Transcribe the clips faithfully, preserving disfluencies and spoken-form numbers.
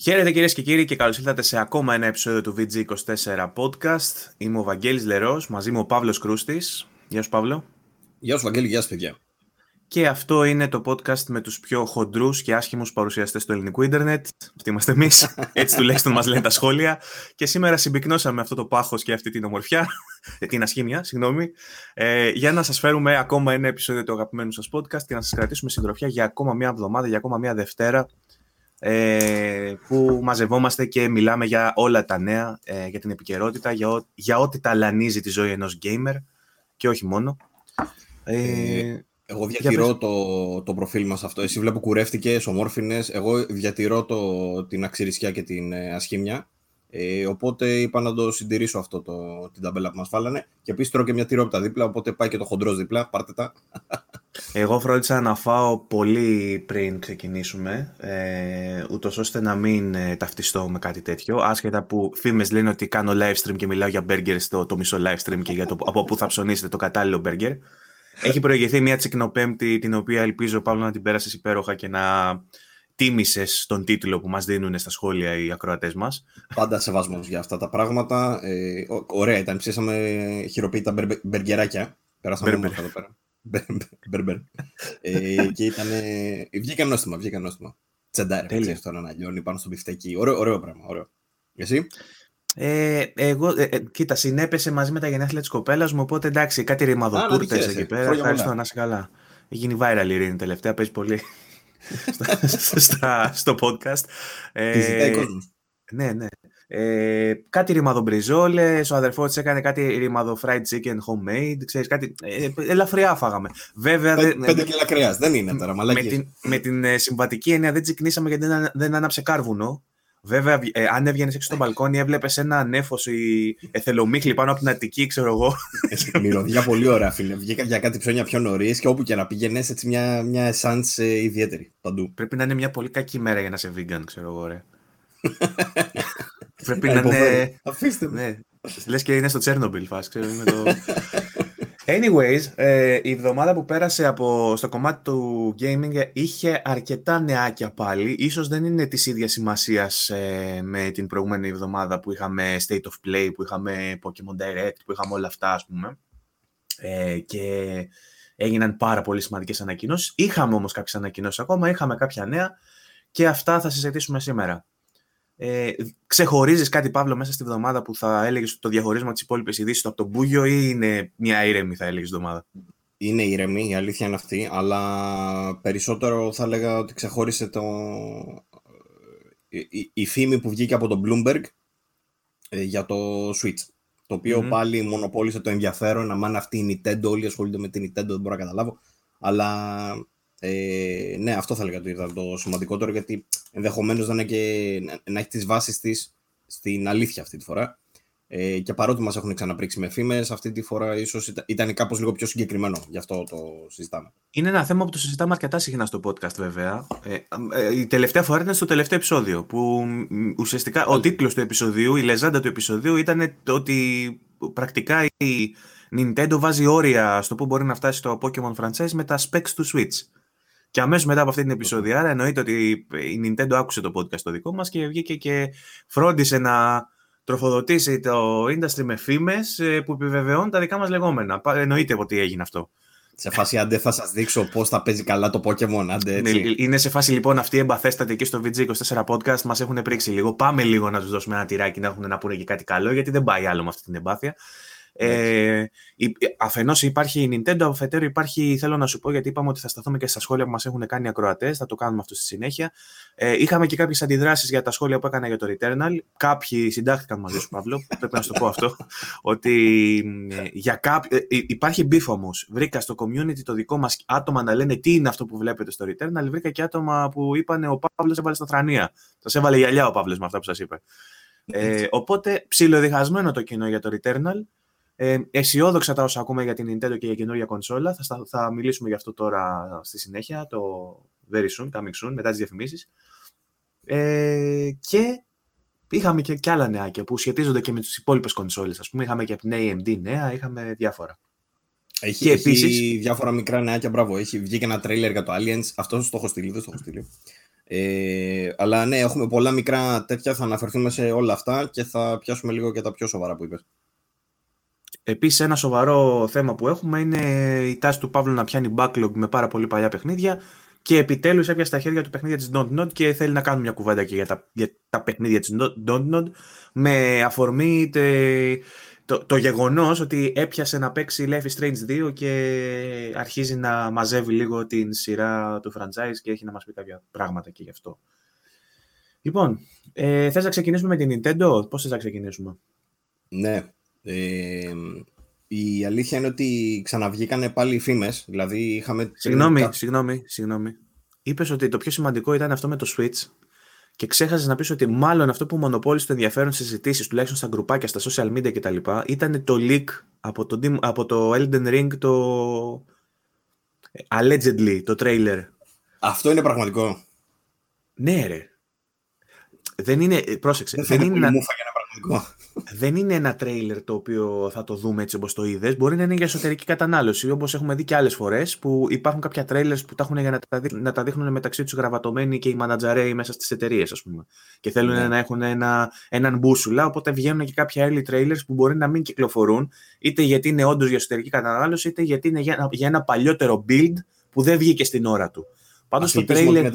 Χαίρετε κυρίες και κύριοι και καλώς ήλθατε σε ακόμα ένα επεισόδιο του βι τζι είκοσι τέσσερα Podcast. Είμαι ο Βαγγέλης Λερός, μαζί μου ο Παύλος Κρούστης. Γεια σου Παύλο. Γεια σου Βαγγέλη, γεια σου παιδιά. Και αυτό είναι το podcast με τους πιο χοντρούς και άσχημους παρουσιαστές του ελληνικού ίντερνετ. Αυτή είμαστε εμείς, έτσι τουλάχιστον μας λένε τα σχόλια. Και σήμερα συμπυκνώσαμε αυτό το πάχος και αυτή την ομορφιά, την ασχήμια, συγγνώμη, ε, για να σας φέρουμε ακόμα ένα επεισόδιο του αγαπημένου σας podcast και να σας κρατήσουμε συντροφιά για ακόμα μία εβδομάδα, για ακόμα μία Δευτέρα, ε, που μαζευόμαστε και μιλάμε για όλα τα νέα, ε, για την επικαιρότητα, για, ό, για ό,τι ταλανίζει τη ζωή ενός gamer και όχι μόνο. Ε, Εγώ διατηρώ το, το προφίλ μας αυτό. Εσύ βλέπω κουρεύτηκες, ομόρφινες. Εγώ διατηρώ το, την αξιρισιά και την ε, ασχήμια. Ε, οπότε είπα να το συντηρήσω αυτό, το, την ταμπέλα που μας φάλανε. Και επίσης τρώω και μια τυρόπιτα δίπλα, οπότε πάει και το χοντρός δίπλα. Πάρτε τα. Εγώ φρόντισα να φάω πολύ πριν ξεκινήσουμε, ε, ούτως ώστε να μην ε, ταυτιστώ με κάτι τέτοιο. Άσχετα που φήμες λένε ότι κάνω live stream και μιλάω για burger στο το μισό live stream και για το, από πού θα ψωνίσετε το κατάλληλο burger. Έχει προηγηθεί μια τσικνοπέμπτη, την οποία ελπίζω Παύλο να την πέρασες υπέροχα και να τίμησες τον τίτλο που μας δίνουν στα σχόλια οι ακροατές μας. Πάντα σεβασμός για αυτά τα πράγματα. Ε, ω, ωραία ήταν, ψήσαμε χειροποίητα μπεργκεράκια. Περάσαμε μόνο εδώ πέρα. Μπερμπερ. ε, και ήταν. Ε, βγήκα νόστιμα, βγήκα νόστιμα. Τσεντάρε, ξέρεις τώρα να λιώνει πάνω στο μπιφτεκί. Ωραίο, ωραίο πράγμα, ωραίο. Εσύ? Ε, εγώ, ε, ε, κοίτα, συνέπεσε μαζί με τα γενέθλια της κοπέλας μου, οπότε εντάξει, κάτι ρημαδοτούρτες εκεί πέρα. Ευχαριστώ, να είσαι καλά. Έχει γίνει viral η Ειρήνη τελευταία, παίζει πολύ στα, στα, στο podcast. ε, ναι, ναι. Ε, κάτι ρημαδομπριζόλες, ο αδερφός της έκανε κάτι ρημαδο fried chicken homemade, ξέρεις, κάτι ε, ελαφριά φάγαμε. Βέβαια, Πέ, δεν, πέντε κιλά κρέας, δεν είναι τώρα, μαλάκι. Με την, με την ε, συμβατική έννοια δεν τσικνήσαμε γιατί δεν, δεν άναψε κάρβουνο. Βέβαια, ε, αν έβγαινες έξω στο μπαλκόνι, έβλεπες ένα ανέφος ή εθελομίχλη πάνω από την Αττική, ξέρω εγώ. Μυρωδιά πολύ ωραία, φίλε. Βγήκα για κάτι ψώνια πιο νωρίς και όπου και να πήγαινες, έτσι μια, μια εσάνς ε, ιδιαίτερη παντού. Πρέπει να είναι μια πολύ κακή μέρα για να είσαι vegan, ξέρω εγώ, ρε. Πρέπει να είναι. Αφήστε με. Ναι. Λες και είναι στο Τσέρνομπιλ, φάς, ξέρω, είναι το. Anyways, ε, η εβδομάδα που πέρασε από, στο κομμάτι του gaming είχε αρκετά νεάκια πάλι. Ίσως δεν είναι της ίδιας σημασίας ε, με την προηγούμενη εβδομάδα που είχαμε State of Play, που είχαμε Pokemon Direct, που είχαμε όλα αυτά, ας πούμε. Ε, και έγιναν πάρα πολύ σημαντικές ανακοινώσεις. Είχαμε όμως κάποιες ανακοινώσεις ακόμα, είχαμε κάποια νέα και αυτά θα συζητήσουμε σήμερα. Ε, ξεχωρίζεις κάτι, Παύλο, μέσα στη βδομάδα που θα έλεγες το διαχωρίσμα της υπόλοιπης ειδήσης από το μπούγιο, ή είναι μια ήρεμη, θα έλεγες, εβδομάδα? Είναι ήρεμη, η αλήθεια είναι αυτή, αλλά περισσότερο θα έλεγα ότι ξεχώρισε το... η, η φήμη που βγήκε από το Bloomberg ε, για το Switch, το οποίο mm-hmm. πάλι μονοπόλησε το ενδιαφέρον. Αμάν αυτή η Nintendo, όλοι ασχολούνται με την Nintendo, δεν μπορώ να καταλάβω, αλλά... Ε, ναι, αυτό θα έλεγα ότι ήταν το σημαντικότερο, γιατί ενδεχομένως να, και, να έχει τις βάσεις της στην αλήθεια αυτή τη φορά. Ε, και παρότι μας έχουν ξαναπρίξει με φήμες, αυτή τη φορά ίσως ήταν, ήταν κάπως λίγο πιο συγκεκριμένο, γι' αυτό το συζητάμε. Είναι ένα θέμα που το συζητάμε αρκετά συχνά στο podcast, βέβαια. Ε, ε, η τελευταία φορά ήταν στο τελευταίο επεισόδιο, που ουσιαστικά ο τίτλος του επεισοδίου, η λεζάντα του επεισοδίου ήταν το ότι πρακτικά η Nintendo βάζει όρια στο που μπορεί να φτάσει το Pokemon franchise με τα specs του Switch. Και αμέσως μετά από αυτή την επεισόδια, άρα εννοείται ότι η Nintendo άκουσε το podcast το δικό μας και βγήκε και φρόντισε να τροφοδοτήσει το industry με φήμες που επιβεβαιώνουν τα δικά μας λεγόμενα. Εννοείται ότι έγινε αυτό. Σε φάση, άντε θα σας δείξω πώς θα παίζει καλά το Pokemon, άντε έτσι. Είναι σε φάση λοιπόν αυτή η εμπαθέστατη εκεί στο βι τζι είκοσι τέσσερα podcast, μας έχουν πρίξει λίγο. Πάμε λίγο να τους δώσουμε ένα τυράκι, να έχουν να πούνε και κάτι καλό, γιατί δεν πάει άλλο με αυτή την εμπάθεια. Ε, αφενός υπάρχει η Nintendo, αφετέρου υπάρχει, θέλω να σου πω, γιατί είπαμε ότι θα σταθούμε και στα σχόλια που μας έχουν κάνει οι ακροατές, θα το κάνουμε αυτό στη συνέχεια. Ε, είχαμε και κάποιες αντιδράσεις για τα σχόλια που έκανα για το Returnal. Κάποιοι συντάχθηκαν μαζί σου, Παύλο, πρέπει να σου το πω αυτό. Ότι για κάποι... υπάρχει beef όμως. Βρήκα στο community το δικό μας άτομα να λένε τι είναι αυτό που βλέπετε στο Returnal. Βρήκα και άτομα που είπαν ο Παύλος έβαλε στα θρανία. Σας έβαλε γυαλιά ο Παύλος με αυτά που σας είπε. Ε, οπότε ψιλοδιχασμένο το κοινό για το Returnal. Ε, αισιόδοξα τα όσα ακούμε για την Nintendo και για καινούργια κονσόλα. Θα, θα μιλήσουμε γι' αυτό τώρα στη συνέχεια, το very soon, coming soon, μετά τις διαφημίσεις. Ε, και είχαμε και, και άλλα νεάκια που σχετίζονται και με τις υπόλοιπες κονσόλες. Ας πούμε, είχαμε και από την έι εμ ντι νέα, είχαμε διάφορα. Έχει, και επίσης... έχει διάφορα μικρά νεάκια, μπράβο. Έχει βγει και ένα τρέιλερ για το Aliens. Αυτό το έχω στείλει, δεν το έχω στείλει. Ε, αλλά ναι, έχουμε πολλά μικρά τέτοια, θα αναφερθούμε σε όλα αυτά και θα πιάσουμε λίγο και τα πιο σοβαρά που είπες. Επίσης, ένα σοβαρό θέμα που έχουμε είναι η τάση του Παύλου να πιάνει backlog με πάρα πολύ παλιά παιχνίδια και επιτέλους έπιασε στα χέρια του παιχνίδια της Dontnod και θέλει να κάνουμε μια κουβέντα και για τα, για τα παιχνίδια της Dontnod με αφορμή τε, το, το γεγονός ότι έπιασε να παίξει Life is Strange δύο και αρχίζει να μαζεύει λίγο την σειρά του franchise και έχει να μας πει κάποια πράγματα και γι' αυτό. Λοιπόν, ε, θες να ξεκινήσουμε με την Nintendo, πώς θες να ξεκινήσουμε? Ναι. Ε, η αλήθεια είναι ότι ξαναβγήκανε πάλι οι φήμες, δηλαδή είχαμε... Συγγνώμη, τα... συγγνώμη, συγγνώμη. Είπες ότι το πιο σημαντικό ήταν αυτό με το Switch και ξέχασες να πεις ότι μάλλον αυτό που μονοπόλησε το ενδιαφέρον στις συζητήσεις, τουλάχιστον στα γκρουπάκια, στα social media κτλ, ήταν το leak από το, από το Elden Ring, το... allegedly, το trailer. Αυτό είναι πραγματικό? Ναι ρε. Δεν είναι, πρόσεξε, δεν, δεν είναι... Δεν είναι ένα τρέιλερ το οποίο θα το δούμε έτσι όπως το είδες. Μπορεί να είναι για εσωτερική κατανάλωση, όπως έχουμε δει και άλλες φορές, που υπάρχουν κάποια τρέιλερς που τα έχουν για να τα, δείχνουν, να τα δείχνουν μεταξύ τους γραβατωμένοι και οι μανατζαρέοι μέσα στις εταιρείες, ας πούμε. Και θέλουν yeah. να έχουν ένα, έναν μπούσουλα. Οπότε βγαίνουν και κάποια early trailers που μπορεί να μην κυκλοφορούν, είτε γιατί είναι όντως για εσωτερική κατανάλωση, είτε γιατί είναι για, για ένα παλιότερο build που δεν βγήκε στην ώρα του. Πάντως το τρέιλερ.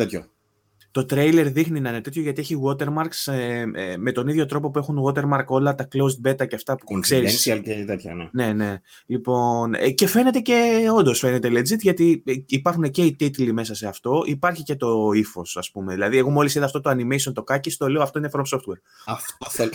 Το trailer δείχνει να είναι τέτοιο γιατί έχει watermarks ε, ε, με τον ίδιο τρόπο που έχουν watermark όλα τα closed beta και αυτά που ξέρεις. Confidential και τέτοια, ναι. Ναι, ναι. Λοιπόν, ε, και φαίνεται και όντως φαίνεται legit γιατί υπάρχουν και οι τίτλοι μέσα σε αυτό. Υπάρχει και το ύφος, ας πούμε. Δηλαδή, εγώ μόλις είδα αυτό το animation, το κάκι, το λέω αυτό είναι FromSoftware. Αυτό θέλω.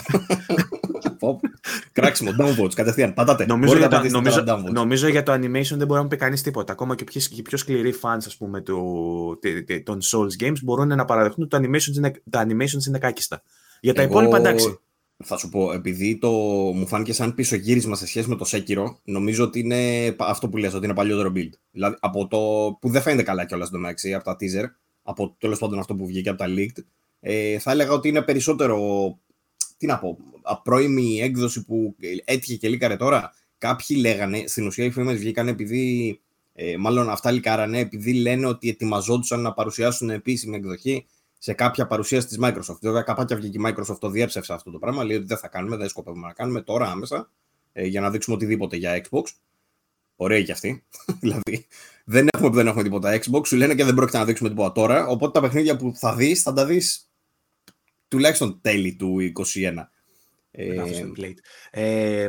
Κράξιμο, downvotes, κατευθείαν. Πατάτε. Νομίζω για, το, νομίζω, νομίζω για το animation δεν μπορεί να πει κανείς τίποτα. Ακόμα και οι πιο σκληροί fans, ας πούμε, του, των Souls Games μπορούν να παραδεχτούν ότι τα animations είναι κάκιστα. Για τα εγώ, υπόλοιπα, εντάξει. Θα σου πω, επειδή το μου φάνηκε σαν πίσω γύρισμα σε σχέση με το Sekiro, νομίζω ότι είναι αυτό που λες, ότι είναι παλιότερο build. Δηλαδή, από το που δεν φαίνεται καλά κιόλας στο μεταξύ, από τα teaser, από τέλος πάντων αυτό που βγήκε από τα leaked, ε, θα έλεγα ότι είναι περισσότερο. Τι να πω, απρώιμη έκδοση που έτυχε και λίκαρε τώρα. Κάποιοι λέγανε, στην ουσία οι φήμες βγήκαν επειδή, ε, μάλλον αυτά λικάρανε, επειδή λένε ότι ετοιμαζόντουσαν να παρουσιάσουν επίσημη εκδοχή σε κάποια παρουσίαση της Microsoft. Βέβαια, καπάκια βγήκε η Microsoft, το διέψευσε αυτό το πράγμα, λέει ότι δεν θα κάνουμε, δεν σκοπεύουμε να κάνουμε τώρα άμεσα, ε, για να δείξουμε οτιδήποτε για Xbox. Ωραία και αυτή. Δηλαδή, δεν έχουμε, δεν έχουμε τίποτα Xbox, σου λένε και δεν πρόκειται να δείξουμε τίποτα τώρα. Οπότε τα παιχνίδια που θα δεις, θα τα δεις. Τουλάχιστον τέλη του είκοσι ένα. Ε, ε,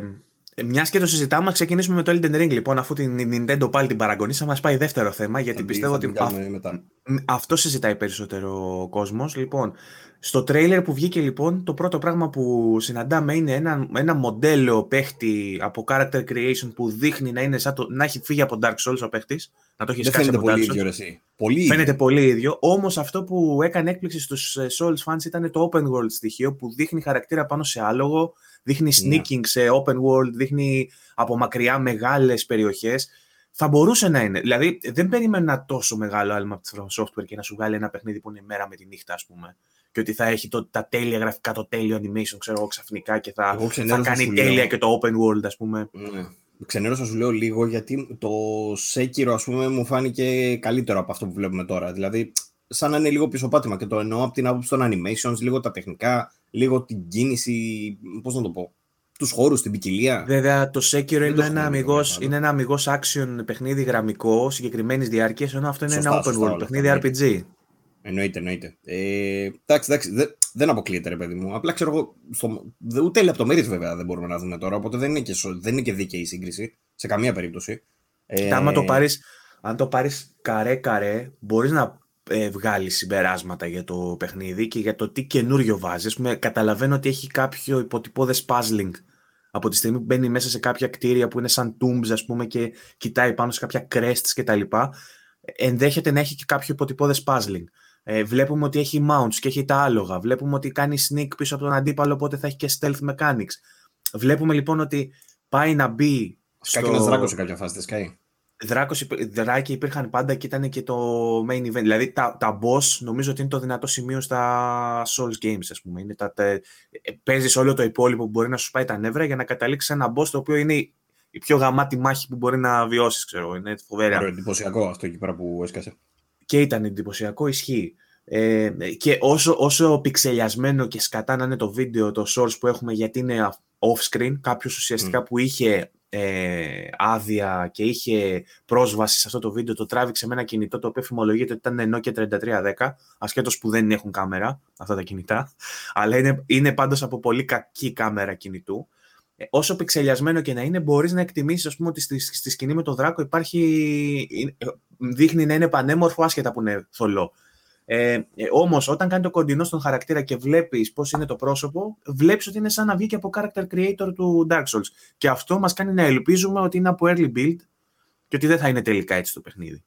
μιας και το συζητάμε, ξεκινήσουμε με το Elden Ring. Λοιπόν, αφού την Nintendo πάλι την παραγωνίσαμε, μας πάει δεύτερο θέμα, γιατί θα πιστεύω θα ότι αυ... μετά. αυτό συζητάει περισσότερο ο κόσμος. Λοιπόν, στο τρέιλερ που βγήκε, λοιπόν, το πρώτο πράγμα που συναντάμε είναι ένα, ένα μοντέλο παίχτη από character creation που δείχνει να, είναι σαν το, να έχει φύγει από Dark Souls ο παίχτης. Να το έχει σκάσει από πολύ Dark Souls. Ίδιο, πολύ φαίνεται ίδιο. πολύ ίδιο. Όμως αυτό που έκανε έκπληξη στους Souls fans ήταν το open world στοιχείο που δείχνει χαρακτήρα πάνω σε άλογο, δείχνει sneaking yeah. σε open world, δείχνει από μακριά μεγάλες περιοχές. Θα μπορούσε να είναι. Δηλαδή δεν περίμενα τόσο μεγάλο άλμα από τη From Software και να σου βγάλει ένα παιχνίδι που είναι μέρα με τη νύχτα, ας πούμε. Και ότι θα έχει το, τα τέλεια γραφικά, το τέλειο animation, ξέρω εγώ, ξαφνικά και θα, θα κάνει τέλεια λέω. Και το open world, ας πούμε. Ναι. Ξενέρωσα, σου λέω λίγο, γιατί το Sekiro, ας πούμε, μου φάνηκε καλύτερο από αυτό που βλέπουμε τώρα. Δηλαδή, σαν να είναι λίγο πισωπάτημα και το εννοώ από την άποψη των animations, λίγο τα τεχνικά, λίγο την κίνηση, πώς να το πω, τους χώρους, την ποικιλία. Βέβαια, το Sekiro είναι, το ένα αμυγός, είναι ένα αμυγός action παιχνίδι γραμμικό, συγκεκριμένης διάρκειας, ενώ αυτό είναι σωστά, ένα open σωστά, world όλα, παιχνίδι αρ πι τζι. Εννοείται, εννοείται. Εντάξει, εντάξει, δε, δεν αποκλείεται, ρε παιδί μου. Απλά ξέρω εγώ. Στο, δε, ούτε λεπτομέρειες βέβαια δεν μπορούμε να δούμε τώρα. Οπότε δεν είναι και, δεν είναι και δίκαιη η σύγκριση σε καμία περίπτωση. Κοιτά, ε, άμα το πάρεις, αν το πάρεις καρέ-καρέ, μπορείς να ε, βγάλεις συμπεράσματα για το παιχνίδι και για το τι καινούριο βάζεις. Καταλαβαίνω ότι έχει κάποιο υποτυπώδες puzzling από τη στιγμή που μπαίνει μέσα σε κάποια κτίρια που είναι σαν tombs, ας πούμε, και κοιτάει πάνω σε κάποια crests κτλ. Ενδέχεται να έχει και κάποιο υποτυπώδες puzzling. Ε, βλέπουμε ότι έχει mounts και έχει τα άλογα. Βλέπουμε ότι κάνει sneak πίσω από τον αντίπαλο, οπότε θα έχει και stealth mechanics. Βλέπουμε λοιπόν ότι πάει να μπει. Σκάει στο... και ένα δράκο σε κάποια φάση, δεν σκάει. Δράκος, δράκοι υπήρχαν πάντα και ήταν και το main event. Δηλαδή τα, τα boss νομίζω ότι είναι το δυνατό σημείο στα Souls Games, ας πούμε. Είναι τα, τα... Παίζεις όλο το υπόλοιπο που μπορεί να σου σπάει τα νεύρα για να καταλήξεις ένα boss το οποίο είναι η πιο γαμάτη μάχη που μπορεί να βιώσεις, ξέρω. Είναι φοβερά. Εντυπωσιακό αυτό εκεί πέρα που έσκασε. Και ήταν εντυπωσιακό, ισχύει. Ε, και όσο, όσο πιξελιασμένο και σκατά να είναι το βίντεο, το source που έχουμε, γιατί είναι off-screen, κάποιος ουσιαστικά mm. που είχε ε, άδεια και είχε πρόσβαση σε αυτό το βίντεο, το τράβηξε με ένα κινητό το οποίο φημολογείται ότι ήταν Nokia τριάντα τρία δέκα, ασχέτως που δεν έχουν κάμερα αυτά τα κινητά, αλλά είναι, είναι πάντως από πολύ κακή κάμερα κινητού. Ε, όσο πιξελιασμένο και να είναι, μπορείς να εκτιμήσεις, ας πούμε, ότι στη, στη σκηνή με τον Δράκο υπάρχει, δείχνει να είναι πανέμορφο άσχετα που είναι θολό. Ε, όμως, όταν κάνει το κοντινό στον χαρακτήρα και βλέπεις πώς είναι το πρόσωπο, βλέπεις ότι είναι σαν να βγει από character creator του Dark Souls. Και αυτό μας κάνει να ελπίζουμε ότι είναι από early build και ότι δεν θα είναι τελικά έτσι το παιχνίδι.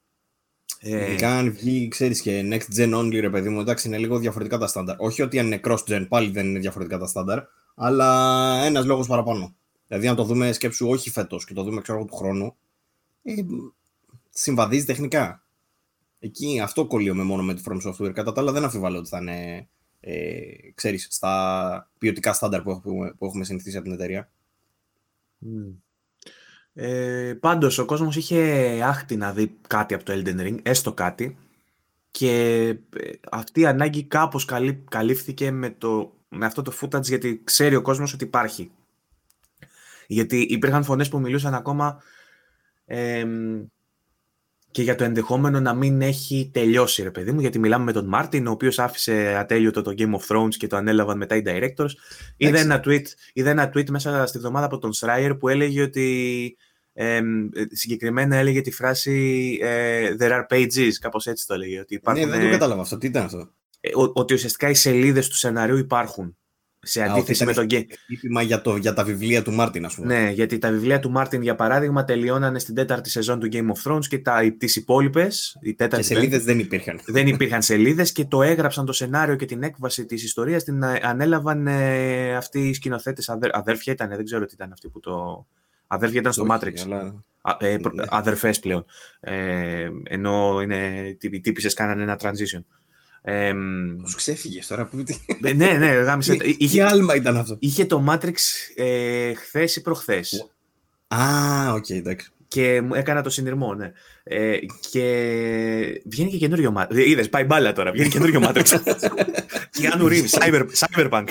Ειδικά ε, αν βγει, ξέρεις, και next gen only, ρε παιδί μου, εντάξει, είναι λίγο διαφορετικά τα στάνταρ. Όχι ότι αν είναι cross gen πάλι δεν είναι διαφορετικά τα στάνταρ, αλλά ένας λόγος παραπάνω. Δηλαδή, αν το δούμε, σκέψου, όχι φέτος και το δούμε, ξέρω, του χρόνου, ε, συμβαδίζει τεχνικά. Εκεί αυτό κολλείομαι μόνο με τη FromSoftware. Κατά τα άλλα, δεν αμφιβάλλω ότι θα είναι, ε, ξέρεις, στα ποιοτικά στάνταρ που έχουμε, που έχουμε συνηθίσει από την εταιρεία. Mm. Ε, πάντως, ο κόσμος είχε άχτη να δει κάτι από το Elden Ring, έστω κάτι, και αυτή η ανάγκη κάπως καλύ, καλύφθηκε με, το, με αυτό το footage, γιατί ξέρει ο κόσμος ότι υπάρχει. Γιατί υπήρχαν φωνές που μιλούσαν ακόμα... Ε, και για το ενδεχόμενο να μην έχει τελειώσει, ρε παιδί μου, γιατί μιλάμε με τον Μάρτιν, ο οποίος άφησε ατέλειωτο το Game of Thrones και το ανέλαβαν μετά οι directors. Είδα ένα, tweet, είδα ένα tweet μέσα στη βδομάδα από τον Σράιερ που έλεγε ότι, ε, συγκεκριμένα έλεγε τη φράση ε, there are pages, κάπως έτσι το έλεγε. Ότι υπάρχουν, ναι, δεν το κατάλαβα αυτό. Τι ήταν αυτό? Ε, ο, ότι ουσιαστικά οι σελίδες του σενάριου υπάρχουν. Σε αντίθεση με τον Γκέι. Για, το, για τα βιβλία του Μάρτιν, ας πούμε. Ναι, γιατί τα βιβλία του Μάρτιν, για παράδειγμα, τελειώνανε στην τέταρτη σεζόν του Game of Thrones και τις υπόλοιπες. Και σελίδες δεν υπήρχαν. Δεν υπήρχαν σελίδες και το έγραψαν το σενάριο και την έκβαση της ιστορίας. Την ανέλαβαν ε, αυτοί οι σκηνοθέτες. Αδερ, αδέρφια ήταν, δεν ξέρω τι ήταν αυτοί που το. Αδέρφια ήταν στο Matrix. Αλλά... Ε, αδερφές πλέον. Ε, ενώ είναι, οι τύπισσες κάνανε ένα transition. Ε, Πώς ξέφυγες τώρα που... Ναι, ναι, γάμισε. Τι άλμα ήταν αυτό? Είχε το Matrix ε, χθες ή προχθές. Α, οκ, εντάξει. Και έκανα το συνειρμό, ναι. Ε, και βγαίνει και καινούριο Matrix. Είδες, πάει μπάλα τώρα, βγαίνει καινούριο Matrix. Γιάννου Ρίβ, Cyberpunk.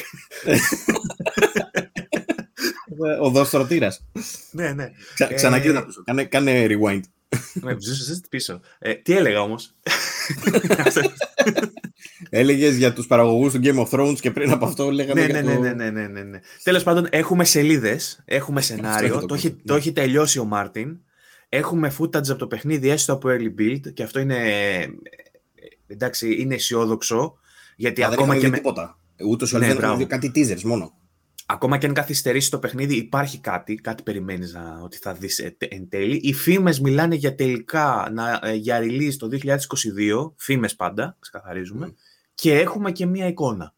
Ο δοστρωτήρας. Ναι, ναι. Ξανακοίτα πίσω, κάνε rewind. Πίσω. Ε, τι έλεγα όμως? Έλεγες για τους παραγωγούς του Game of Thrones και πριν από αυτό λέγαμε. Ναι, ναι, ναι, ναι, ναι, ναι, ναι. Τέλος πάντων, έχουμε σελίδες, έχουμε σενάριο, το, το, έχει, το έχει τελειώσει ο Μάρτιν. Έχουμε footage από το παιχνίδι, έστω από early build, και αυτό είναι, εντάξει, είναι αισιόδοξο. Γιατί Α, ακόμα δεν και. Με... Ούτως ή άλλως δεν έχουμε κάτι teasers μόνο. Ακόμα και αν καθυστερήσει το παιχνίδι, υπάρχει κάτι, κάτι περιμένεις να, ότι θα δεις ε, εν τέλει. Οι φήμες μιλάνε για τελικά, να, ε, για release το δύο χιλιάδες είκοσι δύο, φήμες πάντα, ξεκαθαρίζουμε, mm. και έχουμε και μία εικόνα.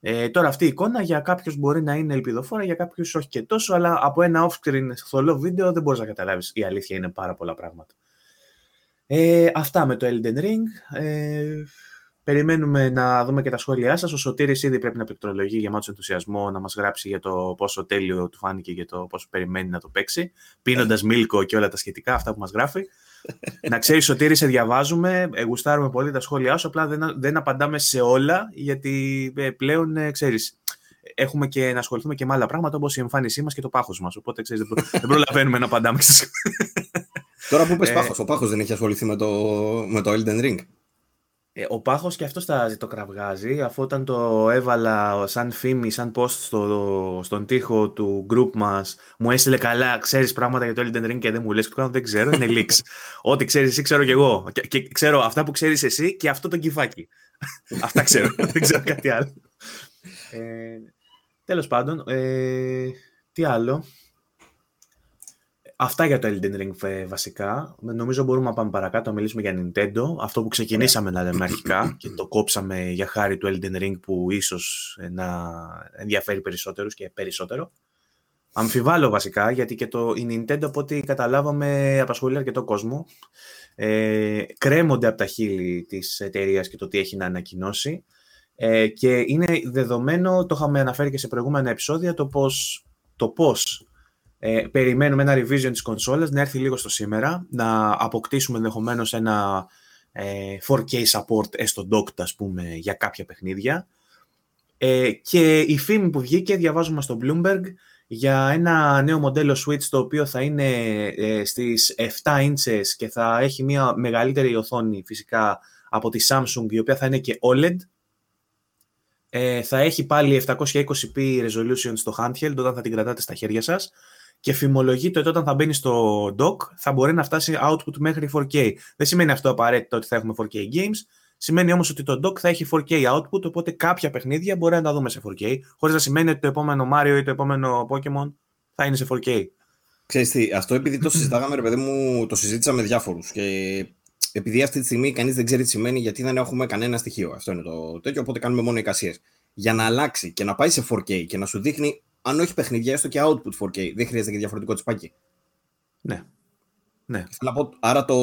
Ε, τώρα αυτή η εικόνα για κάποιους μπορεί να είναι ελπιδοφόρα, για κάποιους όχι και τόσο, αλλά από ένα off-screen θολό βίντεο δεν μπορείς να καταλάβεις. Η αλήθεια είναι πάρα πολλά πράγματα. Ε, αυτά με το Elden Ring. Ε, Περιμένουμε να δούμε και τα σχόλιά σας. Ο Σωτήρης ήδη πρέπει να πληκτρολογεί γεμάτος ενθουσιασμό, να μας γράψει για το πόσο τέλειο του φάνηκε και το πόσο περιμένει να το παίξει, πίνοντας μίλκο και όλα τα σχετικά, αυτά που μας γράφει. Να ξέρεις, Σωτήρη, σε διαβάζουμε, γουστάρουμε πολύ τα σχόλιά σου, απλά δεν, δεν απαντάμε σε όλα, γιατί ε, πλέον, ε, ξέρεις, έχουμε και να ασχοληθούμε και με άλλα πράγματα, όπως η εμφάνισή μας και το πάχος μας. Οπότε, ξέρεις, δεν, προ... δεν προλαβαίνουμε να απαντάμε. Τώρα που πες πάχος, ο πάχος δεν έχει ασχοληθεί με το, με το Elden Ring. Ο πάχος και αυτός τα, το κραυγάζει, αφού όταν το έβαλα σαν φήμη, σαν post στο, στον τοίχο του group μας, μου έστειλε, καλά, ξέρεις πράγματα για το Elden Ring και δεν μου λες, δεν ξέρω, είναι leaks. Ό,τι ξέρεις εσύ ξέρω κι εγώ. Και, και ξέρω αυτά που ξέρεις εσύ και αυτό το κυφάκι. Αυτά ξέρω, δεν ξέρω κάτι άλλο. Ε, τέλος πάντων, ε, τι άλλο. Αυτά για το Elden Ring βασικά. Νομίζω μπορούμε να πάμε παρακάτω, να μιλήσουμε για Nintendo. Αυτό που ξεκινήσαμε yeah. να λέμε αρχικά και το κόψαμε για χάρη του Elden Ring, που ίσως να ενδιαφέρει περισσότερους και περισσότερο. Αμφιβάλλω βασικά, γιατί και το, η Nintendo, από ό,τι καταλάβαμε, απασχολεί αρκετό κόσμο. Ε, κρέμονται από τα χείλη της εταιρείας και το τι έχει να ανακοινώσει. Ε, και είναι δεδομένο, το είχαμε αναφέρει και σε προηγούμενα επεισόδια, το πώς... Το πώς Ε, περιμένουμε ένα revision της κονσόλας να έρθει λίγο στο σήμερα, να αποκτήσουμε ενδεχομένως ένα φορ κέι support έστω docked, ας πούμε, για κάποια παιχνίδια. Ε, και η φήμη που βγήκε, διαβάζουμε στο Bloomberg, για ένα νέο μοντέλο Switch, το οποίο θα είναι ε, στις επτά ίντσες και θα έχει μια μεγαλύτερη οθόνη φυσικά από τη Samsung, η οποία θα είναι και ο λεντ. Ε, θα έχει πάλι επτακόσια είκοσι πι resolution στο handheld όταν θα την κρατάτε στα χέρια σας, και φημολογείται ότι όταν θα μπαίνει στο dock θα μπορεί να φτάσει output μέχρι φορ κέι. Δεν σημαίνει αυτό απαραίτητο ότι θα έχουμε φορ κέι games, σημαίνει όμως ότι το dock θα έχει φορ κέι output, οπότε κάποια παιχνίδια μπορεί να τα δούμε σε φορ κέι, χωρίς να σημαίνει ότι το επόμενο Mario ή το επόμενο Pokemon θα είναι σε φορ κέι. Ξέρεις τι, αυτό επειδή το συζητάγαμε, ρε παιδί μου, το συζήτησα με διάφορους, και επειδή αυτή τη στιγμή κανείς δεν ξέρει τι σημαίνει, γιατί δεν έχουμε κανένα στοιχείο. Αυτό είναι το τέτοιο, οπότε κάνουμε μόνο εικασίες. Για να αλλάξει και να πάει σε φορ κέι και να σου δείχνει, αν όχι παιχνίδια, έστω και output φορ κέι, δεν χρειάζεται και διαφορετικό τσιπάκι. Ναι. Ναι. Θέλω να πω, άρα το,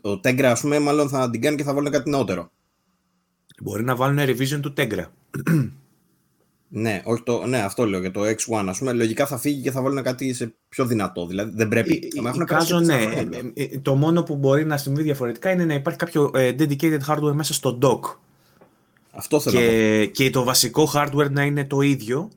το Tegra, ας πούμε, μάλλον θα την κάνει και θα βάλουν κάτι νεότερο. Μπορεί να βάλουν revision του Tegra. Ναι, όχι το, ναι, αυτό λέω για το εξ ουάν. Ας πούμε, λογικά θα φύγει και θα βάλουν κάτι σε πιο δυνατό. Δηλαδή δεν πρέπει. Ε, ε, κάζω, ναι. Ε, το μόνο που μπορεί να συμβεί διαφορετικά είναι να υπάρχει κάποιο ε, dedicated hardware μέσα στο dock. Αυτό θέλω και, να πω. Και το βασικό hardware να είναι το ίδιο.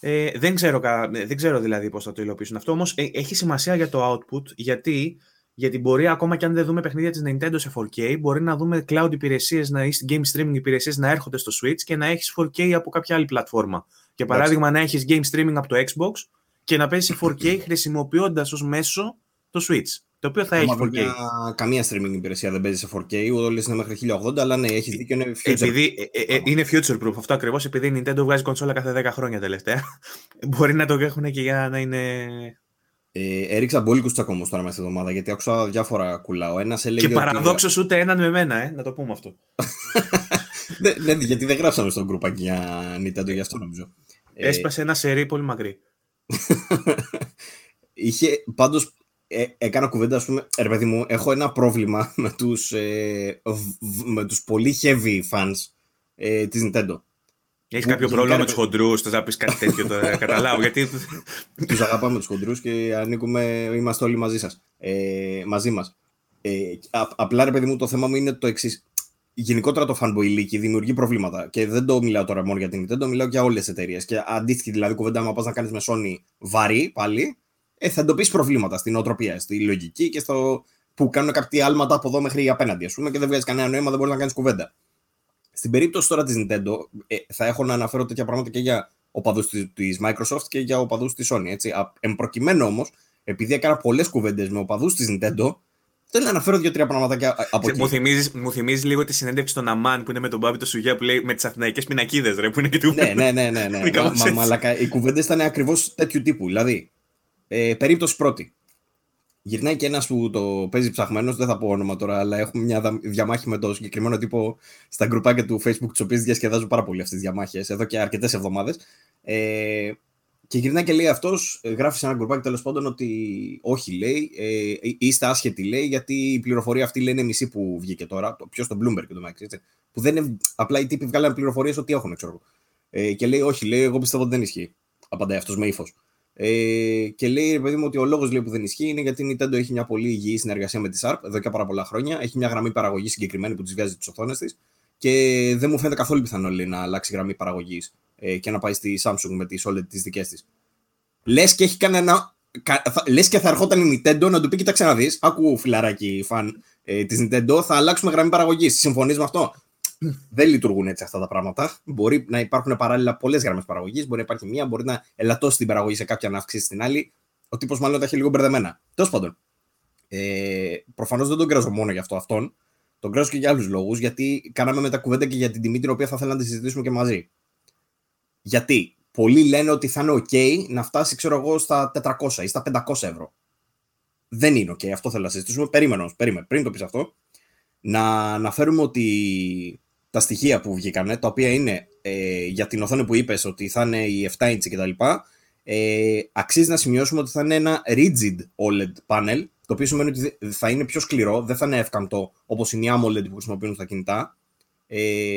Ε, δεν, ξέρω, δεν ξέρω δηλαδή πώς θα το υλοποιήσουν αυτό, όμως ε, έχει σημασία για το output, γιατί, γιατί μπορεί, ακόμα και αν δεν δούμε παιχνίδια της Nintendo σε φορ κέι, μπορεί να δούμε cloud υπηρεσίες να, ή game streaming υπηρεσίες να έρχονται στο Switch και να έχεις φορ κέι από κάποια άλλη πλατφόρμα. Για παράδειγμα, That's... να έχεις game streaming από το Xbox και να παίζεις φορ κέι χρησιμοποιώντας ως μέσο το Switch, το οποίο θα έχει φορ κέι. Βέβαια, καμία streaming υπηρεσία δεν παίζει σε φορ κέι, ούτε όλες είναι μέχρι χίλια ογδόντα, αλλά ναι, έχεις δίκιο, είναι future. Επειδή, ε, ε, είναι future proof αυτό ακριβώς, επειδή η Nintendo βγάζει κονσόλα κάθε δέκα χρόνια τελευταία, μπορεί να το έχουν και για να είναι... Ε, έριξα μπόλικους τσακωμούς τώρα μέσα στη εβδομάδα, γιατί άκουσα διάφορα κουλά. Ο ένας έλεγε και παραδόξως ότι... ούτε έναν με μένα, ε, να το πούμε αυτό. ναι, ναι, γιατί δεν γράψαμε στον γκρουπάκι για Nintendo, γι' αυτό νομίζω. Έσπασε ένα σερί πολύ μακρύ. Είχε πάντως... Ε, έκανα κουβέντα, ας πούμε, ρε παιδί μου, έχω ένα πρόβλημα με τους, ε, με τους πολύ heavy fans ε, της Nintendo. Έχεις κάποιο πρόβλημα με τους χοντρούς, θα πεις κάτι τέτοιο, το καταλάβω, γιατί... Τους αγαπάμε τους χοντρούς και ανήκουμε, είμαστε όλοι μαζί σας, ε, μαζί μας. Ε, α, απλά, ρε παιδί μου, το θέμα μου είναι το εξής. Γενικότερα το fanboy leak δημιουργεί προβλήματα, και δεν το μιλάω τώρα μόνο για την Nintendo, μιλάω για όλες τις εταιρείες. Και αντίστοιχη, δηλαδή, κουβέντα, άμα πας να κάνεις με Sony βαρύ πάλι, Ε, θα εντοπίσει προβλήματα στην νοοτροπία, στη λογική και στο που κάνουν κάποια άλματα από εδώ μέχρι απέναντι, ας πούμε, και δεν βγάζει κανένα νόημα, δεν μπορεί να κάνει κουβέντα. Στην περίπτωση τώρα της Nintendo, ε, θα έχω να αναφέρω τέτοια πράγματα και για οπαδούς της Microsoft και για οπαδούς της Sony. Έτσι. Εμπροκειμένο όμως, επειδή έκανα πολλές κουβέντες με οπαδούς της Nintendo, θέλω να αναφέρω δύο-τρία πραγματάκια από εκεί. Μου θυμίζεις, μου θυμίζεις λίγο τη συνέντευξη των Αμάν που είναι με τον Μπάμπη το Σουγιά που λέει με τις αθηναϊκές πινακίδες, ρε, που είναι και του. Ναι, ναι, ναι, ναι, ναι. μα, μα, μαλακα, οι κουβέντες ήταν ακριβώς τέτοιου τύπου. Δηλαδή, Ε, περίπτωση πρώτη. Γυρνάει και ένας που το παίζει ψαχμένος, δεν θα πω όνομα τώρα, αλλά έχουμε μια διαμάχη με το συγκεκριμένο τύπο στα γκρουπάκια του Facebook, τις οποίες διασκεδάζω πάρα πολύ αυτές τις διαμάχες, εδώ και αρκετές εβδομάδες. Ε, και γυρνάει και λέει αυτός, γράφει σε ένα γκρουπάκι τέλος πάντων ότι όχι, λέει, ε, είστε άσχετοι, λέει, γιατί η πληροφορία αυτή, λέει, είναι μισή που βγήκε τώρα. Ποιο, το Bloomberg και το Max, έτσι. Που δεν είναι, απλά οι τύποι βγάλαν πληροφορίες ότι έχουν, ξέρω. Ε, και λέει, όχι, λέει, εγώ πιστεύω ότι δεν ισχύει. Απαντάει αυτός με ύφος. Ε, και λέει, ρε παιδί μου, ότι ο λόγος, λέει, που δεν ισχύει είναι γιατί η Nintendo έχει μια πολύ υγιή συνεργασία με τη Sharp εδώ και πάρα πολλά χρόνια. Έχει μια γραμμή παραγωγής συγκεκριμένη που της βγάζει τις οθόνες της και δεν μου φαίνεται καθόλου πιθανό, λέει, να αλλάξει γραμμή παραγωγής ε, και να πάει στη Samsung με τις όλεντ τις δικές της. Λες και έχει κανένα. Κα, θα, λες και θα ερχόταν η Nintendo να του πει: κοίταξε να δεις, άκου φιλαράκι, φαν ε, της Nintendo, θα αλλάξουμε γραμμή παραγωγής. Συμφωνείς με αυτό? Δεν λειτουργούν έτσι αυτά τα πράγματα. Μπορεί να υπάρχουν παράλληλα πολλές γραμμές παραγωγής, μπορεί να υπάρχει μία, μπορεί να ελαττώσει την παραγωγή σε κάποια, να αυξήσει την άλλη. Ο τύπος μάλλον τα έχει λίγο μπερδεμένα. Τέλος πάντων, ε, προφανώς δεν τον κράζω μόνο για αυτό αυτόν. Τον κράζω και για άλλους λόγους, γιατί κάναμε μετά κουβέντα και για την τιμή την οποία θα θέλαμε να τη συζητήσουμε και μαζί. Γιατί πολλοί λένε ότι θα είναι OK να φτάσει, ξέρω εγώ, στα τετρακόσια ή στα πεντακόσια ευρώ. Δεν είναι OK, αυτό θέλω να συζητήσουμε. Περίμενε όμως, περίμενε. Πριν το πεις αυτό, να αναφέρουμε ότι τα στοιχεία που βγήκανε, τα οποία είναι ε, για την οθόνη που είπες ότι θα είναι η επτά inch κτλ. Ε, αξίζει να σημειώσουμε ότι θα είναι ένα rigid ο λεντ panel, το οποίο σημαίνει ότι θα είναι πιο σκληρό, δεν θα είναι εύκαμπτο όπως είναι η AMOLED που χρησιμοποιούν στα κινητά, ε,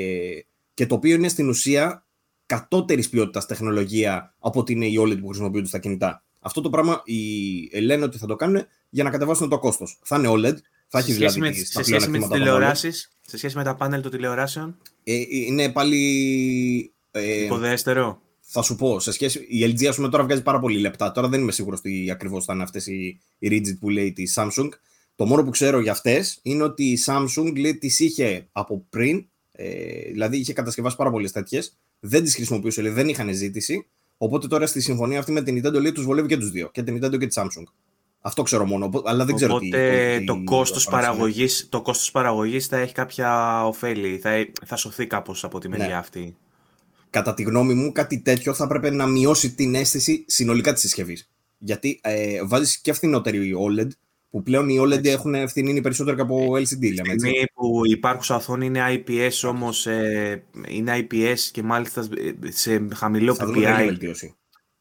και το οποίο είναι στην ουσία κατώτερης ποιότητας τεχνολογία από ότι είναι η ο λεντ που χρησιμοποιούνται στα κινητά. Αυτό το πράγμα οι, λένε ότι θα το κάνουν για να κατεβάσουν το κόστος. Θα είναι ο λεντ, Θα έχει δηλαδή με, τις, σε σχέση με τις τηλεοράσεις, σε σχέση με τα πάνελ των τηλεοράσεων. Ε, είναι πάλι... Ε, υποδέστερο. Θα σου πω, σε σχέση, η ελ τζι ας πούμε τώρα βγάζει πάρα πολύ λεπτά. Τώρα δεν είμαι σίγουρος τι ακριβώς θα είναι αυτές οι, οι rigid που λέει τη Samsung. Το μόνο που ξέρω για αυτές είναι ότι η Samsung λέει, τις είχε από πριν, ε, δηλαδή είχε κατασκευάσει πάρα πολλές τέτοιες, δεν τις χρησιμοποιούσε, λέει, δεν είχαν ζήτηση. Οπότε τώρα στη συμφωνία αυτή με την Nintendo λέει τους βολεύει και τους δύο, και την Nintendo και τη Samsung. Αυτό ξέρω μόνο, αλλά δεν ξέρω οπότε, τι... Οπότε το κόστος παραγωγής θα έχει κάποια ωφέλη, θα, θα σωθεί κάπως από τη μεριά ναι. αυτή. Κατά τη γνώμη μου κάτι τέτοιο θα πρέπει να μειώσει την αίσθηση συνολικά της συσκευής. Γιατί ε, βάζεις και φθηνότερη OLED, που πλέον οι OLED έτσι. Έχουν φθηνίνει περισσότερο και από ελ σι ντι. Στην στιγμή που υπάρχουσα οθόνη είναι άι πι ες όμως, ε, είναι άι πι ες και μάλιστα σε χαμηλό πι πι άι.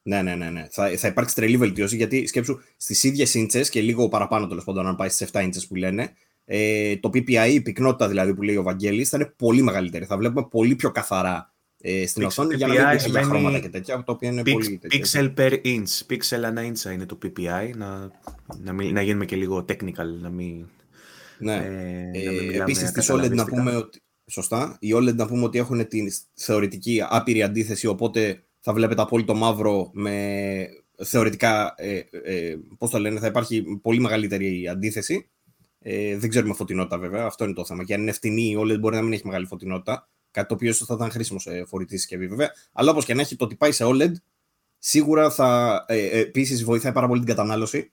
Ναι, ναι, ναι, ναι. Θα, θα υπάρξει τρελή βελτίωση γιατί σκέψου στις ίδιες ίντσες και λίγο παραπάνω τέλος πάντων, αν πάει στις εφτά ίντσες που λένε, ε, το πι πι άι, η πυκνότητα δηλαδή που λέει ο Βαγγέλης, θα είναι πολύ μεγαλύτερη. Θα βλέπουμε πολύ πιο καθαρά ε, στην οθόνη για να δούμε σημαίνει... χρώματα και τέτοια. Το οποίο είναι Pix, πολύ pixel per inch. Pixel ανά ίντσα είναι το πι πι άι. Να, να, μην, να γίνουμε και λίγο technical, να μην. Ναι. Ε, ε, Επίσης τη OLED να πούμε ότι. Σωστά. Η OLED να πούμε ότι έχουν τη θεωρητική άπειρη αντίθεση, οπότε. Θα βλέπετε απόλυτο μαύρο με θεωρητικά, ε, ε, πώς το λένε, θα υπάρχει πολύ μεγαλύτερη αντίθεση. Ε, δεν ξέρουμε φωτεινότητα βέβαια, αυτό είναι το θέμα. Και αν είναι φτηνή η OLED μπορεί να μην έχει μεγάλη φωτεινότητα, κάτι το οποίο ίσως θα ήταν χρήσιμο σε φορητή συσκευή βέβαια. Αλλά όπως και να έχει, το ότι πάει σε OLED σίγουρα θα ε, επίσης βοηθάει πάρα πολύ την κατανάλωση.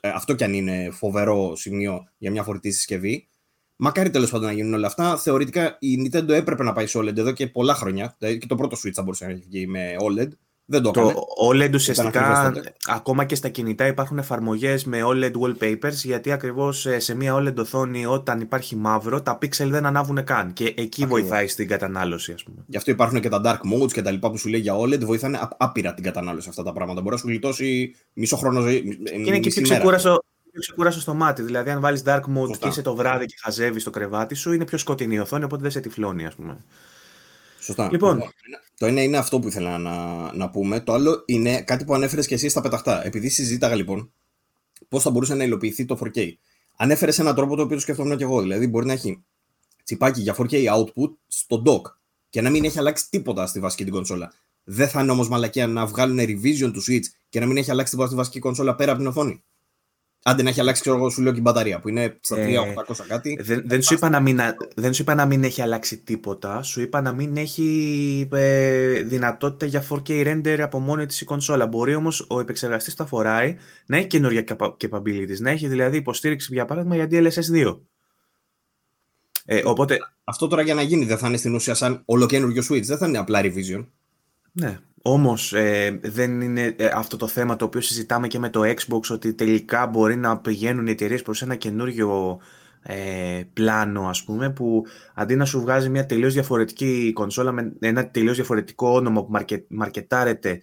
Ε, αυτό κι αν είναι φοβερό σημείο για μια φορητή συσκευή. Μακάρι τέλος πάντων να γίνουν όλα αυτά. Θεωρητικά η Nintendo έπρεπε να πάει σε OLED εδώ και πολλά χρόνια. Και το πρώτο Switch θα μπορούσε να έχει βγει με OLED. Δεν το, το έκανε. OLED ουσιαστικά, ακόμα και στα κινητά υπάρχουν εφαρμογές με OLED wallpapers, γιατί ακριβώς σε μια OLED οθόνη όταν υπάρχει μαύρο, τα pixel δεν ανάβουν καν. Και εκεί ακριβώς. βοηθάει στην κατανάλωση, ας πούμε. Γι' αυτό υπάρχουν και τα dark modes και τα λοιπά που σου λέει για OLED, βοηθάνε άπειρα την κατανάλωση αυτά τα πράγματα. Μπορεί να σου γλιτώσει μισό χρόνο ζωή. Είναι και πιο ξεκούραστο. Πιο ξεκούραστο στο μάτι. Δηλαδή, αν βάλεις dark mode και είσαι το βράδυ και χαζεύεις το κρεβάτι σου, είναι πιο σκοτεινή η οθόνη, οπότε δεν σε τυφλώνει, ας πούμε. Σωστά. Λοιπόν. Το ένα είναι αυτό που ήθελα να, να πούμε. Το άλλο είναι κάτι που ανέφερες και εσύ στα πεταχτά. Επειδή συζήταγα λοιπόν πώς θα μπορούσε να υλοποιηθεί το φορ κέι. Ανέφερες έναν τρόπο το οποίο το σκεφτόμουν και εγώ. Δηλαδή, μπορεί να έχει τσιπάκι για φορ κέι output στο dock και να μην έχει αλλάξει τίποτα στη βασική την κονσόλα. Δεν θα είναι όμως μαλακία να βγάλουν revision του Switch και να μην έχει αλλάξει τίποτα στη βασική κονσόλα πέρα από την οθόνη. Άντε να έχει αλλάξει, ξέρω εγώ, σου λέω και η μπαταρία που είναι στα τριακόσια οχτακόσια κάτι. Δεν, δεν, σου είπα να μην, δεν σου είπα να μην έχει αλλάξει τίποτα. Σου είπα να μην έχει ε, δυνατότητα για φορ κέι render από μόνη της η κονσόλα. Μπορεί όμως ο επεξεργαστής που τα φοράει να έχει καινούργια capabilities. Να έχει δηλαδή υποστήριξη για παράδειγμα για ντι ελ ες ες δύο. Ε, οπότε... Αυτό τώρα για να γίνει δεν θα είναι στην ουσία σαν ολοκένουργιο Switch. Δεν θα είναι απλά revision. Ναι. Όμως ε, δεν είναι ε, αυτό το θέμα το οποίο συζητάμε και με το Xbox, ότι τελικά μπορεί να πηγαίνουν οι εταιρείες προς ένα καινούριο ε, πλάνο, ας πούμε, που αντί να σου βγάζει μια τελείως διαφορετική κονσόλα με ένα τελείως διαφορετικό όνομα που μαρκε, μαρκετάρεται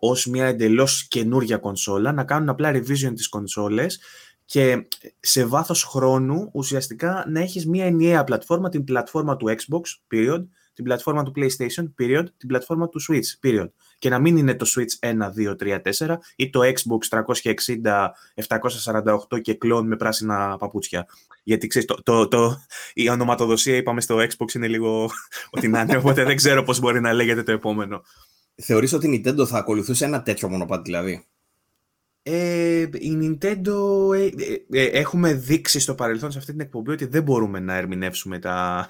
ως μια εντελώς καινούρια κονσόλα, να κάνουν απλά revision τις κονσόλες και σε βάθος χρόνου ουσιαστικά να έχεις μια ενιαία πλατφόρμα, την πλατφόρμα του Xbox, period, την πλατφόρμα του PlayStation, period, την πλατφόρμα του Switch, period. Και να μην είναι το Switch ένα, δύο, τρία, τέσσερα ή το Xbox τριακόσια εξήντα, επτακόσια σαράντα οκτώ και κλόν με πράσινα παπούτσια. Γιατί ξέρεις, το, το, το, η ονοματοδοσία είπαμε στο Xbox είναι λίγο ότι να είναι, οπότε δεν ξέρω πώς μπορεί να λέγεται το επόμενο. Θεωρείς ότι η Nintendo θα ακολουθούσε ένα τέτοιο μονοπάτι δηλαδή? Ε, η Nintendo ε, ε, έχουμε δείξει στο παρελθόν σε αυτή την εκπομπή ότι δεν μπορούμε να ερμηνεύσουμε τα,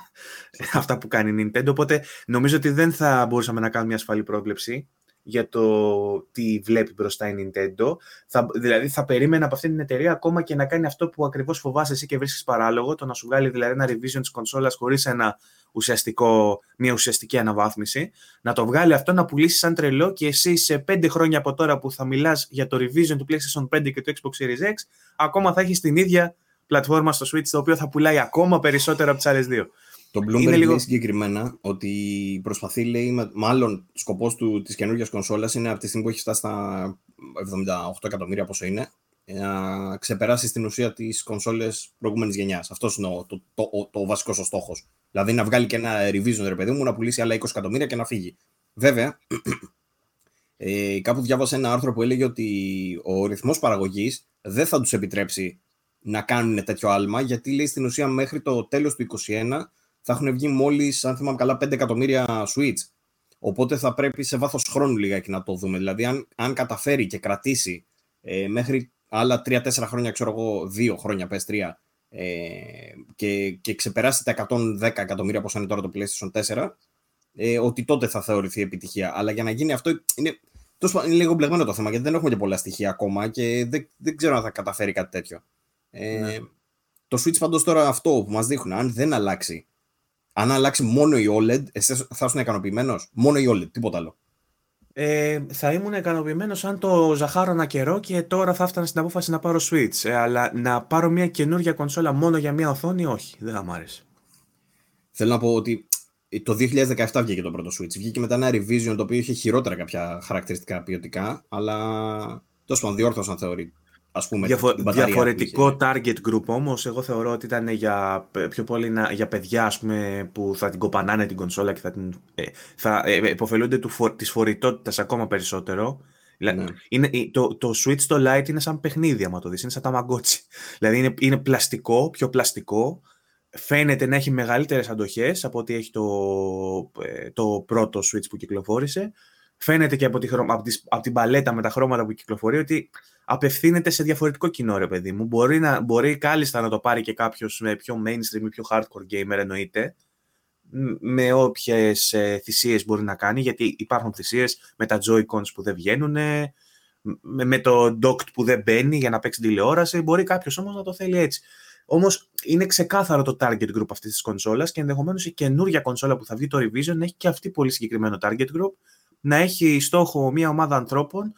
αυτά που κάνει η Nintendo, οπότε νομίζω ότι δεν θα μπορούσαμε να κάνουμε μια ασφαλή πρόβλεψη για το τι βλέπει μπροστά η Nintendo. Θα, δηλαδή θα περίμενα από αυτή την εταιρεία ακόμα και να κάνει αυτό που ακριβώς φοβάσαι εσύ και βρίσκεις παράλογο, το να σου βγάλει δηλαδή ένα revision της κονσόλας χωρίς ένα ουσιαστικό, μια ουσιαστική αναβάθμιση, να το βγάλει αυτό, να πουλήσει σαν τρελό και εσύ σε πέντε χρόνια από τώρα που θα μιλάς για το revision του PlayStation πέντε και του Xbox Series X, ακόμα θα έχεις την ίδια πλατφόρμα στο Switch, το οποίο θα πουλάει ακόμα περισσότερο από τις άλλες δύο. Το Bloomberg είναι λίγο... λέει συγκεκριμένα ότι προσπαθεί, λέει, μάλλον σκοπός της καινούργιας κονσόλας είναι από τη στιγμή που έχει φτάσει στα εβδομήντα οκτώ εκατομμύρια πόσο είναι, να ξεπεράσει στην ουσία τις κονσόλες προηγούμενης γενιάς. Αυτός είναι το, το, το, το βασικός ο στόχος. Δηλαδή να βγάλει και ένα revision, ρε παιδί μου, να πουλήσει άλλα είκοσι εκατομμύρια και να φύγει. Βέβαια, ε, κάπου διάβασα ένα άρθρο που έλεγε ότι ο ρυθμός παραγωγής δεν θα τους επιτρέψει να κάνουν τέτοιο άλμα, γιατί λέει στην ουσία μέχρι το τέλος του είκοσι ένα θα έχουν βγει μόλις, αν θυμάμαι καλά, πέντε εκατομμύρια Switch. Οπότε θα πρέπει σε βάθος χρόνου λιγάκι να το δούμε. Δηλαδή, αν, αν καταφέρει και κρατήσει ε, μέχρι άλλα τρία τέσσερα χρόνια, ξέρω εγώ, δύο χρόνια, πες τρία, ε, και, και ξεπεράσει τα εκατόν δέκα εκατομμύρια, όπως είναι τώρα το PlayStation τέσσερα, ε, ότι τότε θα θεωρηθεί επιτυχία. Αλλά για να γίνει αυτό είναι, τόσο, είναι λίγο μπλεγμένο το θέμα, γιατί δεν έχουμε και πολλά στοιχεία ακόμα και δεν, δεν ξέρω αν θα καταφέρει κάτι τέτοιο. Ε, ναι. Το Switch πάντως τώρα αυτό που μας δείχνουν, αν δεν αλλάξει, αν αλλάξει μόνο η OLED, εσείς θα ήσουν ικανοποιημένος? Μόνο η OLED, τίποτα άλλο. Ε, θα ήμουν ικανοποιημένος αν το ζαχάρωνα καιρό και τώρα θα έφτανα στην απόφαση να πάρω Switch. Ε, αλλά να πάρω μια καινούργια κονσόλα μόνο για μια οθόνη, όχι, δεν θα μ' άρεσε. Θέλω να πω ότι το δύο χιλιάδες δεκαεπτά βγήκε το πρώτο Switch. Βγήκε μετά ένα revision το οποίο είχε χειρότερα κάποια χαρακτηριστικά ποιοτικά, αλλά τόσο πάντων διόρθωσαν θεωρεί. Ας πούμε, Διαφο- διαφορετικό target group όμως, εγώ θεωρώ ότι ήταν για, πιο πολύ να, για παιδιά ας πούμε, που θα την κοπανάνε την κονσόλα και θα, την, θα ε, υποφελούνται του φο- της φορητότητας ακόμα περισσότερο. Ναι. Είναι, το, το Switch το Lite είναι σαν παιχνίδι άμα το δεις, είναι σαν ταμαγκότσι. Δηλαδή είναι, είναι πλαστικό, πιο πλαστικό, φαίνεται να έχει μεγαλύτερες αντοχές από ό,τι έχει το, το πρώτο Switch που κυκλοφόρησε. Φαίνεται και από, τη, από, τη, από την παλέτα με τα χρώματα που κυκλοφορεί ότι απευθύνεται σε διαφορετικό κοινό, ρε παιδί μου. Μπορεί, να, μπορεί κάλλιστα να το πάρει και κάποιος με πιο mainstream ή πιο hardcore gamer, εννοείται. Με όποιες ε, θυσίες μπορεί να κάνει, γιατί υπάρχουν θυσίες με τα Joy-Cons που δεν βγαίνουν, με, με το dock που δεν μπαίνει για να παίξει τηλεόραση. Μπορεί κάποιος όμως να το θέλει έτσι. Όμως είναι ξεκάθαρο το target group αυτής της κονσόλας και ενδεχομένως η καινούργια κονσόλα που θα βγει το revision έχει και αυτή πολύ συγκεκριμένο target group. Να έχει στόχο μια ομάδα ανθρώπων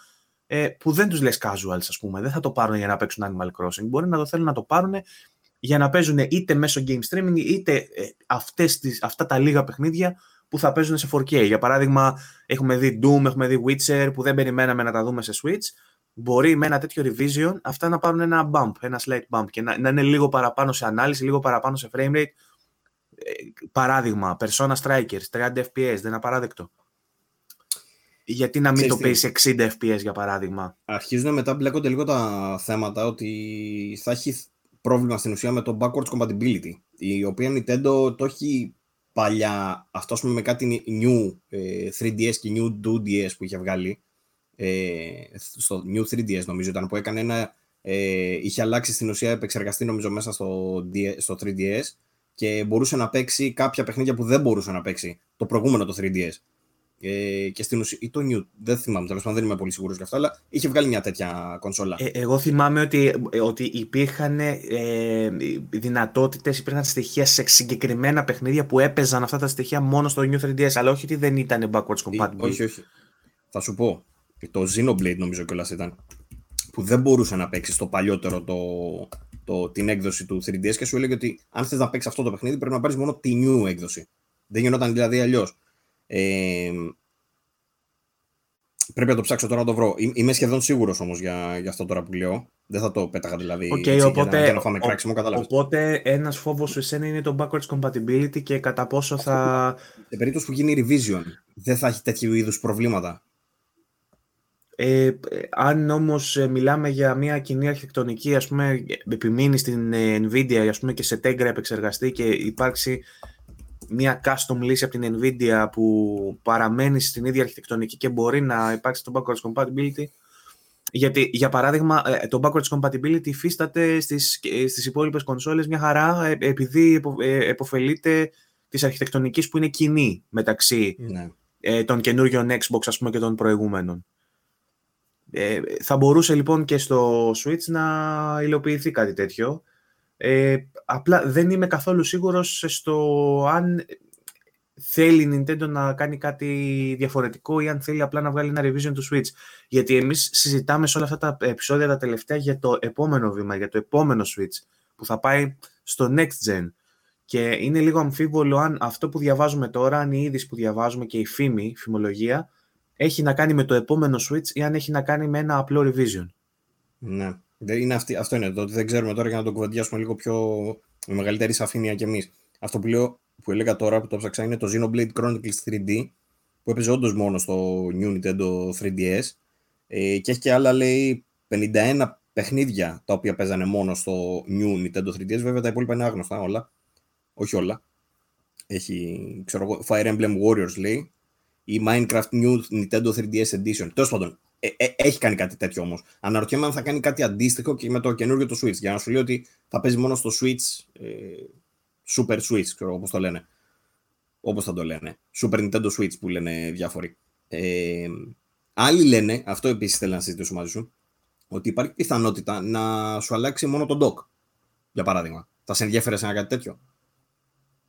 ε, που δεν τους λες casuals, ας πούμε. Δεν θα το πάρουν για να παίξουν Animal Crossing. Μπορεί να το θέλουν να το πάρουν για να παίζουν είτε μέσω game streaming, είτε ε, αυτές τις, αυτά τα λίγα παιχνίδια που θα παίζουν σε φορ κέι. Για παράδειγμα, έχουμε δει Doom, έχουμε δει Witcher που δεν περιμέναμε να τα δούμε σε Switch. Μπορεί με ένα τέτοιο revision αυτά να πάρουν ένα bump, ένα slight bump και να, να είναι λίγο παραπάνω σε ανάλυση, λίγο παραπάνω σε frame rate. Ε, παράδειγμα, Persona Strikers, τριάντα φρέιμς περ σεκόντ, δεν είναι απαράδεκτο. Γιατί να μην Ξέστη. το παίει σε εξήντα φρέιμς περ σεκόντ για παράδειγμα. Αρχίζουν μετά, μπλέκονται λίγο τα θέματα ότι θα έχει πρόβλημα στην ουσία με το backwards compatibility. Η οποία Nintendo το έχει παλιά, αυτό ας πούμε με κάτι new θρι ντι ες και new του ντι ες που είχε βγάλει. Στο new θρι ντι ες νομίζω ήταν που έκανε ένα. Είχε αλλάξει στην ουσία επεξεργαστή νομίζω μέσα στο θρι ντι ες και μπορούσε να παίξει κάποια παιχνίδια που δεν μπορούσε να παίξει το προηγούμενο το θρι ντι ες. Ε, και στην ουσία, ή το New, δεν θυμάμαι τέλος πάντων, δεν είμαι πολύ σίγουρος για αυτά, αλλά είχε βγάλει μια τέτοια κονσόλα. Ε, εγώ θυμάμαι ότι, ότι υπήρχαν ε, δυνατότητες, υπήρχαν στοιχεία σε συγκεκριμένα παιχνίδια που έπαιζαν αυτά τα στοιχεία μόνο στο New θρι ντι ες, αλλά όχι ότι δεν ήταν backwards compatible. Ε, όχι, όχι. Θα σου πω. Το Xenoblade νομίζω κιόλας ήταν. Που δεν μπορούσε να παίξει στο παλιότερο το, το, την έκδοση του θρι ντι ες και σου έλεγε ότι αν θες να παίξει αυτό το παιχνίδι πρέπει να πάρεις μόνο τη New έκδοση. Δεν γινόταν δηλαδή αλλιώς. Ε, πρέπει να το ψάξω τώρα να το βρω. Είμαι σχεδόν σίγουρος όμως για, για αυτό τώρα που λέω. Δεν θα το πέταγα δηλαδή. Okay, έτσι, οπότε, για να, για να φάμε κράξιμο, καταλάβεις. Οπότε ένας φόβος σου εσένα είναι το backwards compatibility και κατά πόσο θα. Σε περίπτωση που γίνει revision, δεν θα έχει τέτοιου είδους προβλήματα. Ε, ε, αν όμως μιλάμε για μια κοινή αρχιτεκτονική, ας πούμε, επιμείνει στην Nvidia ας πούμε, και σε Tegra επεξεργαστεί και υπάρξει μια custom λύση από την Nvidia που παραμένει στην ίδια αρχιτεκτονική και μπορεί να υπάρξει το backwards compatibility. Γιατί, για παράδειγμα, το backwards compatibility υφίσταται στις, στις υπόλοιπες κονσόλες μια χαρά επειδή επωφελείται της αρχιτεκτονικής που είναι κοινή μεταξύ ναι. ε, των καινούριων Xbox ας πούμε, και των προηγούμενων. Ε, θα μπορούσε λοιπόν και στο Switch να υλοποιηθεί κάτι τέτοιο. Ε, απλά δεν είμαι καθόλου σίγουρος στο αν θέλει η Nintendo να κάνει κάτι διαφορετικό ή αν θέλει απλά να βγάλει ένα revision του Switch. Γιατί εμείς συζητάμε σε όλα αυτά τα επεισόδια τα τελευταία για το επόμενο βήμα, για το επόμενο Switch που θα πάει στο Next Gen. Και είναι λίγο αμφίβολο αν αυτό που διαβάζουμε τώρα, αν η είδηση που διαβάζουμε και η φήμη, η φημολογία, έχει να κάνει με το επόμενο Switch ή αν έχει να κάνει με ένα απλό revision. Ναι. Είναι αυτή, αυτό είναι το ότι δεν ξέρουμε τώρα για να το κουβεντιάσουμε λίγο πιο με μεγαλύτερη σαφήνεια κι εμείς. Αυτό που, λέω, που έλεγα τώρα που το ψάξα είναι το Xenoblade Chronicles θρι ντι που έπαιζε όντως μόνο στο New Nintendo θρι ντι ες ε, και έχει και άλλα λέει πενήντα ένα παιχνίδια τα οποία παίζανε μόνο στο New Nintendo θρι ντι ες, βέβαια τα υπόλοιπα είναι άγνωστα όλα, όχι όλα. Έχει, ξέρω εγώ, Fire Emblem Warriors λέει, ή Minecraft New Nintendo θρι ντι ες Edition. Τέλος πάντων, ε, ε, έχει κάνει κάτι τέτοιο όμως. Αναρωτιέμαι αν θα κάνει κάτι αντίστοιχο και με το καινούργιο του Switch, για να σου λέει ότι θα παίζει μόνο στο Switch, ε, Super Switch, ξέρω, όπως το λένε. Όπως θα το λένε. Super Nintendo Switch που λένε διάφοροι. Ε, άλλοι λένε, αυτό επίσης θέλω να συζητήσω μαζί σου, ότι υπάρχει πιθανότητα να σου αλλάξει μόνο το dock. Για παράδειγμα, θα σε ενδιαφέρε σε ένα κάτι τέτοιο.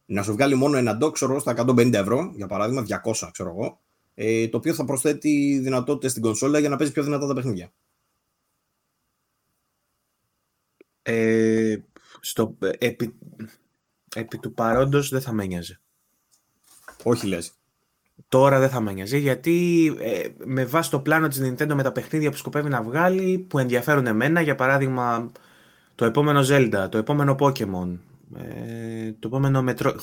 Να σου βγάλει μόνο ένα dock, ξέρω, στα εκατόν πενήντα ευρώ, για παράδειγμα, διακόσια, ξέρω εγώ, ε, το οποίο θα προσθέτει δυνατότητες στην κονσόλα για να παίζει πιο δυνατά τα παιχνίδια. Ε, στο, επί, επί του παρόντος δεν θα με νοιάζει. Όχι λες. Τώρα δεν θα με νοιάζει, γιατί ε, με βάση το πλάνο της Nintendo με τα παιχνίδια που σκοπεύει να βγάλει, που ενδιαφέρουν εμένα, για παράδειγμα, το επόμενο Zelda, το επόμενο Pokemon, ε, το επόμενο Metro...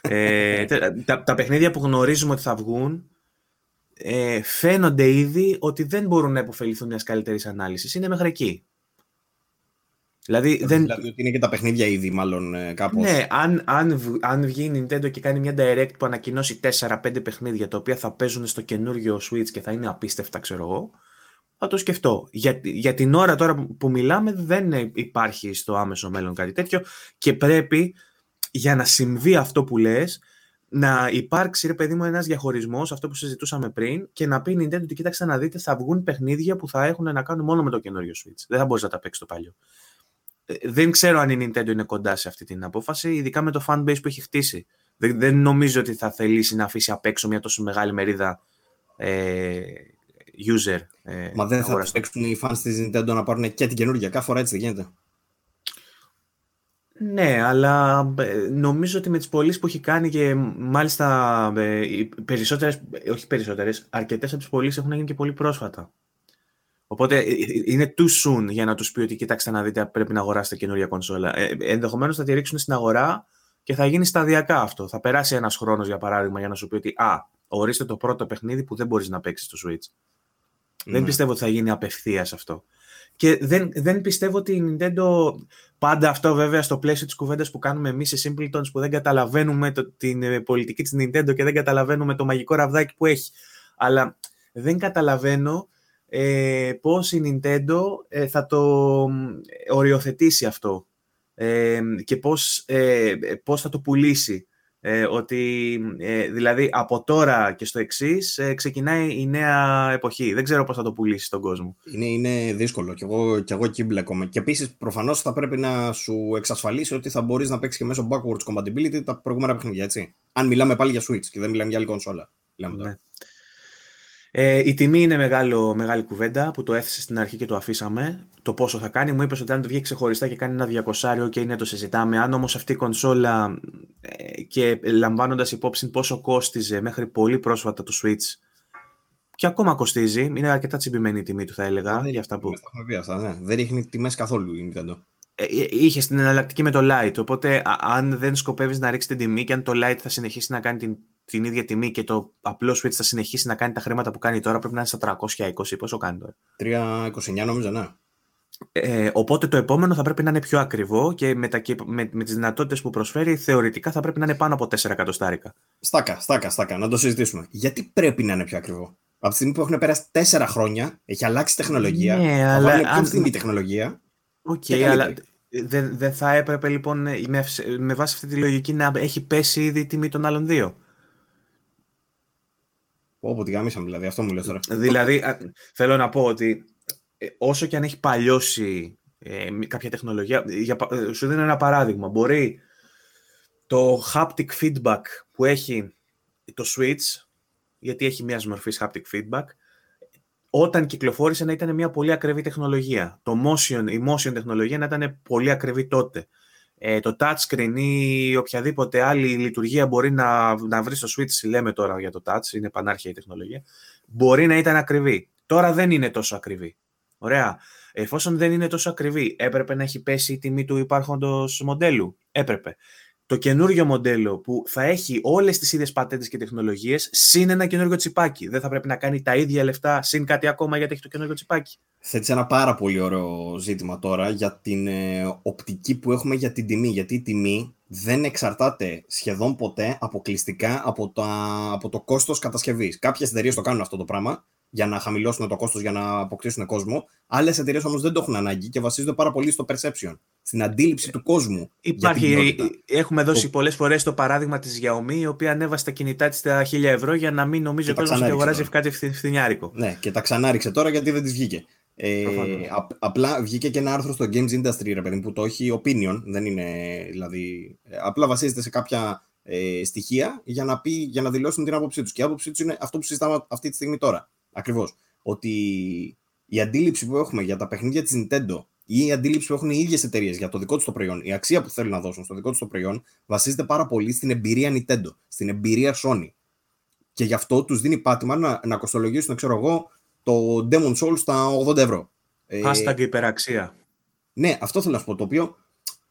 ε, τα, τα παιχνίδια που γνωρίζουμε ότι θα βγουν, ε, φαίνονται ήδη ότι δεν μπορούν να υποφεληθούν μιας καλύτερης ανάλυσης. Είναι μέχρι εκεί. Δηλαδή, δεν... δηλαδή ότι είναι και τα παιχνίδια ήδη μάλλον κάπως. Ναι, αν, αν, αν βγει η Nintendo και κάνει μια direct που ανακοινώσει τέσσερα πέντε παιχνίδια τα οποία θα παίζουν στο καινούριο Switch και θα είναι απίστευτα, ξέρω εγώ, θα το σκεφτώ. Για, για την ώρα τώρα που μιλάμε δεν υπάρχει στο άμεσο μέλλον κάτι τέτοιο και πρέπει για να συμβεί αυτό που λες να υπάρξει, ρε παιδί μου, ένας διαχωρισμός, αυτό που συζητούσαμε πριν, και να πει η Nintendo ότι κοίταξε να δείτε, θα βγουν παιχνίδια που θα έχουν να κάνουν μόνο με το καινούριο Switch. Δεν θα μπορείς να τα παίξεις το παλιό. Δεν ξέρω αν η Nintendo είναι κοντά σε αυτή την απόφαση, ειδικά με το fanbase που έχει χτίσει. Δεν, δεν νομίζω ότι θα θελήσει να αφήσει απ' έξω μια τόσο μεγάλη μερίδα ε, user. Ε, Μα δεν αγοραστή. Θα παίξουν οι fans της Nintendo να πάρουν και την καινούργια, κάθε φορά έτσι δεν γίνεται. Ναι, αλλά νομίζω ότι με τις πωλήσεις που έχει κάνει και μάλιστα ε, οι περισσότερες, όχι περισσότερες, αρκετές από τις πωλήσεις έχουν γίνει και πολύ πρόσφατα. Οπότε είναι too soon για να τους πει ότι κοιτάξτε να δείτε, πρέπει να αγοράσετε καινούρια κονσόλα. Ε, ενδεχομένως θα τη ρίξουν στην αγορά και θα γίνει σταδιακά αυτό. Θα περάσει ένας χρόνος, για παράδειγμα, για να σου πει ότι α, ορίστε το πρώτο παιχνίδι που δεν μπορείς να παίξεις στο Switch. Mm. Δεν πιστεύω ότι θα γίνει απευθείας αυτό. Και δεν, δεν πιστεύω ότι η Nintendo, πάντα αυτό βέβαια στο πλαίσιο της κουβέντας που κάνουμε εμείς οι Simpletons, που δεν καταλαβαίνουμε το, την πολιτική της Nintendo και δεν καταλαβαίνουμε το μαγικό ραβδάκι που έχει. Αλλά δεν καταλαβαίνω Ε, πώς η Nintendo ε, θα το οριοθετήσει αυτό ε, και πώς, ε, πώς θα το πουλήσει, ε, ότι ε, δηλαδή από τώρα και στο εξής ε, ξεκινάει η νέα εποχή. Δεν ξέρω πώς θα το πουλήσει στον κόσμο. Είναι, είναι δύσκολο και εγώ, και εγώ εκεί μπλέκομαι. Και επίσης προφανώς θα πρέπει να σου εξασφαλίσει ότι θα μπορείς να παίξεις και μέσω backwards compatibility τα προηγούμενα παιχνίδια, έτσι. Αν μιλάμε πάλι για Switch και δεν μιλάμε για άλλη κονσόλα. Ε, η τιμή είναι μεγάλο, μεγάλη κουβέντα που το έθεσε στην αρχή και το αφήσαμε. Το πόσο θα κάνει, μου είπες ότι αν το βγει ξεχωριστά και κάνει ένα διακόσια και είναι το συζητάμε. Αν όμως αυτή η κονσόλα ε, και λαμβάνοντας υπόψη πόσο κόστιζε μέχρι πολύ πρόσφατα το Switch και ακόμα κοστίζει, είναι αρκετά τσιμπημένη η τιμή του, θα έλεγα. Δεν, για αυτά που... ναι. Δεν ρίχνει τιμές καθόλου η Nintendo. Ε, είχε την εναλλακτική με το Lite. Οπότε α, αν δεν σκοπεύεις να ρίξεις την τιμή και αν το Lite θα συνεχίσει να κάνει την. την ίδια τιμή και το απλό Switch θα συνεχίσει να κάνει τα χρήματα που κάνει τώρα, πρέπει να είναι στα τριακόσια είκοσι, πόσο κάνει τώρα. τριακόσια είκοσι εννιά νομίζω, ναι. Ε, οπότε το επόμενο θα πρέπει να είναι πιο ακριβό και με, τα, με, με τις δυνατότητες που προσφέρει θεωρητικά θα πρέπει να είναι πάνω από τέσσερα εκατοστάρικα. Στάκα, στάκα, στάκα, να το συζητήσουμε. Γιατί πρέπει να είναι πιο ακριβό? Από τη στιγμή που έχουν περάσει τέσσερα χρόνια, έχει αλλάξει τεχνολογία, ναι, θα αλλά, βάλουν πιο φθηνή τεχνολογία. Οκ, okay, αλλά... δεν δε θα έπρεπε λοιπόν με, με βάση αυτή τη λογική να έχει πέσει ήδη η τιμή των άλλων δύο. Όπου την γαμίσαμε, δηλαδή, αυτό μου λες τώρα. Δηλαδή, θέλω να πω ότι όσο και αν έχει παλιώσει ε, κάποια τεχνολογία, για, σου δίνω ένα παράδειγμα. Μπορεί το haptic feedback που έχει το Switch, γιατί έχει μια μορφή haptic feedback, όταν κυκλοφόρησε να ήταν μια πολύ ακριβή τεχνολογία. Το motion, η motion τεχνολογία να ήταν πολύ ακριβή τότε. Ε, το touchscreen ή οποιαδήποτε άλλη λειτουργία μπορεί να, να βρει στο Switch, λέμε τώρα για το touch, είναι πανάρχια η τεχνολογία, μπορεί να ήταν ακριβή. Τώρα δεν είναι τόσο ακριβή. Ωραία. Εφόσον δεν είναι τόσο ακριβή, έπρεπε να έχει πέσει η τιμή του υπάρχοντος μοντέλου. Έπρεπε. το καινούριο μοντέλο που θα έχει όλες τις ίδιες πατέντες και τεχνολογίες συν ένα καινούριο τσιπάκι. Δεν θα πρέπει να κάνει τα ίδια λεφτά συν κάτι ακόμα γιατί έχει το καινούριο τσιπάκι. Θέτεις ένα πάρα πολύ ωραίο ζήτημα τώρα για την ε, οπτική που έχουμε για την τιμή. Γιατί η τιμή δεν εξαρτάται σχεδόν ποτέ αποκλειστικά από, τα, από το κόστος κατασκευής. Κάποιες εταιρείες το κάνουν αυτό το πράγμα για να χαμηλώσουν το κόστος, για να αποκτήσουν κόσμο. Άλλες εταιρείες όμως δεν το έχουν ανάγκη και βασίζονται πάρα πολύ στο perception, στην αντίληψη του κόσμου. Υπάρχει, έχουμε δώσει το... πολλές φορές το παράδειγμα της Xiaomi, η οποία ανέβασε τα κινητά της στα χίλια ευρώ για να μην νομίζει ο κόσμος ότι αγοράζει κάτι φθηνιάρικο. Ναι, και τα ξανάριξε τώρα γιατί δεν της βγήκε. Ε, απ, απλά βγήκε και ένα άρθρο στο Games Industry, ρε παιδί, που το έχει opinion, δεν είναι δηλαδή. Απλά βασίζεται σε κάποια ε, στοιχεία για να, πει, για να δηλώσουν την άποψή τους. Και η άποψή τους είναι αυτό που συζητάμε αυτή τη στιγμή τώρα. Ακριβώς. Ότι η αντίληψη που έχουμε για τα παιχνίδια της Nintendo ή η αντίληψη που έχουν οι ίδιες εταιρείες για το δικό τους το προϊόν, η αξία που θέλουν να δώσουν στο δικό τους το προϊόν, βασίζεται πάρα πολύ στην εμπειρία Nintendo, στην εμπειρία Sony. Και γι' αυτό τους δίνει πάτημα να, να κοστολογήσουν, ξέρω εγώ, το Demon Souls στα ογδόντα ευρώ. Hashtag υπεραξία. Ε, ναι, αυτό θέλω να σου πω. Το οποίο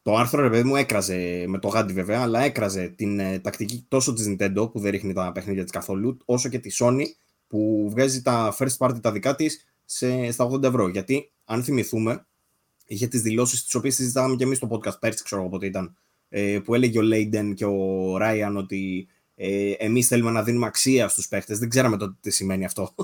το άρθρο, ρε παιδί μου, έκραζε με το γάντι βέβαια, αλλά έκραζε την ε, τακτική τόσο της Nintendo που δεν ρίχνει τα παιχνίδια της καθόλου, όσο και τη Sony που βγάζει τα first party τα δικά της σε, στα ογδόντα ευρώ. Γιατί, αν θυμηθούμε, είχε τις δηλώσεις τις οποίες συζητάγαμε και εμείς στο podcast πέρσι, ξέρω εγώ πότε ήταν, ε, που έλεγε ο Λέιντεν και ο Ράιαν ότι ε, εμείς θέλουμε να δίνουμε αξία στους παίχτες. Δεν ξέραμε τότε τι σημαίνει αυτό.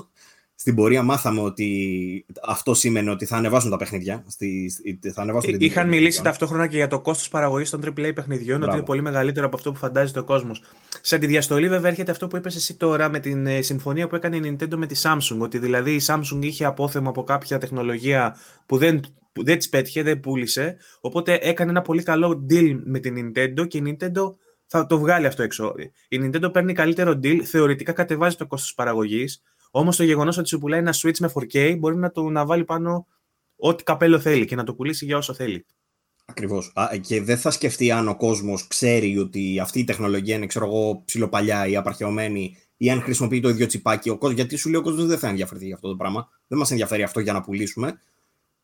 Στην πορεία μάθαμε ότι αυτό σήμαινε ότι θα ανεβάσουν τα παιχνίδια. Στη, θα ανεβάσουν Είχαν παιχνίδια. μιλήσει ταυτόχρονα και για το κόστος παραγωγής των τριπλ έι παιχνιδιών, Μπράβο. ότι είναι πολύ μεγαλύτερο από αυτό που φαντάζεται ο κόσμος. Σε αντιδιαστολή, βέβαια, έρχεται αυτό που είπες εσύ τώρα με την συμφωνία που έκανε η Nintendo με τη Samsung. Ότι δηλαδή η Samsung είχε απόθεμα από κάποια τεχνολογία που δεν, που δεν της πέτυχε, δεν πούλησε. Οπότε έκανε ένα πολύ καλό deal με την Nintendo και η Nintendo θα το βγάλει αυτό έξω. Η Nintendo παίρνει καλύτερο deal, θεωρητικά κατεβάζει το κόστος παραγωγής. Όμως το γεγονός ότι σου πουλάει ένα Switch με φορ κέι μπορεί να το να βάλει πάνω ό,τι καπέλο θέλει και να το πουλήσει για όσο θέλει. Ακριβώς. Α, και δεν θα σκεφτεί αν ο κόσμος ξέρει ότι αυτή η τεχνολογία είναι, ξέρω εγώ, ψιλοπαλιά ή απαρχαιωμένη, ή αν χρησιμοποιεί το ίδιο τσιπάκι. Ο κόσμος, γιατί σου λέει ο κόσμος δεν θα ενδιαφερθεί για αυτό το πράγμα. Δεν μας ενδιαφέρει αυτό για να πουλήσουμε.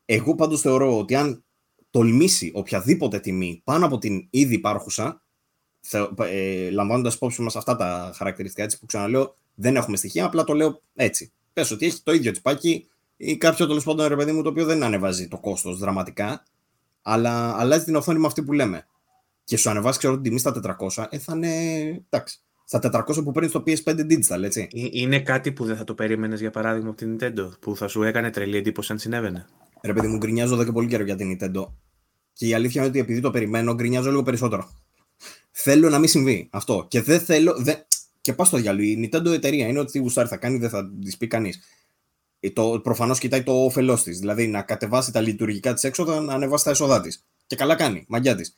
Εγώ πάντως θεωρώ ότι αν τολμήσει οποιαδήποτε τιμή πάνω από την ήδη υπάρχουσα, ε, λαμβάνοντας υπόψη μας αυτά τα χαρακτηριστικά της που ξαναλέω. Δεν έχουμε στοιχεία, απλά το λέω έτσι. Πες ότι έχει το ίδιο τσιπάκι ή κάποιο τέλος πάντων, ρε παιδί μου, το οποίο δεν ανεβάζει το κόστος δραματικά, αλλά αλλάζει την οθόνη με αυτή που λέμε. Και σου ανεβάσει, ξέρω, την τιμή στα τετρακόσια, ε, θα είναι. Εντάξει. Στα τετρακόσια που παίρνει το πι ες φάιβ Digital, έτσι. Είναι κάτι που δεν θα το περίμενες, για παράδειγμα, από την Nintendo, που θα σου έκανε τρελή εντύπωση αν συνέβαινε. Ρε παιδί μου, γκρινιάζω εδώ και πολύ καιρό για την Nintendo. Και η αλήθεια είναι ότι επειδή το περιμένω, γκρινιάζω λίγο περισσότερο. Θέλω να μην συμβεί αυτό. Και δεν θέλω. Δε... Και πας στο διάλογο. Η Nintendo εταιρεία είναι ότι γουστάρει θα κάνει, δεν θα της πει κανείς. Προφανώς κοιτάει το όφελός της. Δηλαδή να κατεβάσει τα λειτουργικά της έξοδα, να ανεβάσει τα έσοδά της. Και καλά κάνει, μαγιά της.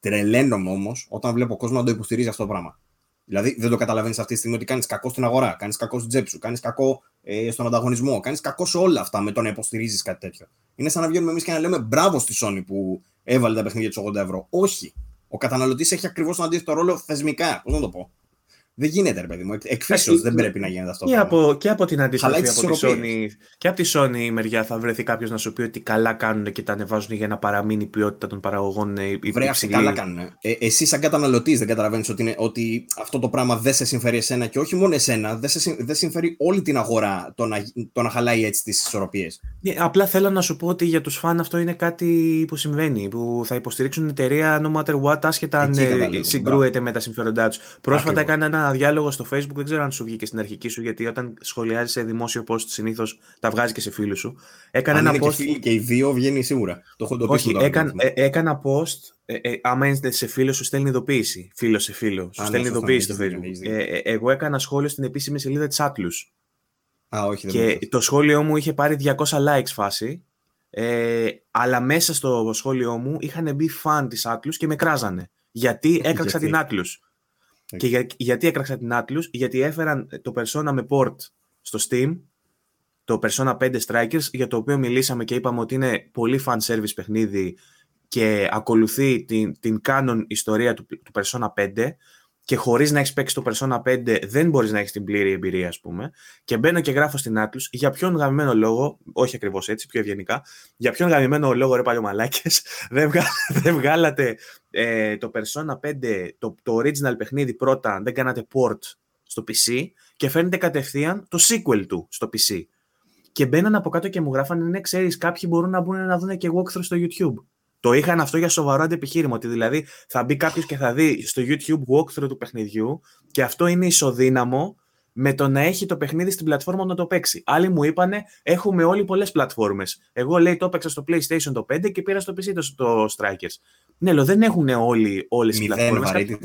Τρελαίνομαι όμως όταν βλέπω κόσμο να το υποστηρίζει αυτό το πράγμα. Δηλαδή δεν το καταλαβαίνεις αυτή τη στιγμή ότι κάνεις κακό στην αγορά, κάνεις κακό στην τσέπη σου, κάνεις κακό ε, στον ανταγωνισμό, κάνεις κακό σε όλα αυτά με το να υποστηρίζεις κάτι τέτοιο. Είναι σαν να βγαίνουμε εμείς και να λέμε μπράβο στη Sony που έβαλε τα παιχνίδια της ογδόντα ευρώ. Όχι. Ο καταναλωτής έχει ακριβώς τον αντίθετο ρόλο θεσμικά. Πώς να το πω. Δεν γίνεται, ρε παιδί μου. Εκφύσεως δεν πρέπει να γίνεται αυτό. Και από, και από την αντίστοιχη από τη Sony, και από τη Sony η μεριά θα βρεθεί κάποιος να σου πει ότι καλά κάνουν και τα ανεβάζουν για να παραμείνει η ποιότητα των παραγωγών υψηλή. Βρε, αυτοί καλά κάνουν. Ε, εσύ, σαν καταναλωτής, δεν καταλαβαίνεις ότι, ότι αυτό το πράγμα δεν σε συμφέρει εσένα και όχι μόνο εσένα, δεν σε δεν συμφέρει όλη την αγορά το να, το να χαλάει έτσι τις ισορροπίες. Ε, απλά θέλω να σου πω ότι για τους φαν αυτό είναι κάτι που συμβαίνει, που θα υποστηρίξουν την εταιρεία no matter what, άσχετα αν συγκρούεται με τα συμφέροντά τους. Πρόσφατα έκανα ένα διάλογο στο Facebook, δεν ξέρω αν σου βγήκε στην αρχική σου, γιατί όταν σχολιάζεις σε δημόσιο post συνήθως τα βγάζει και σε φίλους σου. Έκανε αν ένα είναι post. Και, φίλοι και οι δύο βγαίνει σίγουρα. Το έχω το πει. Όχι, έκανα, ε, έκανα post. Ε, ε, άμα είναι σε φίλο, σου στέλνει ειδοποίηση. Φίλο σε φίλο. Σου στέλνει ειδοποίηση στο Facebook. Ε, ε, εγώ έκανα σχόλιο στην επίσημη σελίδα της Atlus. Α, όχι, δεν και το σχόλιο μου είχε πάρει διακόσια likes φάση. Ε, αλλά μέσα στο σχόλιο μου είχαν μπει φαν της Atlus και με κράζανε. Γιατί έκραξα την Atlus. Και για, γιατί έκραξα την Atlus, γιατί έφεραν το Persona με port στο Steam, το Persona πέντε Strikers, για το οποίο μιλήσαμε και είπαμε ότι είναι πολύ fan service παιχνίδι και ακολουθεί την, την canon ιστορία του, του Persona πέντε, και χωρίς να έχεις παίξει το Persona πέντε δεν μπορείς να έχεις την πλήρη εμπειρία, ας πούμε. Και μπαίνω και γράφω στην Atlus για ποιον γαμμένο λόγο, όχι ακριβώς έτσι, πιο ευγενικά, για ποιον γαμμένο λόγο, ρε παλιομαλάκες, δεν, βγα... δεν βγάλατε ε, το Persona πέντε, το, το original παιχνίδι πρώτα, δεν κάνατε port στο πι σι και φέρνετε κατευθείαν το sequel του στο πι σι. Και μπαίναν από κάτω και μου γράφανε, ναι, ξέρεις, κάποιοι μπορούν να μπουν να δουν και walkthrough στο YouTube. Το είχαν αυτό για σοβαρό αντεπιχείρημα, ότι δηλαδή θα μπει κάποιος και θα δει στο YouTube walkthrough του παιχνιδιού και αυτό είναι ισοδύναμο με το να έχει το παιχνίδι στην πλατφόρμα να το παίξει. Άλλοι μου είπανε, έχουμε όλοι πολλές πλατφόρμες. Εγώ, λέει, το έπαιξα στο PlayStation το πέντε και πήρα στο πι σι το, το Strikers. Ναι, λέω, δεν έχουν όλοι όλες οι πλατφόρμες. Κάποιοι...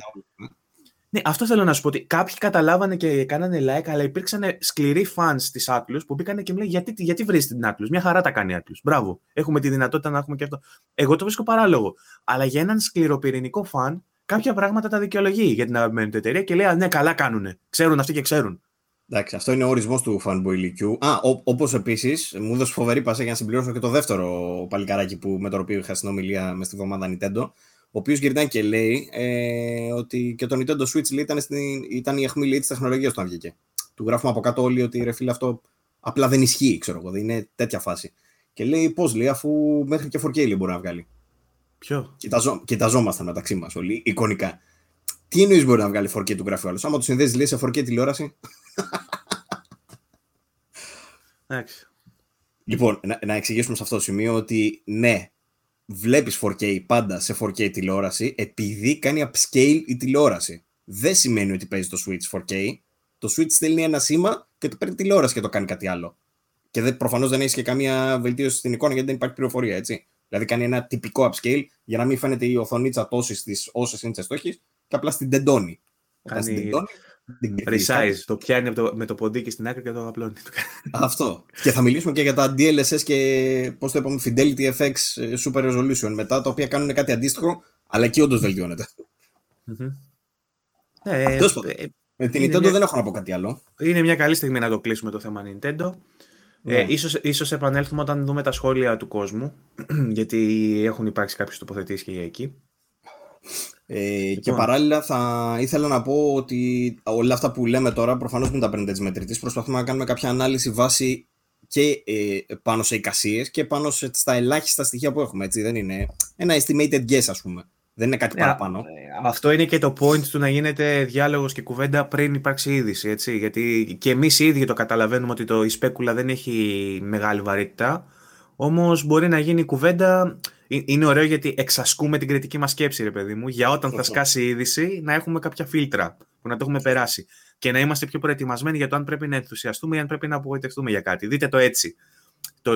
Ναι, αυτό θέλω να σου πω, ότι κάποιοι καταλάβανε και κάνανε like, αλλά υπήρξαν σκληροί fans της Atlus που μπήκανε και μου λέει, γιατί, γιατί βρεις την Atlus, μια χαρά τα κάνει η Atlus, μπράβο, έχουμε τη δυνατότητα να έχουμε και αυτό. Εγώ το βρίσκω παράλογο, αλλά για έναν σκληροπυρηνικό fan κάποια πράγματα τα δικαιολογεί για την αγαπημένη του εταιρεία και λέει, α, ναι, καλά κάνουνε, ξέρουν αυτοί και ξέρουν. Εντάξει, αυτό είναι ο ορισμός του fanboy-λικιού. Α, ό, όπως επίσης, μου έδωσε φοβερή πάσα για να συμπληρώσω και το δεύτερο παλικαράκι που, με το οποίο είχα συνομιλία μες τη βδομάδα Nintendo, ο οποίος γυρνάει και λέει ε, ότι και το Nintendo Switch λέει, ήταν, στην, ήταν η αιχμή της τεχνολογίας όταν βγήκε. Του γράφουμε από κάτω όλοι ότι, ρε φίλε, αυτό απλά δεν ισχύει, ξέρω εγώ, είναι τέτοια φάση. Και λέει, πώς, λέει, αφού μέχρι και φορ κέι λέει, μπορεί να βγάλει. Ποιο? Κοιταζό, κοιταζόμασταν μεταξύ μας όλοι, εικονικά. Τι εννοείς μπορεί να βγάλει φορ κέι του γράφει ο άλλος, άμα το συνδέσεις λέει σε φορ κέι τηλεόραση. Εντάξει. Λοιπόν, να, να εξηγήσουμε σε αυτό το σημείο ότι ναι, βλέπεις φορ κέι πάντα σε φορ κέι τηλεόραση επειδή κάνει upscale η τηλεόραση. Δεν σημαίνει ότι παίζει το Switch φορ κέι. Το Switch στέλνει ένα σήμα και το παίρνει τηλεόραση και το κάνει κάτι άλλο. Και δε, προφανώς δεν έχει και καμία βελτίωση στην εικόνα γιατί δεν υπάρχει πληροφορία, έτσι. Δηλαδή κάνει ένα τυπικό upscale για να μην φαίνεται η οθονίτσα τόσης της όσες είναι της στόχης και απλά στην τεντώνει. Κάνει... Στην τεντώνει Resize, το πιάνει με το, με το ποντίκι στην άκρη και το απλώνει. Αυτό. Και θα μιλήσουμε και για τα ντι ελ ες ες και πώς το είπαμε, Fidelity εφ εξ Super Resolution μετά, τα οποία κάνουν κάτι αντίστοιχο, αλλά εκεί όντως βελτιώνεται. Mm-hmm. Ναι, ε, ε, με την Nintendo μια... δεν έχω να πω κάτι άλλο. Είναι μια καλή στιγμή να το κλείσουμε το θέμα Nintendo. Ναι. Ε, ίσως, ίσως επανέλθουμε όταν δούμε τα σχόλια του κόσμου, γιατί έχουν υπάρξει κάποιες τοποθετήσεις και για εκεί. Ε, λοιπόν. Και παράλληλα θα ήθελα να πω ότι όλα αυτά που λέμε τώρα προφανώς μην τα παίρνετε της μετρητής, προσπαθούμε να κάνουμε κάποια ανάλυση βάση και ε, πάνω σε εικασίες και πάνω σε, στα ελάχιστα στοιχεία που έχουμε, έτσι, δεν είναι ένα estimated guess, ας πούμε, δεν είναι κάτι yeah. παραπάνω. Αυτό είναι και το point του να γίνεται διάλογος και κουβέντα πριν υπάρξει είδηση, έτσι, γιατί και εμείς οι ίδιοι το καταλαβαίνουμε ότι το, η σπέκουλα δεν έχει μεγάλη βαρύτητα, όμως μπορεί να γίνει κουβέντα. Είναι ωραίο γιατί εξασκούμε την κριτική μας σκέψη, ρε παιδί μου, για όταν θα σκάσει η είδηση να έχουμε κάποια φίλτρα που να το έχουμε περάσει και να είμαστε πιο προετοιμασμένοι για το αν πρέπει να ενθουσιαστούμε ή αν πρέπει να απογοητευτούμε για κάτι. Δείτε το έτσι. Το,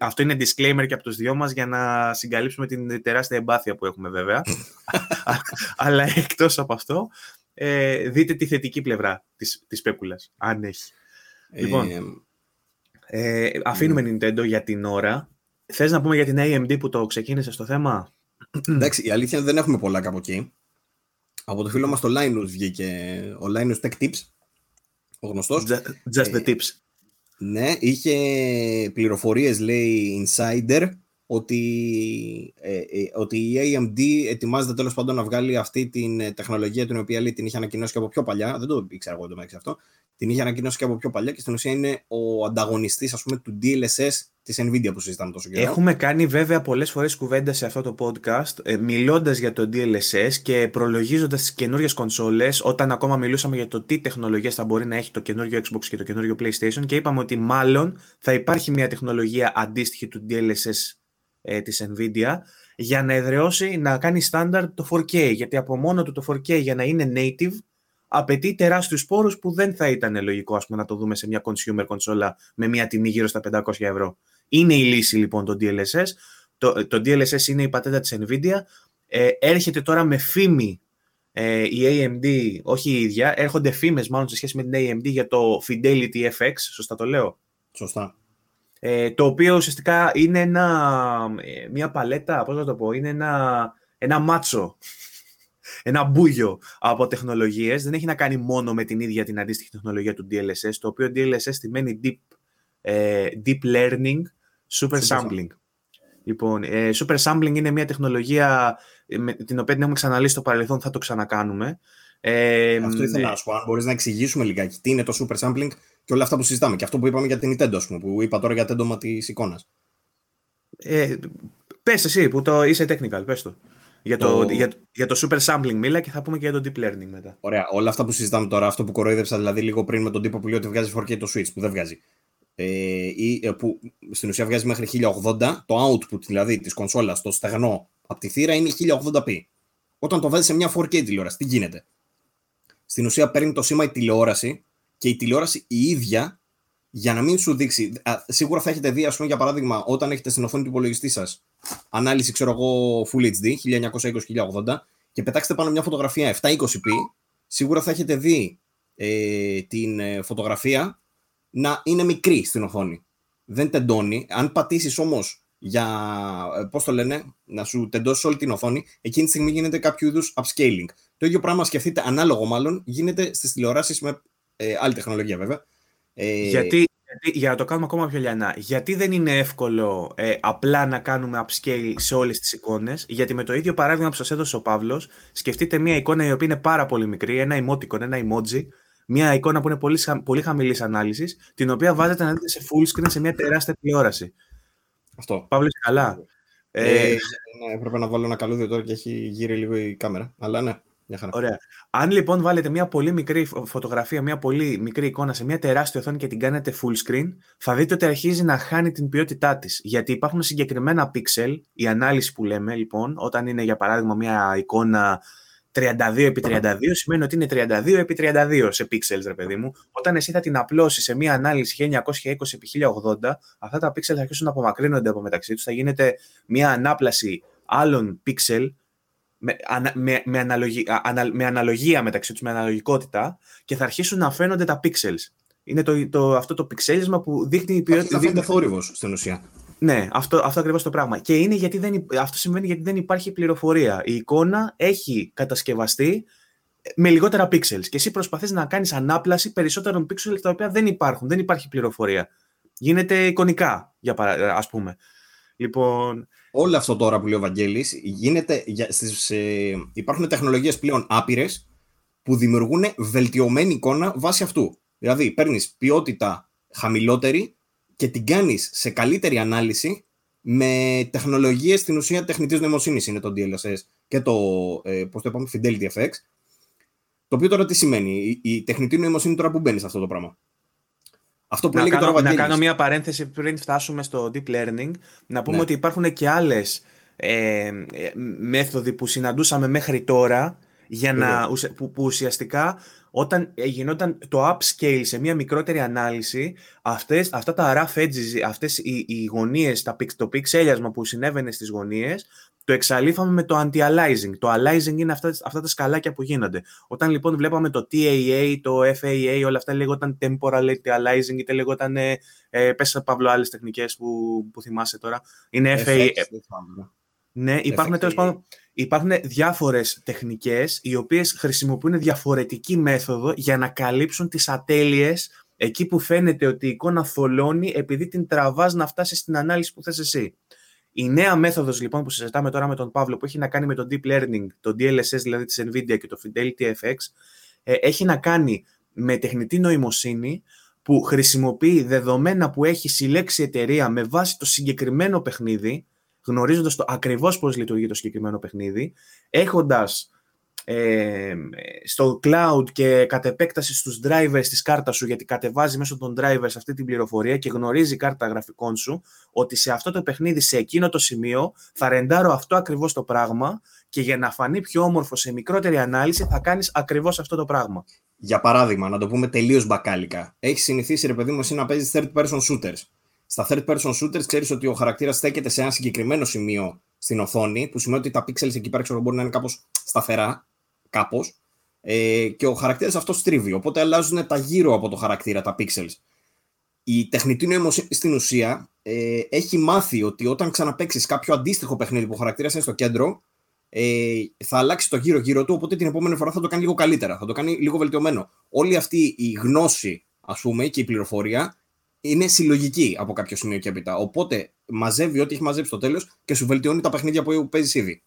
αυτό είναι disclaimer και από τους δυο μας για να συγκαλύψουμε την τεράστια εμπάθεια που έχουμε βέβαια. Αλλά εκτός από αυτό, ε, δείτε τη θετική πλευρά της, της πέκουλας, αν έχει. Λοιπόν, ε, αφήνουμε Nintendo για την ώρα. Θες να πούμε για την έι εμ ντι που το ξεκίνησε στο θέμα? Εντάξει, η αλήθεια δεν έχουμε πολλά κάπου εκεί. Από το φίλο μας το Linus βγήκε, ο Linus Tech Tips, ο γνωστός. Just the tips. Ε, ναι, είχε πληροφορίες, λέει, insider, ότι, ε, ε, ότι η έι εμ ντι ετοιμάζεται τέλος πάντων να βγάλει αυτή την τεχνολογία, την οποία λέει, την είχε ανακοινώσει και από πιο παλιά, δεν το ήξερα εγώ το μέχρι αυτό, την είχε ανακοινώσει και από πιο παλιά και στην ουσία είναι ο ανταγωνιστής, ας πούμε, του ντι ελ ες ες της Nvidia που συζητάμε τόσο καιρό. Έχουμε κάνει βέβαια πολλές φορές κουβέντα σε αυτό το podcast, μιλώντας για το ντι ελ ες ες και προλογίζοντας τις καινούριες κονσόλες, όταν ακόμα μιλούσαμε για το τι τεχνολογίες θα μπορεί να έχει το καινούριο Xbox και το καινούριο PlayStation, και είπαμε ότι μάλλον θα υπάρχει μια τεχνολογία αντίστοιχη του ντι ελ ες ες ε, της Nvidia για να εδραιώσει, να κάνει standard το φορ κέι, γιατί από μόνο του το φορ κέι για να είναι native απαιτεί τεράστιους πόρους που δεν θα ήταν λογικό, ας πούμε, να το δούμε σε μια consumer κονσόλα με μια τιμή γύρω στα πεντακόσια ευρώ. Είναι η λύση λοιπόν το ντι ελ ες ες. Το, το ντι ελ ες ες είναι η πατέντα της Nvidia. Ε, έρχεται τώρα με φήμη ε, η έι εμ ντι, όχι η ίδια, έρχονται φήμες μάλλον σε σχέση με την έι εμ ντι για το Fidelity εφ εξ, σωστά το λέω. Σωστά. Ε, το οποίο ουσιαστικά είναι ένα, μια παλέτα, πώς να το πω, είναι ένα, ένα μάτσο. Ένα μπούγιο από τεχνολογίες, δεν έχει να κάνει μόνο με την ίδια την αντίστοιχη τεχνολογία του ντι ελ ες ες, το οποίο ντι ελ ες ες σημαίνει deep, ε, deep learning, super sampling. Λοιπόν, ε, super sampling είναι μια τεχνολογία με την οποία την έχουμε ξαναλύσει στο παρελθόν, θα το ξανακάνουμε. Ε, αυτό ήθελα να σου πω. Αν μπορείς να εξηγήσουμε λιγάκι τι είναι το super sampling και όλα αυτά που συζητάμε. Και αυτό που είπαμε για την Nintendo, ας πούμε, που είπα τώρα για τέντομα της εικόνας. Ε, πες εσύ που το είσαι technical, πες το. Για το, το... Για, για το super sampling μίλα και θα πούμε και για το deep learning μετά. Ωραία, όλα αυτά που συζητάμε τώρα, αυτό που κοροϊδεύσα δηλαδή λίγο πριν με τον τύπο που λέει ότι βγάζει φορ κέι το Switch, που δεν βγάζει. Ε, ή, που στην ουσία βγάζει μέχρι χίλια ογδόντα, το output δηλαδή της κονσόλας, το στεγνό από τη θύρα είναι χίλια ογδόντα πι. Όταν το βάζει σε μια φορ κέι τηλεόραση, τι γίνεται? Στην ουσία παίρνει το σήμα η τηλεόραση και η τηλεόραση η ίδια για να μην σου δείξει. Σίγουρα θα έχετε δει, ας πούμε, για παράδειγμα, όταν έχετε στην οθόνη του υπολογιστή σας ανάλυση, ξέρω εγώ, Full έιτς ντι, χίλια εννιακόσια είκοσι χίλια ογδόντα και πετάξετε πάνω μια φωτογραφία επτακόσια είκοσι πι, σίγουρα θα έχετε δει ε, την ε, φωτογραφία να είναι μικρή στην οθόνη. Δεν τεντώνει. Αν πατήσεις όμως για, ε, πώς το λένε, να σου τεντώσει όλη την οθόνη, εκείνη τη στιγμή γίνεται κάποιο είδους upscaling. Το ίδιο πράγμα, σκεφτείτε, ανάλογο μάλλον, γίνεται στις τηλεοράσεις με ε, άλλη τεχνολογία βέβαια. Ε, γιατί, γιατί, για να το κάνουμε ακόμα πιο λιανά, γιατί δεν είναι εύκολο ε, απλά να κάνουμε upscale σε όλες τις εικόνες? Γιατί με το ίδιο παράδειγμα που σας έδωσε ο Παύλος, σκεφτείτε μια εικόνα η οποία είναι πάρα πολύ μικρή, ένα emoticon, ένα emoji, μια εικόνα που είναι πολύ, πολύ χαμηλής ανάλυσης, την οποία βάζετε να δείτε σε full screen σε μια τεράστια τηλεόραση. Αυτό. Παύλος, καλά. Ε, ε, έπρεπε να βάλω ένα καλώδιο τώρα και έχει γύρει λίγο η κάμερα, αλλά ναι. Ωραία. Αν λοιπόν βάλετε μια πολύ μικρή φωτογραφία, μια πολύ μικρή εικόνα σε μια τεράστια οθόνη και την κάνετε full screen, θα δείτε ότι αρχίζει να χάνει την ποιότητά της. Γιατί υπάρχουν συγκεκριμένα pixel, η ανάλυση που λέμε λοιπόν, όταν είναι για παράδειγμα μια εικόνα τριάντα δύο επί τριάντα δύο, σημαίνει ότι είναι τριάντα δύο επί τριάντα δύο σε pixels, ρε παιδί μου. Όταν εσύ θα την απλώσεις σε μια ανάλυση χίλια εννιακόσια είκοσι επί χίλια ογδόντα, αυτά τα pixels θα αρχίσουν να απομακρύνονται από μεταξύ τους, θα γίνεται μια ανάπλαση άλλων pixel. Με, με, με, αναλογία, ανα, με αναλογία μεταξύ τους, με αναλογικότητα, και θα αρχίσουν να φαίνονται τα pixels. Είναι το, το, αυτό το πιξέλισμα που δείχνει η ποιότητα. Δείχνει θόρυβος στην ουσία. Ναι, αυτό, αυτό ακριβώς το πράγμα. Και είναι γιατί δεν, αυτό συμβαίνει γιατί δεν υπάρχει πληροφορία. Η εικόνα έχει κατασκευαστεί με λιγότερα pixels. Και εσύ προσπαθείς να κάνεις ανάπλαση περισσότερων pixels τα οποία δεν υπάρχουν. Δεν υπάρχει πληροφορία. Γίνεται εικονικά, για παρά, ας πούμε. Λοιπόν. Όλο αυτό τώρα που λέει ο Βαγγέλης γίνεται στις, ε, υπάρχουν τεχνολογίες πλέον άπειρες που δημιουργούν βελτιωμένη εικόνα βάσει αυτού. Δηλαδή παίρνεις ποιότητα χαμηλότερη και την κάνεις σε καλύτερη ανάλυση με τεχνολογίες στην ουσία τεχνητής νοημοσύνης, είναι το ντι ελ ες ες και το, ε, πώς το είπαμε, Fidelity εφ εξ. Το οποίο τώρα τι σημαίνει? Η, η τεχνητή νοημοσύνη τώρα που μπαίνει σε αυτό το πράγμα. Αυτό που να, κάνω, τώρα, να κάνω μια παρένθεση πριν φτάσουμε στο deep learning. Να πούμε, ναι, ότι υπάρχουν και άλλες ε, μέθοδοι που συναντούσαμε μέχρι τώρα για να, που, που ουσιαστικά όταν γινόταν το upscale σε μια μικρότερη ανάλυση, αυτές, αυτά τα rough edges, αυτές οι, οι γωνίες, τα, το πιξέλιασμα που συνέβαινε στις γωνίες, το εξαλείφαμε με το anti-aliasing. Το aliasing είναι αυτά, αυτά τα σκαλάκια που γίνονται. Όταν λοιπόν βλέπαμε το τι έι έι, το εφ έι έι, όλα αυτά λέγονταν temporal aliasing, είτε λέγονταν. Ε, ε, πες, Παύλο, άλλες τεχνικές που, που θυμάσαι τώρα. Είναι εφ έι έι. Ναι, υπάρχουν τέλος πάντων. Υπάρχουν διάφορες τεχνικές οι οποίες χρησιμοποιούν διαφορετική μέθοδο για να καλύψουν τις ατέλειες εκεί που φαίνεται ότι η εικόνα θολώνει επειδή την τραβάς να φτάσει στην ανάλυση που θες εσύ. Η νέα μέθοδος λοιπόν που συζητάμε τώρα με τον Παύλο, που έχει να κάνει με το deep learning, το ντι ελ ες ες δηλαδή της Nvidia και το Fidelity εφ εξ, έχει να κάνει με τεχνητή νοημοσύνη που χρησιμοποιεί δεδομένα που έχει συλλέξει η εταιρεία με βάση το συγκεκριμένο παιχνίδι, γνωρίζοντας το ακριβώς πώς λειτουργεί το συγκεκριμένο παιχνίδι, έχοντας ε, στο cloud και κατ' επέκταση στους drivers της κάρτας σου, γιατί κατεβάζει μέσω των drivers αυτή την πληροφορία και γνωρίζει η κάρτα γραφικών σου ότι σε αυτό το παιχνίδι, σε εκείνο το σημείο, θα ρεντάρω αυτό ακριβώς το πράγμα και για να φανεί πιο όμορφο σε μικρότερη ανάλυση θα κάνεις ακριβώς αυτό το πράγμα. Για παράδειγμα, να το πούμε τελείως μπακάλικα, έχεις συνηθίσει, ρε παιδί μου, εσύ να παίζεις third person shooters. Στα third person shooters ξέρεις ότι ο χαρακτήρας στέκεται σε ένα συγκεκριμένο σημείο στην οθόνη, που σημαίνει ότι τα pixels εκεί πέρα ξέρω, μπορεί να είναι κάπως σταθερά, κάπως, ε, και ο χαρακτήρας αυτός στρίβει. Οπότε αλλάζουν τα γύρω από το χαρακτήρα, τα pixels. Η τεχνητή νοημοσύνη στην ουσία ε, έχει μάθει ότι όταν ξαναπαίξεις κάποιο αντίστοιχο παιχνίδι που ο χαρακτήρας είναι στο κέντρο, ε, θα αλλάξει το γύρω-γύρω του, οπότε την επόμενη φορά θα το κάνει λίγο καλύτερα, θα το κάνει λίγο βελτιωμένο. Όλη αυτή η γνώση, ας πούμε, και η πληροφορία είναι συλλογική από κάποιο σημείο και έπειτα. Οπότε μαζεύει ό,τι έχει μαζέψει στο τέλος και σου βελτιώνει τα παιχνίδια που παίζεις ήδη.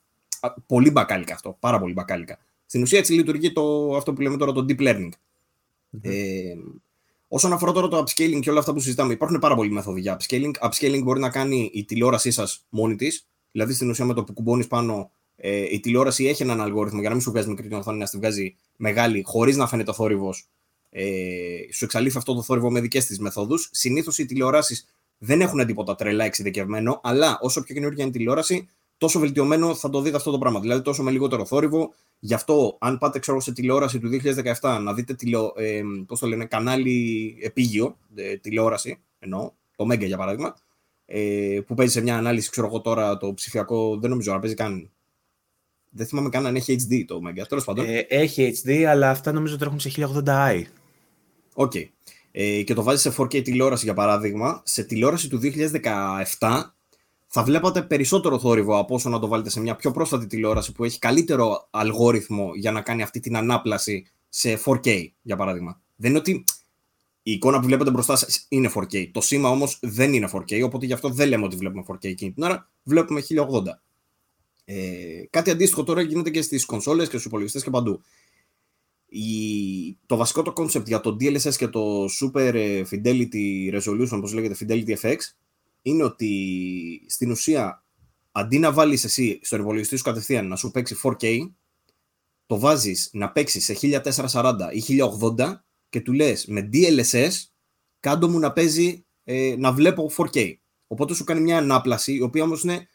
Πολύ μπακάλικα αυτό. Πάρα πολύ μπακάλικα. Στην ουσία έτσι λειτουργεί το, αυτό που λέμε τώρα το deep learning. Mm-hmm. Ε, όσον αφορά τώρα το upscaling και όλα αυτά που συζητάμε, υπάρχουν πάρα πολλοί μέθοδοι για upscaling. Upscaling μπορεί να κάνει η τηλεόρασή σας μόνη της. Δηλαδή στην ουσία με το που κουμπώνεις πάνω, ε, η τηλεόραση έχει έναν αλγόριθμο για να μην σου βγάζει μικρή την οθόνη, να στη βγάζει μεγάλη, χωρίς να φαίνεται ο θόρυβος. Ε, σου εξαλείφει αυτό το θόρυβο με δικές της μεθόδους. Συνήθως οι τηλεοράσεις δεν έχουν τίποτα τρελά εξειδικευμένο, αλλά όσο πιο καινούργια είναι η τηλεόραση, τόσο βελτιωμένο θα το δείτε αυτό το πράγμα. Δηλαδή τόσο με λιγότερο θόρυβο. Γι' αυτό, αν πάτε ξέρω, σε τηλεόραση του δύο χιλιάδες δεκαεπτά να δείτε τηλεο, ε, πώς το λένε, κανάλι επίγειο, ε, τηλεόραση, εννοώ, το Μέγκα για παράδειγμα, ε, που παίζει σε μια ανάλυση, ξέρω εγώ τώρα το ψηφιακό, δεν νομίζω να παίζει καν. Δεν θυμάμαι καν αν έχει έιτς ντι το Μέγκα. Τέλος πάντων. Ε, έχει έιτς ντι, αλλά αυτά νομίζω τρέχουν σε χίλια ογδόντα άι. Οκ. Okay. Ε, και το βάζει σε φορ κέι τηλεόραση για παράδειγμα. Σε τηλεόραση του δύο χιλιάδες δεκαεπτά. Θα βλέπατε περισσότερο θόρυβο από όσο να το βάλετε σε μια πιο πρόσφατη τηλεόραση που έχει καλύτερο αλγόριθμο για να κάνει αυτή την ανάπλαση σε φορ κέι, για παράδειγμα. Δεν είναι ότι η εικόνα που βλέπετε μπροστά σας είναι φορ κέι. Το σήμα όμως δεν είναι φορ κέι, οπότε γι' αυτό δεν λέμε ότι βλέπουμε φορ κέι εκείνη την ώρα. Βλέπουμε χίλια ογδόντα. Ε, κάτι αντίστοιχο τώρα γίνεται και στις κονσόλες και στους υπολογιστές και παντού. Η, το βασικό το concept για το ντι ελ ες ες και το Super Fidelity Resolution, όπως λέγεται Fidelity εφ εξ, είναι ότι στην ουσία αντί να βάλεις εσύ στον υπολογιστή σου κατευθείαν να σου παίξει φορ κέι, το βάζεις να παίξει σε χίλια τετρακόσια σαράντα ή χίλια ογδόντα και του λες με ντι ελ ες ες κάντο μου να παίζει ε, να βλέπω φορ κέι. Οπότε σου κάνει μια ανάπλαση η οποία όμως είναι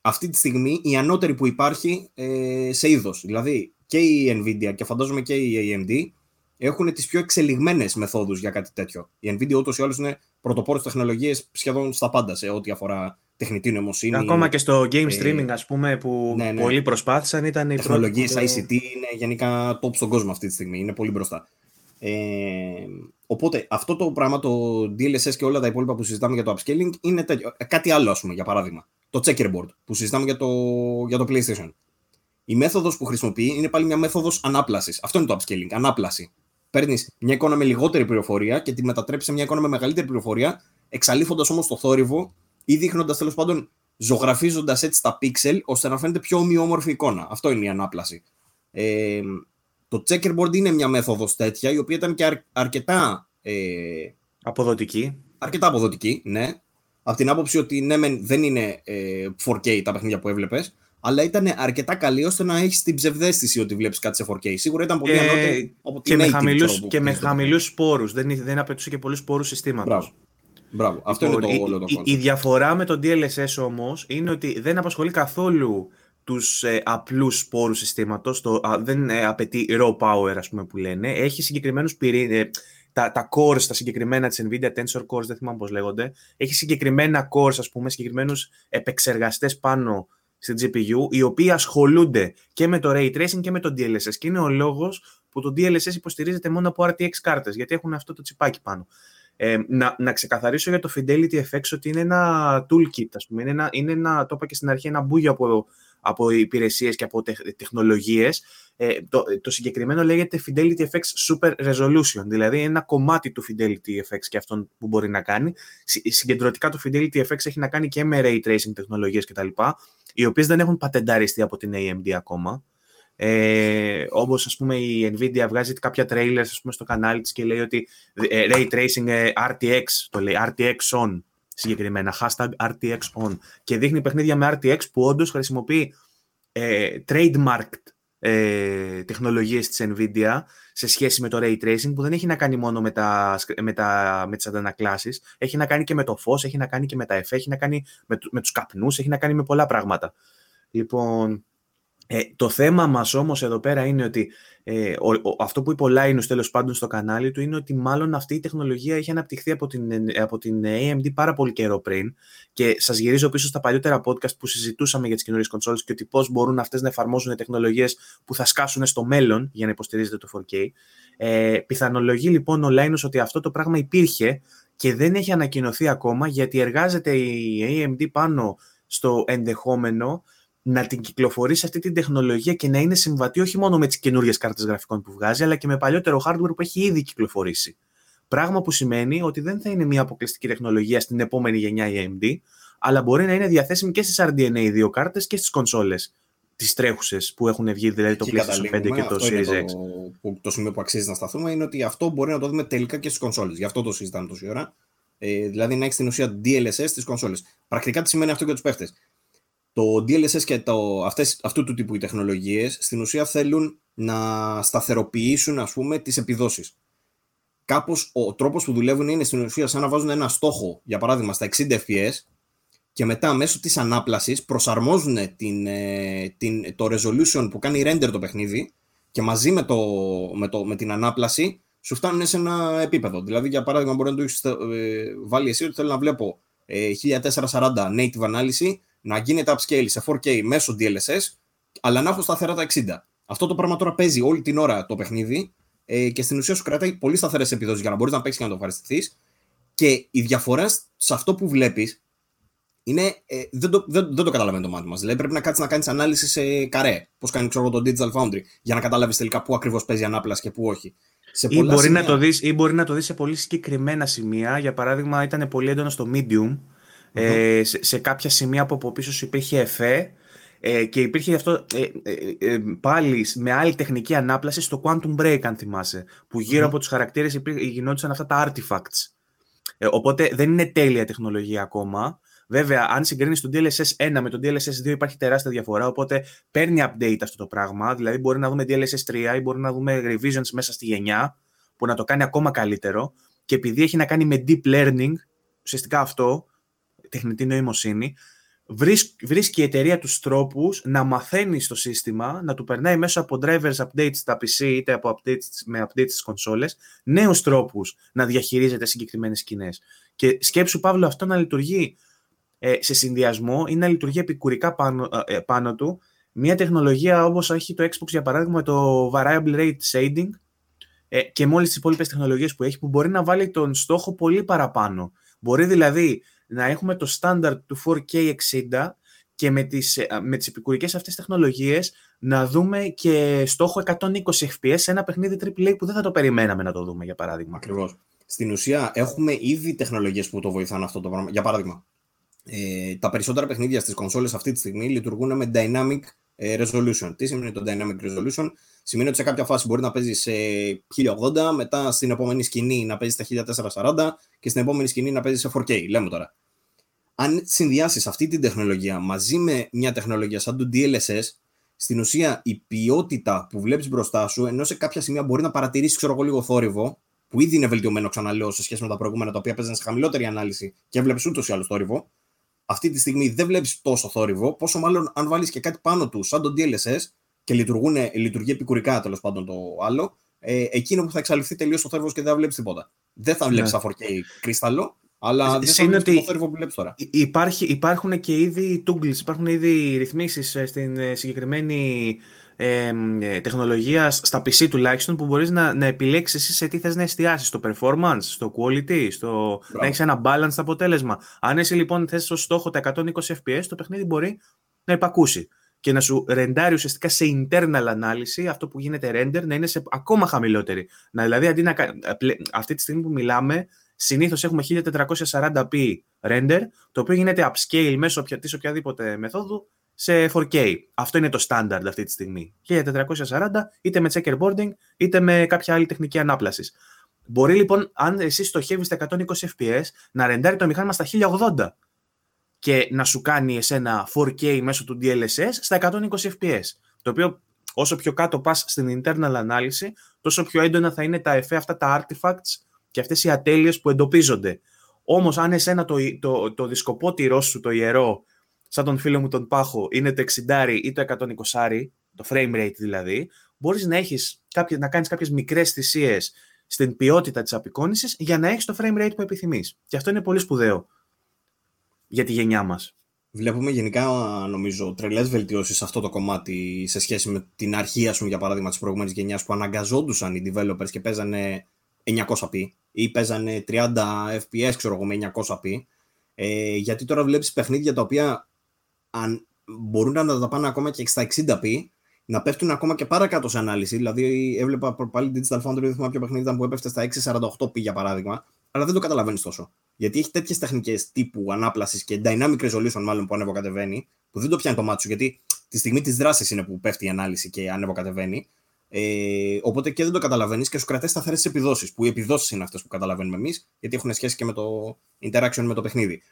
αυτή τη στιγμή η ανώτερη που υπάρχει ε, σε είδος. Δηλαδή και η Nvidia και φαντάζομαι και η έι εμ ντι έχουν τις πιο εξελιγμένες μεθόδους για κάτι τέτοιο. Η Nvidia ούτως ή άλλως είναι πρωτοπόρος τεχνολογίες σχεδόν στα πάντα σε ό,τι αφορά τεχνητή νοημοσύνη. Ακόμα και στο game streaming, ε, ας πούμε, που ναι, ναι. πολλοί προσπάθησαν, ήταν οι τεχνολογίες το... άι σι τι είναι γενικά top στον κόσμο αυτή τη στιγμή, είναι πολύ μπροστά. Ε, οπότε αυτό το πράγμα, το ντι ελ ες ες και όλα τα υπόλοιπα που συζητάμε για το upscaling, είναι τέτοιο. Κάτι άλλο, ας πούμε, για παράδειγμα. Το checkerboard που συζητάμε για το, για το PlayStation. Η μέθοδος που χρησιμοποιεί είναι πάλι μια μέθοδος ανάπλασης. Αυτό είναι το upscaling, ανάπλαση. Παίρνεις μια εικόνα με λιγότερη πληροφορία και τη μετατρέψεις σε μια εικόνα με μεγαλύτερη πληροφορία, εξαλείφοντας όμως το θόρυβο ή δείχνοντας τέλος πάντων, ζωγραφίζοντας έτσι τα πίξελ, ώστε να φαίνεται πιο ομοιόμορφη εικόνα. Αυτό είναι η ανάπλαση. Ε, το checkerboard είναι μια μέθοδος τέτοια, η οποία ήταν και αρ, αρκετά. Ε, αποδοτική. Αρκετά αποδοτική, ναι. Από την άποψη ότι ναι, δεν είναι ε, φορ κέι τα παιχνίδια που έβλεπες. Αλλά ήταν αρκετά καλή ώστε να έχεις την ψευδαίσθηση ότι βλέπεις κάτι σε φορ κέι. Σίγουρα ήταν πολύ ανώτερη από την έιτς ντι. Και με χαμηλούς σπόρους. Δεν, δεν απαιτούσε και πολλούς σπόρους συστήματος. Μπράβο. Μπράβο. Αυτό λοιπόν, είναι το όλο το κόνσεπτ. Η, η διαφορά με το ντι ελ ες ες όμως είναι ότι δεν απασχολεί καθόλου τους ε, απλούς σπόρους συστήματος. Το, α, δεν ε, απαιτεί raw power, ας πούμε, που λένε. Έχει συγκεκριμένους πυρήνες. Ε, τα, τα cores, τα συγκεκριμένα της Nvidia, Tensor cores, δεν θυμάμαι πώς λέγονται. Έχει συγκεκριμένα cores, ας πούμε, συγκεκριμένους επεξεργαστές πάνω στην τζι πι γιου, οι οποίοι ασχολούνται και με το Ray Tracing και με το ντι ελ ες ες. Και είναι ο λόγος που το ντι ελ ες ες υποστηρίζεται μόνο από αρ τι εξ κάρτες, γιατί έχουν αυτό το τσιπάκι πάνω. Ε, να, να ξεκαθαρίσω για το Fidelity εφ εξ ότι είναι ένα toolkit, ας πούμε. Είναι ένα, είναι ένα, το είπα και στην αρχή, ένα μπούγιο από, από υπηρεσίες και από τεχ, τεχνολογίες. Ε, το, το συγκεκριμένο λέγεται Fidelity εφ εξ Super Resolution, δηλαδή ένα κομμάτι του Fidelity εφ εξ και αυτόν που μπορεί να κάνει. Συγκεντρωτικά το Fidelity εφ εξ έχει να κάνει και με Ray Tracing τεχνολογίες κτλ. Οι οποίες δεν έχουν πατενταριστεί από την έι εμ ντι ακόμα. Ε, όπως, ας πούμε, η Nvidia βγάζει κάποια trailers, ας πούμε, στο κανάλι της και λέει ότι ε, Ray Tracing ε, αρ τι εξ, το λέει, αρ τι εξ on συγκεκριμένα, hashtag αρ τι εξ on. Και δείχνει παιχνίδια με αρ τι εξ που όντως χρησιμοποιεί ε, trademarked ε, τεχνολογίες της Nvidia σε σχέση με το Ray Tracing, που δεν έχει να κάνει μόνο με, τα, με, τα, με τις αντανακλάσεις, έχει να κάνει και με το φως, έχει να κάνει και με τα εφέ, έχει να κάνει με, με τους καπνούς, έχει να κάνει με πολλά πράγματα. Λοιπόν, ε, το θέμα μας όμως εδώ πέρα είναι ότι ε, ο, ο, αυτό που είπε ο Λάινος τέλος πάντων στο κανάλι του είναι ότι μάλλον αυτή η τεχνολογία έχει αναπτυχθεί από την, από την έι εμ ντι πάρα πολύ καιρό πριν, και σας γυρίζω πίσω στα παλιότερα podcast που συζητούσαμε για τις καινούριες κονσόλες και ότι πώς μπορούν αυτές να εφαρμόζουν τεχνολογίες που θα σκάσουν στο μέλλον για να υποστηρίζεται το φορ κέι. Ε, πιθανολογεί λοιπόν ο Λάινος ότι αυτό το πράγμα υπήρχε και δεν έχει ανακοινωθεί ακόμα, γιατί εργάζεται η έι εμ ντι πάνω στο ενδεχόμενο να την κυκλοφορήσει αυτή την τεχνολογία και να είναι συμβατή όχι μόνο με τις καινούριες κάρτες γραφικών που βγάζει, αλλά και με παλιότερο hardware που έχει ήδη κυκλοφορήσει. Πράγμα που σημαίνει ότι δεν θα είναι μια αποκλειστική τεχνολογία στην επόμενη γενιά έι εμ ντι, αλλά μπορεί να είναι διαθέσιμη και στις αρ ντι εν έι δύο κάρτες και στις κονσόλες. τις τρέχουσες που έχουν βγει, δηλαδή το PlayStation πέντε και το Series X. Το, το σημείο που αξίζει να σταθούμε είναι ότι αυτό μπορεί να το δούμε τελικά και στις κονσόλες. Γι' αυτό το συζητάμε τόση ώρα. Ε, δηλαδή να έχεις την ουσία ντι ελ ες ες στις κονσόλες. Πρακτικά τι σημαίνει αυτό για τους παίχτες. Το ντι ελ ες ες και το, αυτές, αυτού του τύπου οι τεχνολογίες στην ουσία θέλουν να σταθεροποιήσουν, ας πούμε, τις επιδόσεις. Κάπως ο τρόπος που δουλεύουν είναι στην ουσία σαν να βάζουν ένα στόχο, για παράδειγμα, στα εξήντα φρέιμς και μετά μέσω της ανάπλασης προσαρμόζουν την, την, το resolution που κάνει render το παιχνίδι και μαζί με, το, με, το, με την ανάπλαση σου φτάνουν σε ένα επίπεδο. Δηλαδή, για παράδειγμα, μπορεί να του έχεις βάλει εσύ ότι θέλω να βλέπω ε, χίλια τετρακόσια σαράντα native ανάλυση να γίνεται upscale σε φορ κέι μέσω ντι ελ ες ες, αλλά να έχω σταθερά τα εξήντα. Αυτό το πράγμα τώρα παίζει όλη την ώρα το παιχνίδι ε, και στην ουσία σου κρατάει πολύ σταθερές επιδόσεις για να μπορείς να παίξεις και να το ευχαριστηθείς. Και η διαφορά σε αυτό που βλέπεις είναι. Ε, δεν, το, δεν, δεν το καταλαβαίνει το μάτι μας. Δηλαδή, πρέπει να κάτσεις να κάνεις ανάλυση σε καρέ, πώς κάνει ξέρω, το Digital Foundry, για να καταλάβεις τελικά πού ακριβώς παίζει ανάπλαση και πού όχι. Σε ή, μπορεί να το δεις, ή μπορεί να το δεις σε πολύ συγκεκριμένα σημεία. Για παράδειγμα, ήταν πολύ έντονο στο Medium. Mm-hmm. Ε, σε, σε κάποια σημεία που από πίσω σου υπήρχε εφέ ε, και υπήρχε αυτό ε, ε, ε, πάλι με άλλη τεχνική ανάπλαση στο Quantum Break, αν θυμάσαι, που γύρω mm-hmm. από τους χαρακτήρες υπήρχε, γινόντουσαν αυτά τα artifacts. Ε, οπότε δεν είναι τέλεια τεχνολογία ακόμα. Βέβαια, αν συγκρίνεις τον ντι ελ ες ες ένα με τον ντι ελ ες ες δύο υπάρχει τεράστια διαφορά, οπότε παίρνει update αυτό το πράγμα, δηλαδή μπορεί να δούμε ντι ελ ες ες τρία ή μπορεί να δούμε revisions μέσα στη γενιά που να το κάνει ακόμα καλύτερο και επειδή έχει να κάνει με deep learning, ουσιαστικά αυτό, τεχνητή νοημοσύνη, βρίσκει η εταιρεία τους τρόπους να μαθαίνει στο σύστημα, να του περνάει μέσω από drivers updates στα πι σι είτε από updates, με updates στις κονσόλες, νέους τρόπους να διαχειρίζεται συγκεκριμένες σκηνές. Και σκέψου, Παύλο, αυτό να λειτουργεί σε συνδυασμό ή να λειτουργεί επικουρικά πάνω, πάνω του μια τεχνολογία όπως έχει το Xbox, για παράδειγμα, το Variable Rate Shading και με όλες τις υπόλοιπες τεχνολογίες που έχει, που μπορεί να βάλει τον στόχο πολύ παραπάνω. Μπορεί δηλαδή να έχουμε το standard του φορ κέι εξήντα και με τις, με τις επικουρικές αυτές τεχνολογίες να δούμε και στόχο εκατόν είκοσι φρέιμς σε ένα παιχνίδι τριπλ έι που δεν θα το περιμέναμε να το δούμε, για παράδειγμα. Ακριβώς. Στην ουσία έχουμε ήδη τεχνολογίες που το βοηθάνε αυτό το πράγμα. Για παράδειγμα, Ε, τα περισσότερα παιχνίδια στις κονσόλες αυτή τη στιγμή λειτουργούν με dynamic ε, resolution. Τι σημαίνει το dynamic resolution? Σημαίνει ότι σε κάποια φάση μπορεί να παίζει σε χίλια ογδόντα, μετά στην επόμενη σκηνή να παίζει στα χίλια τετρακόσια σαράντα και στην επόμενη σκηνή να παίζει σε φορ κέι. Λέμε τώρα. Αν συνδυάσεις αυτή την τεχνολογία μαζί με μια τεχνολογία σαν το ντι ελ ες ες, στην ουσία η ποιότητα που βλέπεις μπροστά σου, ενώ σε κάποια σημεία μπορεί να παρατηρήσεις, ξέρω εγώ, λίγο θόρυβο, που ήδη είναι βελτιωμένο, ξαναλέω, σε σχέση με τα προηγούμενα τα οποία παίζαν σε χαμηλότερη ανάλυση και έβλεπες ούτως ή άλλως θόρυβο. Αυτή τη στιγμή δεν βλέπεις τόσο θόρυβο, πόσο μάλλον αν βάλεις και κάτι πάνω του, σαν το ντι ελ ες ες, και λειτουργεί επικουρικά τέλος πάντων το άλλο, ε, εκείνο που θα εξαλειφθεί τελείως το θόρυβος και δεν θα βλέπεις τίποτα. Δεν θα βλέπεις yeah. τα φορ κέι κρίσταλο, αλλά δεν θα βλέπεις το θόρυβο που βλέπεις τώρα. Υπάρχει, υπάρχουν και ήδη toggles, υπάρχουν ήδη ρυθμίσεις στην συγκεκριμένη ε, τεχνολογία, στα πι σι τουλάχιστον, που μπορείς να, να επιλέξεις εσύ σε τι θες να εστιάσεις, στο performance, στο quality, στο Μπράβο. να έχεις ένα balance στο αποτέλεσμα. Αν εσύ λοιπόν θες ως στόχο τα εκατόν είκοσι φρέιμς, το παιχνίδι μπορεί να υπακούσει και να σου ρεντάρει ουσιαστικά σε internal ανάλυση αυτό που γίνεται render, να είναι σε ακόμα χαμηλότερη. Να, δηλαδή, αντί να, αυτή τη στιγμή που μιλάμε, συνήθως έχουμε χίλια τετρακόσια σαράντα πι render, το οποίο γίνεται upscale μέσω της οποιαδήποτε μεθόδου σε φορ κέι. Αυτό είναι το standard αυτή τη στιγμή. χίλια τετρακόσια σαράντα, είτε με checkerboarding, είτε με κάποια άλλη τεχνική ανάπλασης. Μπορεί λοιπόν, αν εσύ στοχεύεις τα εκατόν είκοσι φρέιμς, να ρεντάρει το μηχάνημα στα χίλια ογδόντα και να σου κάνει εσένα φορ κέι μέσω του ντι ελ ες ες στα εκατόν είκοσι φρέιμς. Το οποίο, όσο πιο κάτω πας στην internal ανάλυση, τόσο πιο έντονα θα είναι τα εφέ, αυτά τα artifacts και αυτές οι ατέλειες που εντοπίζονται. Όμως, αν εσένα το, το, το δισκοπότηρό σου, το ιερό, σαν τον φίλο μου τον Πάχο, είναι το εξήντα ή το εκατόν είκοσι, το frame rate δηλαδή, μπορείς να, έχεις, να κάνεις κάποιες μικρές θυσίες στην ποιότητα της απεικόνησης για να έχεις το frame rate που επιθυμείς. Και αυτό είναι πολύ σπουδαίο για τη γενιά μας. Βλέπουμε γενικά, νομίζω, τρελές βελτιώσεις σε αυτό το κομμάτι σε σχέση με την αρχή, ας πούμε, για παράδειγμα, της προηγούμενης γενιάς, που αναγκαζόντουσαν οι developers και παίζανε εννιακόσια πι ή παίζανε τριάντα φρέιμς, ξέρω εγώ, με εννιακόσια πι. Ε, γιατί τώρα βλέπεις παιχνίδια τα οποία αν μπορούν να τα πάνε ακόμα και στα εξήντα πι, να πέφτουν ακόμα και παρακάτω σε ανάλυση. Δηλαδή, έβλεπα πάλι Digital Foundry, δεν θυμάμαι ποιο παιχνίδι ήταν που έπεφτε στα εξακόσια σαράντα οκτώ πι για παράδειγμα, αλλά δεν το καταλαβαίνεις τόσο. Γιατί έχει τέτοιες τεχνικές τύπου ανάπλασης και dynamic resolution, μάλλον, που ανεβοκατεβαίνει, που δεν το πιάνει το μάτι σου. Γιατί τη στιγμή της δράσης είναι που πέφτει η ανάλυση και ανεβοκατεβαίνει. Ε, οπότε και δεν το καταλαβαίνεις και σου κρατάει σταθερές επιδόσεις, που οι επιδόσεις είναι αυτές που καταλαβαίνουμε εμείς, γιατί έχουν σχέση και με το interaction με το παιχνίδι.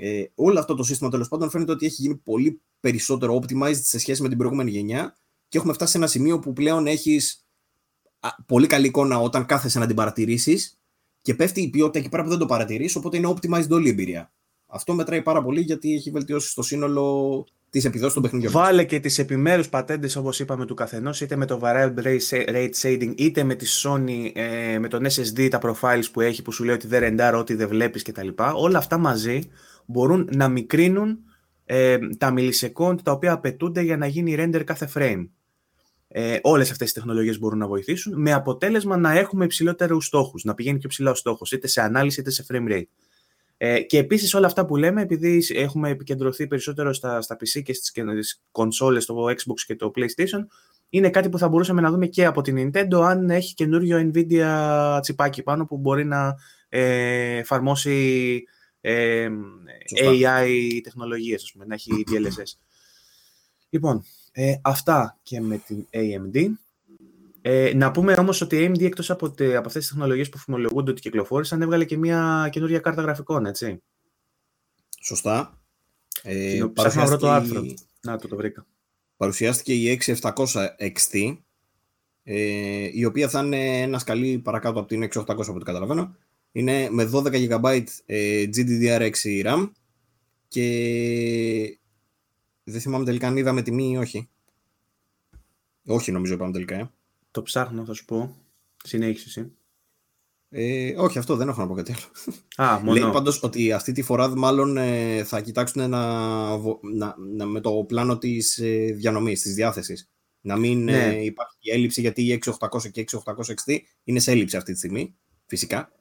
Ε, όλο αυτό το σύστημα τέλος πάντων φαίνεται ότι έχει γίνει πολύ περισσότερο optimized σε σχέση με την προηγούμενη γενιά και έχουμε φτάσει σε ένα σημείο που πλέον έχεις πολύ καλή εικόνα όταν κάθεσαι να την παρατηρήσεις και πέφτει η ποιότητα εκεί πέρα που δεν το παρατηρείς, οπότε είναι optimized όλη η εμπειρία. Αυτό μετράει πάρα πολύ γιατί έχει βελτιώσει στο σύνολο τις επιδόσεις των παιχνιδιών. Βάλε και τις επιμέρους πατέντες όπως είπαμε του καθενός, είτε με το variable rate shading, είτε με τη Sony, ε, με τον ες ες ντι, τα profiles που έχει που σου λέει ότι δεν ρεντάρω, ότι δεν βλέπεις κτλ. Όλα αυτά μαζί μπορούν να μικρύνουν ε, τα millisecond τα οποία απαιτούνται για να γίνει render κάθε frame. Ε, όλες αυτές οι τεχνολογίες μπορούν να βοηθήσουν με αποτέλεσμα να έχουμε υψηλότερους στόχους, να πηγαίνει πιο ψηλά ο στόχος, είτε σε ανάλυση είτε σε frame rate. Ε, και επίσης όλα αυτά που λέμε, επειδή έχουμε επικεντρωθεί περισσότερο στα, στα πι σι και στις, στις κονσόλες, το Xbox και το PlayStation, είναι κάτι που θα μπορούσαμε να δούμε και από την Nintendo αν έχει καινούριο Nvidia τσιπάκι πάνω που μπορεί να ε, εφαρμόσει ε, έι άι τεχνολογίες, ας πούμε, να έχει ντι ελ ες ες. Λοιπόν, ε, αυτά και με την έι εμ ντι. Ε, να πούμε όμως ότι η έι εμ ντι εκτός από, τε, από αυτές τις τεχνολογίες που φημολογούνται ότι κυκλοφόρησαν, έβγαλε και μια καινούργια κάρτα γραφικών, έτσι. Σωστά. Ε, Ψάχνω να βρω το άρθρο. Να, το, το βρήκα. Παρουσιάστηκε η έξι επτακόσια εξ τι, ε, η οποία θα είναι ένα σκαλί παρακάτω από την έξι οκτακόσια από ό,τι καταλαβαίνω. Είναι με δώδεκα τζι μπι ε, τζι ντι ντι αρ έξι RAM και δεν θυμάμαι τελικά αν είδαμε τιμή ή όχι. Όχι νομίζω είπαμε τελικά, ε. Το ψάχνω, θα σου πω. Συνέχισε. Ε, όχι, αυτό δεν έχω να πω κάτι άλλο. Α, μόνο. Λέει πάντως ότι αυτή τη φορά μάλλον ε, θα κοιτάξουν να, να, να, με το πλάνο της ε, διανομής, της διάθεσης. Να μην ναι. ε, υπάρχει έλλειψη, γιατί οι έξι οκτακόσια και έξι οκτακόσια εξ τι είναι σε έλλειψη αυτή τη στιγμή, φυσικά.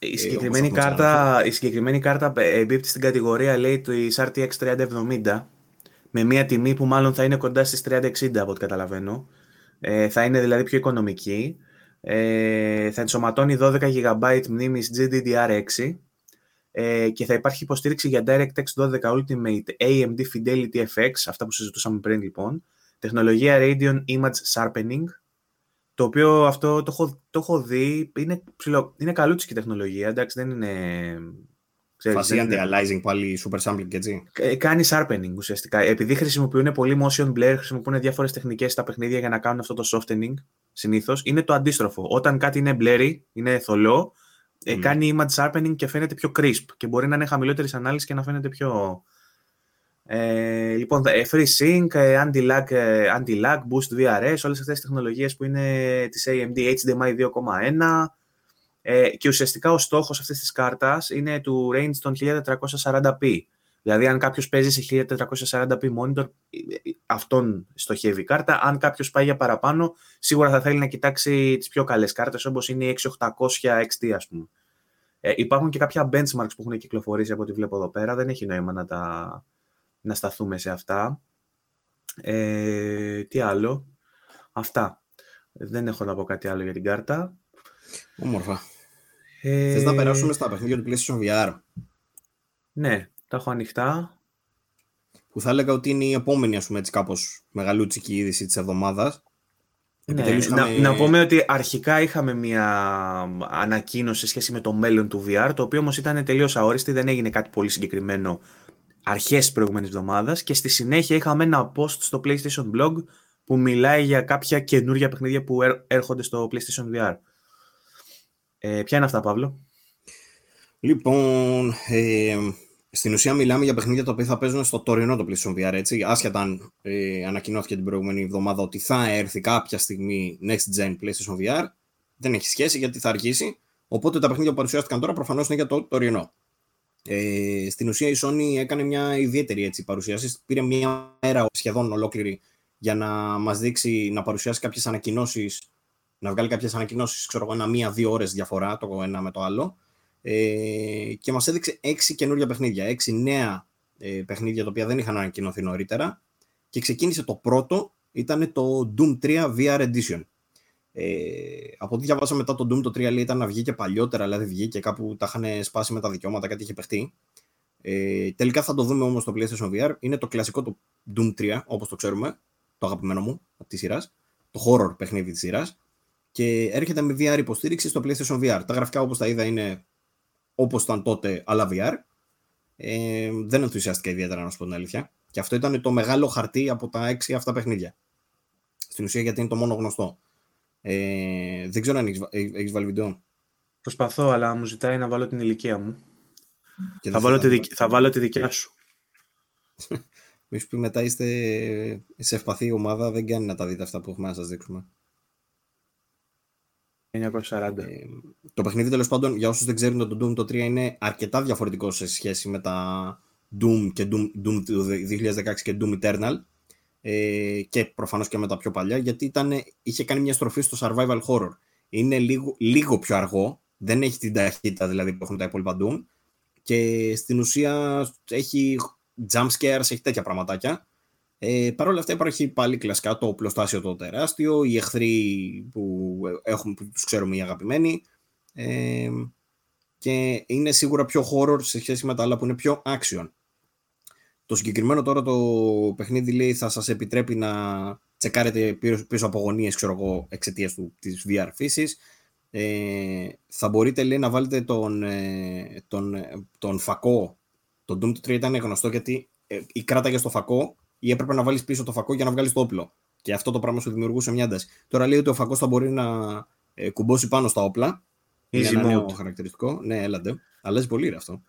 Η συγκεκριμένη, ε, κάρτα, η συγκεκριμένη κάρτα εμπίπτει στην κατηγορία, λέει, της αρ τι εξ τριάντα εβδομήντα, με μια τιμή που μάλλον θα είναι κοντά στις τριάντα εξήντα, από ό,τι καταλαβαίνω. Ε, θα είναι δηλαδή πιο οικονομική, ε, θα ενσωματώνει δώδεκα τζι μπι μνήμης τζι ντι ντι αρ έξι ε, και θα υπάρχει υποστήριξη για DirectX δώδεκα Ultimate, έι εμ ντι Fidelity εφ εξ, αυτά που συζητούσαμε πριν λοιπόν, τεχνολογία Radeon Image Sharpening, το οποίο αυτό το έχω, το έχω δει, είναι, ψηλο, είναι καλούτσικη τεχνολογία, εντάξει δεν είναι... Φασί anti-aliasing πάλι, super sampling και έτσι. Κάνει sharpening ουσιαστικά. Επειδή χρησιμοποιούν πολύ motion blur, χρησιμοποιούν διάφορες τεχνικές στα παιχνίδια για να κάνουν αυτό το softening συνήθως. Είναι το αντίστροφο. Όταν κάτι είναι blurry, είναι θολό, mm. κάνει image sharpening και φαίνεται πιο crisp. Και μπορεί να είναι χαμηλότερης ανάλυσης και να φαίνεται πιο. Ε, λοιπόν, free sync, anti-lag, anti-lag, boost βι αρ ες, όλες αυτές τις τεχνολογίες που είναι της έι εμ ντι, έιτς ντι εμ άι δύο κόμμα ένα. Και ουσιαστικά ο στόχος αυτής της κάρτας είναι του range των χίλια τετρακόσια σαράντα πι. Δηλαδή αν κάποιος παίζει σε χίλια τετρακόσια σαράντα πι monitor, αυτόν στοχεύει η κάρτα. Αν κάποιος πάει για παραπάνω, σίγουρα θα θέλει να κοιτάξει τις πιο καλές κάρτες, όπως είναι η έξι οκτακόσια εξ τι ας πούμε. Ε, υπάρχουν και κάποια benchmarks που έχουν κυκλοφορήσει από ό,τι βλέπω εδώ πέρα. Δεν έχει νόημα να, τα... να σταθούμε σε αυτά. Ε, τι άλλο. Αυτά. Δεν έχω να πω κάτι άλλο για την κάρτα. Όμορφα. Ε... Θες να περάσουμε στα παιχνίδια του PlayStation βι αρ? Ναι, τα έχω ανοιχτά. Που θα έλεγα ότι είναι η επόμενη, ας πούμε, έτσι κάπως μεγαλούτσικη είδηση της εβδομάδας. Ναι, είχαμε... να, να πούμε ότι αρχικά είχαμε μια ανακοίνωση σε σχέση με το μέλλον του βι αρ, το οποίο όμως ήταν τελείως αόριστη, δεν έγινε κάτι πολύ συγκεκριμένο αρχές της προηγούμενης εβδομάδας και στη συνέχεια είχαμε ένα post στο PlayStation Blog που μιλάει για κάποια καινούργια παιχνίδια που έρχονται στο PlayStation βι αρ. Ε, ποια είναι αυτά, Παύλο? Λοιπόν, ε, στην ουσία μιλάμε για παιχνίδια τα οποία θα παίζουν στο τωρινό το PlayStation βι αρ, έτσι, άσχετα αν ε, ανακοινώθηκε την προηγούμενη εβδομάδα ότι θα έρθει κάποια στιγμή Next Gen PlayStation βι αρ, δεν έχει σχέση γιατί θα αργήσει, οπότε τα παιχνίδια που παρουσιάστηκαν τώρα προφανώς είναι για το τωρινό. Ε, στην ουσία η Sony έκανε μια ιδιαίτερη έτσι, παρουσίαση, πήρε μια μέρα σχεδόν ολόκληρη για να μας δείξει, να παρουσιάσει κάποιες ανακοινώσεις, να βγάλει κάποιες ανακοινώσεις, ξέρω εγώ, ένα μία-δύο ώρες διαφορά το ένα με το άλλο. Ε, και μας έδειξε έξι καινούργια παιχνίδια, έξι νέα ε, παιχνίδια τα οποία δεν είχαν ανακοινωθεί νωρίτερα. Και ξεκίνησε το πρώτο, ήταν το Doom τρία βι αρ Edition. Ε, από ό,τι διαβάσα μετά το Doom, το τρία λέει, ήταν να βγει και παλιότερα, δηλαδή βγήκε κάπου, τα είχαν σπάσει με τα δικαιώματα, κάτι είχε παιχτεί. Ε, τελικά θα το δούμε όμως στο PlayStation βι αρ. Είναι το κλασικό του Doom τρία, όπως το ξέρουμε, το αγαπημένο μου από τη σειρά, το horror παιχνίδι της σειράς, και έρχεται με βι αρ υποστήριξη στο PlayStation βι αρ. Τα γραφικά, όπως τα είδα, είναι όπως ήταν τότε, αλλά βι αρ. Ε, δεν ενθουσιάστηκα ιδιαίτερα, να σου πω την αλήθεια. Και αυτό ήταν το μεγάλο χαρτί από τα έξι αυτά παιχνίδια. Στην ουσία, γιατί είναι το μόνο γνωστό. Ε, δεν ξέρω αν έχεις, έχεις βάλει βιντεό. Προσπαθώ, αλλά μου ζητάει να βάλω την ηλικία μου. Και θα, βάλω τη δικ... θα βάλω τη δικιά σου. Μη σου πει μετά είστε σε ευπαθή ομάδα, δεν κάνει να τα δείτε αυτά που έχουμε να σας δείξουμε. εννιακόσια σαράντα. Ε, το παιχνίδι, τέλος πάντων, για όσους δεν ξέρουν, το Doom το τρία είναι αρκετά διαφορετικό σε σχέση με τα Doom, και Doom, Doom δύο χιλιάδες δεκαέξι και Doom Eternal, ε, και προφανώς και με τα πιο παλιά, γιατί ήταν, είχε κάνει μια στροφή στο survival horror. Είναι λίγο, λίγο πιο αργό, δεν έχει την ταχύτητα δηλαδή που έχουν τα υπόλοιπα Doom, και στην ουσία έχει jump scares, έχει τέτοια πραγματάκια. Ε, Παρ' όλα αυτά υπάρχει πάλι κλασικά το πλωστάσιο το τεράστιο, οι εχθροί που, έχουμε, που τους ξέρουμε οι αγαπημένοι, ε, και είναι σίγουρα πιο horror σε σχέση με τα άλλα που είναι πιο action. Το συγκεκριμένο τώρα το παιχνίδι, λέει, θα σας επιτρέπει να τσεκάρετε πίσω από γωνίες, ξέρω εγώ, εξαιτίας της βι αρ φύσης. Ε, θα μπορείτε, λέει, να βάλετε τον, τον, τον φακό. Το Doom τρία ήταν γνωστό γιατί ε, ή κράταγες το φακό ή έπρεπε να βάλεις πίσω το φακό για να βγάλεις το όπλο. Και αυτό το πράγμα σου δημιουργούσε μια ένταση. Τώρα λέει ότι ο φακός θα μπορεί να ε, κουμπώσει πάνω στα όπλα. Είναι ένα νέο χαρακτηριστικό. Ναι, έλατε. Αλλάζει πολύ ρε αυτό.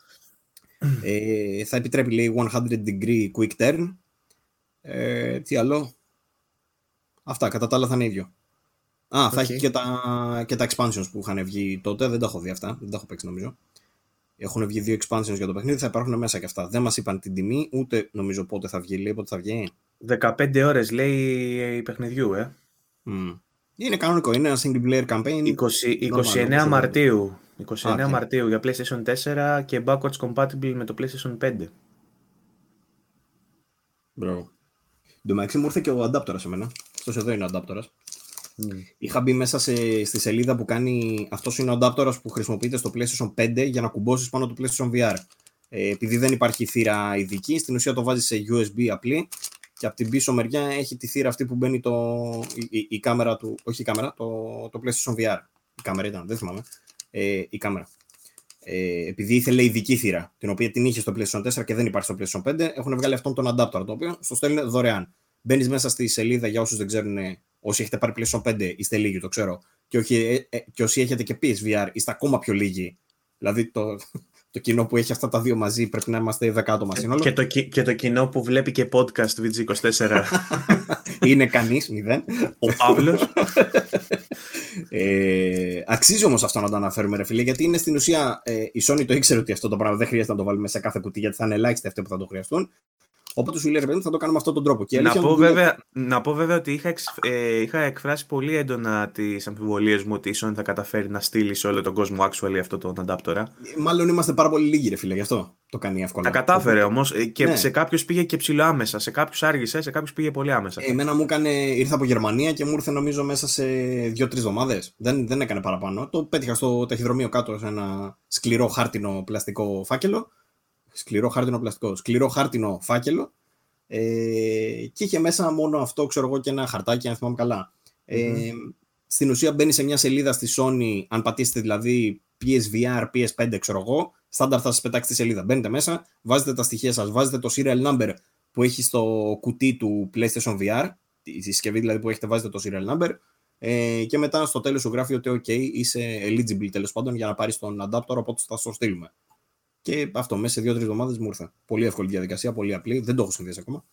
ε, θα επιτρέπει, λέει, εκατό degree quick turn. Ε, τι άλλο. Αυτά, κατά τα άλλα θα είναι ίδιο. Α, θα okay. έχει και τα, και τα expansions που είχαν βγει τότε. Δεν τα έχω δει αυτά. Δεν τα έχω παίξει, νομίζω. Έχουν βγει δύο expansions για το παιχνίδι. Θα υπάρχουν μέσα και αυτά. Δεν μας είπαν την τιμή, ούτε νομίζω πότε θα βγει. Λέει, πότε θα βγει. δεκαπέντε ώρες λέει παιχνιδιού, ε. Mm. Είναι κανονικό. Είναι ένα single player campaign. είκοσι, είκοσι εννέα Μαρτίου. είκοσι εννέα okay. Μαρτίου για PlayStation τέσσερα και backwards compatible με το PlayStation πέντε. Μπράβο. Εν τω μεταξύ μου ήρθε και ο adapters σε μένα. Αυτός εδώ είναι ο adapters. Mm. Είχα μπει μέσα σε, στη σελίδα που κάνει. Αυτός είναι ο adapters που χρησιμοποιείται στο PlayStation πέντε για να κουμπώσεις πάνω το PlayStation βι αρ. Ε, επειδή δεν υπάρχει θύρα ειδική, στην ουσία το βάζεις σε γιου ες μπι απλή και από την πίσω μεριά έχει τη θύρα αυτή που μπαίνει το, η, η, η κάμερα του. Όχι η κάμερα, το, το PlayStation βι αρ. Η κάμερα ήταν, δεν θυμάμαι. Ε, η κάμερα. Ε, επειδή ήθελε ειδική θύρα, την οποία την είχε στο PlayStation τέσσερα και δεν υπάρχει στο PlayStation πέντε, έχουν βγάλει αυτόν τον adapter, το οποίο στο στέλνουν δωρεάν. Μπαίνεις μέσα στη σελίδα, για όσους δεν ξέρουν, όσοι έχετε πάρει PlayStation πέντε είστε λίγοι, το ξέρω. Και, όχι, ε, και όσοι έχετε και πι ες βι αρ είστε ακόμα πιο λίγοι. Δηλαδή το, το κοινό που έχει αυτά τα δύο μαζί πρέπει να είμαστε δέκα άτομα σύνολο. Και το, και το κοινό που βλέπει και podcast βι τζι είκοσι τέσσερα. Είναι κανείς, μηδέν. Ο Παύλος. ε, αξίζει όμως αυτό να το αναφέρουμε, ρε φίλε, γιατί είναι στην ουσία ε, η Sony το ήξερε ότι αυτό το πράγμα δεν χρειάζεται να το βάλουμε σε κάθε κουτί, γιατί θα είναι ελάχιστοι αυτοί που θα το χρειαστούν. Οπότε σου λέει, ρε παιδί, θα το κάνουμε αυτόν τον τρόπο. Και να, πω, βέβαια, να πω βέβαια ότι είχα, εξ, ε, είχα εκφράσει πολύ έντονα τις αμφιβολίες μου ότι η Sony θα καταφέρει να στείλει σε όλο τον κόσμο actually αυτόν τον αντάπτορα. Μάλλον είμαστε πάρα πολύ λίγοι, ρε φίλε, γι' αυτό το κάνει εύκολα. Τα κατάφερε όμως και ναι. Σε κάποιους πήγε και ψηλό άμεσα, σε κάποιους άργησε, σε κάποιους πήγε πολύ άμεσα. Ε, εμένα μου έκανε, ήρθα από Γερμανία και μου ήρθε νομίζω μέσα σε δύο-τρεις εβδομάδες. Δεν, δεν έκανε παραπάνω. Το πέτυχα στο ταχυδρομείο κάτω σε ένα σκληρό χάρτινο πλαστικό φάκελο. Σκληρό χάρτινο πλαστικό, σκληρό χάρτινο φάκελο, ε, και είχε μέσα μόνο αυτό, ξέρω εγώ, και ένα χαρτάκι, αν θυμάμαι καλά. Mm-hmm. Ε, στην ουσία μπαίνει σε μια σελίδα στη Sony, αν πατήσετε δηλαδή πι ες βι αρ, πι ες φάιβ, ξέρω εγώ, στάνταρ θα σας πετάξει τη σελίδα. Μπαίνετε μέσα, βάζετε τα στοιχεία σας, βάζετε το serial number που έχει στο κουτί του PlayStation βι αρ, η συσκευή δηλαδή που έχετε, βάζετε το serial number, ε, και μετά στο τέλος σου γράφει ότι OK, είσαι eligible, τέλος πάντων, για να πάρεις τον adapter, οπότε θα σου στείλουμε. Και αυτό, μέσα σε δύο-τρεις εβδομάδες μου ήρθε. Πολύ εύκολη διαδικασία, πολύ απλή. Δεν το έχω συνδέσει ακόμα.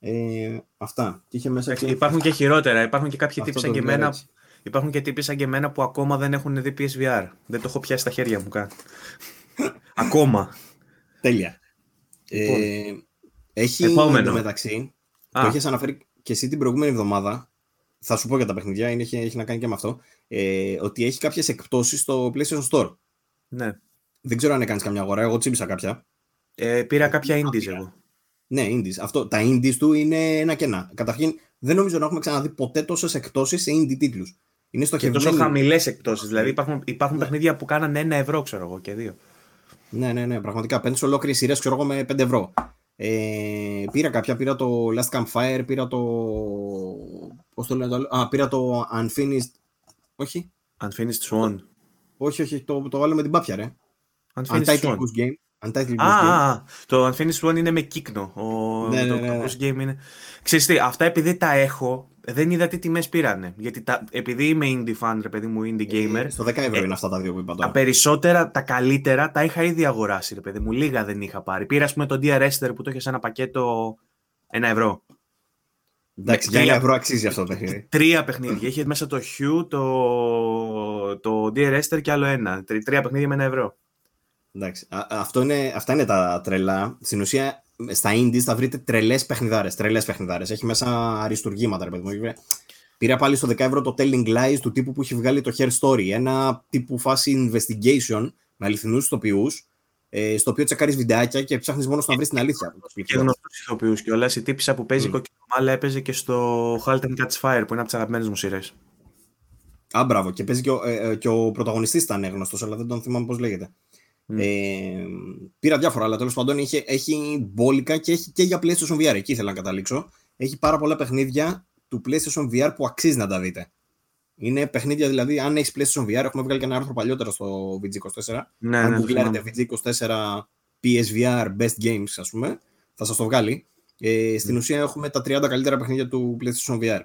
Ε, αυτά. Και είχε μέσα και... Υπάρχουν και χειρότερα. Υπάρχουν και κάποιοι τύποι σαν και εμένα. Υπάρχουν και τύποι σαν και εμένα που ακόμα δεν έχουν δει πι ες βι αρ. Δεν το έχω πιάσει στα χέρια μου καν. Ακόμα. Τέλεια. Λοιπόν. Ε, έχει επόμενο. Μεταξύ, α. Το έχεις αναφέρει και εσύ την προηγούμενη εβδομάδα. Θα σου πω για τα παιχνιδιά. Είναι, έχει, έχει να κάνει και με αυτό. Ε, ότι έχει κάποιες εκπτώσεις στο PlayStation Store. Ναι. Δεν ξέρω αν έκανες καμιά αγορά, εγώ τσίπησα κάποια. Ε, πήρα κάποια indies εγώ. Ναι, indies. Αυτό, τα indies του είναι ένα και ένα. Καταρχήν, δεν νομίζω να έχουμε ξαναδεί ποτέ τόσες εκπτώσεις σε indie τίτλους. Είναι στοχευμένοι. Και τόσο χαμηλές εκπτώσεις. Δηλαδή, υπάρχουν, υπάρχουν παιχνίδια που κάνανε ένα ευρώ, ξέρω εγώ, και δύο. Ναι, ναι, ναι, πραγματικά. Παίρνεις ολόκληρες σειρές, ξέρω εγώ, με πέντε ευρώ. Ε, πήρα κάποια, πήρα το Last Campfire, πήρα το... Πώς το λένε, α, πήρα το Unfinished... Όχι. Unfinished Swan. Όχι, όχι, το, το άλλο με την πάπια, ρε. Unfinished Untitled Swan. Goose Game. Α, το Unfinished One είναι με κύκνο. Ναι, ναι, ναι. Το Game είναι... Ξέρεις τι, αυτά επειδή τα έχω, δεν είδα τι τιμές πήρανε. Γιατί τα... επειδή είμαι indie fan, ρε παιδί μου, indie gamer. Ε, στο δέκα ευρώ ε, είναι αυτά τα δύο που είπα τώρα. Τα περισσότερα, τα καλύτερα, τα είχα ήδη αγοράσει, ρε παιδί μου. Λίγα δεν είχα πάρει. Πήρα, ας πούμε, τον ντι αρ ες που το είχε σε ένα πακέτο ένα ευρώ. Εντάξει, για ένα ευρώ αξίζει αυτό το παιχνίδι. Τρία παιχνίδια. Είχε μέσα το Hue, το, το ντι αρ ες και άλλο ένα. Τρία παιχνίδια με ένα ευρώ. Εντάξει, αυτό είναι, αυτά είναι τα τρελά. Στην ουσία, στα indies θα βρείτε τρελές παιχνιδάρες, τρελές παιχνιδάρες. Έχει μέσα αριστουργήματα, ρε παιδί μου. Πήρα πάλι στο δέκα ευρώ το Telling Lies του τύπου που έχει βγάλει το Hair Story. Ένα τύπου φάση investigation με αληθινούς ηθοποιούς, ε, στο οποίο τσεκάρεις βιντεάκια και ψάχνεις μόνο να βρεις την αλήθεια. Και γνωστούς ηθοποιούς κιόλας. Η τύπισσα που παίζει mm. κόκκινο μάλα έπαιζε και στο Halt and Catch Fire που είναι από τις αγαπημένες μου σειρές. Α, μπράβο. Και παίζει και ο, ε, και ο πρωταγωνιστής ήταν γνωστός, αλλά δεν τον θυμάμαι πώς λέγεται. Mm. Ε, πήρα διάφορα, αλλά τέλος πάντων είχε, έχει μπόλικα και έχει και για PlayStation βι αρ. Εκεί ήθελα να καταλήξω. Έχει πάρα πολλά παιχνίδια του PlayStation βι αρ που αξίζει να τα δείτε. Είναι παιχνίδια δηλαδή, αν έχεις PlayStation βι αρ, έχουμε βγάλει και ένα άρθρο παλιότερα στο βι τζι είκοσι τέσσερα. Ναι, αν γκουγκλάρετε ναι, βι τζι είκοσι τέσσερα πι ες βι αρ Best Games, ας πούμε, θα σας το βγάλει. Ε, στην mm. ουσία έχουμε τα τριάντα καλύτερα παιχνίδια του PlayStation βι αρ.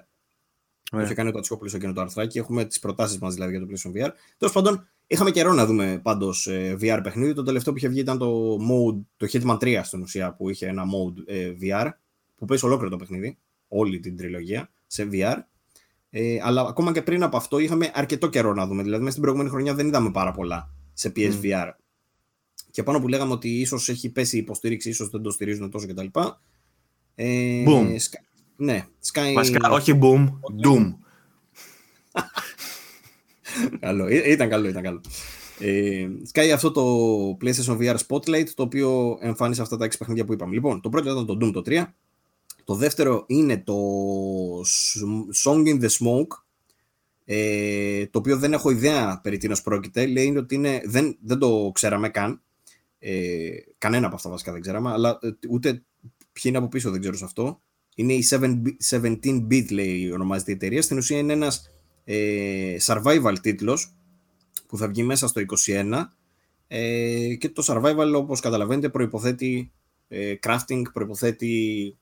Yeah. Είχε κάνει ο Κατσικόπουλος εκείνο το αρθράκι. Έχουμε τις προτάσεις μας δηλαδή για το PlayStation βι αρ. Τέλος πάντων. Είχαμε καιρό να δούμε πάντως βι αρ παιχνίδι. Το τελευταίο που είχε βγει ήταν το mode, το Hitman τρία στην ουσία, που είχε ένα mode ε, βι αρ που παίζει ολόκληρο το παιχνίδι, όλη την τριλογία σε βι αρ. Ε, αλλά ακόμα και πριν από αυτό είχαμε αρκετό καιρό να δούμε. Δηλαδή μέσα στην προηγούμενη χρονιά δεν είδαμε πάρα πολλά σε πι ες βι αρ. Mm. Και πάνω που λέγαμε ότι ίσως έχει πέσει η υποστήριξη, ίσως δεν το στηρίζουν τόσο κτλ. Ε, boom. Sky, ναι. Sky... Βασικά, όχι boom, doom. Καλό. Ήταν καλό, ήταν καλό. Ε, σκάει αυτό το PlayStation βι αρ Spotlight, το οποίο εμφάνισε αυτά τα έξι παιχνίδια που είπαμε. Λοιπόν, το πρώτο ήταν το Doom το τρία. Το δεύτερο είναι το Song in the Smoke, ε, το οποίο δεν έχω ιδέα περί τίνος πρόκειται. Λέει ότι είναι, δεν, δεν το ξέραμε καν. Ε, κανένα από αυτά βασικά δεν ξέραμε, αλλά ούτε ποιοι είναι από πίσω δεν ξέρω σε αυτό. Είναι η δεκαεπτά bit, λέει, ονομάζεται η εταιρεία. Στην ουσία είναι ένας survival τίτλος που θα βγει μέσα στο είκοσι ένα, ε, και το survival, όπως καταλαβαίνετε, προϋποθέτει ε, crafting, προϋποθέτει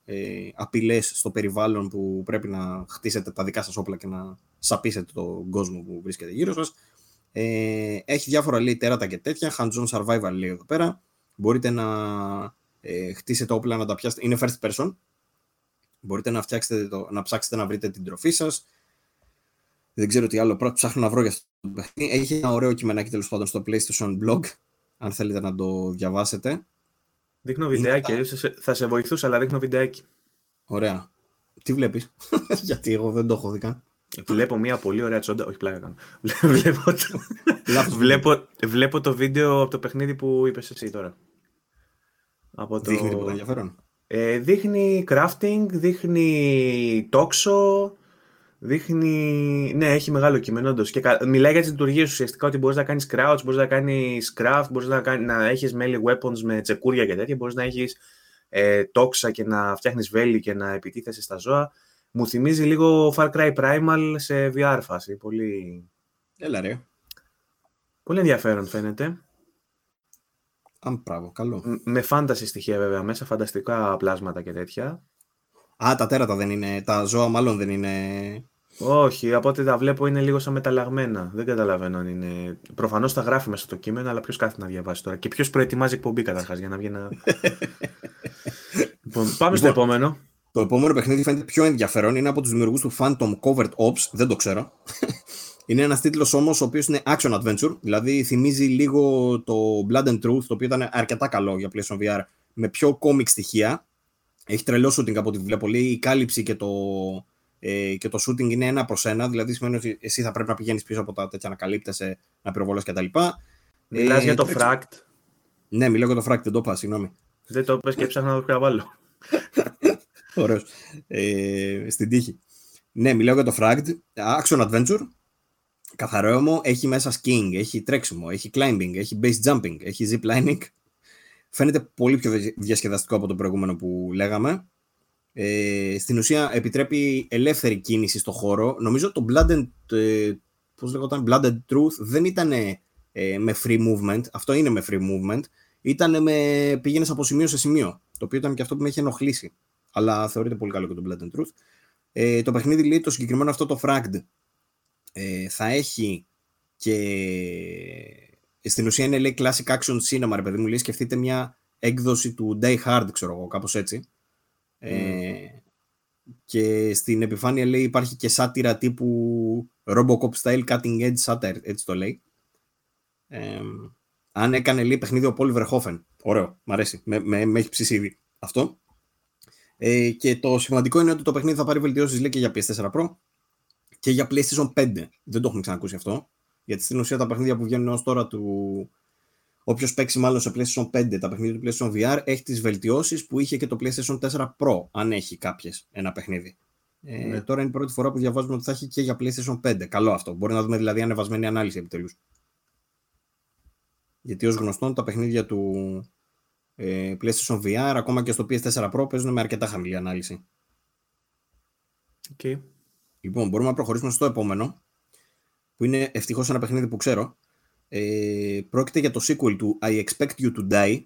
ε, απειλές στο περιβάλλον που πρέπει να χτίσετε τα δικά σας όπλα και να σαπίσετε τον κόσμο που βρίσκεται γύρω σας. Ε, έχει διάφορα, λέει, τέρατα και τέτοια, hands-on survival λέει εδώ πέρα, μπορείτε να ε, χτίσετε όπλα, να τα πιάσετε, είναι first person, μπορείτε να, φτιάξετε το, να ψάξετε να βρείτε την τροφή σας. Δεν ξέρω τι άλλο πράγμα ψάχνω να βρω για αυτό το παιχνίδι. Έχει ένα ωραίο κειμενάκι τέλος πάντων στο PlayStation Blog, αν θέλετε να το διαβάσετε. Δείχνω βιντεάκι, είναι... θα σε βοηθούσα, αλλά δείχνω βιντεάκι. Ωραία. Τι βλέπεις? Γιατί εγώ δεν το έχω δει καν. Βλέπω μια πολύ ωραία τσόντα. Όχι, πλάκα κάνω. βλέπω, το... βλέπω, βλέπω το βίντεο από το παιχνίδι που είπες εσύ τώρα. Από το... Δείχνει τίποτα ενδιαφέρον? Ε, δείχνει crafting, δείχνει τόξο. Δείχνει. Ναι, έχει μεγάλο κείμενο όντως. Και μιλάει για τις λειτουργίες ουσιαστικά, ότι μπορείς να κάνεις crouch, μπορείς να κάνεις craft, μπορείς να, κάνεις... να έχεις melee weapons με τσεκούρια και τέτοια, μπορείς να έχεις ε, τόξα και να φτιάχνεις βέλη και να επιτίθεσαι στα ζώα. Μου θυμίζει λίγο Far Cry Primal σε βι αρ φάση. Πολύ. Έλα ρε. Πολύ ενδιαφέρον φαίνεται. Αν πράγμα, καλό. Με fantasy στοιχεία βέβαια μέσα, φανταστικά πλάσματα και τέτοια. Α, τα τέρατα δεν είναι, τα ζώα μάλλον δεν είναι... Όχι, από ό,τι τα βλέπω είναι λίγο σαν μεταλλαγμένα. Δεν καταλαβαίνω αν είναι... Προφανώς τα γράφει μέσα το κείμενο, αλλά ποιος κάθεται να διαβάσει τώρα. Και ποιος προετοιμάζει εκπομπή καταρχάς για να βγει να... Λοιπόν, πάμε στο λοιπόν, επόμενο. Το επόμενο παιχνίδι φαίνεται πιο ενδιαφέρον. Είναι από τους δημιουργούς του Phantom Covered Ops. Δεν το ξέρω. Είναι ένας τίτλος όμως ο οποίος είναι action adventure. Δηλαδή θυμίζει λίγο το Blood and Truth, το οποίο ήταν αρκετά καλό για PlayStation βι αρ, με πιο comic στοιχεία. Έχει τρελό shooting από ό,τι βλέπω. Λέει, η κάλυψη και το, ε, και το shooting είναι ένα προς ένα. Δηλαδή σημαίνει ότι εσύ θα πρέπει να πηγαίνεις πίσω από τα τέτοια, να καλύπτεσαι, να πυροβολάς κτλ. Μιλάς ε, για το Fract. Ναι, μιλάω για το Fract, δεν το είπα, συγγνώμη. Δεν το είπες και ψάχνα να το ξαναβάλω. Ωραίος. Ε, στην τύχη. Ναι, μιλάω για το Fract. Action Adventure. καθαρό, έχει μέσα skiing, έχει τρέξιμο, έχει climbing, έχει base jumping, έχει zip lining. Φαίνεται πολύ πιο διασκεδαστικό από το προηγούμενο που λέγαμε. Ε, στην ουσία επιτρέπει ελεύθερη κίνηση στο χώρο. Νομίζω το Blood and, ε, πώς λέγονταν, Blood and Truth δεν ήταν ε, με free movement. Αυτό είναι με free movement. Ήταν με πήγαινες από σημείο σε σημείο. Το οποίο ήταν και αυτό που με είχε ενοχλήσει. Αλλά θεωρείται πολύ καλό και το Blood and Truth. Ε, το παιχνίδι λέει το συγκεκριμένο αυτό το Fragged. Ε, θα έχει και... Στην ουσία είναι λέει classic action cinema, ρε παιδί μου, λέει σκεφτείτε μια έκδοση του Die Hard, ξέρω εγώ, κάπως έτσι. Mm. Ε, και στην επιφάνεια λέει υπάρχει και σάτυρα τύπου Robocop style cutting edge satire, έτσι το λέει. Ε, αν έκανε λέει παιχνίδι ο Paul Verhoeven. Ωραίο, μ' αρέσει, με, με, με έχει ψήσει ήδη αυτό. Ε, και το σημαντικό είναι ότι το παιχνίδι θα πάρει βελτιώσεις λέει και για πι ες φορ Pro και για PlayStation πέντε. Δεν το έχουμε ξανακούσει αυτό. Γιατί στην ουσία τα παιχνίδια που βγαίνουν έως τώρα του... Όποιος παίξει μάλλον σε PlayStation πέντε, τα παιχνίδια του PlayStation βι αρ, έχει τις βελτιώσεις που είχε και το PlayStation τέσσερα Pro, αν έχει κάποιες ένα παιχνίδι. Ναι. Ε, τώρα είναι η πρώτη φορά που διαβάζουμε ότι θα έχει και για PlayStation πέντε. Καλό αυτό. Μπορεί να δούμε δηλαδή ανεβασμένη ανάλυση επιτέλους. Γιατί ως γνωστόν τα παιχνίδια του ε, PlayStation βι αρ, ακόμα και στο πι ες φορ Pro, παίζουν με αρκετά χαμηλή ανάλυση. Okay. Λοιπόν, μπορούμε να προχωρήσουμε στο επόμενο, που είναι ευτυχώς ένα παιχνίδι που ξέρω. Ε, πρόκειται για το sequel του I Expect You To Die,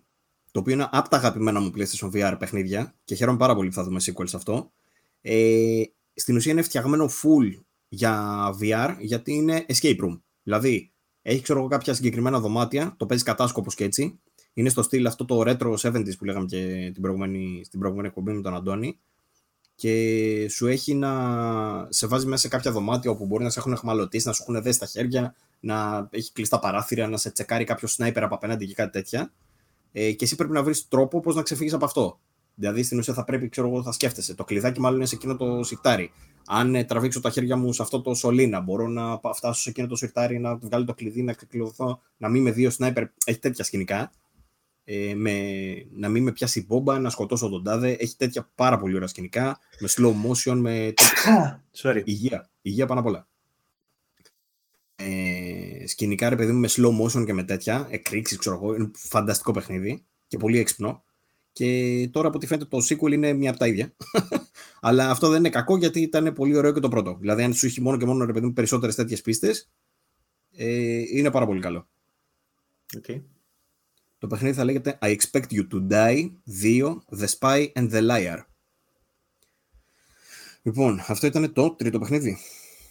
το οποίο είναι από τα αγαπημένα μου PlayStation βι αρ παιχνίδια και χαίρομαι πάρα πολύ που θα δούμε sequel σε αυτό. Ε, στην ουσία είναι φτιαγμένο full για βι αρ, γιατί είναι escape room. Δηλαδή, έχει ξέρω εγώ κάποια συγκεκριμένα δωμάτια, το παίζει κατάσκοπος και έτσι. Είναι στο στυλ αυτό το retro εβδομήντα που λέγαμε και την προηγούμενη, στην προηγούμενη εκπομπή με τον Αντώνη. Και σου έχει να σε βάζει μέσα σε κάποια δωμάτια όπου μπορεί να σε έχουν εχμαλωτήσει, να σου έχουν δέσει τα χέρια, να έχει κλειστά παράθυρα, να σε τσεκάρει κάποιο σνάιπερ από απέναντι και κάτι τέτοια. Ε, και εσύ πρέπει να βρεις τρόπο πώς να ξεφύγεις από αυτό. Δηλαδή στην ουσία θα πρέπει, ξέρω εγώ, θα σκέφτεσαι. Το κλειδάκι μάλλον είναι σε εκείνο το σιρτάρι. Αν τραβήξω τα χέρια μου σε αυτό το σωλήνα, μπορώ να φτάσω σε εκείνο το σιρτάρι, να βγάλω το κλειδί, να ξεκλειδωθώ, να μην με δύο σνάιπερ. Έχει τέτοια σκηνικά. Ε, με, να μην με πιάσει η μπόμπα, να σκοτώσω τον τάδε. Έχει τέτοια πάρα πολύ ωραία σκηνικά, με slow motion, με sorry. Υγεία, υγεία πάνω απ' όλα. Ε, σκηνικά, ρε παιδί μου, με slow motion και με τέτοια, εκρήξεις, ξέρω εγώ, είναι φανταστικό παιχνίδι και πολύ έξυπνο. Και τώρα από ό,τι φαίνεται το sequel είναι μία από τα ίδια. Αλλά αυτό δεν είναι κακό γιατί ήταν πολύ ωραίο και το πρώτο. Δηλαδή αν σου είχε μόνο και μόνο, ρε παιδί μου, περισσότερες τέτοιες πίστες, ε, είναι πάρα πολύ καλό. Okay. Το παιχνίδι θα λέγεται I Expect You To Die δύο, The Spy and the Liar. Λοιπόν, αυτό ήταν το τρίτο παιχνίδι.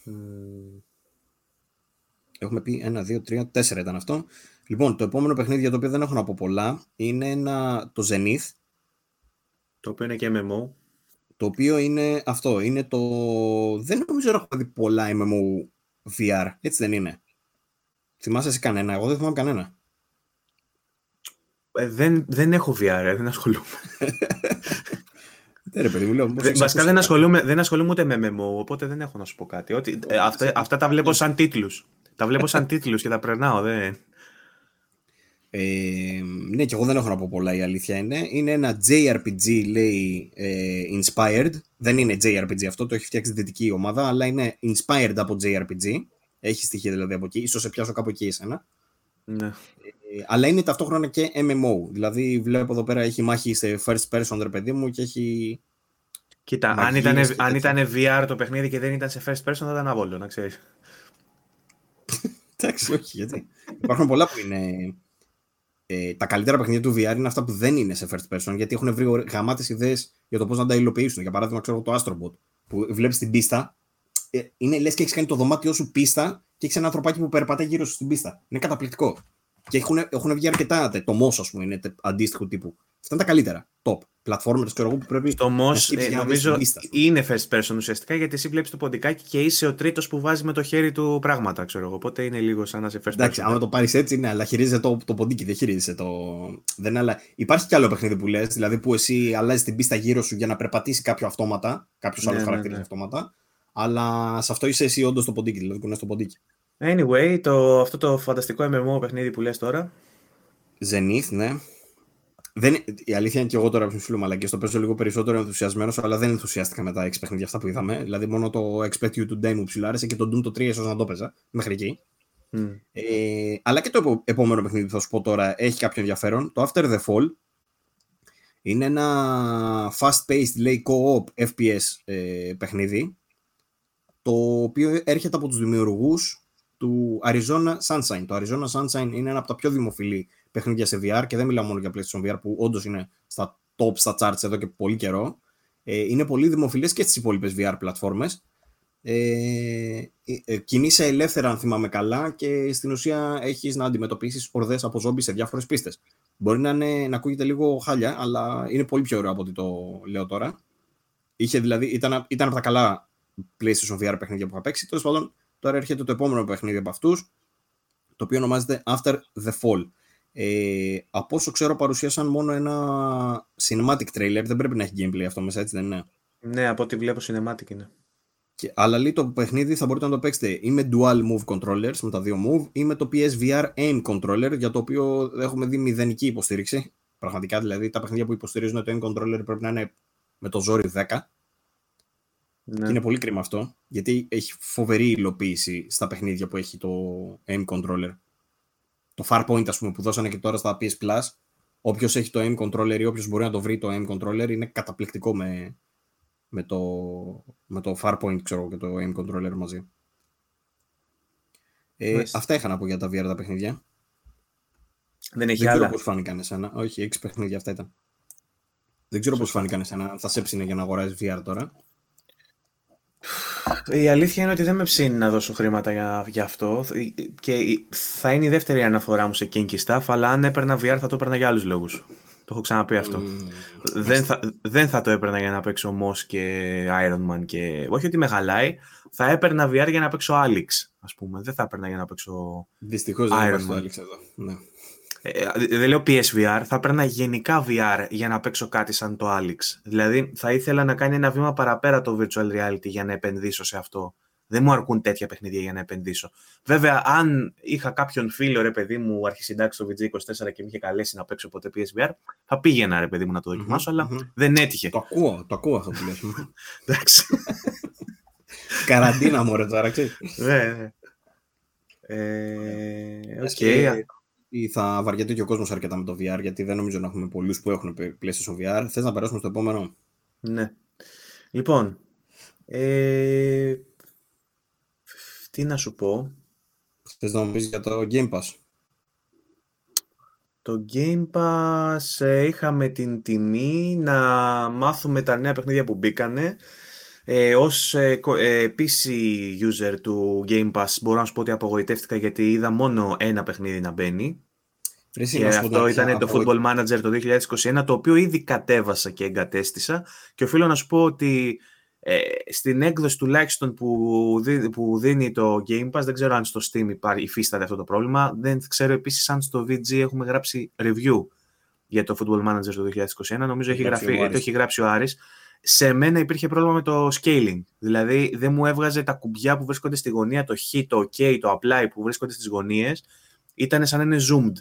Mm. Έχουμε πει ένα, δύο, τρία, τέσσερα ήταν αυτό. Λοιπόν, το επόμενο παιχνίδι για το οποίο δεν έχω να πω πολλά είναι ένα, το Zenith. Το οποίο είναι και εμ εμ ο. Το οποίο είναι αυτό. Είναι το... Δεν νομίζω να έχω δει πολλά εμ εμ ο βι αρ. Έτσι δεν είναι? Θυμάσαι εσύ κανένα? Εγώ δεν θυμάμαι κανένα. Ε, δεν, δεν έχω βι αρ, ε, δεν ασχολούμαι. Ρε παιδί μου, λέω, δεν, βασικά δεν ασχολούμαι, δεν ασχολούμαι ούτε με εμ εμ ο, οπότε δεν έχω να σου πω κάτι. Ότι, ε, αυτά, αυτά τα βλέπω σαν τίτλους. Τα βλέπω σαν τίτλους και τα περνάω. Δε. Ε, ναι, και εγώ δεν έχω να πω πολλά, η αλήθεια είναι. Είναι ένα τζέι αρ πι τζι, λέει, ε, inspired. Δεν είναι τζέι αρ πι τζι αυτό, το έχει φτιάξει δυτική ομάδα, αλλά είναι inspired από τζέι αρ πι τζι. Έχει στοιχεία δηλαδή από εκεί. Ίσως σε πιάσω κάπου εκεί εσένα. Ναι. Αλλά είναι ταυτόχρονα και εμ εμ ο. Δηλαδή βλέπω εδώ πέρα έχει μάχη σε first person, ρε παιδί μου, και έχει... Κοίτα, αν ήταν, αν ήταν βι αρ το παιχνίδι και δεν ήταν σε first person, θα ήταν αβόλιο, να ξέρεις. Εντάξει, όχι, γιατί. Υπάρχουν πολλά που είναι... Ε, τα καλύτερα παιχνίδια του βι αρ είναι αυτά που δεν είναι σε first person, γιατί έχουν βρει γαμάτες ιδέες για το πώς να τα υλοποιήσουν. Για παράδειγμα, ξέρω το Astro Bot, που βλέπεις την πίστα. Ε, είναι, λες και έχεις κάνει το δωμάτιό σου πίστα και έχεις ένα ανθρωπάκι που περπατάει γύρω σου στην πίστα. Είναι καταπληκτικό. Και έχουν, έχουν βγει αρκετά. Το Moss, ας πούμε, είναι αντίστοιχου τύπου. Αυτά είναι τα καλύτερα. Top. Πλατφόρμερες, ξέρω εγώ, που πρέπει. Το Moss, ε, νομίζω, είναι first person ουσιαστικά, γιατί εσύ βλέπεις το ποντικάκι και είσαι ο τρίτος που βάζει με το χέρι του πράγματα, ξέρω εγώ. Οπότε είναι λίγο σαν να σε first. Εντάξει, person. Άμα το πάρεις έτσι, ναι, αλλά χειρίζεσαι το, το ποντίκι, δεν χειρίζεσαι το. Δεν, αλλά... Υπάρχει κι άλλο παιχνίδι που λες, δηλαδή που εσύ αλλάζεις την πίστα γύρω σου για να περπατήσει κάποιο αυτόματα, κάποιο ναι, άλλο ναι, χαρακτήρα ναι. Αυτόματα. Αλλά σε αυτό είσαι εσύ όντως το ποντίκι, δηλαδή κουνάς το ποντίκι. Anyway, το, αυτό το φανταστικό εμ εμ ο παιχνίδι που λες τώρα. Zenith, ναι. Δεν, η αλήθεια είναι και εγώ τώρα ψηφίλω μαλακές. Το παίζω λίγο περισσότερο ενθουσιασμένος, αλλά δεν ενθουσιάστηκα με τα έξι παιχνίδια αυτά που είδαμε. Δηλαδή, μόνο το Expect You Today μου ψηλάρεσε και το Doom το τρία ίσως να το παίζα μέχρι εκεί. Mm. Ε, αλλά και το επόμενο παιχνίδι που θα σου πω τώρα έχει κάποιο ενδιαφέρον. Το After the Fall είναι ένα fast-paced, λέει, co-op εφ πι ες ε, παιχνίδι, το οποίο έρχεται από τους δημιουργούς του Arizona Sunshine. Το Arizona Sunshine είναι ένα από τα πιο δημοφιλή παιχνίδια σε βι αρ και δεν μιλάω μόνο για PlayStation βι αρ που όντως είναι στα top, στα charts εδώ και πολύ καιρό. Ε, είναι πολύ δημοφιλές και στις υπόλοιπες βι αρ πλατφόρμες. Ε, ε, κινείσαι ελεύθερα αν θυμάμαι καλά και στην ουσία έχεις να αντιμετωπίσεις ορδές από ζόμπι σε διάφορες πίστες. Μπορεί να, είναι, να ακούγεται λίγο χάλια, αλλά είναι πολύ πιο ωραίο από ό,τι το λέω τώρα. Είχε, δηλαδή, ήταν, ήταν από τα καλά PlayStation βι αρ παιχνίδια που είχα παίξει. Τέλος πάντων, τώρα έρχεται το επόμενο παιχνίδι από αυτούς, το οποίο ονομάζεται After the Fall. Ε, από όσο ξέρω παρουσίασαν μόνο ένα cinematic trailer, δεν πρέπει να έχει gameplay αυτό μέσα, έτσι δεν είναι? Ναι, από ό,τι βλέπω cinematic είναι. Και, αλλά λέει το παιχνίδι θα μπορείτε να το παίξετε ή με dual move controllers, με τα δύο move, ή με το πι ες βι αρ aim controller, για το οποίο έχουμε δει μηδενική υποστήριξη. Πραγματικά δηλαδή τα παιχνίδια που υποστηρίζουν το aim controller πρέπει να είναι με το ζόρι δέκα. Ναι. Και είναι πολύ κρίμα αυτό, γιατί έχει φοβερή υλοποίηση στα παιχνίδια που έχει το aim controller. Το Farpoint, ας πούμε, που δώσανε και τώρα στα πι ες Plus, όποιος έχει το aim controller ή όποιος μπορεί να το βρει το aim controller, είναι καταπληκτικό με, με, το, με το Farpoint, ξέρω, και το aim controller μαζί. Ε, αυτά είχα να πω για τα βι αρ τα παιχνίδια. Δεν έχει άλλα. Δεν ξέρω πώς φάνηκαν εσένα. Όχι, έξι παιχνίδια αυτά ήταν. Δεν ξέρω πώς φάνηκαν εσένα. Θα σε ψήνε για να αγοράσεις βι αρ τώρα. Η αλήθεια είναι ότι δεν με ψήνει να δώσω χρήματα για, για αυτό και θα είναι η δεύτερη αναφορά μου σε kinky stuff, αλλά αν έπαιρνα βι αρ θα το έπαιρνα για άλλους λόγους. Το έχω ξαναπεί αυτό. Mm. Δεν, θα, δεν θα το έπαιρνα για να παίξω Moss και Iron Man και... Όχι ότι με χαλάει, θα έπαιρνα βι αρ για να παίξω Alex, ας πούμε. Δεν θα έπαιρνα για να παίξω Δυστυχώς Iron Man. Δυστυχώς δεν έπαιξω Alex εδώ. Ναι. Ε, δεν λέω πι ες βι αρ, θα έπαιρνα γενικά βι αρ για να παίξω κάτι σαν το Alex. Δηλαδή θα ήθελα να κάνει ένα βήμα παραπέρα το virtual reality για να επενδύσω σε αυτό. Δεν μου αρκούν τέτοια παιχνίδια για να επενδύσω. Βέβαια, αν είχα κάποιον φίλο, ρε παιδί μου, αρχισυντάξει στο βι τζι είκοσι τέσσερα και με είχε καλέσει να παίξω ποτέ πι ες βι αρ, θα πήγαινα, ρε παιδί μου, να το δοκιμάσω, mm-hmm, αλλά mm-hmm. δεν έτυχε. Το ακούω, το ακούω αυτό που λες. Εντάξει. Καραντίνα μου, ρε τώρα, ξέρεις. Ναι, ναι. Θα βαριέται και ο κόσμος αρκετά με το βι αρ, γιατί δεν νομίζω να έχουμε πολλούς που έχουν PlayStation βι αρ. Θες να περάσουμε στο επόμενο? Ναι. Λοιπόν, ε... τι να σου πω. Θες να μου πεις για το Game Pass? Το Game Pass ε, είχαμε την τιμή να μάθουμε τα νέα παιχνίδια που μπήκανε. Ε, ως ε, ε, πι σι user του Game Pass μπορώ να σου πω ότι απογοητεύτηκα, γιατί είδα μόνο ένα παιχνίδι να μπαίνει. Εσύ, και αυτό ήταν απογοη... το Football Manager το είκοσι είκοσι ένα, το οποίο ήδη κατέβασα και εγκατέστησα, και οφείλω να σου πω ότι ε, στην έκδοση τουλάχιστον που, δι... που δίνει το Game Pass, δεν ξέρω αν στο Steam υπάρχει, υφίσταται αυτό το πρόβλημα, δεν ξέρω επίσης αν στο βι τζι έχουμε γράψει review για το Football Manager το είκοσι είκοσι ένα, νομίζω έχει γραφεί, το έχει γράψει ο Άρης. Σε μένα υπήρχε πρόβλημα με το scaling. Δηλαδή δεν μου έβγαζε τα κουμπιά που βρίσκονται στη γωνία, το χ, το ok, το apply που βρίσκονται στις γωνίες, ήταν σαν να είναι zoomed.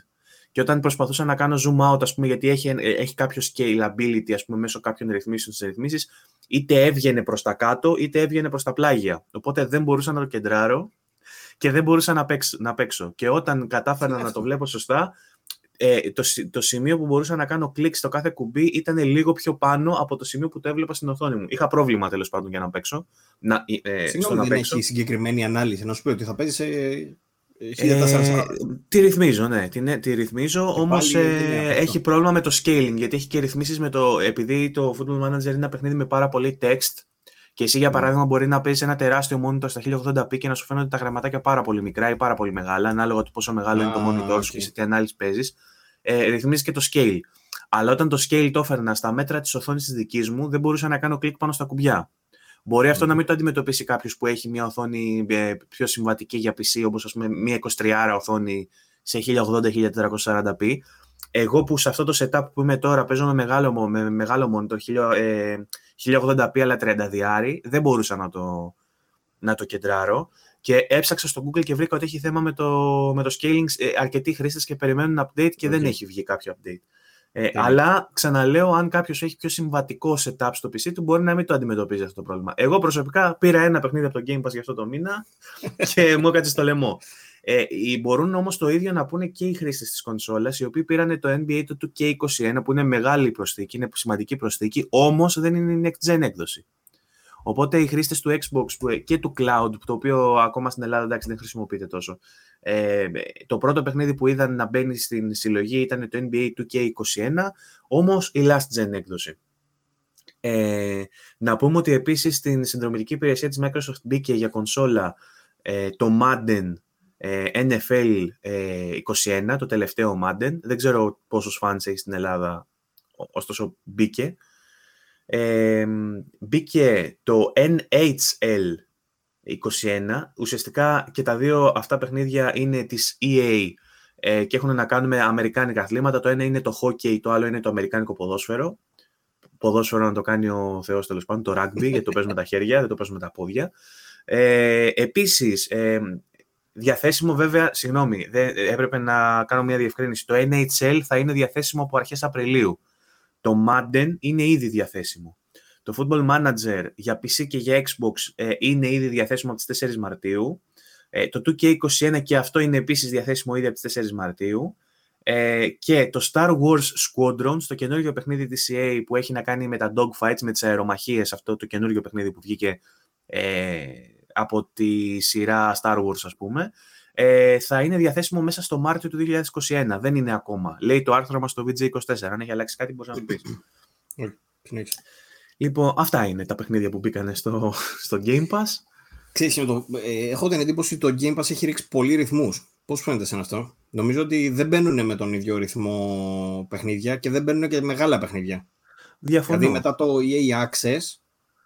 Και όταν προσπαθούσα να κάνω zoom out, ας πούμε, γιατί έχει, έχει κάποιο scalability, ας πούμε, μέσω κάποιων ρυθμίσεων στις ρυθμίσεις, είτε έβγαινε προς τα κάτω, είτε έβγαινε προς τα πλάγια. Οπότε δεν μπορούσα να το κεντράρω και δεν μπορούσα να παίξω. Να παίξω. Και όταν κατάφερα να το βλέπω σωστά, Ε, το, το σημείο που μπορούσα να κάνω κλικ στο κάθε κουμπί ήταν λίγο πιο πάνω από το σημείο που το έβλεπα στην οθόνη μου. Είχα πρόβλημα, τέλος πάντων, για να παίξω. Να, ε, Συγγνώμη, δεν παίξω. Έχει συγκεκριμένη ανάλυση. Να σου πει ότι θα παίζεις σε χίλια τετρακόσια σαράντα. Τη ρυθμίζω, ναι. Τη, τη ρυθμίζω, όμως ε, έχει πρόβλημα με το scaling, γιατί έχει και ρυθμίσεις με το... Επειδή το Football Manager είναι ένα παιχνίδι με πάρα πολύ text, και εσύ, για παράδειγμα, μπορεί να παίζεις ένα τεράστιο monitor στα χίλια ογδόντα πι και να σου φαίνονται τα γραμματάκια πάρα πολύ μικρά ή πάρα πολύ μεγάλα, ανάλογα του πόσο μεγάλο ah, είναι το monitor okay. σου και σε τι ανάλυση παίζεις. Ε, ρυθμίζεις και το scale. Αλλά όταν το scale το έφερνα στα μέτρα της οθόνης της δικής μου, δεν μπορούσα να κάνω κλικ πάνω στα κουμπιά. Μπορεί mm. αυτό να μην το αντιμετωπίσει κάποιος που έχει μια οθόνη πιο συμβατική για πι σι, όπως ας πούμε μια εικοσιτριάρα οθόνη σε χίλια ογδόντα με χίλια τετρακόσια σαράντα πι. Εγώ που σε αυτό το setup που είμαι τώρα παίζω με μεγάλο, με μεγάλο monitor, χίλια ογδόντα πι αλλά τριάντα διάρι, δεν μπορούσα να το, να το κεντράρω. Και έψαξα στο Google και βρήκα ότι έχει θέμα με το, με το scaling. Ε, αρκετοί χρήστες και περιμένουν update και okay. δεν έχει βγει κάποιο update. Ε, yeah. Αλλά ξαναλέω, αν κάποιος έχει πιο συμβατικό setup στο πι σι του, μπορεί να μην το αντιμετωπίζει αυτό το πρόβλημα. Εγώ προσωπικά πήρα ένα παιχνίδι από το Game Pass για αυτό το μήνα και μου έκατσε στο λαιμό. Ε, μπορούν όμως το ίδιο να πούνε και οι χρήστες της κονσόλας, οι οποίοι πήραν το εν μπι έι το του κέι είκοσι ένα, που είναι μεγάλη προσθήκη, είναι σημαντική προσθήκη, όμως δεν είναι next gen έκδοση. Οπότε οι χρήστες του Xbox και του Cloud, το οποίο ακόμα στην Ελλάδα εντάξει, δεν χρησιμοποιείται τόσο, ε, το πρώτο παιχνίδι που είδαν να μπαίνει στην συλλογή ήταν το εν μπι έι του κέι είκοσι ένα, όμως η last gen έκδοση. Ε, να πούμε ότι επίσης στην συνδρομητική υπηρεσία της Microsoft μπήκε για κονσόλα ε, το Madden ε, εν εφ ελ ε, είκοσι ένα, το τελευταίο Madden. Δεν ξέρω πόσους fans έχει στην Ελλάδα, ωστόσο μπήκε. Ε, μπήκε το εν έιτς ελ είκοσι ένα, ουσιαστικά και τα δύο αυτά παιχνίδια είναι της ι έι ε, και έχουν να κάνουν με αμερικάνικα αθλήματα. Το ένα είναι το hockey, το άλλο είναι το αμερικάνικο ποδόσφαιρο. Ποδόσφαιρο να το κάνει ο Θεός, τέλος πάντων, το rugby, γιατί το παίζουμε τα χέρια, δεν το παίζουμε τα πόδια. Ε, επίσης, ε, διαθέσιμο βέβαια, συγγνώμη, δεν, έπρεπε να κάνω μια διευκρίνηση. Το εν έιτς ελ θα είναι διαθέσιμο από αρχές Απριλίου. Το Madden είναι ήδη διαθέσιμο. Το Football Manager για πι σι και για Xbox ε, είναι ήδη διαθέσιμο από τις τέσσερις Μαρτίου. Ε, το του κέι είκοσι ένα και αυτό είναι επίσης διαθέσιμο ήδη από τις τέσσερις Μαρτίου. Ε, και το Star Wars Squadrons, το καινούργιο παιχνίδι της ι έι που έχει να κάνει με τα dogfights, με τις αερομαχίες, αυτό το καινούργιο παιχνίδι που βγήκε ε, από τη σειρά Star Wars, ας πούμε, ε, θα είναι διαθέσιμο μέσα στο Μάρτιο του είκοσι είκοσι ένα. Δεν είναι ακόμα. Λέει το άρθρο μας στο βι τζι είκοσι τέσσερα. Αν έχει αλλάξει κάτι, μπορείς να μου πεις. Λοιπόν, αυτά είναι τα παιχνίδια που μπήκανε στο, στο Game Pass. Ξέρεις, έχω την εντύπωση ότι το Game Pass έχει ρίξει πολλοί ρυθμούς. Πώς φαίνεται σαν αυτό? Νομίζω ότι δεν μπαίνουν με τον ίδιο ρυθμό παιχνίδια και δεν μπαίνουν και μεγάλα παιχνίδια. Διαφωνώ. Δηλαδή μετά το ι έι Access,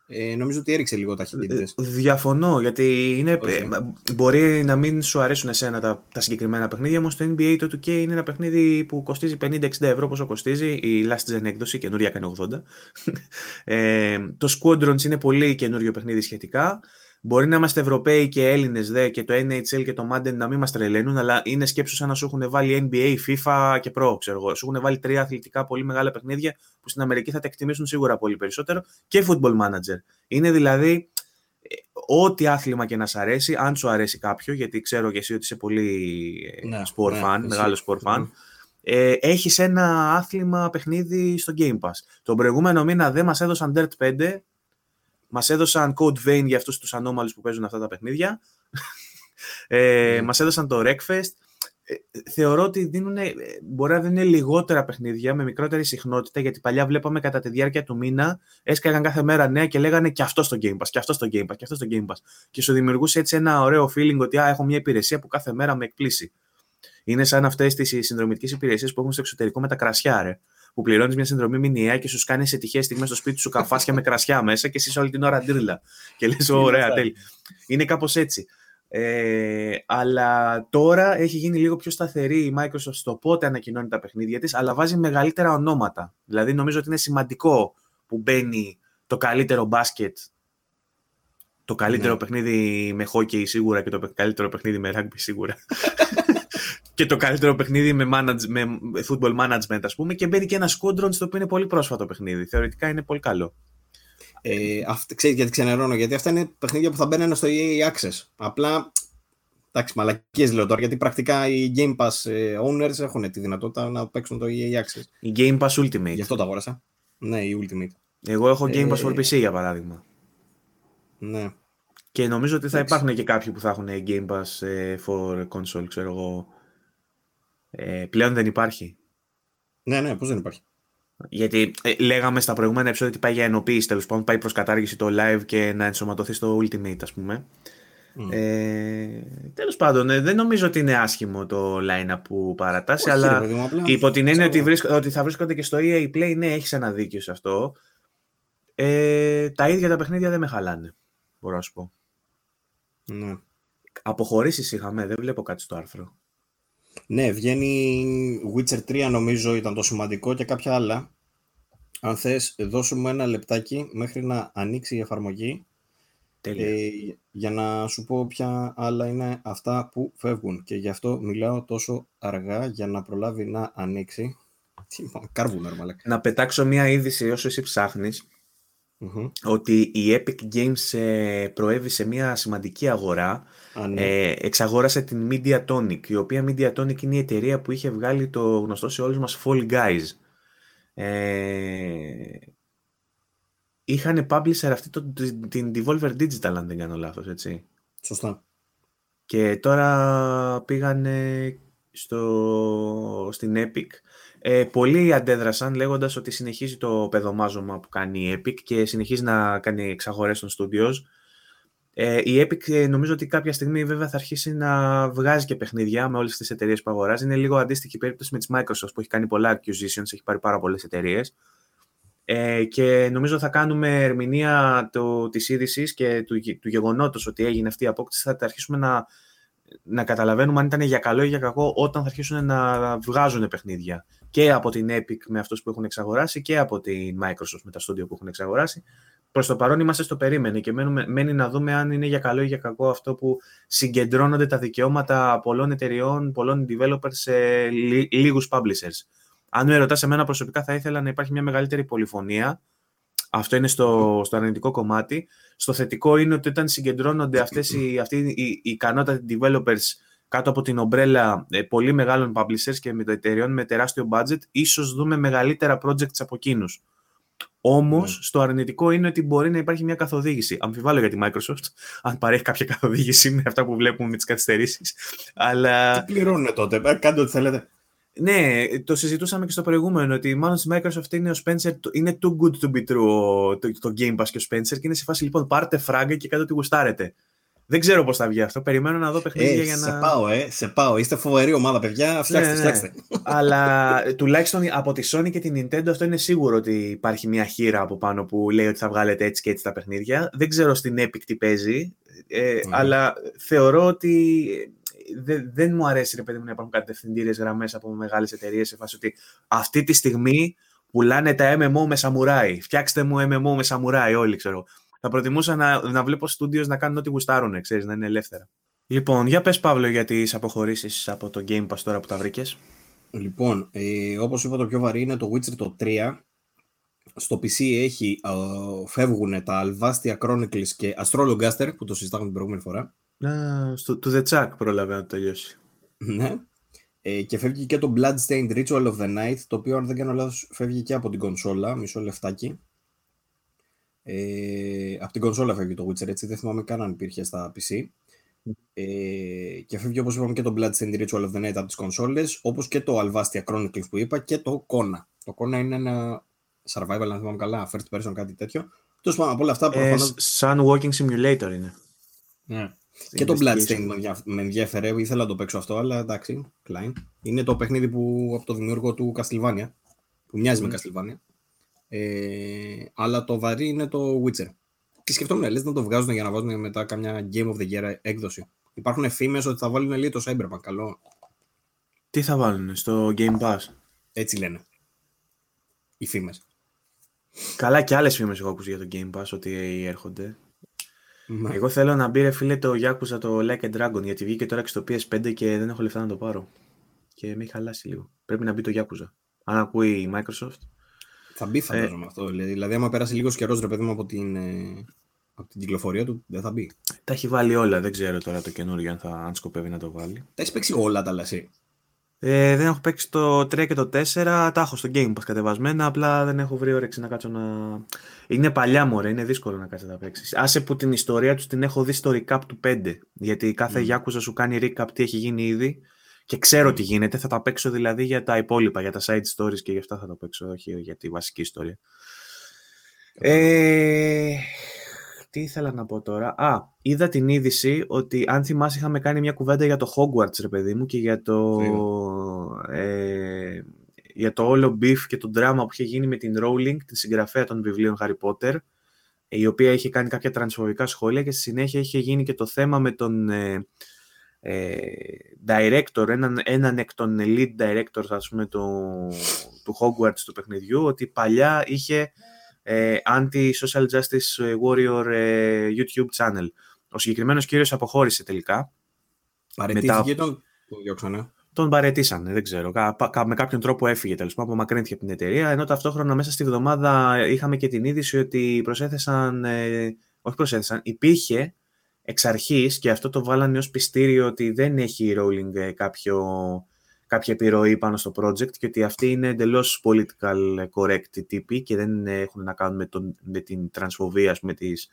Ε, νομίζω ότι έριξε λίγο ταχύτητες. Διαφωνώ, γιατί είναι, okay. μπορεί να μην σου αρέσουν εσένα τα, τα συγκεκριμένα παιχνίδια, όμως το εν μπι έι το του κέι είναι ένα παιχνίδι που κοστίζει πενήντα με εξήντα ευρώ, πόσο κοστίζει η last gen έκδοση, καινούρια κάνει ογδόντα. ε, το Squadrons είναι πολύ καινούριο παιχνίδι σχετικά. Μπορεί να είμαστε Ευρωπαίοι και Έλληνες δε, και το εν έιτς ελ και το Madden να μην μας τρελαίνουν, αλλά είναι σκέψου σαν να σου έχουν βάλει εν μπι έι, FIFA και Pro, ξέρω εγώ. Σου έχουν βάλει τρία αθλητικά πολύ μεγάλα παιχνίδια που στην Αμερική θα τα εκτιμήσουν σίγουρα πολύ περισσότερο, και Football Manager. Είναι δηλαδή ό,τι άθλημα και να σ' αρέσει, αν σου αρέσει κάποιο, γιατί ξέρω και εσύ ότι είσαι πολύ ναι, sport ναι, fan, εσύ. μεγάλο sport fan, mm. ε, έχεις ένα άθλημα παιχνίδι στο Game Pass. Τον προηγούμενο μήνα δεν μας έδωσαν Dirt πέντε, μας έδωσαν Code Vein για αυτούς τους ανώμαλους που παίζουν αυτά τα παιχνίδια. ε, mm. Μας έδωσαν το Wreckfest. Ε, θεωρώ ότι δίνουν, μπορεί να δίνουν λιγότερα παιχνίδια με μικρότερη συχνότητα, γιατί παλιά βλέπαμε κατά τη διάρκεια του μήνα έσκαγαν κάθε μέρα νέα και λέγανε και αυτό στο Game Pass, και αυτό στο Game Pass, και αυτό στο Game Pass. Και σου δημιουργούσε έτσι ένα ωραίο feeling ότι α, έχω μια υπηρεσία που κάθε μέρα με εκπλήσει. Είναι σαν αυτές τις συνδρομητικές υπηρεσίες που έχουν στο εξωτερικό με τα κρασιά, ρε. Που πληρώνεις μια συνδρομή μηνιαία και σου κάνει σε τυχαίες στιγμές στο σπίτι σου καφάσια με κρασιά μέσα και εσύ όλη την ώρα ντύρλα. Και λες, ωραία, τέλει. Είναι κάπως έτσι. Ε, αλλά τώρα έχει γίνει λίγο πιο σταθερή η Microsoft στο πότε ανακοινώνει τα παιχνίδια της, αλλά βάζει μεγαλύτερα ονόματα. Δηλαδή, νομίζω ότι είναι σημαντικό που μπαίνει το καλύτερο μπάσκετ, το καλύτερο ναι. παιχνίδι με χόκκι σίγουρα και το καλύτερο παιχνίδι με rugby σίγουρα. Και το καλύτερο παιχνίδι με, manage, με football management, ας πούμε, και μπαίνει και ένα Squadron, στο οποίο είναι πολύ πρόσφατο παιχνίδι. Θεωρητικά είναι πολύ καλό. Ε, αυ, ξέρεις γιατί ξενερώνω, γιατί αυτά είναι παιχνίδια που θα μπαίνουν στο ι έι Access. Απλά, εντάξει, μαλακίες λέω τώρα, γιατί πρακτικά οι Game Pass owners έχουν τη δυνατότητα να παίξουν το ι έι Access. Η Game Pass Ultimate. Γι' αυτό τα αγόρασα. Ναι, η Ultimate. Εγώ έχω Game Pass for πι σι, για παράδειγμα. Ναι. Και νομίζω ότι θα Έξι. υπάρχουν και κάποιοι που θα έχουν Game Pass for console, ξέρω εγώ. Ε, πλέον δεν υπάρχει. Ναι, ναι, πώς δεν υπάρχει. Γιατί ε, λέγαμε στα προηγούμενα επεισόδια ότι πάει για ενοποίηση, τέλος πάντων, πάει προς κατάργηση το live και να ενσωματωθεί στο Ultimate, ας πούμε. Mm. Ε, τέλος πάντων, ε, δεν νομίζω ότι είναι άσχημο το line-up που παρατάσσει, αλλά ρε, παιδιά, υπό την έννοια ότι, βρίσκ, ότι θα βρίσκονται και στο ι έι Play, ναι, έχεις ένα δίκιο σε αυτό. Ε, τα ίδια τα παιχνίδια δεν με χαλάνε, μπορώ να σου πω. Ναι. Αποχωρήσεις είχαμε, δεν βλέπω κάτι στο άρθρο. Ναι, βγαίνει Witcher τρία, νομίζω ήταν το σημαντικό, και κάποια άλλα. Αν θες, δώσουμε ένα λεπτάκι μέχρι να ανοίξει η εφαρμογή ε, για να σου πω ποια άλλα είναι αυτά που φεύγουν, και γι' αυτό μιλάω τόσο αργά για να προλάβει να ανοίξει. Να πετάξω μία είδηση όσο εσύ ψάχνεις, mm-hmm. ότι η Epic Games ε, προέβη σε μία σημαντική αγορά. Α, ναι. ε, εξαγόρασε την Mediatonic, η οποία Mediatonic είναι η εταιρεία που είχε βγάλει το γνωστό σε όλους μας Fall Guys. Ε, είχαν publisher αυτή το, την Devolver Digital, αν δεν κάνω λάθος, έτσι. Σωστά. Και τώρα πήγανε στο, στην Epic. Ε, πολλοί αντέδρασαν λέγοντας ότι συνεχίζει το παιδομάζωμα που κάνει η Epic και συνεχίζει να κάνει εξαγορές των studios. Ε, η Epic νομίζω ότι κάποια στιγμή βέβαια θα αρχίσει να βγάζει και παιχνίδια με όλες τις εταιρείες που αγοράζει. Είναι λίγο αντίστοιχη περίπτωση με τις Microsoft που έχει κάνει πολλά acquisitions, έχει πάρει πάρα πολλές εταιρείες. Ε, και νομίζω θα κάνουμε ερμηνεία το, της είδησης και του, του γεγονότος ότι έγινε αυτή η απόκτηση. Θα τα αρχίσουμε να, να καταλαβαίνουμε αν ήταν για καλό ή για κακό όταν θα αρχίσουν να βγάζουν παιχνίδια και από την Epic με αυτούς που έχουν εξαγοράσει και από την Microsoft με τα στούντιο που έχουν εξαγοράσει. Προς το παρόν είμαστε στο περίμενε και μένουμε, μένει να δούμε αν είναι για καλό ή για κακό αυτό που συγκεντρώνονται τα δικαιώματα πολλών εταιριών, πολλών developers σε λί, λίγους publishers. Αν με ρωτάς εμένα προσωπικά θα ήθελα να υπάρχει μια μεγαλύτερη πολυφωνία. Αυτό είναι στο, στο αρνητικό κομμάτι. Στο θετικό είναι ότι όταν συγκεντρώνονται αυτές οι, αυτή η, η ικανότατοι developers κάτω από την ομπρέλα ε, πολύ μεγάλων publishers και με εταιρεών με τεράστιο budget, ίσως δούμε μεγαλύτερα projects από εκείνους. Όμως, mm. στο αρνητικό είναι ότι μπορεί να υπάρχει μια καθοδήγηση. Αμφιβάλλω για τη Microsoft, αν παρέχει κάποια καθοδήγηση με αυτά που βλέπουμε με τις καθυστερήσεις. Αλλά... Τι πληρώνουν τότε, κάντε ό,τι θέλετε. Ναι, το συζητούσαμε και στο προηγούμενο, ότι μάλλον στη Microsoft είναι ο Spencer, είναι too good to be true το, το Game Pass και ο Spencer και είναι σε φάση λοιπόν πάρτε φράγκα και κάτω ότι γουστάρετε. Δεν ξέρω πώς θα βγει αυτό, περιμένω να δω παιχνίδια ε, για να... Σε πάω, ε, σε πάω, είστε φοβερή ομάδα παιδιά, φτιάξτε, ναι, φτιάξτε. Ναι. Αλλά τουλάχιστον από τη Sony και την Nintendo αυτό είναι σίγουρο ότι υπάρχει μια χείρα από πάνω που λέει ότι θα βγάλετε έτσι και έτσι τα παιχνίδια. Δεν ξέρω στην Epic τι παίζει, ε, mm. αλλά θεωρώ ότι... Δεν, δεν μου αρέσει, ρε παιδί μου, να υπάρχουν κατευθυντήριες γραμμές από μεγάλες εταιρείες σε φάση ότι αυτή τη στιγμή πουλάνε τα εμ εμ ο με σαμουράι. Φτιάξτε μου εμ εμ ο με σαμουράι, όλοι ξέρω. Θα προτιμούσα να, να βλέπω studios να κάνουν ό,τι γουστάρουν, ξέρεις, να είναι ελεύθερα. Λοιπόν, για πες Παύλο για τις αποχωρήσεις από το Game Pass τώρα που τα βρήκες. Λοιπόν, ε, όπως είπα το πιο βαρύ είναι το Witcher το τρία. Στο πι σι έχει, ε, φεύγουν τα Alvastia Chronicles και Astrologaster που το συζητάμε την προηγούμενη φορά. Ah, στο, to the Chuck πρόλαβε να το τελειώσει. Ναι. Ε, και φεύγει και το Bloodstained Ritual of the Night, το οποίο αν δεν κάνω λάθος φεύγει και από την κονσόλα, μισό λεφτάκι. Ε, από την κονσόλα φεύγει το Witcher, έτσι, δεν θυμάμαι καν αν υπήρχε στα πι σι. Ε, και φεύγει όπως είπαμε και το Bloodstained Ritual of the Night από τις κονσόλες, όπως και το Alvastia Chronicles που είπα και το Kona. Το Kona είναι ένα survival, αν θυμάμαι καλά, first person, κάτι τέτοιο. Τους πάμε από όλα αυτά. Προφανώς... Sun Walking Simulator είναι. Ναι. Yeah. Και το Bloodstained με ενδιέφερε, ήθελα να το παίξω αυτό, αλλά εντάξει, Klein. Είναι το παιχνίδι που από το δημιούργο του Castlevania, που μοιάζει mm. με Castlevania. Ε, αλλά το βαρύ είναι το Witcher. Και σκεφτόμουν, λες να το βγάζουν για να βάζουν μετά καμιά Game of the Year έκδοση. Υπάρχουν φήμες ότι θα βάλουν λίγο το Cyberpunk, καλό. Τι θα βάλουν στο Game Pass. Έτσι λένε. Οι φήμες. Καλά και άλλες φήμες έχω ακούσει για το Game Pass, ότι έρχονται. Mm-hmm. Εγώ θέλω να μπει ρε φίλε το Yakuza το Like a Dragon, γιατί βγήκε τώρα και στο πι ες φάιβ και δεν έχω λεφτά να το πάρω. Και με έχει χαλάσει λίγο. Πρέπει να μπει το Yakuza. Αν ακούει η Microsoft. Θα μπει φαντάζομαι ε, αυτό. Δηλαδή άμα πέρασει λίγο καιρός ρε παιδί μου από την, από την κυκλοφορία του, δεν θα μπει. Τα έχει βάλει όλα, δεν ξέρω τώρα το καινούριο αν, θα, αν σκοπεύει να το βάλει. Τα έχει παίξει όλα τα λασί. Ε, δεν έχω παίξει το τρία και το τέσσερα, τα έχω στο Game Pass κατεβασμένα, απλά δεν έχω βρει όρεξη να κάτσω να... Είναι παλιά μωρέ, είναι δύσκολο να κάτσω να παίξεις. Άσε που την ιστορία τους την έχω δει στο recap του πέντε, γιατί κάθε mm. Yakuza σου κάνει recap τι έχει γίνει ήδη και ξέρω mm. τι γίνεται, θα τα παίξω δηλαδή για τα υπόλοιπα, για τα side stories και γι' αυτά θα τα παίξω, όχι για τη βασική ιστορία. Ε... Τι ήθελα να πω τώρα. Α, είδα την είδηση ότι αν θυμάσαι είχαμε κάνει μια κουβέντα για το Hogwarts, ρε παιδί μου, και για το, ε, για το όλο beef και το drama που είχε γίνει με την Rowling, την συγγραφέα των βιβλίων Harry Potter, η οποία είχε κάνει κάποια τρανσφοβικά σχόλια και στη συνέχεια είχε γίνει και το θέμα με τον ε, ε, director, έναν, έναν εκ των lead directors, ας πούμε, του, του Hogwarts του παιχνιδιού, ότι παλιά είχε... Ε, anti-social justice warrior ε, YouTube channel. Ο συγκεκριμένος κύριος αποχώρησε τελικά. Παραιτήθηκε μετά... τον... τον παρετήσανε, δεν ξέρω. Με κάποιον τρόπο έφυγε, τέλος πάντων, απομακρύνθηκε από την εταιρεία. Ενώ ταυτόχρονα μέσα στη εβδομάδα είχαμε και την είδηση ότι προσέθεσαν. Ε, όχι προσέθεσαν, υπήρχε εξ αρχής, και αυτό το βάλανε ως πιστήριο, ότι δεν έχει η Rowling κάποιο, κάποια επιρροή πάνω στο project και ότι αυτοί είναι εντελώς political correct τύποι και δεν έχουν να κάνουν με, τον, με την τρανσφοβία, ας πούμε, της,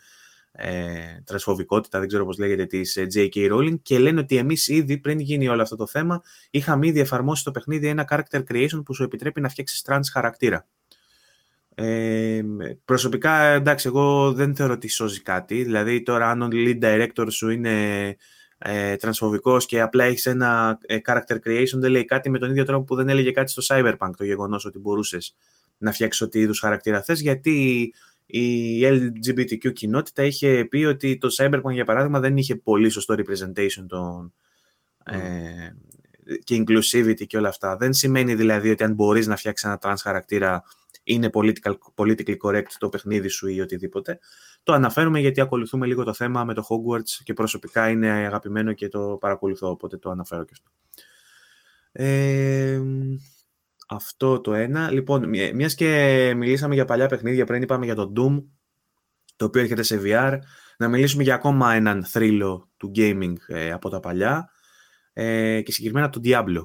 Ε, τρανσφοβικότητα, δεν ξέρω πώς λέγεται, της τζέι κέι Rowling, και λένε ότι εμείς ήδη πριν γίνει όλο αυτό το θέμα είχαμε ήδη εφαρμόσει στο παιχνίδι ένα character creation που σου επιτρέπει να φτιάξεις trans χαρακτήρα. Ε, προσωπικά, εντάξει, εγώ δεν θεωρώ ότι σώζει κάτι, δηλαδή τώρα αν ο lead director σου είναι ε, τρανσφοβικός και απλά έχεις ένα ε, character creation, δεν λέει κάτι, με τον ίδιο τρόπο που δεν έλεγε κάτι στο Cyberpunk το γεγονός ότι μπορούσες να φτιάξεις ό,τι είδους χαρακτήρα θες, γιατί η ελ τζι μπι τι κιου κοινότητα είχε πει ότι το Cyberpunk, για παράδειγμα, δεν είχε πολύ σωστό representation των, mm. ε, και inclusivity και όλα αυτά. Δεν σημαίνει δηλαδή ότι αν μπορείς να φτιάξεις ένα trans χαρακτήρα είναι political, politically correct το παιχνίδι σου ή οτιδήποτε. Το αναφέρουμε γιατί ακολουθούμε λίγο το θέμα με το Hogwarts και προσωπικά είναι αγαπημένο και το παρακολουθώ, οπότε το αναφέρω και αυτό. Ε, Αυτό το ένα. Λοιπόν, μιας και μιλήσαμε για παλιά παιχνίδια, πριν είπαμε για το Doom, το οποίο έρχεται σε βι αρ, να μιλήσουμε για ακόμα έναν θρύλο του gaming ε, από τα παλιά ε, και συγκεκριμένα το Diablo.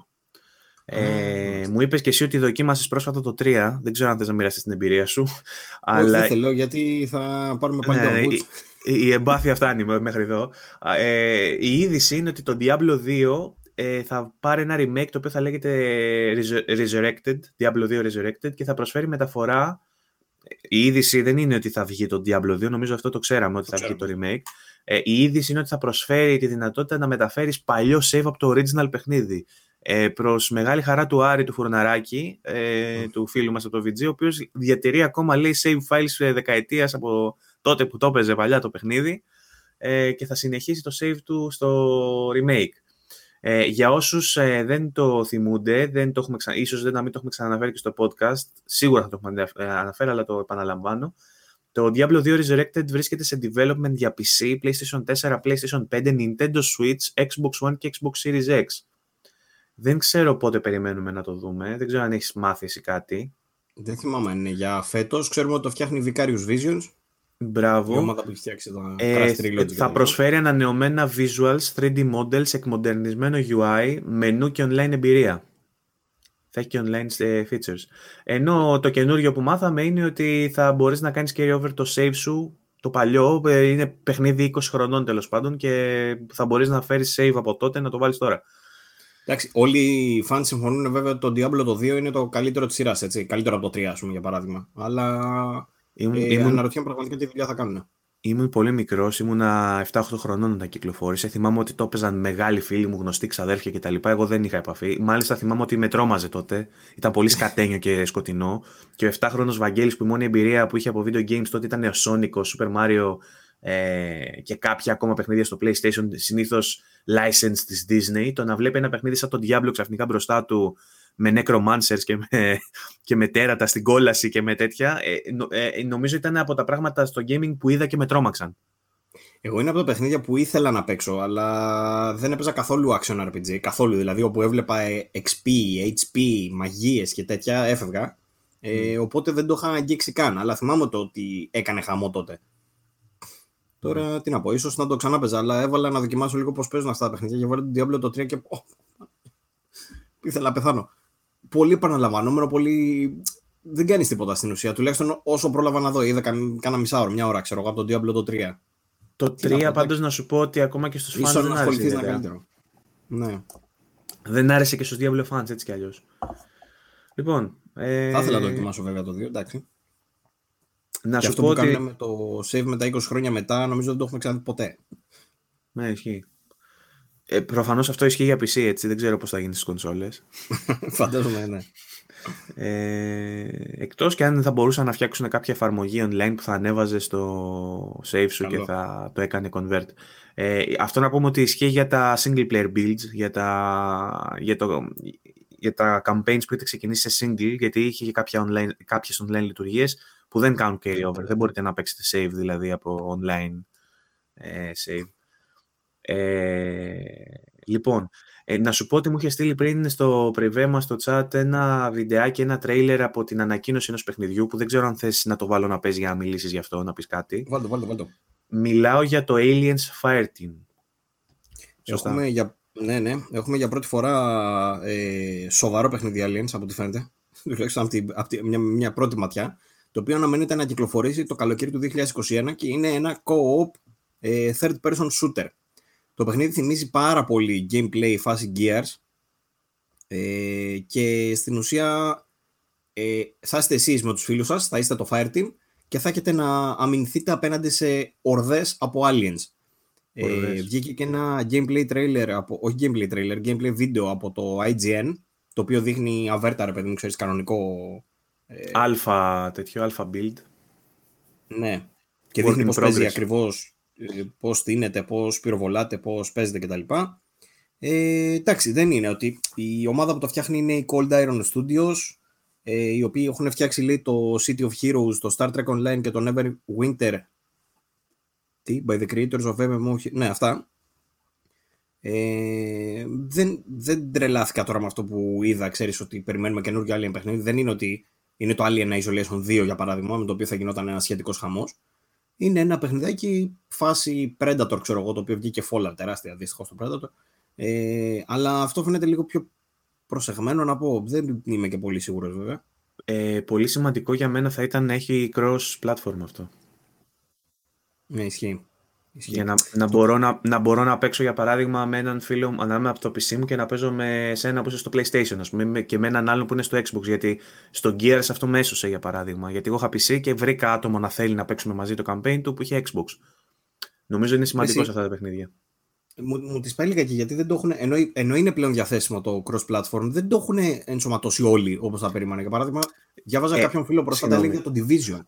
Ε, mm. Μου είπες και εσύ ότι δοκίμασες πρόσφατα το τρία, δεν ξέρω αν θες να μοιράσεις την εμπειρία σου. Όχι, αλλά... δεν θέλω, γιατί θα πάρουμε πάλι ναι, το boots. Η, η εμπάθεια φτάνει μέχρι εδώ. Ε, η είδηση είναι ότι το Diablo δύο θα πάρει ένα remake το οποίο θα λέγεται Resurrected, Diablo δύο Resurrected, και θα προσφέρει μεταφορά. Η είδηση δεν είναι ότι θα βγει το Diablo δύο, νομίζω αυτό το ξέραμε ότι το θα ξέρουμε. Βγει το remake. Ε, η είδηση είναι ότι θα προσφέρει τη δυνατότητα να μεταφέρεις παλιό save από το original παιχνίδι. Ε, προς μεγάλη χαρά του Άρη του Φουρναράκη, ε, mm. του φίλου μας από το βι τζι, ο οποίος διατηρεί ακόμα, λέει, save files δεκαετίας από τότε που το έπαιζε παλιά το παιχνίδι, ε, και θα συνεχίσει το save του στο remake. Ε, για όσους ε, δεν το θυμούνται, δεν το έχουμε ξα... ίσως δεν, να μην το έχουμε ξαναναφέρει και στο podcast, σίγουρα θα το έχουμε αναφέρει, αλλά το επαναλαμβάνω. Το Diablo δύο Resurrected βρίσκεται σε development για πι σι, PlayStation τέσσερα, PlayStation πέντε, Nintendo Switch, Xbox One και Xbox Series X. Δεν ξέρω πότε περιμένουμε να το δούμε, δεν ξέρω αν έχεις μάθει εσύ κάτι. Δεν θυμάμαι, είναι για φέτος, ξέρουμε ότι το φτιάχνει Vicarious Visions. Μπράβο. Ε, θα προσφέρει ανανεωμένα visuals, θρι ντι models, εκμοντερνισμένο γιου άι, μενού και online εμπειρία. Θα έχει και online features. Ενώ το καινούριο που μάθαμε είναι ότι θα μπορείς να κάνεις carry over το save σου, το παλιό, είναι παιχνίδι είκοσι χρονών τέλος πάντων, και θα μπορείς να φέρεις save από τότε να το βάλεις τώρα. Εντάξει, όλοι οι fans συμφωνούν βέβαια ότι το Diablo το δύο είναι το καλύτερο της σειράς, έτσι, καλύτερο από το τρία, ας πούμε, για παράδειγμα. Αλλά... Ήμουν, ε, ήμουν... αναρωτιέμαι πραγματικά τι δουλειά θα κάνουν. Ήμουν πολύ μικρός, ήμουνα επτά οκτώ χρονών όταν κυκλοφόρησε. Θυμάμαι ότι το έπαιζαν μεγάλοι φίλοι μου, γνωστοί, ξαδέρφια κτλ. Εγώ δεν είχα επαφή. Μάλιστα θυμάμαι ότι με τρόμαζε τότε. Ήταν πολύ σκατένιο και σκοτεινό. Και ο επτάχρονος Βαγγέλης, που η μόνη εμπειρία που είχε από video games τότε ήταν ο Sonic, ο Super Mario ε, και κάποια ακόμα παιχνίδια στο PlayStation, συνήθως license της Disney. Το να βλέπει ένα παιχνίδι σαν τον Diablo ξαφνικά μπροστά του, με necromancers και με, και με τέρατα στην κόλαση και με τέτοια, ε, νο, ε, νομίζω ήταν από τα πράγματα στο gaming που είδα και με τρόμαξαν. Εγώ είναι από τα παιχνίδια που ήθελα να παίξω, αλλά δεν έπαιζα καθόλου action αρ πι τζι, καθόλου, δηλαδή όπου έβλεπα εξ πι, έιτς πι, μαγείες και τέτοια, έφευγα, ε, mm. οπότε δεν το είχα αγγίξει καν, αλλά θυμάμαι το ότι έκανε χαμό τότε. Τώρα, mm. τι να πω, ίσως να το ξανά παίζα, αλλά έβαλα να δοκιμάσω λίγο πώς παίζουν αυτά τα παιχνίδια και βάλω τον Diablo το τρία και oh, ήθελα να πεθάνω. Πολύ επαναλαμβανόμενο, πολύ... δεν κάνεις τίποτα στην ουσία. Τουλάχιστον όσο πρόλαβα να δω, είδα κάνα μισά ώρα, μια ώρα, ξέρω εγώ, από τον Diablo το τρία. Το τρία, πάντως, να σου πω ότι ακόμα και στους fans δεν άρεσε. Να καλύτερο. Ναι. Δεν άρεσε και στους Diablo fans, έτσι κι αλλιώς. Λοιπόν... Ε... Θα ήθελα να το δοκιμάσω βέβαια το δύο, εντάξει. Να και σου αυτό πω που ότι... κάναμε το save μετά είκοσι χρόνια μετά, νομίζω δεν το έχουμε ξαναδεί ποτέ. Ναι, ισχύει. Ε, προφανώς αυτό ισχύει για πι σι, έτσι, δεν ξέρω πώς θα γίνει στις κονσόλες. Φαντάζομαι, ναι. Ε, εκτός και αν θα μπορούσαν να φτιάξουν κάποια εφαρμογή online που θα ανέβαζε στο save σου. Καλό. Και θα το έκανε convert. Ε, αυτό να πούμε ότι ισχύει για τα single player builds, για τα, για το, για τα campaigns που είτε ξεκινήσει σε single, γιατί είχε και κάποια online, κάποιες online λειτουργίες που δεν κάνουν carry over. Δεν μπορείτε να παίξετε save δηλαδή από online ε, save. Ε, λοιπόν, ε, να σου πω ότι μου είχε στείλει πριν στο πρεβέ μας, στο chat, ένα βιντεάκι, ένα τρέιλερ από την ανακοίνωση ενός παιχνιδιού που δεν ξέρω αν θες να το βάλω να πες για να μιλήσεις γι' αυτό, να πεις κάτι. Βάλτο, βάλτο, βάλτο. Μιλάω για το Aliens Fireteam. Έχουμε για, ναι, ναι, έχουμε για πρώτη φορά ε, σοβαρό παιχνίδι Aliens, από ό,τι φαίνεται. Τουλάχιστον από μια, μια πρώτη ματιά. Το οποίο αναμένεται να κυκλοφορήσει το καλοκαίρι του δύο χιλιάδες είκοσι ένα και είναι ένα co-op ε, third-person shooter. Το παιχνίδι θυμίζει πάρα πολύ gameplay φάση Gears ε, και στην ουσία ε, θα είστε εσείς με τους φίλους σας, θα είστε το Fire Team και θα έχετε να αμυνθείτε απέναντι σε ορδές από Aliens. Ε, βγήκε και ένα gameplay trailer, από, όχι gameplay trailer, gameplay video από το άι τζι εν, το οποίο δείχνει αβέρτα, ρε παιδί μου, ξέρεις, κανονικό... Ε, αλφα, τέτοιο αλφα build. Ναι, και δείχνει πώς παίζει ακριβώς... πώς τίνεται, πώς πυροβολάτε, πώς παίζετε κτλ. Ε, εντάξει, δεν είναι ότι η ομάδα που το φτιάχνει είναι η Cold Iron Studios, ε, οι οποίοι έχουν φτιάξει, λέει, το City of Heroes, το Star Trek Online και το Neverwinter. Τι, by the creators of εμ εμ ο... Ναι, αυτά. Ε, δεν, δεν τρελάθηκα τώρα με αυτό που είδα, ξέρεις, ότι περιμένουμε καινούργια Alien παιχνίδι. Δεν είναι ότι είναι το Alien Isolation δύο, για παράδειγμα, με το οποίο θα γινόταν ένα σχετικός χαμός. Είναι ένα παιχνιδάκι φάση Predator, ξέρω εγώ, το οποίο βγήκε Fallout, τεράστια δυστυχώς το Predator. Ε, αλλά αυτό φαίνεται λίγο πιο προσεγμένο, να πω. Δεν είμαι και πολύ σίγουρος, βέβαια. Ε, πολύ σημαντικό για μένα θα ήταν να έχει cross-platform αυτό. Ναι, ισχύει. ισχύει. Για να, να, το... μπορώ να, να μπορώ να παίξω, για παράδειγμα, με έναν φίλο ανάμεσα από το πι σι μου και να παίζω με σένα που είσαι στο PlayStation, ας πούμε, και με έναν άλλον που είναι στο Xbox. Γιατί στο Gears αυτό με έσωσε, για παράδειγμα. Γιατί εγώ είχα πι σι και βρήκα άτομο να θέλει να παίξουμε μαζί το campaign του που είχε Xbox. Νομίζω είναι σημαντικό σε αυτά τα παιχνίδια. Μου, μου τις πέλεγα και γιατί δεν το έχουν. Ενώ, ενώ είναι πλέον διαθέσιμο το cross-platform, δεν το έχουν ενσωματώσει όλοι όπως θα περίμενα. Για παράδειγμα, διάβαζα ε, κάποιον φίλο πρόσφατα για το Division.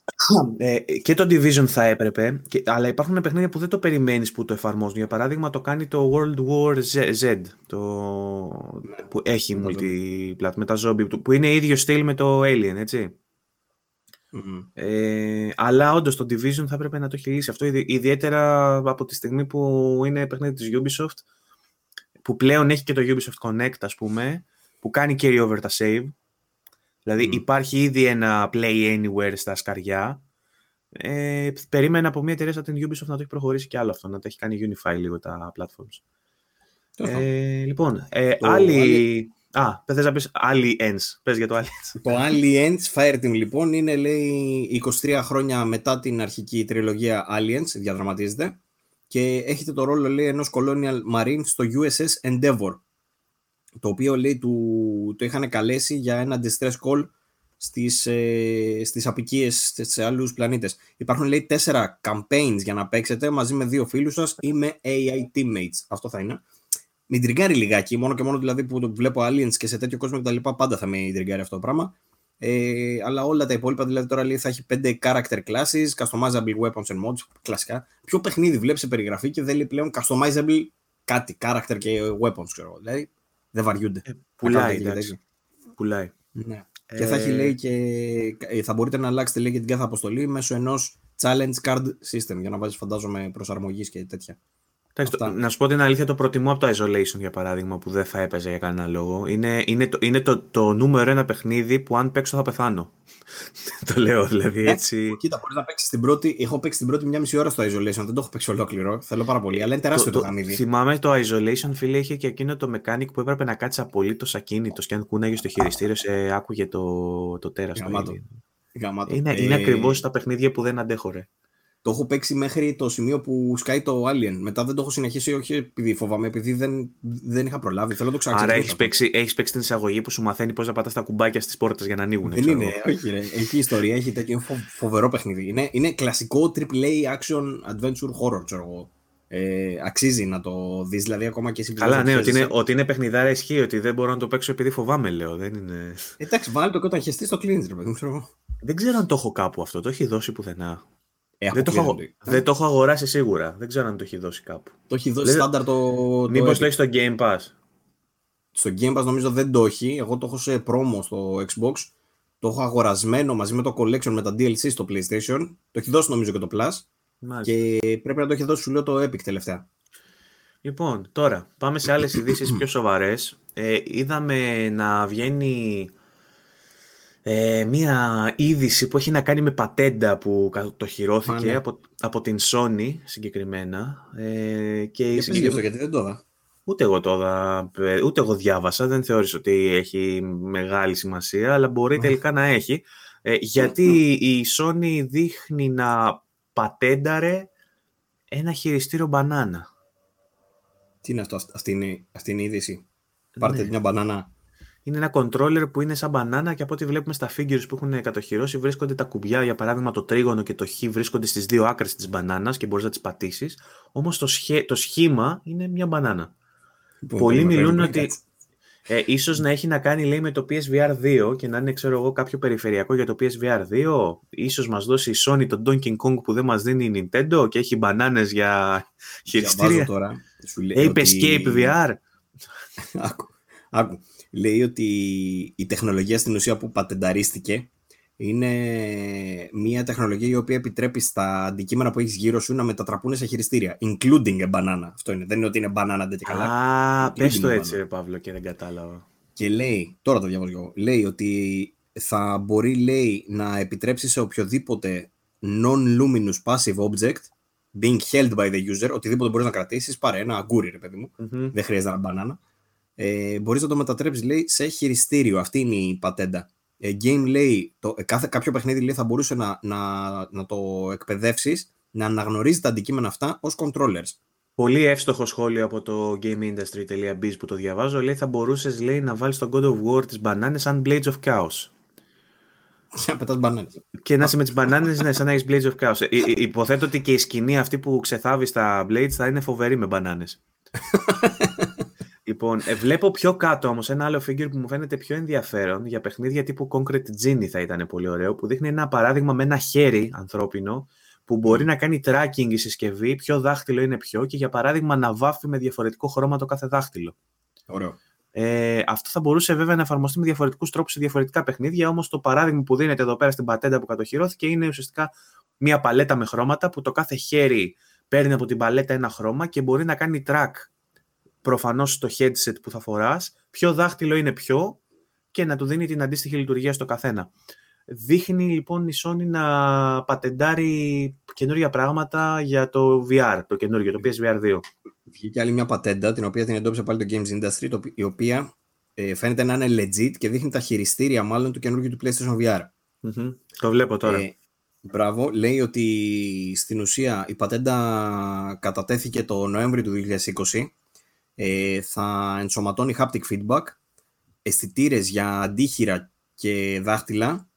Ε, και το Division θα έπρεπε, και, αλλά υπάρχουν παιχνίδια που δεν το περιμένεις που το εφαρμόζουν. Για παράδειγμα, το κάνει το World War Z, το... ναι, που έχει multi-platform, με τα zombie, που είναι ίδιο στυλ με το Alien, έτσι. Mm-hmm. Ε, αλλά όντως το Division θα έπρεπε να το έχει λύσει αυτό, ιδιαίτερα από τη στιγμή που είναι παιχνίδι της Ubisoft, που πλέον έχει και το Ubisoft Connect, ας πούμε, που κάνει carry over τα save, δηλαδή mm. υπάρχει ήδη ένα play anywhere στα σκαριά. ε, περίμενα από μια εταιρεία σαν την Ubisoft να το έχει προχωρήσει και άλλο αυτό, να το έχει κάνει unify λίγο τα platforms. ε, λοιπόν, ε, το άλλη... άλλη... Α, θες να πεις Aliens. Πες για το Aliens. Το Aliens Fireteam, λοιπόν, είναι, λέει, είκοσι τρία χρόνια μετά την αρχική τριλογία Aliens, διαδραματίζεται και έχετε το ρόλο, λέει, ενός Colonial Marine στο γιου ες ες Endeavor, το οποίο, λέει, του, το είχαν καλέσει για ένα distress call στις, ε, στις απικίες σε άλλους πλανήτες. Υπάρχουν, λέει, τέσσερα campaigns για να παίξετε μαζί με δύο φίλους σας ή με έι άι teammates. Αυτό θα είναι. Με ιντριγκάρει λιγάκι, μόνο και μόνο δηλαδή που βλέπω Aliens και σε τέτοιο κόσμο και τα λοιπά, πάντα θα με ιντριγκάρει αυτό το πράγμα. Ε, αλλά όλα τα υπόλοιπα, δηλαδή τώρα, λέει, θα έχει πέντε character classes, customizable weapons and mods, κλασικά. Ποιο παιχνίδι βλέπει σε περιγραφή και δεν λέει πλέον customizable κάτι, character και weapons, ξέρω. Δηλαδή δεν βαριούνται. Ε, πουλάει, εντάξει. Πουλάει. Ναι. Ε... Και θα έχει, λέει, και θα μπορείτε να αλλάξετε, λέει, και την κάθε αποστολή μέσω ενός challenge card system, για να βάζεις, φαντάζομαι, προσαρμογής και τέτοια. Αυτά. Να σου πω την αλήθεια, το προτιμώ από το Isolation, για παράδειγμα, που δεν θα έπαιζε για κανένα λόγο. Είναι, είναι, το, είναι το, το νούμερο ένα παιχνίδι που αν παίξω θα πεθάνω. Το λέω δηλαδή έτσι. Κοίτα, μπορείς να παίξεις την πρώτη. Έχω παίξει την πρώτη μια μισή ώρα στο Isolation. Δεν το έχω παίξει ολόκληρο. Θέλω πάρα πολύ. Αλλά είναι τεράστιο το παιχνίδι. Θυμάμαι το Isolation, φίλε, είχε και εκείνο το mechanic που έπρεπε να κάτσει απολύτως ακίνητος και αν κούναγε στο χειριστήριο, σε άκουγε το, το τέρας. Είναι, είναι ε... ακριβώς τα παιχνίδια που δεν αντέχω, ρε. Το έχω παίξει μέχρι το σημείο που σκάει το Alien. Μετά δεν το έχω συνεχίσει, όχι επειδή φοβάμαι, επειδή δεν, δεν είχα προλάβει. Θέλω να το ξαναξεκινήσω. Άρα έχεις παίξει, έχεις παίξει την εισαγωγή που σου μαθαίνει πώς να πατάς τα κουμπάκια στις πόρτες για να ανοίγουν. Δεν είναι, όχι, ρε. Έχει ιστορία, έχει τέτοιο φοβερό παιχνίδι. Είναι, είναι κλασικό τριπλ έι action adventure horror, ξέρω εγώ. Ε, αξίζει να το δεις, δηλαδή, ακόμα και εσύ. Καλά, ναι, ότι είναι, ότι είναι παιχνιδάρα ισχύει, ότι δεν μπορώ να το παίξω επειδή φοβάμαι, λέω. Δεν είναι... Εντάξει, βάλει το και όταν χεστεί στο cleanser, παιδί μου. Δεν ξέρω αν το έχω κάπου αυτό, το έχει δώσει πουθενά. Έχω δεν, το έχω, δεν το έχω αγοράσει σίγουρα. Δεν ξέρω αν το έχει δώσει κάπου. Το έχει δώσει στάνταρ το. Μήπως το έχει στο Game Pass. Στο Game Pass νομίζω δεν το έχει. Εγώ το έχω σε promo στο Xbox. Το έχω αγορασμένο μαζί με το Collection με τα ντι ελ σι στο PlayStation. Το έχει δώσει νομίζω και το Plus. Μάλιστα. Και πρέπει να το έχει δώσει, σου λέω, το Epic τελευταία. Λοιπόν, τώρα πάμε σε άλλες ειδήσεις πιο σοβαρές. Ε, είδαμε να βγαίνει ε, μία είδηση που έχει να κάνει με πατέντα που κατοχυρώθηκε Πάνε. από, από την Sony συγκεκριμένα. Ε, και για συγκεκριμένα... γιατί δεν το είδα. Ούτε εγώ τώρα, ούτε εγώ διάβασα, δεν θεώρησα ότι έχει μεγάλη σημασία, αλλά μπορεί τελικά να έχει. Ε, γιατί η Sony δείχνει να πατένταρε ένα χειριστήριο μπανάνα. Τι είναι αυτό, αυτή είναι, αυτή είναι η είδηση. Πάρτε ναι. μια μπανάνα. Είναι ένα controller που είναι σαν μπανάνα και από ό,τι βλέπουμε στα figures που έχουν κατοχυρώσει βρίσκονται τα κουμπιά, για παράδειγμα το τρίγωνο και το χ βρίσκονται στις δύο άκρες της μπανάνας και μπορείς να τις πατήσεις. Όμως το, σχέ, το σχήμα είναι μια μπανάνα. Λοιπόν, πολλοί μιλούν ότι ε, ίσως να έχει να κάνει λέει, με το Πι Ες Βι Αρ δύο και να είναι ξέρω εγώ, κάποιο περιφερειακό για το Πι Ες Βι Αρ δύο. Ίσως μας δώσει η Sony τον Donkey Kong που δεν μας δίνει η Nintendo και έχει μπανάνες για χειριστήρια. Τώρα, Ape ότι... Escape βι αρ. Άκου, άκου. Λέει ότι η τεχνολογία στην ουσία που πατενταρίστηκε είναι μια τεχνολογία η οποία επιτρέπει στα αντικείμενα που έχεις γύρω σου να μετατραπούν σε χειριστήρια. Including a banana. Αυτό είναι. Δεν είναι ότι είναι banana ντε και καλά. Α, πες το έτσι ρε Παύλο και δεν κατάλαβα. Και λέει, τώρα το διαβάζω εγώ, λέει ότι θα μπορεί λέει, να επιτρέψει σε οποιοδήποτε non-luminous passive object being held by the user, οτιδήποτε μπορείς να κρατήσεις, πάρε ένα αγκούρι ρε παιδί μου, mm-hmm. δεν χρειάζεται ένα μπανάνα. Ε, μπορείς να το μετατρέψεις λέει, σε χειριστήριο, αυτή είναι η πατέντα. Ε, game λέει, το, κάθε, κάποιο παιχνίδι λέει, θα μπορούσε να, να, να το εκπαιδεύσεις, να αναγνωρίζει τα αντικείμενα αυτά ως controllers. Πολύ εύστοχο σχόλιο από το gameindustry.biz που το διαβάζω, λέει θα μπορούσες λέει, να βάλεις τον God of War τις μπανάνες σαν Blades of Chaos. Και να πετάς μπανάνες. Και να είσαι με τις μπανάνες, ναι, σαν να έχεις Blades of Chaos. Ε, υποθέτω ότι και η σκηνή αυτή που ξεθάβει στα Blades θα είναι φοβερή με μπανάνες. Λοιπόν, ε, βλέπω πιο κάτω όμως ένα άλλο figure που μου φαίνεται πιο ενδιαφέρον για παιχνίδια τύπου Concrete Genie θα ήταν πολύ ωραίο, που δείχνει ένα παράδειγμα με ένα χέρι ανθρώπινο που μπορεί να κάνει tracking η συσκευή, ποιο δάχτυλο είναι ποιο και για παράδειγμα να βάφει με διαφορετικό χρώμα το κάθε δάχτυλο. Ωραίο. Ε, αυτό θα μπορούσε βέβαια να εφαρμοστεί με διαφορετικούς τρόπους σε διαφορετικά παιχνίδια, όμως το παράδειγμα που δίνεται εδώ πέρα στην πατέντα που κατοχυρώθηκε είναι ουσιαστικά μια παλέτα με χρώματα που το κάθε χέρι παίρνει από την παλέτα ένα χρώμα και μπορεί να κάνει track. Προφανώς στο headset που θα φοράς, ποιο δάχτυλο είναι ποιο και να του δίνει την αντίστοιχη λειτουργία στο καθένα. Δείχνει λοιπόν η Sony να πατεντάρει καινούργια πράγματα για το βι αρ, το καινούργιο, το Πι Ες Βι Αρ δύο. Βγήκε άλλη μια πατέντα, την οποία την εντόπισε πάλι το Games Industry, η οποία ε, φαίνεται να είναι legit και δείχνει τα χειριστήρια μάλλον του καινούργιου του PlayStation βι αρ. Mm-hmm. Το βλέπω τώρα. Ε, Μπράβο, λέει ότι στην ουσία η πατέντα κατατέθηκε το Νοέμβριο του είκοσι είκοσι. Θα ενσωματώνει haptic feedback, αισθητήρες για αντίχειρα και δάχτυλα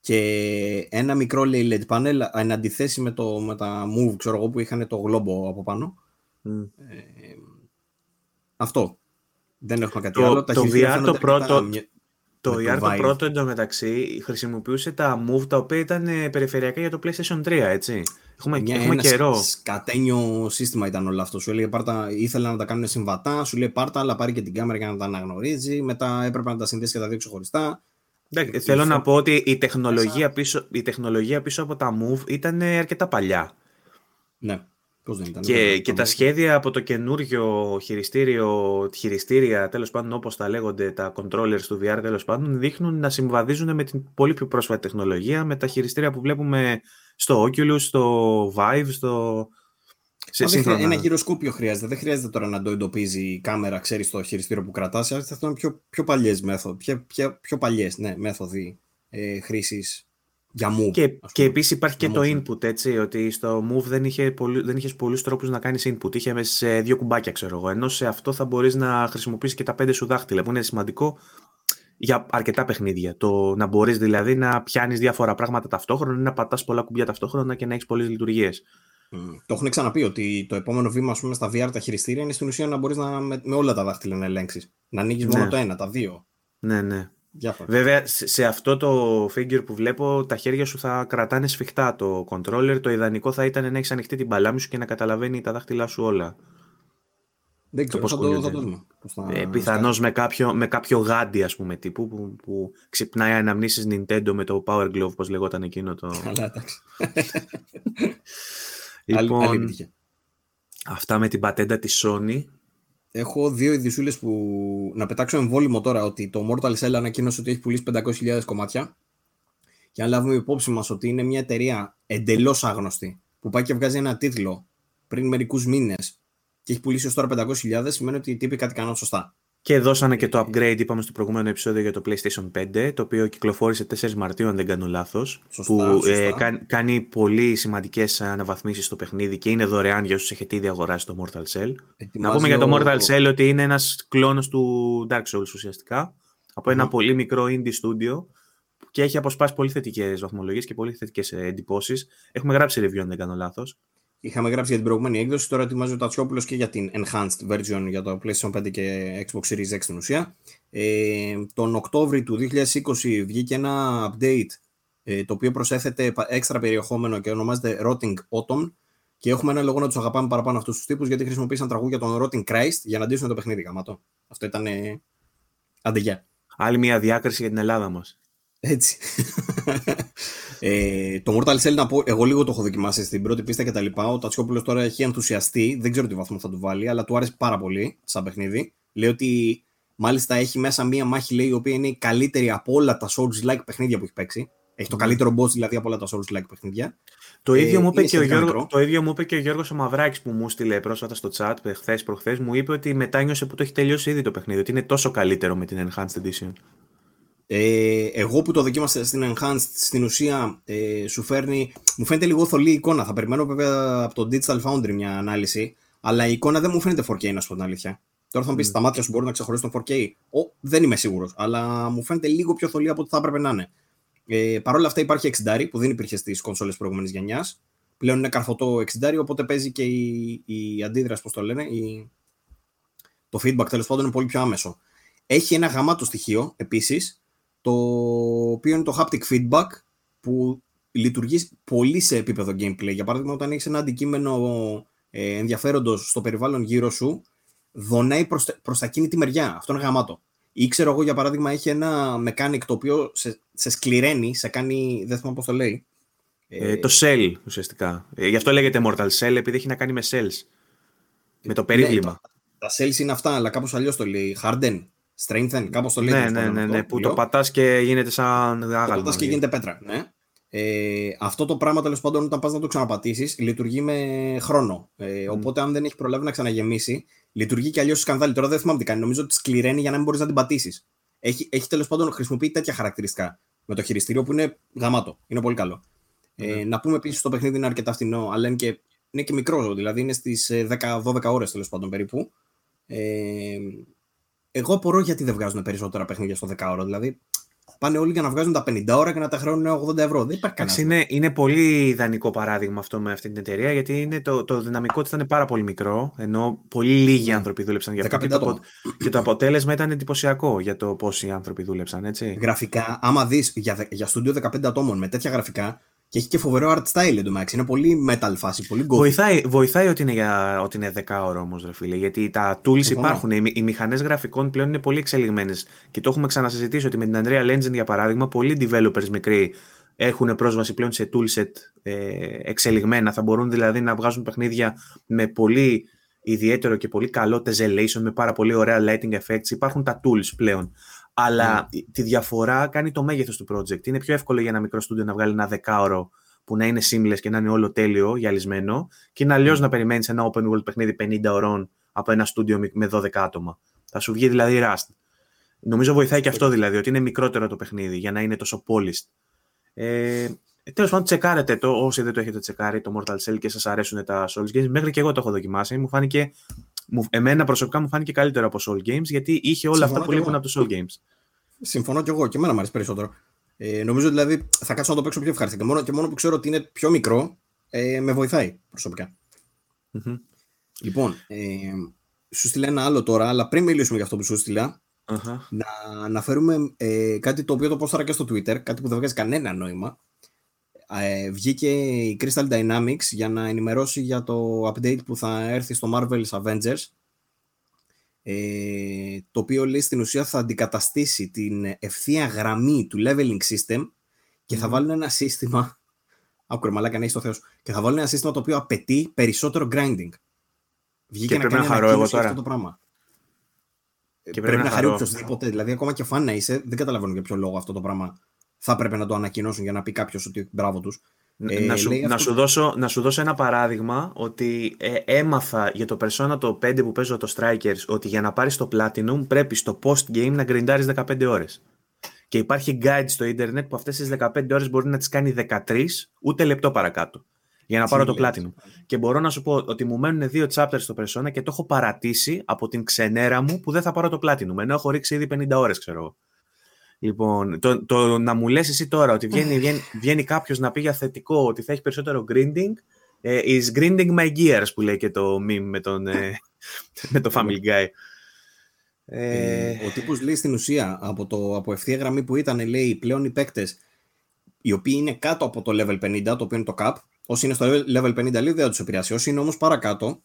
και ένα μικρό ελ ι ντι panel εν αντιθέσει με, το, με τα Move ξέρω εγώ, που είχαν το γλόμπο από πάνω. Mm. Ε, αυτό. Δεν έχουμε κάτι το, άλλο. Το, τα βι αρ το πρώτο, με, το, με το βι αρ το πρώτο εντωμεταξύ χρησιμοποιούσε τα Move τα οποία ήταν περιφερειακά για το PlayStation τρία, έτσι. Έχουμε, μια, έχουμε ένα καιρό. Σκατένιο σύστημα ήταν όλο αυτό. Σου έλεγε πάρτα, ήθελα να τα κάνουν συμβατά, σου λέει πάρτα, αλλά πάρει και την κάμερα για να τα αναγνωρίζει. Μετά έπρεπε να τα συνδέσει και τα δύο ξεχωριστά. Εντάξει, ε, θέλω ήρθε... να πω ότι η τεχνολογία, πίσω, η τεχνολογία πίσω από τα Move ήταν αρκετά παλιά. Ναι, πώς δεν ήταν. Και, ναι, και τα σχέδια από το καινούριο χειριστήριο, χειριστήρια, τέλος πάντων όπως τα λέγονται, τα controllers του βι αρ τέλος πάντων, δείχνουν να συμβαδίζουν με την πολύ πιο πρόσφατη τεχνολογία, με τα χειριστήρια που βλέπουμε. Στο Oculus, στο Vive, στο... Σε σύγχρονα... Ένα γυροσκούπιο χρειάζεται. Δεν χρειάζεται τώρα να το εντοπίζει η κάμερα, ξέρεις το χειριστήριο που κρατάς. Αυτό είναι πιο, πιο παλιές μέθοδοι, πιο, πιο, πιο παλιές, ναι, μέθοδοι ε, χρήσης για Move. Και, και επίσης υπάρχει για και το move. Input, έτσι, ότι στο Move δεν, είχε πολλού, δεν είχες πολλούς τρόπους να κάνεις input. Είχε μέσα σε δύο κουμπάκια, ξέρω εγώ. Ενώ σε αυτό θα μπορείς να χρησιμοποιήσεις και τα πέντε σου δάχτυλα, που είναι σημαντικό για αρκετά παιχνίδια. Το να μπορείς δηλαδή να πιάνεις διάφορα πράγματα ταυτόχρονα ή να πατάς πολλά κουμπιά ταυτόχρονα και να έχεις πολλές λειτουργίες. Mm. Το έχουν ξαναπεί ότι το επόμενο βήμα ας πούμε, στα βι αρ τα χειριστήρια είναι στην ουσία να μπορείς να, με, με όλα τα δάχτυλα να ελέγξεις. Να ανοίγεις ναι. μόνο το ένα, τα δύο. Ναι, ναι. Διάφορα. Βέβαια σε αυτό το figure που βλέπω τα χέρια σου θα κρατάνε σφιχτά το controller. Το ιδανικό θα ήταν να έχεις ανοιχτή την παλάμη σου και να καταλαβαίνει τα δάχτυλά σου όλα. Δεν ξέρω, θα το, θα το δούμε. Ε, πιθανώς με κάποιο, με κάποιο γάντι, ας πούμε, τύπου που, που ξυπνάει αναμνήσεις Nintendo με το Power Glove, όπως λεγόταν εκείνο το... Καλά, εντάξει. Λοιπόν, άλλη, άλλη επιτυχία. Αυτά με την πατέντα της Sony. Έχω δύο ειδισούλες που να πετάξω εμβόλυμο τώρα, ότι το Mortal Shell ανακοίνωσε ότι έχει πουλήσει πεντακόσιες χιλιάδες κομμάτια. Και αν λάβουμε υπόψη μας ότι είναι μια εταιρεία εντελώς άγνωστη που πάει και βγάζει ένα τίτλο πριν μερικούς μήνες και έχει πουλήσει ως τώρα πεντακόσιες χιλιάδες, σημαίνει ότι οι τύποι κάτι κάνουν σωστά. Και δώσανε και το upgrade, είπαμε στο προηγούμενο επεισόδιο, για το PlayStation πέντε, το οποίο κυκλοφόρησε τέσσερις Μαρτίου, αν δεν κάνω λάθος. Σωστά, που σωστά. Ε, κα, κάνει πολύ σημαντικές αναβαθμίσεις στο παιχνίδι και είναι δωρεάν για όσους έχετε ήδη αγοράσει το Mortal Shell. Ετοιμάζει να πούμε ο... για το Mortal Shell ότι είναι ένας κλόνος του Dark Souls ουσιαστικά, από ένα mm. πολύ μικρό indie studio, και έχει αποσπάσει πολύ θετικές βαθμολογίες και πολύ θετικές εντυπώσεις. Έχουμε γράψει review, αν δεν κάνω λάθος. Είχαμε γράψει για την προηγούμενη έκδοση, τώρα ετοιμάζει ο Τατσιόπουλος και για την Enhanced Version για το PlayStation πέντε και Xbox Series X στην ουσία. Ε, τον Οκτώβρη του δύο χιλιάδες είκοσι βγήκε ένα update ε, το οποίο προσέθεται έξτρα περιεχόμενο και ονομάζεται Rotting Autumn, και έχουμε ένα λόγο να τους αγαπάμε παραπάνω αυτούς τους τύπους, γιατί χρησιμοποίησαν τραγούδια των Rotting Christ για να ντύσουν το παιχνίδι γαμάτο. Αυτό ήταν ε, αντεγιά. Άλλη μια διάκριση για την Ελλάδα μας. Έτσι. ε, το Mortal Shell, να πω, εγώ λίγο το έχω δοκιμάσει στην πρώτη πίστα κτλ. Ο Τατσιόπουλος τώρα έχει ενθουσιαστεί, δεν ξέρω τι βαθμό θα του βάλει, αλλά του άρεσε πάρα πολύ σαν παιχνίδι. Λέει ότι μάλιστα έχει μέσα μία μάχη, λέει, η οποία είναι η καλύτερη από όλα τα Souls-like παιχνίδια που έχει παίξει. Έχει το καλύτερο boss δηλαδή από όλα τα Souls-like παιχνίδια. Το ίδιο, ε, μου είπε και ο Γιώργο, το ίδιο μου είπε και ο Γιώργος ο Μαυράκης, που μου στείλε πρόσφατα στο chat χθες προχθές, μου είπε ότι μετάνιωσε που το έχει τελειώσει ήδη το παιχνίδι, ότι είναι τόσο καλύτερο με την Enhanced Edition. Ε, εγώ που το δοκίμασα στην Enhanced, στην ουσία ε, σου φέρνει, μου φαίνεται λίγο θολή η εικόνα. Θα περιμένω βέβαια από το Digital Foundry μια ανάλυση, αλλά η εικόνα δεν μου φαίνεται φορ κέι, να σου πω την αλήθεια. Τώρα θα μου πεις, mm. τα μάτια σου μπορούν να ξεχωρίσουν το φορ κέι. Ο, δεν είμαι σίγουρος, αλλά μου φαίνεται λίγο πιο θολή από ό,τι θα έπρεπε να είναι. Ε, Παρ' όλα αυτά υπάρχει εξήντα που δεν υπήρχε στις κονσόλες προηγούμενης γενιάς. Πλέον είναι καρφωτό εξήντα, οπότε παίζει και η, η αντίδραση, πώς το λένε, η, το feedback τέλος πάντων είναι πολύ πιο άμεσο. Έχει ένα γαμάτο στοιχείο επίσης, το οποίο είναι το haptic feedback, που λειτουργεί πολύ σε επίπεδο gameplay. Για παράδειγμα, όταν έχεις ένα αντικείμενο ε, ενδιαφέροντος στο περιβάλλον γύρω σου, δονάει προς, προς τα κίνητη μεριά. Αυτό είναι γαμάτο. Ή ξέρω εγώ, για παράδειγμα, έχει ένα mechanic το οποίο σε, σε σκληραίνει, σε κάνει, δεν θυμάμαι πώς το λέει. Ε, ε, το shell ουσιαστικά. Ε, γι' αυτό λέγεται Mortal Shell, επειδή έχει να κάνει με cells. Με το περίβλημα. Ναι, τα, τα cells είναι αυτά, αλλά κάπως αλλιώς το λέει. Harden. Strengthen, κάπως το λέει. Ναι, ναι, ναι, ναι, που το πατάς και γίνεται σαν άγαλμα. Το πατάς και γίνεται πέτρα, ναι. Ε, αυτό το πράγμα, τέλος πάντων, όταν πας να το ξαναπατήσεις, λειτουργεί με χρόνο. Ε, οπότε, mm. αν δεν έχει προλάβει να ξαναγεμίσει, λειτουργεί και αλλιώς σκανδάλι. Τώρα δεν θυμάμαι τι κάνει. Νομίζω ότι σκληραίνει για να μην μπορείς να την πατήσεις. Έχει, έχει τέλος πάντων, χρησιμοποιεί τέτοια χαρακτηριστικά με το χειριστήριο, που είναι γαμάτο. Είναι πολύ καλό. Mm. Ε, να πούμε επίσης, το παιχνίδι είναι αρκετά φθηνό, αλλά είναι και, είναι και μικρό, δηλαδή είναι στις δέκα με δώδεκα ώρες τέλος πάντων περίπου. Ε, Εγώ απορώ γιατί δεν βγάζουν περισσότερα παιχνίδια στο δεκάωρο. Δηλαδή, πάνε όλοι για να βγάζουν τα πενήντα ώρα και να τα χρεώνουν ογδόντα ευρώ. Δεν υπάρχει κανένα. Είναι, είναι πολύ ιδανικό παράδειγμα αυτό με αυτή την εταιρεία, γιατί είναι το, το δυναμικό της ήταν πάρα πολύ μικρό. Ενώ πολύ λίγοι άνθρωποι δούλεψαν για αυτό. Και το, και το αποτέλεσμα ήταν εντυπωσιακό για το πόσοι άνθρωποι δούλεψαν. Έτσι. Γραφικά, άμα δεις για, για στούντιο δεκαπέντε ατόμων με τέτοια γραφικά. Και έχει και φοβερό art style εντωμεταξύ. Είναι πολύ metal φάση, πολύ goth. Βοηθάει, βοηθάει ότι είναι, για, ότι είναι δεκάωρο όμως, ρε φίλε. Γιατί τα tools Φεβαίως. υπάρχουν. Οι, οι μηχανές γραφικών πλέον είναι πολύ εξελιγμένες. Και το έχουμε ξανασυζητήσει ότι με την Unreal Engine, για παράδειγμα, πολλοί developers μικροί έχουν πρόσβαση πλέον σε toolset ε, εξελιγμένα. Θα μπορούν δηλαδή να βγάζουν παιχνίδια με πολύ ιδιαίτερο και πολύ καλό tessellation, με πάρα πολύ ωραία lighting effects. Υπάρχουν τα tools πλέον. Αλλά mm. τη διαφορά κάνει το μέγεθος του project. Είναι πιο εύκολο για ένα μικρό στούντιο να βγάλει ένα δεκάωρο που να είναι seamless και να είναι όλο τέλειο, γυαλισμένο, και είναι αλλιώς mm. να περιμένεις ένα open world παιχνίδι πενήντα ωρών από ένα στούντιο με δώδεκα άτομα. Θα σου βγει δηλαδή Rust. Νομίζω βοηθάει και αυτό δηλαδή, ότι είναι μικρότερο το παιχνίδι για να είναι τόσο polished. Ε, τέλος πάντων, τσεκάρετε το όσοι δεν το έχετε τσεκάρει, το Mortal Shell, και σας αρέσουν τα Souls Games. Μέχρι και εγώ το έχω δοκιμάσει. Μου φάνηκε. Εμένα προσωπικά μου φάνηκε καλύτερο από Soul Games, γιατί είχε όλα Συμφωνώ αυτά που λείπουν από το Soul Games. Συμφωνώ και εγώ, και εμένα μου αρέσει περισσότερο. Ε, νομίζω δηλαδή θα κάτσω να το παίξω πιο ευχάριστα. Μόνο και μόνο που ξέρω ότι είναι πιο μικρό, ε, με βοηθάει προσωπικά. Mm-hmm. Λοιπόν, ε, σου στείλα ένα άλλο τώρα, αλλά πριν μιλήσουμε για αυτό που σου στείλα, uh-huh. να αναφέρουμε ε, κάτι το οποίο το πόσταρα και στο Twitter, κάτι που δεν βγάζει κανένα νόημα. Ε, βγήκε η Crystal Dynamics για να ενημερώσει για το update που θα έρθει στο Marvel's Avengers, ε, το οποίο λέει στην ουσία θα αντικαταστήσει την ευθεία γραμμή του leveling system και θα mm. βάλουν ένα σύστημα άκουρε μαλάκα να έχεις το Θεός, και θα βάλουν ένα σύστημα το οποίο απαιτεί περισσότερο grinding. Βγήκε και να κάνει ανακοίνωση αυτό το πράγμα. Και πρέπει, πρέπει να, να χαρεί οποιοδήποτε. Δηλαδή, ακόμα και φαν να είσαι, δεν καταλαβαίνω για ποιο λόγο αυτό το πράγμα θα πρέπει να το ανακοινώσουν για να πει κάποιο ότι μπράβο τους. Να, ε, σου, να, σου δώσω, να σου δώσω ένα παράδειγμα ότι ε, έμαθα για το Persona το πέντε που παίζω το Strikers ότι για να πάρεις το Platinum πρέπει στο post-game να γκριντάρεις δεκαπέντε ώρες. Και υπάρχει guide στο ίντερνετ που αυτές τις δεκαπέντε ώρες μπορεί να τις κάνει δεκατρείς, ούτε λεπτό παρακάτω, για να πάρω το Platinum. Και μπορώ να σου πω ότι μου μένουν δύο chapters στο Persona και το έχω παρατήσει από την ξενέρα μου που δεν θα πάρω το Platinum, ενώ έχω ρίξει ήδη πενήντα ώρες, ξέρω εγώ. Λοιπόν, το, το να μου λες εσύ τώρα ότι βγαίνει, βγαίνει, βγαίνει κάποιος να πει για θετικό ότι θα έχει περισσότερο grinding, ε, is grinding my gears που λέει και το meme με, τον, ε, με το Family Guy. Ε, ο τύπος λέει στην ουσία από, το, από ευθεία γραμμή που ήταν, λέει πλέον οι παίκτες οι οποίοι είναι κάτω από το level πενήντα, το οποίο είναι το cap, όσοι είναι στο level πενήντα λέει, δεν θα τους επηρεάσει, όσοι είναι όμως παρακάτω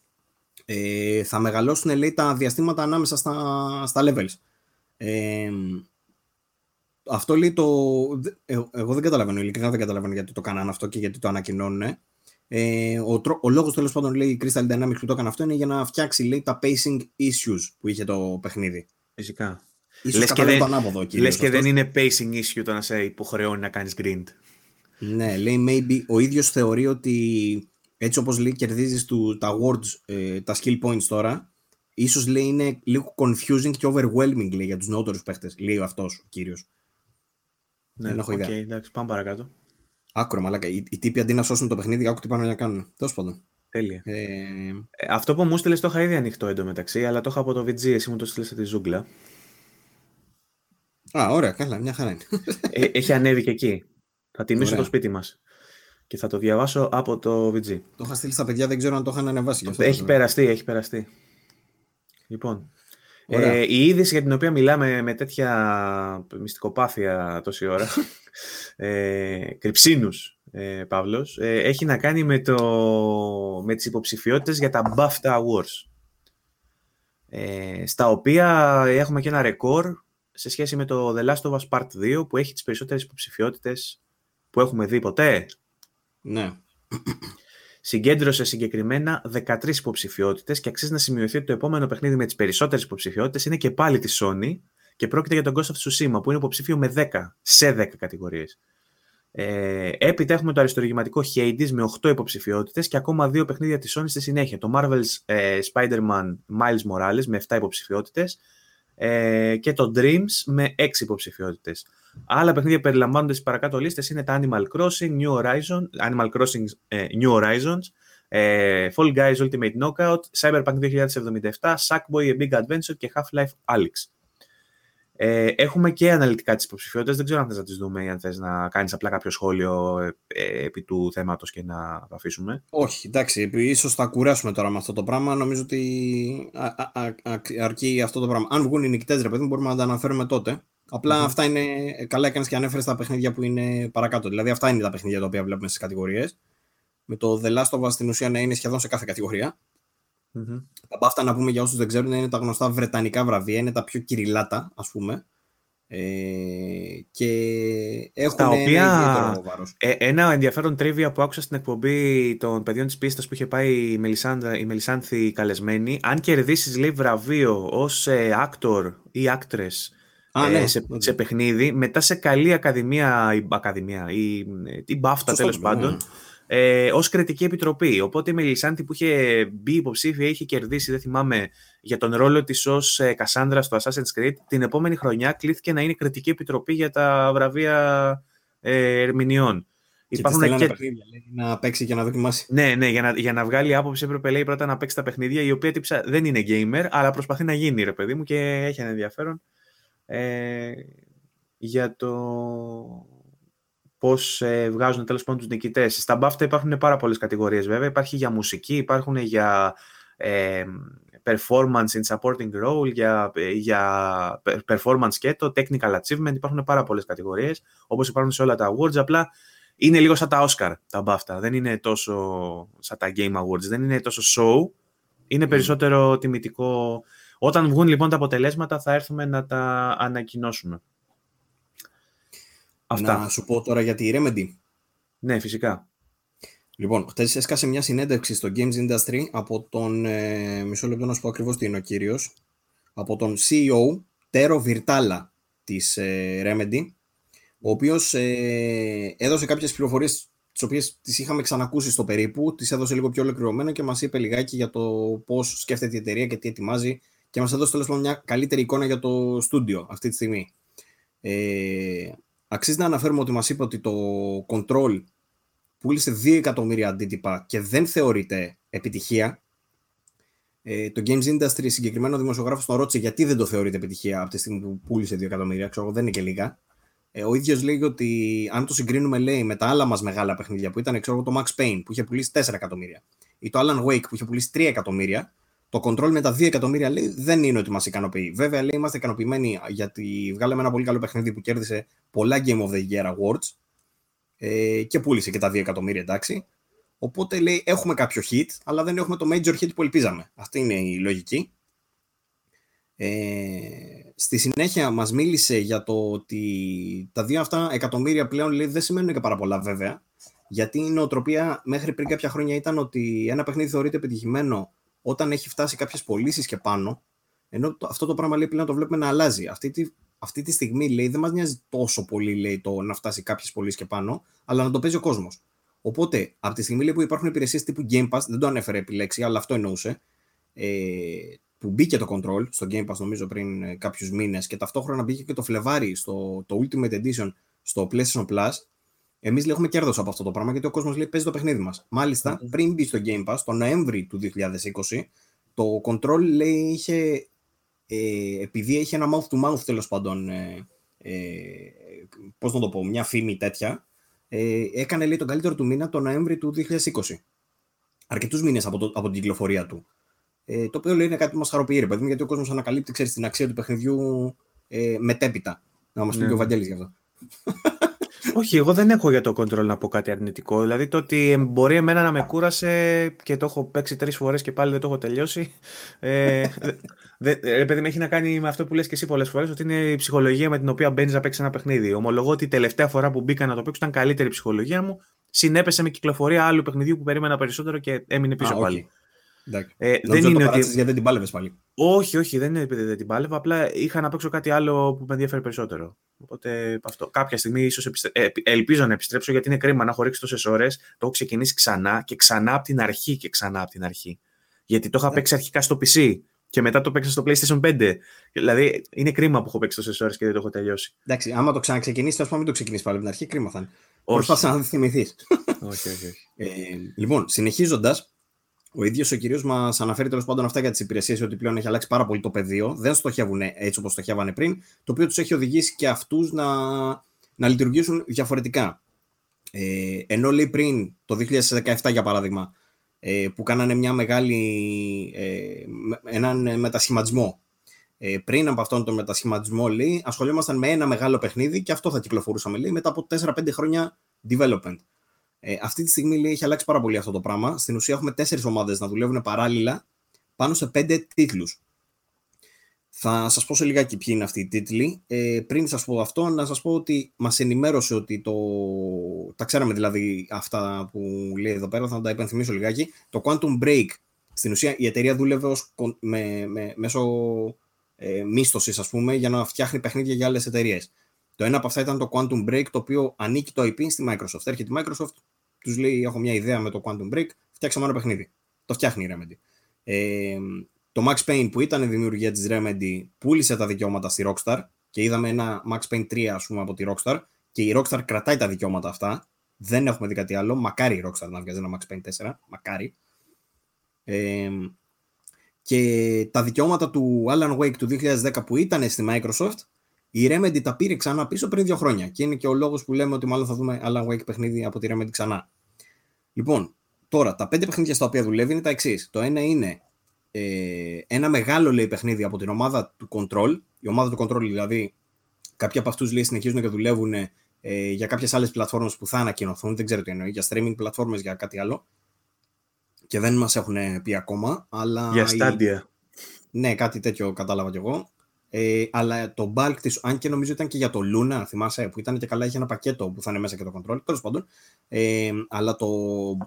ε, θα μεγαλώσουν, λέει, τα διαστήματα ανάμεσα στα, στα levels. ε, Αυτό λέει το... Εγώ δεν καταλαβαίνω, ειλικρινά δεν καταλαβαίνω γιατί το κάνανε αυτό και γιατί το ανακοινώνουν. Ε, ο, τρο... ο λόγος, τέλος πάντων, λέει η Crystal Dynamics που το έκανε αυτό είναι για να φτιάξει, λέει, τα pacing issues που είχε το παιχνίδι. Φυσικά. Ίσως λες και, δεν... Ανάποδο, κύριος, Λες και δεν είναι pacing issue το να σε υποχρεώνει να κάνεις grind. Ναι, λέει maybe ο ίδιος θεωρεί ότι έτσι όπως λέει κερδίζεις του, τα awards, ε, τα skill points τώρα, ίσως λέει είναι λίγο confusing και overwhelming, λέει, για τους νεότερους παίχτες. Λέει αυτός ο κύριος. Ναι, δεν έχω okay, ιδέα. Εντάξει, πάμε παρακάτω. Άκρο, μαλάκα. Οι, οι τύποι αντί να σώσουν το παιχνίδι, άκου τι πάνε να κάνουν. Τέλος πάντων. Τέλεια. Ε... Ε, αυτό που μου στείλες το είχα ήδη ανοιχτό εντωμεταξύ, αλλά το είχα από το βι τζι. Εσύ μου το στείλες από τη ζούγκλα. Α, ωραία, καλά, μια χαρά είναι. Ε, έχει ανέβει και εκεί. Θα τιμήσω ωραία. Το σπίτι μας. Και θα το διαβάσω από το βι τζι. Το είχα στείλει στα παιδιά, δεν ξέρω αν το είχαν ανεβάσει. Έχει περαστεί, έχει περαστεί. Λοιπόν. Ε, η είδηση για την οποία μιλάμε με τέτοια μυστικοπάθεια τόση ώρα, ε, κρυψίνους, ε, Παύλος, ε, έχει να κάνει με, το, με τις υποψηφιότητες για τα BAFTA Awards, ε, στα οποία έχουμε και ένα ρεκόρ σε σχέση με το The Last of Us Part δύο που έχει τις περισσότερες υποψηφιότητες που έχουμε δει ποτέ. Ναι. Συγκέντρωσε συγκεκριμένα δεκατρείς υποψηφιότητες και αξίζει να σημειωθεί ότι το επόμενο παιχνίδι με τις περισσότερες υποψηφιότητες είναι και πάλι τη Sony και πρόκειται για τον Ghost of Tsushima που είναι υποψήφιο με δέκα, σε δέκα κατηγορίες. Ε, έπειτα έχουμε το αριστουργηματικό Hades με οκτώ υποψηφιότητες και ακόμα δύο παιχνίδια της Sony στη συνέχεια. Το Marvel's ε, Spider-Man Miles Morales με επτά υποψηφιότητες ε, και το Dreams με έξι υποψηφιότητες. Άλλα παιχνίδια περιλαμβάνονται στις παρακάτω λίστες είναι τα Animal Crossing, New, Horizon, Animal Crossing, ε, New Horizons, ε, Fall Guys Ultimate Knockout, Cyberpunk δύο χιλιάδες εβδομήντα επτά, Sackboy A Big Adventure και Half-Life Alyx. Ε, έχουμε και αναλυτικά τις υποψηφιότητες, δεν ξέρω αν θες να τις δούμε ή αν θες να κάνεις απλά κάποιο σχόλιο ε, επί του θέματος και να αφήσουμε. Όχι, εντάξει, ίσως θα κουράσουμε τώρα με αυτό το πράγμα, νομίζω ότι α, α, α, α, αρκεί αυτό το πράγμα. Αν βγουν οι νικητές, ρε παιδί μου, μπορούμε να τα αναφέρουμε τότε. Απλά mm-hmm. αυτά είναι. Καλά έκανες και ανέφερες τα παιχνίδια που είναι παρακάτω. Δηλαδή, αυτά είναι τα παιχνίδια τα οποία βλέπουμε στις κατηγορίες. Με το The Last of Us στην ουσία να είναι σχεδόν σε κάθε κατηγορία. Mm-hmm. Από αυτά να πούμε για όσους δεν ξέρουν, είναι τα γνωστά βρετανικά βραβεία, είναι τα πιο κυριλάτα, ας πούμε. Ε, και έχουν τα οποία... ένα, ε, ένα ενδιαφέρον τρίβια που άκουσα στην εκπομπή των παιδιών της πίστας που είχε πάει η, Μελισάνδα, η Μελισάνθη καλεσμένη. Αν κερδίσεις, λέει, βραβείο ως ε, actor ή actress. Α, ναι, σε, ναι. σε παιχνίδι, μετά σε καλή ακαδημία ή ακαδημία, ή, ή μπάφτα τέλος πάντων, ναι. ε, ως κριτική επιτροπή. Οπότε η Μελισάντη που είχε μπει υποψήφια είχε κερδίσει, δεν θυμάμαι, για τον ρόλο της ως ε, Κασάνδρα στο Assassin's Creed, την επόμενη χρονιά κλήθηκε να είναι κριτική επιτροπή για τα βραβεία ε, ερμηνεών. Και υπάρχουν και... να, παιχνίδια, λέει, να παίξει και να δοκιμάσει. Ναι, ναι, για να, για να βγάλει άποψη έπρεπε, λέει, πρώτα να παίξει τα παιχνίδια, η οποία τύψα, δεν είναι gamer, αλλά προσπαθεί να γίνει, ρε παιδί μου, και έχει ένα ενδιαφέρον. Ε, για το πώς ε, βγάζουν τέλος πάντων τους νικητές. Στα BAFTA υπάρχουν πάρα πολλές κατηγορίες βέβαια. Υπάρχει για μουσική, υπάρχουν για ε, performance in supporting role, για, για performance και το technical achievement. Υπάρχουν πάρα πολλές κατηγορίες, όπως υπάρχουν σε όλα τα awards. Απλά είναι λίγο σαν τα Oscar τα BAFTA. Δεν είναι τόσο σαν τα Game Awards. Δεν είναι τόσο show. Είναι περισσότερο mm. τιμητικό. Όταν βγουν λοιπόν τα αποτελέσματα θα έρθουμε να τα ανακοινώσουμε. Αυτά. Να σου πω τώρα για τη Remedy. Ναι, φυσικά. Λοιπόν, χτες έσκασε μια συνέντευξη στο Games Industry από τον, ε, μισό λεπτό να σου πω ακριβώς τι είναι ο κύριος, από τον σι ι ο Τέρο Βιρτάλα της ε, Remedy, ο οποίος ε, έδωσε κάποιες πληροφορίες τις οποίες τις είχαμε ξανακούσει στο περίπου, τις έδωσε λίγο πιο ολοκληρωμένα και μας είπε λιγάκι για το πώς σκέφτεται η εταιρεία και τι ετοιμάζει και μας έδωσε τέλος πάντων μια καλύτερη εικόνα για το στούντιο αυτή τη στιγμή. Ε, αξίζει να αναφέρουμε ότι μας είπε ότι το Control πούλησε δύο εκατομμύρια αντίτυπα και δεν θεωρείται επιτυχία. Ε, το Games Industry, συγκεκριμένο δημοσιογράφος, τον ρώτησε γιατί δεν το θεωρείται επιτυχία από τη στιγμή που πούλησε δύο εκατομμύρια. Ξέρω, δεν είναι και λίγα. Ε, ο ίδιος λέει ότι αν το συγκρίνουμε, λέει, με τα άλλα μας μεγάλα παιχνίδια που ήταν, ξέρω, το Max Payne που είχε πουλήσει τέσσερα εκατομμύρια ή το Alan Wake που είχε πουλήσει τρία εκατομμύρια, το Control με τα δύο εκατομμύρια, λέει, δεν είναι ότι μας ικανοποιεί. Βέβαια, λέει, είμαστε ικανοποιημένοι γιατί βγάλαμε ένα πολύ καλό παιχνίδι που κέρδισε πολλά Game of the Year Awards. Και πούλησε και τα δύο εκατομμύρια, εντάξει. Οπότε λέει έχουμε κάποιο hit, αλλά δεν έχουμε το major hit που ελπίζαμε. Αυτή είναι η λογική. Ε, στη συνέχεια μας μίλησε για το ότι τα δύο αυτά εκατομμύρια πλέον, λέει, δεν σημαίνουν και πάρα πολλά, βέβαια. Γιατί η νοοτροπία μέχρι πριν κάποια χρόνια ήταν ότι ένα παιχνίδι θεωρείται επιτυχημένο όταν έχει φτάσει κάποιες πωλήσεις και πάνω. Ενώ αυτό το πράγμα, λέει, πλέον το βλέπουμε να αλλάζει. Αυτή τη Αυτή τη στιγμή, λέει, δεν μας νοιάζει τόσο πολύ, λέει, το να φτάσει κάποιες πωλήσεις και πάνω, αλλά να το παίζει ο κόσμος. Οπότε, από τη στιγμή, λέει, που υπάρχουν υπηρεσίες τύπου Game Pass, δεν το ανέφερε επιλέξει, αλλά αυτό εννοούσε, ε, που μπήκε το Control στο Game Pass, νομίζω, πριν κάποιους μήνες, και ταυτόχρονα μπήκε και το Φλεβάρι στο το Ultimate Edition στο PlayStation Plus, εμείς, λέει, έχουμε κέρδος από αυτό το πράγμα, γιατί ο κόσμος, λέει, παίζει το παιχνίδι μας. Μάλιστα, mm-hmm. πριν μπει στο Game Pass, τον Νοέμβρη του δύο χιλιάδες είκοσι, το Control, λέει, είχε. Ε, επειδή έχει ένα mouth-to-mouth, τέλος πάντων, ε, ε, πώς να το πω, μια φήμη τέτοια, ε, έκανε, λέει, τον καλύτερο του μήνα τον Νοέμβρη του δύο χιλιάδες είκοσι. Αρκετούς μήνες από, το, από την κυκλοφορία του. Ε, το οποίο, λέει, είναι κάτι που μας χαροποιεί, ρε παιδί μου, γιατί ο κόσμος ανακαλύπτει, ξέρεις, την αξία του παιχνιδιού ε, μετέπειτα. Να μας πει ναι. και ο Βαγγέλης γι' αυτό. Όχι, εγώ δεν έχω για το Control να πω κάτι αρνητικό. Δηλαδή το ότι μπορεί εμένα να με κούρασε και το έχω παίξει τρεις φορές και πάλι δεν το έχω τελειώσει. Ε, δε, ρε παιδί μου, έχει να κάνει με αυτό που λες και εσύ πολλές φορές, ότι είναι η ψυχολογία με την οποία μπαίνεις να παίξεις ένα παιχνίδι. Ομολογώ ότι η τελευταία φορά που μπήκα να το παίξω ήταν καλύτερη η ψυχολογία μου. Συνέπεσε με κυκλοφορία άλλου παιχνιδιού που περίμενα περισσότερο και έμεινε πίσω. Α, πάλι. Okay. Ε, δεν είναι το ότι. Γιατί δεν την πάλευες πάλι. Όχι, όχι, δεν είναι επειδή δεν την πάλευα. Απλά είχα να παίξω κάτι άλλο που με ενδιαφέρει περισσότερο. Οπότε αυτό. Κάποια στιγμή ίσως επιστε... ε, ελπίζω να επιστρέψω, γιατί είναι κρίμα να έχω ρίξει τόσες ώρες. Το έχω ξεκινήσει ξανά και ξανά από την αρχή και ξανά από την αρχή. Γιατί το είχα yeah. παίξει αρχικά στο πι σι και μετά το παίξα στο PlayStation πέντε. Δηλαδή είναι κρίμα που έχω παίξει τόσες ώρες και δεν το έχω τελειώσει. Εντάξει, άμα το ξαναξεκινήσει, α πούμε, μην το ξεκινήσει πάλι από την αρχή, κρίμα θα είναι. Προσπάθησα να θυμηθεί. Όχι, όχι, όχι. Ε, λοιπόν, συνεχίζοντας. Ο ίδιος ο κυρίος μας αναφέρει τέλος πάντων αυτά για τις υπηρεσίες, ότι πλέον έχει αλλάξει πάρα πολύ το πεδίο. Δεν στοχεύουν έτσι όπως στοχεύανε πριν, το οποίο τους έχει οδηγήσει και αυτούς να, να λειτουργήσουν διαφορετικά. Ε, ενώ, λέει, πριν, το δύο χιλιάδες δεκαεπτά για παράδειγμα, ε, που κάνανε μια μεγάλη, ε, έναν μετασχηματισμό. Ε, πριν από αυτόν τον μετασχηματισμό, λέει, ασχολιόμασταν με ένα μεγάλο παιχνίδι και αυτό θα κυκλοφορούσαμε, λέει, μετά από τέσσερα με πέντε χρόνια development. Ε, αυτή τη στιγμή, λέει, έχει αλλάξει πάρα πολύ αυτό το πράγμα. Στην ουσία έχουμε τέσσερις ομάδες να δουλεύουν παράλληλα πάνω σε πέντε τίτλους. Θα σας πω σε λιγάκι ποιοι είναι αυτοί οι τίτλοι. Ε, πριν σας πω αυτό, να σας πω ότι μας ενημέρωσε ότι το... τα ξέραμε, δηλαδή αυτά που λέει εδώ πέρα, θα τα υπενθυμίσω λιγάκι. Το Quantum Break, στην ουσία η εταιρεία δούλευε ως... με... Με... μέσω ε, μίσθωσης, ας πούμε, για να φτιάχνει παιχνίδια για άλλες εταιρείες. Το ένα από αυτά ήταν το Quantum Break, το οποίο ανήκει το άι πι στη Microsoft. Έρχεται η Microsoft, τους λέει: έχω μια ιδέα με το Quantum Break, φτιάξαμε ένα παιχνίδι. Το φτιάχνει η Remedy. Ε, το Max Payne, που ήταν η δημιουργία της Remedy, πούλησε τα δικαιώματα στη Rockstar και είδαμε ένα Max Payne τρία, ας πούμε, από τη Rockstar. Και η Rockstar κρατάει τα δικαιώματα αυτά. Δεν έχουμε δει κάτι άλλο. Μακάρι η Rockstar να βγάζει ένα Max Payne τέσσερα. Μακάρι. Ε, και τα δικαιώματα του Alan Wake του δύο χιλιάδες δέκα που ήταν στη Microsoft. Η Remedy τα πήρε ξανά πίσω πριν δύο χρόνια και είναι και ο λόγος που λέμε ότι μάλλον θα δούμε Alan Wake παιχνίδι από τη Remedy ξανά. Λοιπόν, τώρα τα πέντε παιχνίδια στα οποία δουλεύει είναι τα εξής. Το ένα είναι ε, ένα μεγάλο, λέει, παιχνίδι από την ομάδα του Control. Η ομάδα του Control, δηλαδή, κάποιοι από αυτούς, λέει, συνεχίζουν και δουλεύουν ε, για κάποιες άλλες πλατφόρμες που θα ανακοινωθούν. Δεν ξέρω τι εννοεί, για streaming πλατφόρμες, για κάτι άλλο. Και δεν μας έχουν πει ακόμα. Αλλά για Stadia. Η... Ναι, κάτι τέτοιο κατάλαβα κι εγώ. Ε, αλλά το bulk της, αν και νομίζω ήταν και για το Luna, θυμάσαι, που ήταν και καλά, είχε ένα πακέτο που θα είναι μέσα και το Control, τέλος πάντων. Ε, αλλά το,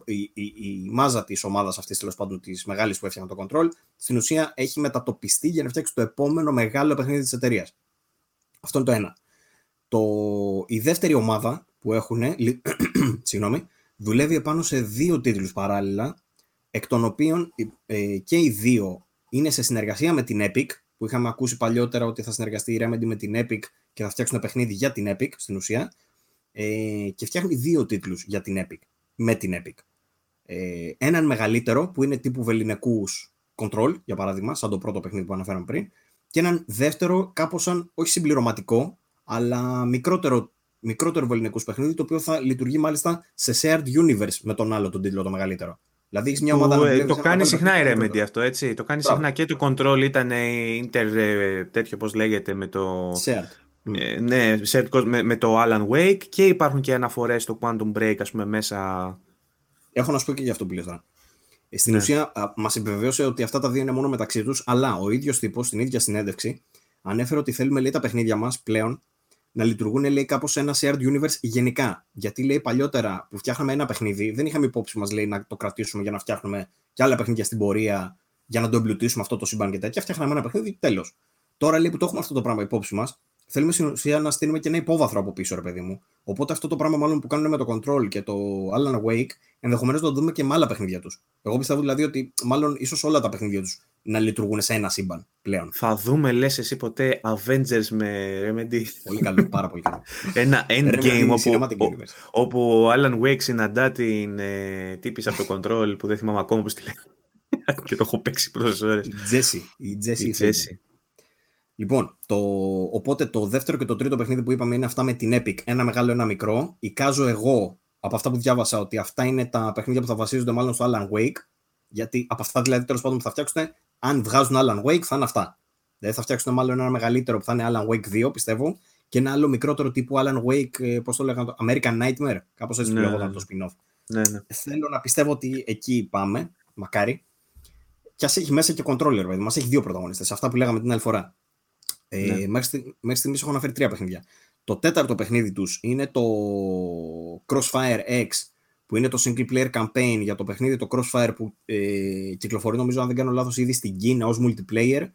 η, η, η μάζα της ομάδας αυτής, τέλος πάντων, της μεγάλης που έφτιαχνε το Control, στην ουσία έχει μετατοπιστεί για να φτιάξει το επόμενο μεγάλο παιχνίδι της εταιρείας. Αυτό είναι το ένα. Το, η δεύτερη ομάδα που έχουν, συγγνώμη, δουλεύει επάνω σε δύο τίτλους παράλληλα, εκ των οποίων ε, και οι δύο είναι σε συνεργασία με την Epic, που είχαμε ακούσει παλιότερα ότι θα συνεργαστεί η Remedy με την Epic και θα φτιάξουν παιχνίδι για την Epic στην ουσία, ε, και φτιάχνει δύο τίτλους για την Epic, με την Epic. Ε, έναν μεγαλύτερο που είναι τύπου βεληνικούς Control, για παράδειγμα, σαν το πρώτο παιχνίδι που αναφέραμε πριν, και έναν δεύτερο κάπως σαν, όχι συμπληρωματικό, αλλά μικρότερο, μικρότερο βεληνικούς παιχνίδι, το οποίο θα λειτουργεί μάλιστα σε shared universe με τον άλλο τον τίτλο το μεγαλύτερο. Δηλαδή, μια ομάδα που, να το κάνει συχνά η Remedy αυτό, έτσι. Το κάνει Φράβο. συχνά και το Control ήταν inter, τέτοιο πώς λέγεται, με το shared. Ε, ναι, shared, με, με το Alan Wake, και υπάρχουν και αναφορές στο Quantum Break, ας πούμε, μέσα. Έχω να σου πω και για αυτό που λέω τώρα. Στην ναι. ουσία, μας επιβεβαίωσε ότι αυτά τα δύο είναι μόνο μεταξύ τους, αλλά ο ίδιος τύπος στην ίδια συνέντευξη ανέφερε ότι θέλουμε, λέει, τα παιχνίδια μας πλέον να λειτουργούν, λέει, κάπως σε ένα shared universe γενικά. Γιατί, λέει, παλιότερα που φτιάχναμε ένα παιχνίδι, δεν είχαμε υπόψη μας, λέει, να το κρατήσουμε για να φτιάχνουμε και άλλα παιχνίδια στην πορεία, για να το εμπλουτίσουμε αυτό το σύμπαν και τέτοια. Φτιάχναμε ένα παιχνίδι, τέλος. Τώρα, λέει, που το έχουμε αυτό το πράγμα υπόψη μας, θέλουμε στην ουσία να στείλουμε και ένα υπόβαθρο από πίσω, ρε παιδί μου. Οπότε αυτό το πράγμα, μάλλον που κάνουν με το Control και το Alan Wake, ενδεχομένως να το δούμε και με άλλα παιχνίδια τους. Εγώ πιστεύω δηλαδή ότι μάλλον ίσως όλα τα παιχνίδια τους να λειτουργούν σε ένα σύμπαν πλέον. Θα δούμε, λες εσύ, ποτέ Avengers με Remedy? Πολύ καλό, πάρα πολύ καλό. Ένα endgame όπου, όπου ο Alan Wake συναντά την ε, τύπησα από το Control που δεν θυμάμαι ακόμα πώς τη λέει. Και το έχω παίξει πρώτες ώρες. Η Τζέσι. Η Τζέσι. Λοιπόν, το... οπότε το δεύτερο και το τρίτο παιχνίδι που είπαμε είναι αυτά με την Epic. Ένα μεγάλο, ένα μικρό. Εικάζω εγώ από αυτά που διάβασα ότι αυτά είναι τα παιχνίδια που θα βασίζονται μάλλον στο Alan Wake. Γιατί από αυτά δηλαδή τέλος πάντων που θα φτιάξουν, αν βγάζουν Alan Wake, θα είναι αυτά. Δηλαδή θα φτιάξουν μάλλον ένα μεγαλύτερο που θα είναι Alan Wake δύο, πιστεύω. Και ένα άλλο μικρότερο τύπου Alan Wake, πώς το λέγανε, American Nightmare. Κάπως έτσι που ναι, λέγονταν ναι. το spin-off. Ναι, ναι. Θέλω να πιστεύω ότι εκεί πάμε. Μακάρι. Και ας έχει μέσα και controller, βέβαια. Μας έχει δύο πρωταγωνιστές. Αυτά που λέγαμε την άλλη φορά. Ε, ναι. Μέχρι στιγμής έχω αναφέρει τρία παιχνίδια. Το τέταρτο παιχνίδι τους είναι το Crossfire X, που είναι το single player campaign για το παιχνίδι το Crossfire, που ε, κυκλοφορεί, νομίζω, αν δεν κάνω λάθος, ήδη στην Κίνα ως multiplayer,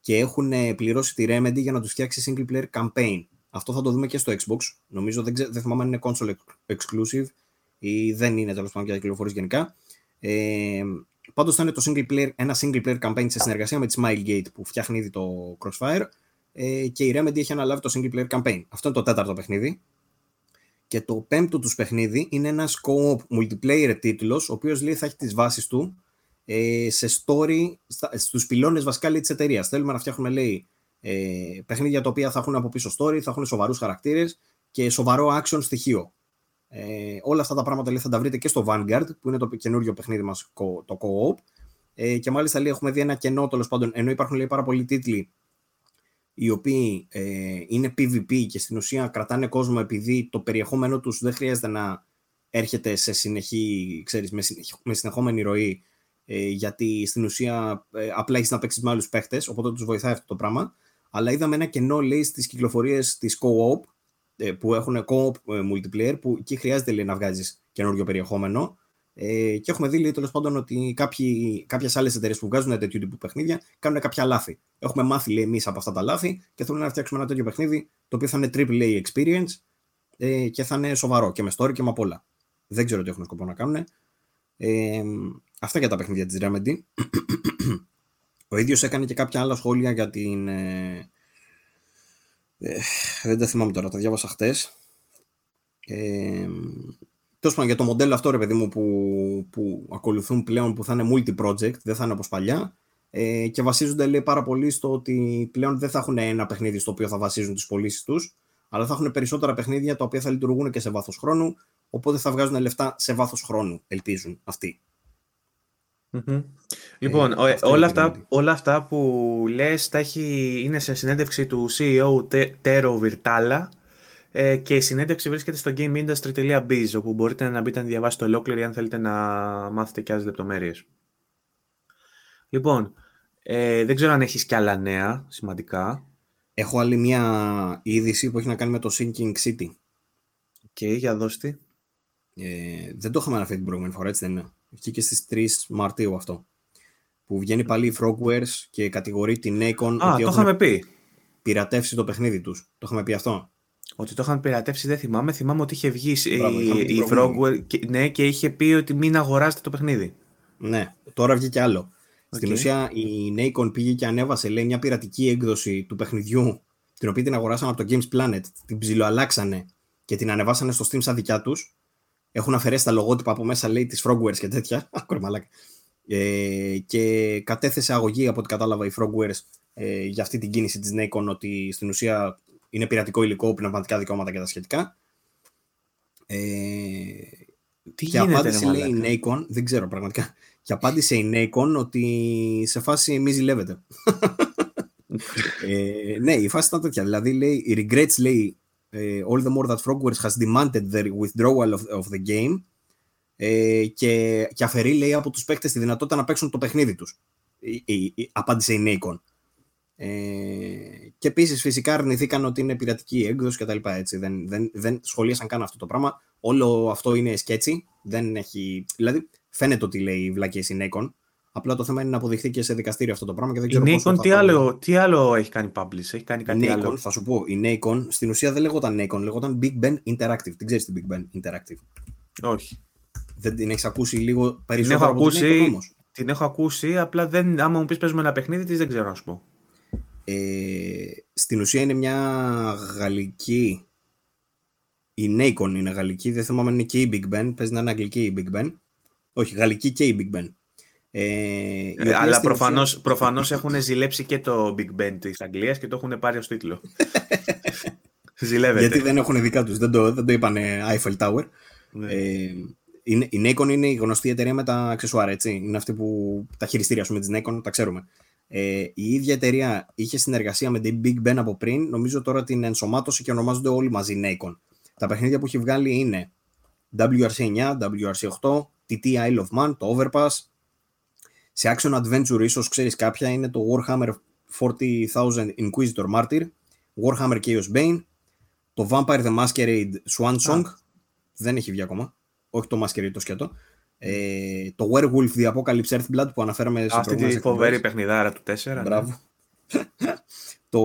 και έχουν ε, πληρώσει τη Remedy για να τους φτιάξει single player campaign. Αυτό θα το δούμε και στο Xbox, νομίζω, δεν, ξε, δεν θυμάμαι αν είναι console exclusive ή δεν είναι, τέλος πάντων, για κυκλοφορίες γενικά. ε, Πάντως θα είναι το single player, ένα single player campaign σε συνεργασία με τη Smilegate που φτιάχνει ήδη το Crossfire, και η Remedy έχει αναλάβει το single player campaign. Αυτό είναι το τέταρτο παιχνίδι. Και το πέμπτο τους παιχνίδι είναι ένας co-op multiplayer τίτλος, ο οποίος, λέει, θα έχει τις βάσεις του σε story, στους πυλώνες βασικά, λέει, της εταιρείας. Θέλουμε να φτιάχνουμε, λέει, παιχνίδια τα οποία θα έχουν από πίσω story, θα έχουν σοβαρούς χαρακτήρες και σοβαρό action στοιχείο. Όλα αυτά τα πράγματα, λέει, θα τα βρείτε και στο Vanguard, που είναι το καινούριο παιχνίδι μας, το co-op. Και μάλιστα, λέει, έχουμε δει ένα κενό, τέλος πάντων, ενώ υπάρχουν, λέει, πάρα πολλοί τίτλοι οι οποίοι ε, είναι πι βι πι και στην ουσία κρατάνε κόσμο επειδή το περιεχόμενό τους δεν χρειάζεται να έρχεται σε συνεχή, ξέρεις, με, συνεχ, με συνεχόμενη ροή, ε, γιατί στην ουσία ε, απλά έχεις να παίξεις με άλλους παίχτες, οπότε τους βοηθάει αυτό το πράγμα. Αλλά είδαμε ένα κενό, λέει, στις κυκλοφορίες της co-op, ε, που έχουν co-op ε, multiplayer, που εκεί χρειάζεται, λέει, να βγάζεις καινούριο περιεχόμενο. Ε, και έχουμε δει, λέει, τέλος πάντων, ότι κάποιοι, κάποιες άλλες εταιρείες που βγάζουν τέτοιου τύπου παιχνίδια κάνουν κάποια λάθη. Έχουμε μάθει, λέει, εμείς από αυτά τα λάθη και θέλουμε να φτιάξουμε ένα τέτοιο παιχνίδι το οποίο θα είναι triple A experience ε, και θα είναι σοβαρό και με story και με απ' όλα. Δεν ξέρω τι έχουν σκοπό να κάνουν. Ε, αυτά για τα παιχνίδια της Remedy. Ο ίδιος έκανε και κάποια άλλα σχόλια για την... Ε, ε, δεν τα θυμάμαι τώρα, τα διάβασα χτες. Ε, για το μοντέλο αυτό, ρε παιδί μου, που, που ακολουθούν πλέον, που θα είναι multi-project, δεν θα είναι όπως παλιά, ε, και βασίζονται, λέει, πάρα πολύ στο ότι πλέον δεν θα έχουν ένα παιχνίδι στο οποίο θα βασίζουν τις πωλήσεις τους, αλλά θα έχουν περισσότερα παιχνίδια τα οποία θα λειτουργούν και σε βάθος χρόνου, οπότε θα βγάζουν λεφτά σε βάθος χρόνου, ελπίζουν αυτοί. Mm-hmm. Λοιπόν, ε, αυτά όλα, αυτά, όλα αυτά που λες τα έχει, είναι σε συνέντευξη του σι ι ο Τέρο Βιρτάλα, και η συνέντευξη βρίσκεται στο gameindustry dot biz, όπου μπορείτε να μπείτε να διαβάσετε ολόκληρη αν θέλετε να μάθετε και άλλες λεπτομέρειες. Λοιπόν, ε, δεν ξέρω αν έχεις κι άλλα νέα σημαντικά. Έχω άλλη μια είδηση που έχει να κάνει με το Sinking City. Οκ, okay, για δώστη. Ε, δεν το είχαμε αναφέρει την προηγούμενη φορά, έτσι δεν είναι? Βγήκε στις τρεις Μαρτίου αυτό. Που βγαίνει πάλι η Frogwares και κατηγορεί την Nacon. Α, ότι το είχαμε πει. Πειρατεύσει το παιχνίδι τους. Το είχαμε πει αυτό. Ότι το είχαν πειρατεύσει, δεν θυμάμαι. Θυμάμαι ότι είχε βγει Μπράβο, η, η Frogwares. Ναι, και είχε πει ότι μην αγοράζετε το παιχνίδι. Ναι, τώρα βγήκε άλλο. Okay. Στην ουσία η Nacon πήγε και ανέβασε, λέει, μια πειρατική έκδοση του παιχνιδιού, την οποία την αγοράσαν από το Games Planet, την ψιλοαλλάξανε και την ανεβάσανε στο Steam σαν δικιά τους. Έχουν αφαιρέσει τα λογότυπα από μέσα, λέει, της Frogwares και τέτοια. Κορμαλάκα. Ε, και κατέθεσε αγωγή, από ό,τι κατάλαβα, η Frogwares ε, για αυτή την κίνηση της Nacon, ότι στην ουσία είναι πειρατικό υλικό, πνευματικά δικαιώματα και τα σχετικά. Ε, Τι και γίνεται, απάντησε, λέει, η Nacon, δεν ξέρω πραγματικά. Και απάντησε η Nacon ότι σε φάση μη ζηλεύεται. ε, ναι, η φάση ήταν τέτοια. Δηλαδή, λέει, οι regrets, λέει, all the more that Frogwares has demanded the withdrawal of, of the game, ε, και, και αφαιρεί, λέει, από τους παίκτες τη δυνατότητα να παίξουν το παιχνίδι τους. Ε, ε, ε, απάντησε η Nacon. Ε, και επίσης φυσικά αρνηθήκαν ότι είναι πειρατική έκδοση κτλ. Δεν, δεν, δεν σχολίασαν καν αυτό το πράγμα. Όλο αυτό είναι σκέτσι. Δεν έχει... Δηλαδή, φαίνεται ότι λέει η βλακίες η Nacon. Απλά το θέμα είναι να αποδειχθεί και σε δικαστήριο αυτό το πράγμα. Και δεν ξέρω η Nacon τι άλλο, τι άλλο έχει κάνει publish, έχει κάνει κάτι Nacon, άλλο. Θα σου πω, η Nacon στην ουσία δεν λεγόταν Nacon, λεγόταν Big Ben Interactive. Την ξέρεις την Big Ben Interactive? Όχι. Δεν την έχεις ακούσει λίγο περισσότερο? Την έχω ακούσει, την, Nacon, την έχω ακούσει, απλά δεν, άμα μου πεις παίζουμε ένα παιχνίδι της, δεν ξέρω να σου πω. Ε, στην ουσία είναι μια γαλλική, η Nacon είναι γαλλική, δεν θυμάμαι αν είναι και η Big Ben, παίζει να είναι αγγλική η Big Ben, όχι γαλλική και η Big Ben. Ε, ε, αλλά προφανώς, ουσία... προφανώς έχουν ζηλέψει και το Big Ben της Αγγλίας και το έχουν πάρει ως τίτλο. Ζηλεύεται. Γιατί δεν έχουν δικά τους, δεν το, δεν το είπανε Eiffel Tower. Ναι. Ε, η, η Nacon είναι η γνωστή εταιρεία με τα αξεσουάρ, έτσι. Είναι αυτή που τα χειριστήρια, ας πούμε, της Nacon, τα ξέρουμε. Ε, η ίδια εταιρεία είχε συνεργασία με την Big Ben από πριν, νομίζω τώρα την ενσωμάτωσε και ονομάζονται όλοι μαζί Nacon. Τα παιχνίδια που έχει βγάλει είναι ντάμπλιου αρ σι εννιά, ντάμπλιου αρ σι οκτώ, τι τι Isle of Man, το Overpass. Σε Action Adventure ίσως ξέρεις κάποια, είναι το Warhammer forty thousand Inquisitor Martyr, Warhammer Chaos Bane, το Vampire the Masquerade Swan Song, ah. δεν έχει βγει ακόμα, όχι το Masquerade το σκέτο, ε, το Werewolf the Apocalypse Earthblood που αναφέραμε σε προηγούμενες εκπομπές. Αυτή τη φοβερή παιχνιδάρα του τέσσερα. Μπράβο. το...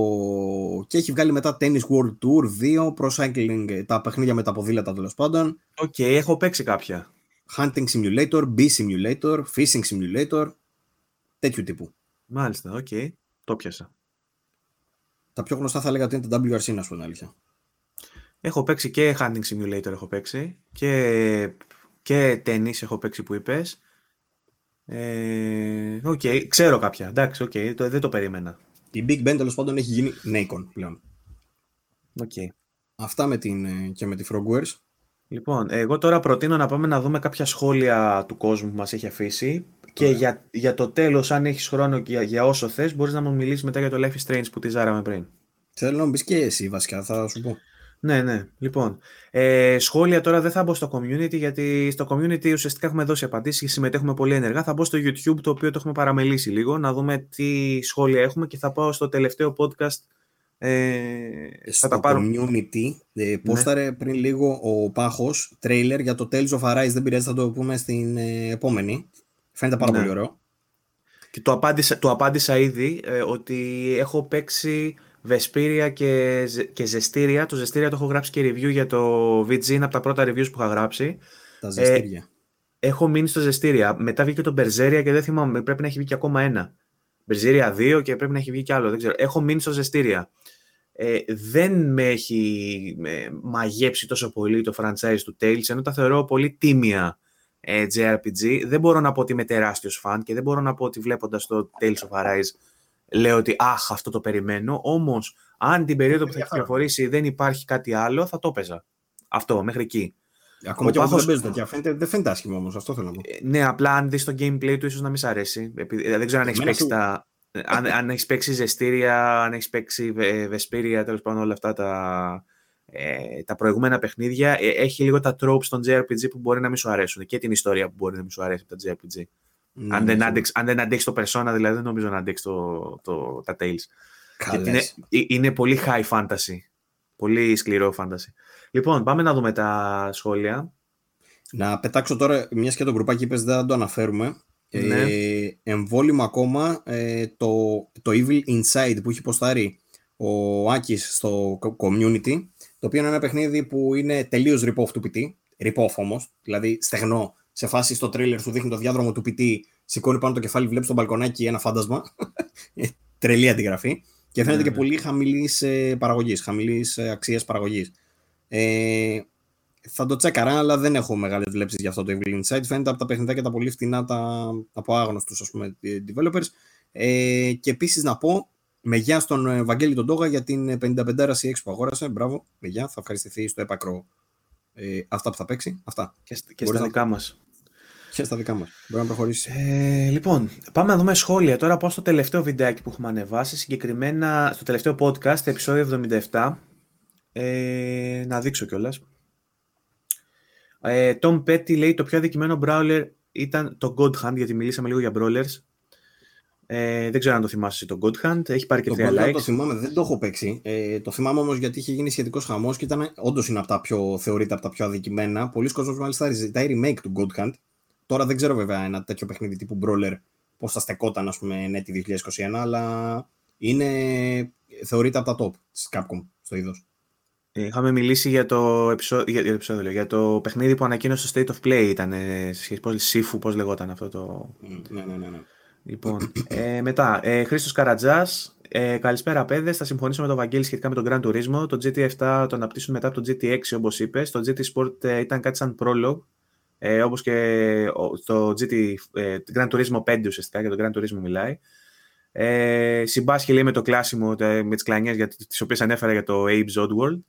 Και έχει βγάλει μετά Tennis World Tour δύο, Pro Cycling, τα παιχνίδια με τα ποδήλατα τέλος πάντων. Οκ, okay, έχω παίξει κάποια. Hunting Simulator, Bee Simulator, Fishing Simulator, τέτοιου τύπου. Μάλιστα, οκ. Okay. Το πιάσα. Τα πιο γνωστά θα έλεγα ότι είναι τα ντάμπλιου αρ σι, να σου πω αλήθεια. Έχω παίξει και Hunting Simulator, έχω παίξει. Και, και Tennis έχω παίξει που είπες. Οκ, ε, okay. Ξέρω κάποια. Εντάξει, οκ. Okay. Δεν το περίμενα. Η Big Ben τέλος πάντων έχει γίνει Nacon πλέον. Οκ. Okay. Αυτά με την, και με τη Frogwares. Λοιπόν, εγώ τώρα προτείνω να πάμε να δούμε κάποια σχόλια του κόσμου που μας έχει αφήσει. Και για, για το τέλος, αν έχεις χρόνο και για, για όσο θες, μπορείς να μου μιλήσεις μετά για το Life is Strange που τη ζάραμε πριν. Θέλω να μου πεις και εσύ βασικά, θα σου πω. Ναι, ναι. Λοιπόν, ε, σχόλια τώρα δεν θα μπω στο community, γιατί στο community ουσιαστικά έχουμε δώσει απαντήσεις και συμμετέχουμε πολύ ενεργά. Θα μπω στο YouTube, το οποίο το έχουμε παραμελήσει λίγο, να δούμε τι σχόλια έχουμε και θα πάω στο τελευταίο podcast. Ε, στο θα τα community ε, πόσταρε ναι. πριν λίγο ο Πάχος τρέιλερ για το Tales of Arise, δεν πειράζει, θα το πούμε στην ε, επόμενη, φαίνεται πάρα ναι. πολύ ωραίο και το απάντησα, το απάντησα ήδη ε, ότι έχω παίξει Βεσπίρια και, και Ζεστήρια. Το Ζεστήρια το έχω γράψει και review για το βι τζι, είναι από τα πρώτα reviews που είχα γράψει. Τα Ζεστήρια ε, έχω μείνει στο Ζεστήρια, μετά βγήκε το Μπερζέρια και δεν θυμάμαι, πρέπει να έχει βγει και ακόμα ένα Μπερζέρια δύο και πρέπει να έχει βγει και άλλο, δεν ξέρω. Έχω μείνει στο Ζεστήρια. Ε, δεν με έχει ε, μαγέψει τόσο πολύ το franchise του Tales, ενώ τα θεωρώ πολύ τίμια ε, τζέι αρ πι τζι. Δεν μπορώ να πω ότι είμαι τεράστιος φαν και δεν μπορώ να πω ότι βλέποντας το Tales of Arise λέω ότι αχ, αυτό το περιμένω. Όμως, αν την περίοδο που θα έχει κυκλοφορήσει δεν υπάρχει κάτι άλλο, θα το παίζα. Αυτό, μέχρι εκεί. Ακόμα ο και Πάχος... δεν παίζεται. Φαίνεται, δεν φαίνεται άσχημα όμως, αυτό θέλω να πω. Ε, ναι, απλά αν δεις το gameplay του, ίσως να μην σ' αρέσει. Επειδή, δεν ξέρω αν έχει παίξει τα. αν, αν έχεις παίξει Ζεστήρια, αν έχεις παίξει βε, Βεσπίρια, τέλος πάντων όλα αυτά τα, ε, τα προηγούμενα παιχνίδια, ε, έχει λίγο τα tropes των τζέι αρ πι τζι που μπορεί να μην σου αρέσουν και την ιστορία που μπορεί να μην σου αρέσει από τα τζέι αρ πι τζι. Mm, αν, δεν αντέξει, αν δεν αντέξει το Persona, δηλαδή δεν νομίζω να αντέξει το, το, τα Tales. Είναι, είναι πολύ high fantasy. Πολύ σκληρό fantasy. Λοιπόν, πάμε να δούμε τα σχόλια. Να πετάξω τώρα, μιας και το γκρουπάκι είπες, δεν θα το αναφέρουμε. Ναι. Ε, εμβόλυμα ακόμα ε, το, το Evil Inside που έχει ποστάρει ο Άκης στο community, το οποίο είναι ένα παιχνίδι που είναι τελείως rip-off του ποιητή. Rip-off όμως, δηλαδή στεγνό. Σε φάση στο τρίλερ σου δείχνει το διάδρομο του ποιητή, σηκώνει πάνω το κεφάλι, βλέπεις στο μπαλκονάκι ένα φάντασμα. Τρελή αντιγραφή. Και φαίνεται ναι, και πολύ χαμηλής ε, παραγωγής, χαμηλής ε, αξίας παραγωγής. Ε, θα το τσέκαρα, αλλά δεν έχω μεγάλες βλέψεις για αυτό το Evil Inside. Φαίνεται από τα παιχνιδάκια και τα πολύ φτηνά τα, από άγνωστους, ας πούμε, developers. Ε, και επίσης να πω, με γεια στον Βαγγέλη τον Τόγα για την πενήντα πέντε σι εξ που αγόρασε. Μπράβο, με γεια, θα ευχαριστηθεί στο έπακρο ε, αυτά που θα παίξει. Αυτά. Και, και στα να... δικά μας. Και στα δικά μας. Μπορεί να προχωρήσει. Ε, λοιπόν, πάμε να δούμε σχόλια. Τώρα πάω στο τελευταίο βιντεάκι που έχουμε ανεβάσει, συγκεκριμένα στο τελευταίο podcast, επεισόδιο εβδομήντα επτά. Ε, να δείξω κιόλας. Ε, Tom Petty λέει το πιο αδικημένο brawler ήταν το God Hand, γιατί μιλήσαμε λίγο για brawlers. Ε, δεν ξέρω αν το θυμάσαι το God Hand. Έχει πάρει και τρία likes. Το θυμάμαι, δεν το έχω παίξει. Ε, το θυμάμαι όμως γιατί είχε γίνει σχετικός χαμός και ήταν όντως είναι από τα πιο, θεωρείται από τα πιο αδικημένα. Πολλοί κόσμος μάλιστα ζητάει remake του God Hand. Τώρα δεν ξέρω βέβαια ένα τέτοιο παιχνίδι τύπου brawler πώς θα στεκόταν, ας πούμε, εν έτη είκοσι είκοσι ένα, αλλά είναι, θεωρείται από τα top της Capcom στο είδος. Είχαμε μιλήσει για το, επεισόδιο, για, για το επεισόδιο, για το παιχνίδι που ανακοίνωσε στο State of Play, ήταν Σύφου, πώς λεγόταν αυτό το... Ναι, ναι, ναι. ναι. Λοιπόν, ε, μετά, ε, Χρήστος Καρατζάς, ε, καλησπέρα παιδες, θα συμφωνήσω με τον Βαγγέλη σχετικά με τον Gran Turismo, το τζι τι επτά το αναπτύσσουν μετά από το τζι τι έξι όπως είπες, το τζι τι Sport ε, ήταν κάτι σαν prologue, ε, όπως και το τζι τι, ε, Gran Turismo πέντε ουσιαστικά, για τον Gran Turismo μιλάει. Ε, Συμπάσχει λέει με το κλάσιμο, με τις κλανιές για τις οποίες ανέφερα για το Abe's Oddworld.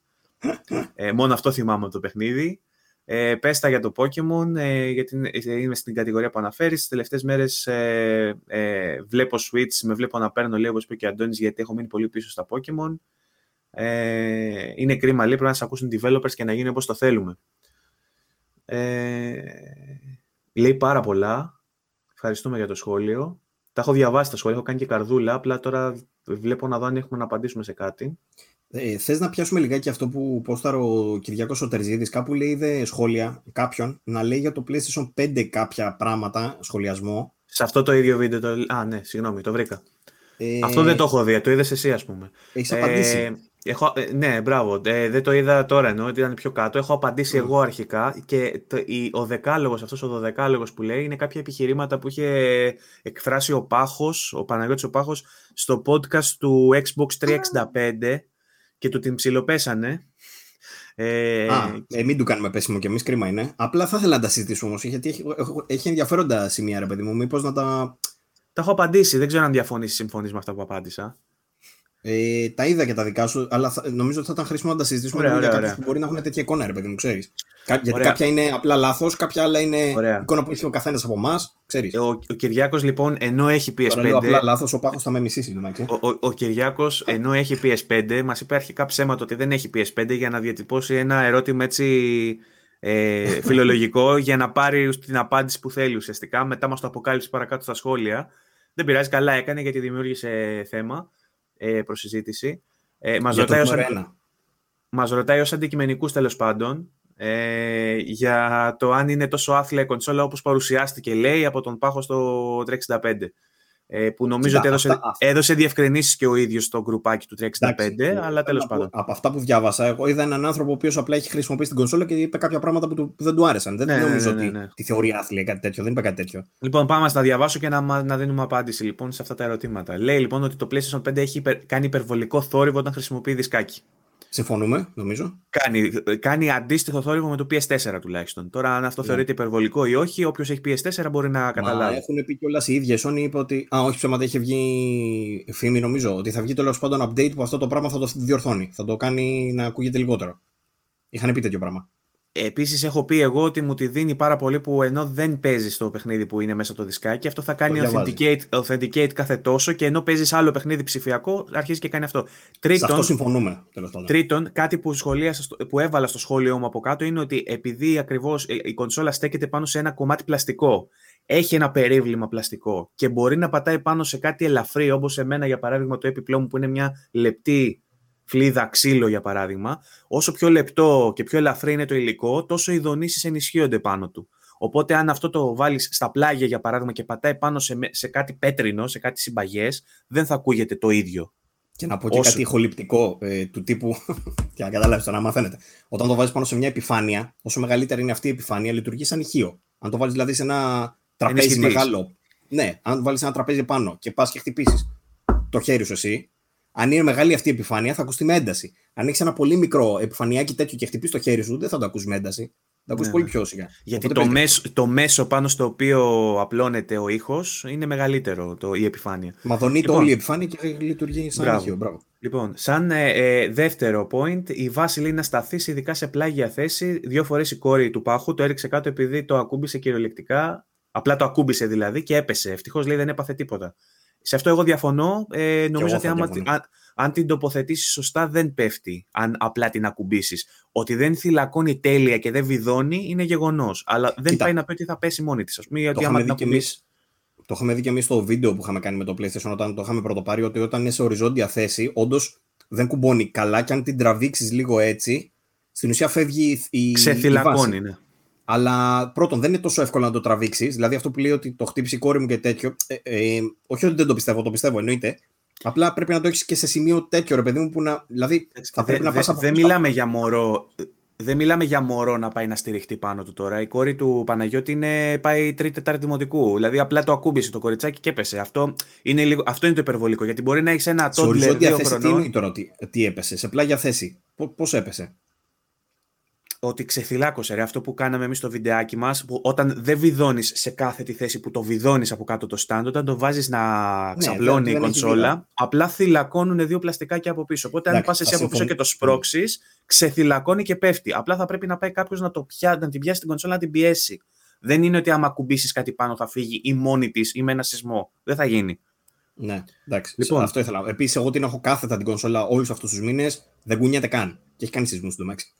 Ε, μόνο αυτό θυμάμαι από το παιχνίδι. Ε, πέστα για το Pokemon, ε, γιατί είμαι στην κατηγορία που αναφέρεις. Τις τελευταίες μέρες ε, ε, βλέπω Switch, με βλέπω να παίρνω, λέει, όπως είπε και ο Αντώνης, γιατί έχω μείνει πολύ πίσω στα Pokemon. Ε, είναι κρίμα, λέει, πρέπει να σας ακούσουν developers και να γίνει όπως το θέλουμε. Ε, λέει πάρα πολλά. Ευχαριστούμε για το σχόλιο. Τα έχω διαβάσει τα σχόλια, έχω κάνει και καρδούλα, απλά τώρα βλέπω να δω αν έχουμε να απαντήσουμε σε κάτι. Ε, θες να πιάσουμε λιγάκι αυτό που πόσταρε ο Κυριάκος ο Τερζίδης, κάπου λέει είδε σχόλια κάποιον να λέει για το PlayStation πέντε κάποια πράγματα, σχολιασμό. Σε αυτό το ίδιο βίντεο, το... α ναι, συγγνώμη, το βρήκα. Ε... Αυτό δεν το έχω δει, το είδες εσύ ας πούμε. Έχεις απαντήσει. Ε, έχω... ε, ναι, μπράβο, ε, δεν το είδα τώρα ενώ ότι ήταν πιο κάτω, έχω απαντήσει mm. εγώ αρχικά και το, η, ο δεκάλογος, αυτός ο δωδεκάλογος που λέει είναι κάποια επιχειρήματα που είχε εκφράσει ο Πάχος, ο Παναγιώτης ο Πάχος, στο podcast του Xbox τριακόσια εξήντα πέντε. Και του την ψιλοπέσανε. Ε, Α, ε, μην του κάνουμε πέσιμο κι εμείς, κρίμα είναι. Απλά θα ήθελα να τα συζητήσουμε όμως, γιατί έχει, έχει ενδιαφέροντα σημεία, ρε παιδί μου. Μήπως να τα... Τα έχω απαντήσει, δεν ξέρω αν διαφωνείς ή συμφωνείς με αυτά που απάντησα. Ε, τα είδα και τα δικά σου, αλλά θα, νομίζω ότι θα ήταν χρήσιμο να τα συζητήσουμε ωραία, για κάποιους που μπορεί να έχουν τέτοια εικόνα, ρε παιδί μου, ξέρεις. Γιατί ωραία. Κάποια είναι απλά λάθος, κάποια άλλα είναι ωραία. Εικόνα που έχει ο καθένας από εμάς, ξέρεις. Ο, ο Κυριάκος λοιπόν, ενώ έχει πι ες φάιβ... Τώρα λέω απλά λάθος, ο Πάχος θα με μισήσει. Ο, ο, ο Κυριάκος, ενώ έχει πι ες φάιβ, μας είπε αρχικά ψέματα ότι δεν έχει πι ες φάιβ για να διατυπώσει ένα ερώτημα έτσι ε, φιλολογικό για να πάρει την απάντηση που θέλει ουσιαστικά. Μετά μας το αποκάλυψε παρακάτω στα σχόλια. Δεν πειράζει, καλά έκανε γιατί δημιούργησε θέμα. Προς συζήτηση. Ε, μας, ρωτάει ως... μας ρωτάει ως αντικειμενικούς τέλος πάντων ε, για το αν είναι τόσο άθλια η κονσόλα όπως παρουσιάστηκε λέει από τον Πάχο στο τριακόσια εξήντα πέντε ε, που νομίζω Εντά, ότι έδωσε, αυτά, αυτά. έδωσε διευκρινήσεις και ο ίδιος στο γκρουπάκι του τριακόσια εξήντα πέντε εντάξει, αλλά τέλος πάντων. Από αυτά που διάβασα εγώ είδα έναν άνθρωπο ο οποίος απλά έχει χρησιμοποιήσει την κονσόλα και είπε κάποια πράγματα που, του, που δεν του άρεσαν. Δεν ναι, νομίζω ναι, ναι, ναι, ναι. ότι τη θεωρεί άθλια κάτι τέτοιο, δεν είπε κάτι τέτοιο. Λοιπόν, πάμε να διαβάσω και να, να δίνουμε απάντηση λοιπόν, σε αυτά τα ερωτήματα. Λέει λοιπόν ότι το PlayStation πέντε έχει υπερ, κάνει υπερβολικό θόρυβο όταν χρησιμοποιεί δισκάκι. Συμφωνούμε, νομίζω. Κάνει, κάνει αντίστοιχο θόρυβο με το πι ες φορ τουλάχιστον. Τώρα, αν αυτό yeah. θεωρείται υπερβολικό ή όχι, όποιος έχει πι ες φορ μπορεί να καταλάβει. Μα έχουν πει κιόλας οι ίδιοι. Sony είπε ότι. Α, όχι, ψέματα, είχε βγει φήμη, νομίζω. Ότι θα βγει τέλος πάντων update που αυτό το πράγμα θα το διορθώνει. Θα το κάνει να ακούγεται λιγότερο. Είχαν πει τέτοιο πράγμα. Επίσης έχω πει εγώ ότι μου τη δίνει πάρα πολύ που ενώ δεν παίζεις το παιχνίδι που είναι μέσα το δισκάκι, αυτό θα κάνει authenticate, authenticate κάθε τόσο, και ενώ παίζεις άλλο παιχνίδι ψηφιακό αρχίζει και κάνει αυτό. Τρίτον, σε αυτό συμφωνούμε. Τρίτον, κάτι που, σχολεία, που έβαλα στο σχόλιο μου από κάτω είναι ότι επειδή ακριβώς η κονσόλα στέκεται πάνω σε ένα κομμάτι πλαστικό, έχει ένα περίβλημα πλαστικό και μπορεί να πατάει πάνω σε κάτι ελαφρύ, όπως σε μένα για παράδειγμα το επιπλό μου που είναι μια λεπτή φλίδα ξύλο για παράδειγμα, όσο πιο λεπτό και πιο ελαφρύ είναι το υλικό, τόσο οι δονήσεις ενισχύονται πάνω του. Οπότε αν αυτό το βάλεις στα πλάγια για παράδειγμα και πατάει πάνω σε, σε κάτι πέτρινο, σε κάτι συμπαγές, δεν θα ακούγεται το ίδιο. Και να πω και όσο... κάτι ηχοληπτικό ε, του τύπου, για να καταλάβεις το να μαθαίνετε. Όταν το βάζεις πάνω σε μια επιφάνεια, όσο μεγαλύτερη είναι αυτή η επιφάνεια, λειτουργεί σαν ηχείο. Αν το βάλεις δηλαδή σε ένα τραπέζι ενισχυτής. Μεγάλο. Ναι, αν βάλεις ένα τραπέζι πάνω και πας και χτυπήσεις το χέρι σου εσύ. Αν είναι μεγάλη αυτή η επιφάνεια, θα ακουστεί με ένταση. Αν έχεις ένα πολύ μικρό επιφανειάκι τέτοιο και χτυπήσεις το χέρι σου, δεν θα το ακούς με ένταση. Θα ακούς ναι, πολύ πιο σιγά. Γιατί το μέσο, το μέσο πάνω στο οποίο απλώνεται ο ήχος είναι μεγαλύτερο το, η επιφάνεια. Μα δονείται λοιπόν, όλη η επιφάνεια και λειτουργεί σαν ήχιο. Λοιπόν, σαν ε, ε, δεύτερο point, η βάση λέει να σταθεί ειδικά σε πλάγια θέση. Δύο φορές η κόρη του πάχου το έριξε κάτω επειδή το ακούμπησε κυριολεκτικά. Απλά το ακούμπησε δηλαδή και έπεσε. Ευτυχώς λέει δεν έπαθε τίποτα. Σε αυτό εγώ διαφωνώ. Ε, νομίζω ότι άμα, αν, αν την τοποθετήσεις σωστά δεν πέφτει, αν απλά την ακουμπήσεις. Ότι δεν θυλακώνει τέλεια και δεν βιδώνει είναι γεγονός. Αλλά δεν Κοίτα. πάει να πει ότι θα πέσει μόνη της. Το είχαμε δει, εμείς, το είχαμε δει και εμείς στο βίντεο που είχαμε κάνει με το PlayStation όταν το είχαμε πρωτοπάρει, ότι όταν είναι σε οριζόντια θέση, όντως δεν κουμπώνει καλά και αν την τραβήξεις λίγο έτσι, στην ουσία φεύγει η, ξεθυλακώνει, η βάση. Ναι. Αλλά πρώτον, δεν είναι τόσο εύκολο να το τραβήξει. Δηλαδή, αυτό που λέει ότι το χτύπησε η κόρη μου και τέτοιο. Ε, ε, όχι ότι δεν το πιστεύω, το πιστεύω εννοείται. Απλά πρέπει να το έχει και σε σημείο τέτοιο, ρε παιδί μου, που να. Δηλαδή, θα πρέπει δε, να πα από. Δεν μιλάμε για μωρό. Δεν μιλάμε για μωρό να πάει να στηριχτεί πάνω του τώρα. Η κόρη του Παναγιώτη είναι, πάει τρίτη-τετάρτη δημοτικού. Δηλαδή, απλά το ακούμπησε το κοριτσάκι και έπεσε. Αυτό είναι, λίγο, αυτό είναι το υπερβολικό. Γιατί μπορεί να έχει ένα τόντλερ. Σε οριζόντια θέση, χρονών. Τι είναι τώρα, τι, τι έπεσε, σε πλάγια θέση. Πώς έπεσε. Ότι ξεθυλάκωσε, ρε, αυτό που κάναμε εμείς στο βιντεάκι μας, που όταν δεν βιδώνεις σε κάθε τη θέση που το βιδώνεις από κάτω το στάντ, όταν το βάζεις να ξαπλώνει ναι, η κονσόλα, απλά θυλακώνουν δύο πλαστικάκια από πίσω. Οπότε Λάκη, αν πας εσύ από πίσω και το σπρώξεις, ξεθυλακώνει και πέφτει. Απλά θα πρέπει να πάει κάποιος να, το πιά, να την πιάσει την κονσόλα, να την πιέσει. Δεν είναι ότι άμα κουμπήσεις κάτι πάνω θα φύγει ή μόνη της ή με ένα σεισμό. Δεν θα γίνει. Ναι, εντάξει. Λοιπόν, αυτό ήθελα. Επίσης, εγώ την έχω κάθετα την κονσόλα όλους αυτούς τους μήνες, δεν κουνιέται καν. Και έχει κάνει σεισμό στο Μέξι.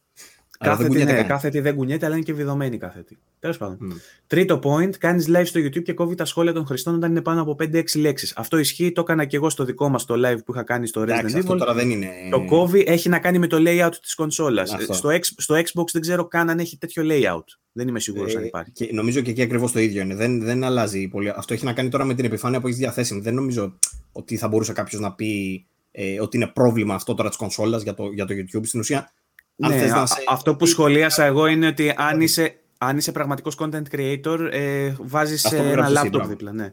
Κάθετη, δεν ναι, κάθετη δεν κουνιέται, αλλά είναι και βιδωμένη κάθετη. Τέλος πάντων. Mm. Τρίτο point, κάνεις live στο YouTube και κόβει τα σχόλια των χρηστών όταν είναι πάνω από πέντε έξι λέξεις. Αυτό ισχύει, το έκανα και εγώ στο δικό μας το live που είχα κάνει στο Resident Evil. Τώρα δεν είναι... Το κόβει, έχει να κάνει με το layout της κονσόλας. Στο, στο Xbox δεν ξέρω καν αν έχει τέτοιο layout. Δεν είμαι σίγουρος ε, αν υπάρχει. Και νομίζω και εκεί ακριβώς το ίδιο είναι. Δεν, δεν αλλάζει πολύ. Αυτό έχει να κάνει τώρα με την επιφάνεια που έχει διαθέσιμη. Δεν νομίζω ότι θα μπορούσε κάποιο να πει ε, ότι είναι πρόβλημα αυτό τώρα της κονσόλας για, για το YouTube. Στην ουσία. Ναι, α, σε... Αυτό που σχολίασα εγώ είναι ότι αν είσαι, αν είσαι πραγματικός content creator, ε, βάζεις αυτό ένα laptop δίπλα. Ναι.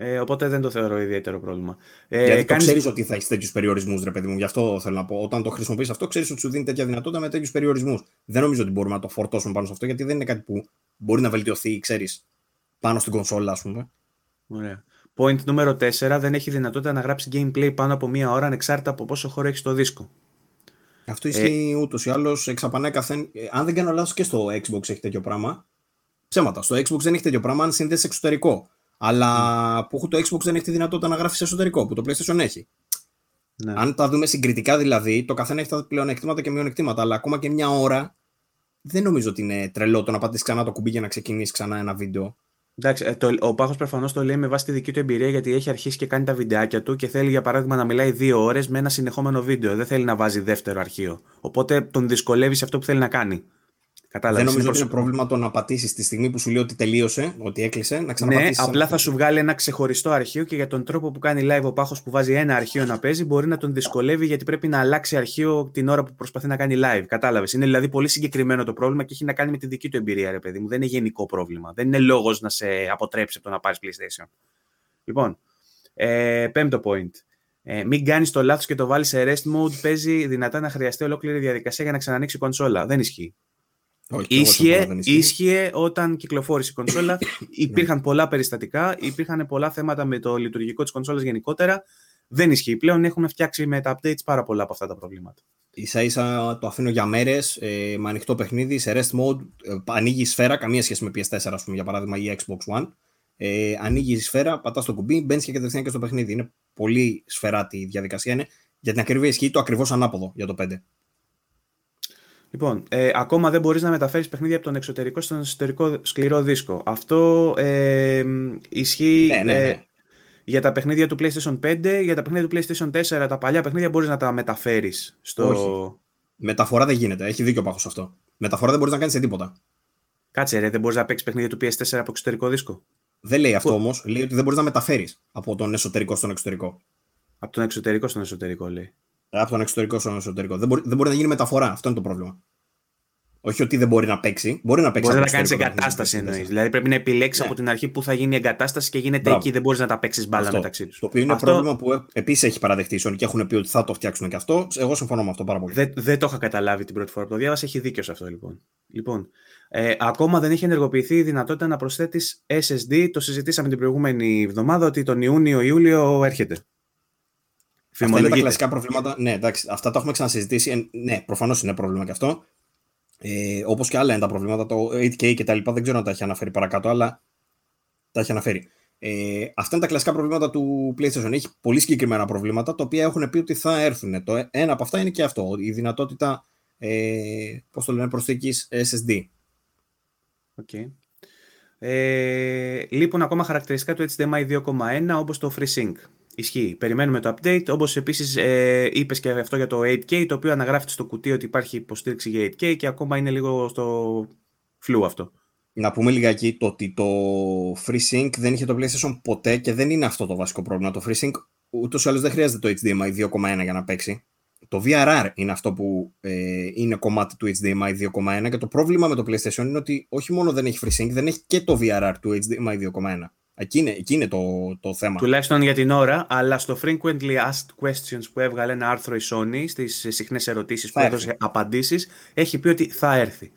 Ε, οπότε δεν το θεωρώ ιδιαίτερο πρόβλημα. Ε, Γιατί κάνεις... ξέρεις ότι θα έχεις τέτοιους περιορισμούς, ρε παιδί μου. Γι' αυτό θέλω να πω. Όταν το χρησιμοποιείς αυτό, ξέρεις ότι σου δίνει τέτοια δυνατότητα με τέτοιους περιορισμούς. Δεν νομίζω ότι μπορούμε να το φορτώσουμε πάνω σε αυτό, γιατί δεν είναι κάτι που μπορεί να βελτιωθεί, ξέρεις, πάνω στην κονσόλα, ας πούμε. Ωραία. Point νούμερο τέσσερα. Δεν έχει δυνατότητα να γράψει gameplay πάνω από μία ώρα ανεξάρτητα από πόσο χώρο έχει στο δίσκο. Αυτό ισχύει ε, ούτως ή άλλως εξ απανέκαθεν. Ε, αν δεν κάνω λάθος, και στο Xbox έχει τέτοιο πράγμα. Ψέματα. Στο Xbox δεν έχει τέτοιο πράγμα αν συνδέσεις εξωτερικό. Αλλά mm. που έχω το Xbox δεν έχει τη δυνατότητα να γράφεις εσωτερικό, που το PlayStation έχει. Ναι. Αν τα δούμε συγκριτικά δηλαδή, το καθένα έχει τα πλεονεκτήματα και μειονεκτήματα. Αλλά ακόμα και μια ώρα δεν νομίζω ότι είναι τρελό το να πατήσεις ξανά το κουμπί για να ξεκινήσεις ξανά ένα βίντεο. Εντάξει, το, ο Πάχος προφανώς το λέει με βάση τη δική του εμπειρία, γιατί έχει αρχίσει και κάνει τα βιντεάκια του και θέλει για παράδειγμα να μιλάει δύο ώρες με ένα συνεχόμενο βίντεο. Δεν θέλει να βάζει δεύτερο αρχείο. Οπότε τον δυσκολεύει σε αυτό που θέλει να κάνει. Κατάλαβες. Δεν νομίζω ότι είναι πρόβλημα το να πατήσεις τη στιγμή που σου λέει ότι τελείωσε, ότι έκλεισε, να ξαναπατήσεις. Ναι, απλά θα σου βγάλει ένα ξεχωριστό αρχείο και για τον τρόπο που κάνει live ο Πάχος που βάζει ένα αρχείο να παίζει, μπορεί να τον δυσκολεύει γιατί πρέπει να αλλάξει αρχείο την ώρα που προσπαθεί να κάνει live. Κατάλαβες. Είναι δηλαδή πολύ συγκεκριμένο το πρόβλημα και έχει να κάνει με τη δική του εμπειρία, ρε παιδί μου. Δεν είναι γενικό πρόβλημα. Δεν είναι λόγος να σε αποτρέψει από το να πάρεις PlayStation. Λοιπόν, ε, πέμπτο point. Ε, μην κάνεις το λάθος και το βάλεις σε rest mode. Παίζει δυνατά να χρειαστεί ολόκληρη διαδικασία για να ξανανοίξει η κονσόλα. Δεν ισχύει. Όχι, ίσχυε, ίσχυε όταν κυκλοφόρησε η κονσόλα. Υπήρχαν πολλά περιστατικά, υπήρχαν πολλά θέματα με το λειτουργικό της κονσόλας γενικότερα. Δεν ισχύει πλέον, έχουμε φτιάξει με τα updates πάρα πολλά από αυτά τα προβλήματα. Ίσα ίσα το αφήνω για μέρες, ε, με ανοιχτό παιχνίδι, σε rest mode, ε, ανοίγει η σφαίρα, καμία σχέση με πι ες φορ ας πούμε, για παράδειγμα, ή Xbox One. Ε, ανοίγει η σφαίρα, πατάς το κουμπί, μπαίνεις και κατευθείαν και στο παιχνίδι. Είναι πολύ σφαιράτη η διαδικασία, είναι για την ακρίβεια ισχύει το ακριβώς ανάποδο για το πέντε. Λοιπόν, ε, ακόμα δεν μπορείς να μεταφέρεις παιχνίδια από τον εξωτερικό στον εσωτερικό σκληρό δίσκο. Αυτό ε, ισχύει ναι, ναι, ναι. Ε, για τα παιχνίδια του PlayStation πέντε, για τα παιχνίδια του PlayStation τέσσερα, τα παλιά παιχνίδια μπορείς να τα μεταφέρεις στο... Όχι. Μεταφορά δεν γίνεται, έχει δίκιο ο Πάχος αυτό. Μεταφορά δεν μπορείς να κάνεις σε τίποτα. Κάτσε ρε, δεν μπορείς να παίξεις παιχνίδια του πι ες φορ από εξωτερικό δίσκο. Δεν λέει αυτό όμως, λέει ότι δεν μπορείς να μεταφέρεις από τον εσωτερικό στον εξωτερικό. Από τον εξωτερικό στον εσωτερικό λέει. Από τον εξωτερικό στον εσωτερικό. Δεν μπορεί, δεν μπορεί να γίνει μεταφορά. Αυτό είναι το πρόβλημα. Όχι ότι δεν μπορεί να παίξει. Μπορεί να παίξει. Μπορεί να κάνει εγκατάσταση εννοείς. Δηλαδή πρέπει να επιλέξεις yeah. από την αρχή που θα γίνει η εγκατάσταση και γίνεται Μπράβο. Εκεί. Δεν μπορεί να τα παίξει μπάλα αυτό. Μεταξύ του. Το οποίο είναι αυτό... πρόβλημα που επίσης έχει παραδεχτεί η Sony και έχουν πει ότι θα το φτιάξουν και αυτό. Εγώ συμφωνώ με αυτό πάρα πολύ. Δεν, δεν το είχα καταλάβει την πρώτη φορά που το διάβασα. Έχει δίκιο σε αυτό λοιπόν. Λοιπόν, ε, ακόμα δεν έχει ενεργοποιηθεί η δυνατότητα να προσθέτεις ες ες ντι. Το συζητήσαμε την προηγούμενη εβδομάδα ότι τον Ιούνιο-Ιούλιο έρχεται. Αυτά είναι τα κλασικά προβλήματα. Ναι, εντάξει, αυτά τα έχουμε ξανασυζητήσει. Ε, ναι, προφανώς είναι πρόβλημα και αυτό. Ε, όπως και άλλα είναι τα προβλήματα, το οκτώ κέι και τα λοιπά. Δεν ξέρω αν τα έχει αναφέρει παρακάτω, αλλά τα έχει αναφέρει. Ε, αυτά είναι τα κλασικά προβλήματα του PlayStation. Έχει πολύ συγκεκριμένα προβλήματα, τα οποία έχουν πει ότι θα έρθουν. Το ένα από αυτά είναι και αυτό. Η δυνατότητα ε, πώς το λένε, προσθήκης ες ες ντι. Okay. Ε, λείπουν ακόμα χαρακτηριστικά του έιτς ντι εμ άι δύο κόμμα ένα όπως το FreeSync. Ισχύει. Περιμένουμε το update, όπως επίσης ε, είπες και αυτό για το οκτώ κέι, το οποίο αναγράφεται στο κουτί ότι υπάρχει υποστήριξη για οκτώ κέι και ακόμα είναι λίγο στο φλού αυτό. Να πούμε λιγάκι το ότι το FreeSync δεν είχε το PlayStation ποτέ και δεν είναι αυτό το βασικό πρόβλημα. Το FreeSync ούτως ή άλλως δεν χρειάζεται το έιτς ντι εμ άι δύο κόμμα ένα για να παίξει. Το βι αρ αρ είναι αυτό που ε, είναι κομμάτι του έιτς ντι εμ άι δύο κόμμα ένα και το πρόβλημα με το PlayStation είναι ότι όχι μόνο δεν έχει FreeSync, δεν έχει και το βι αρ αρ του έιτς ντι εμ άι δύο κόμμα ένα. Εκεί είναι, εκεί είναι το, το θέμα. Τουλάχιστον για την ώρα, αλλά στο Frequently Asked Questions που έβγαλε ένα άρθρο η Sony, στις συχνές ερωτήσεις που έδωσε απαντήσεις, έχει πει ότι θα έρθει.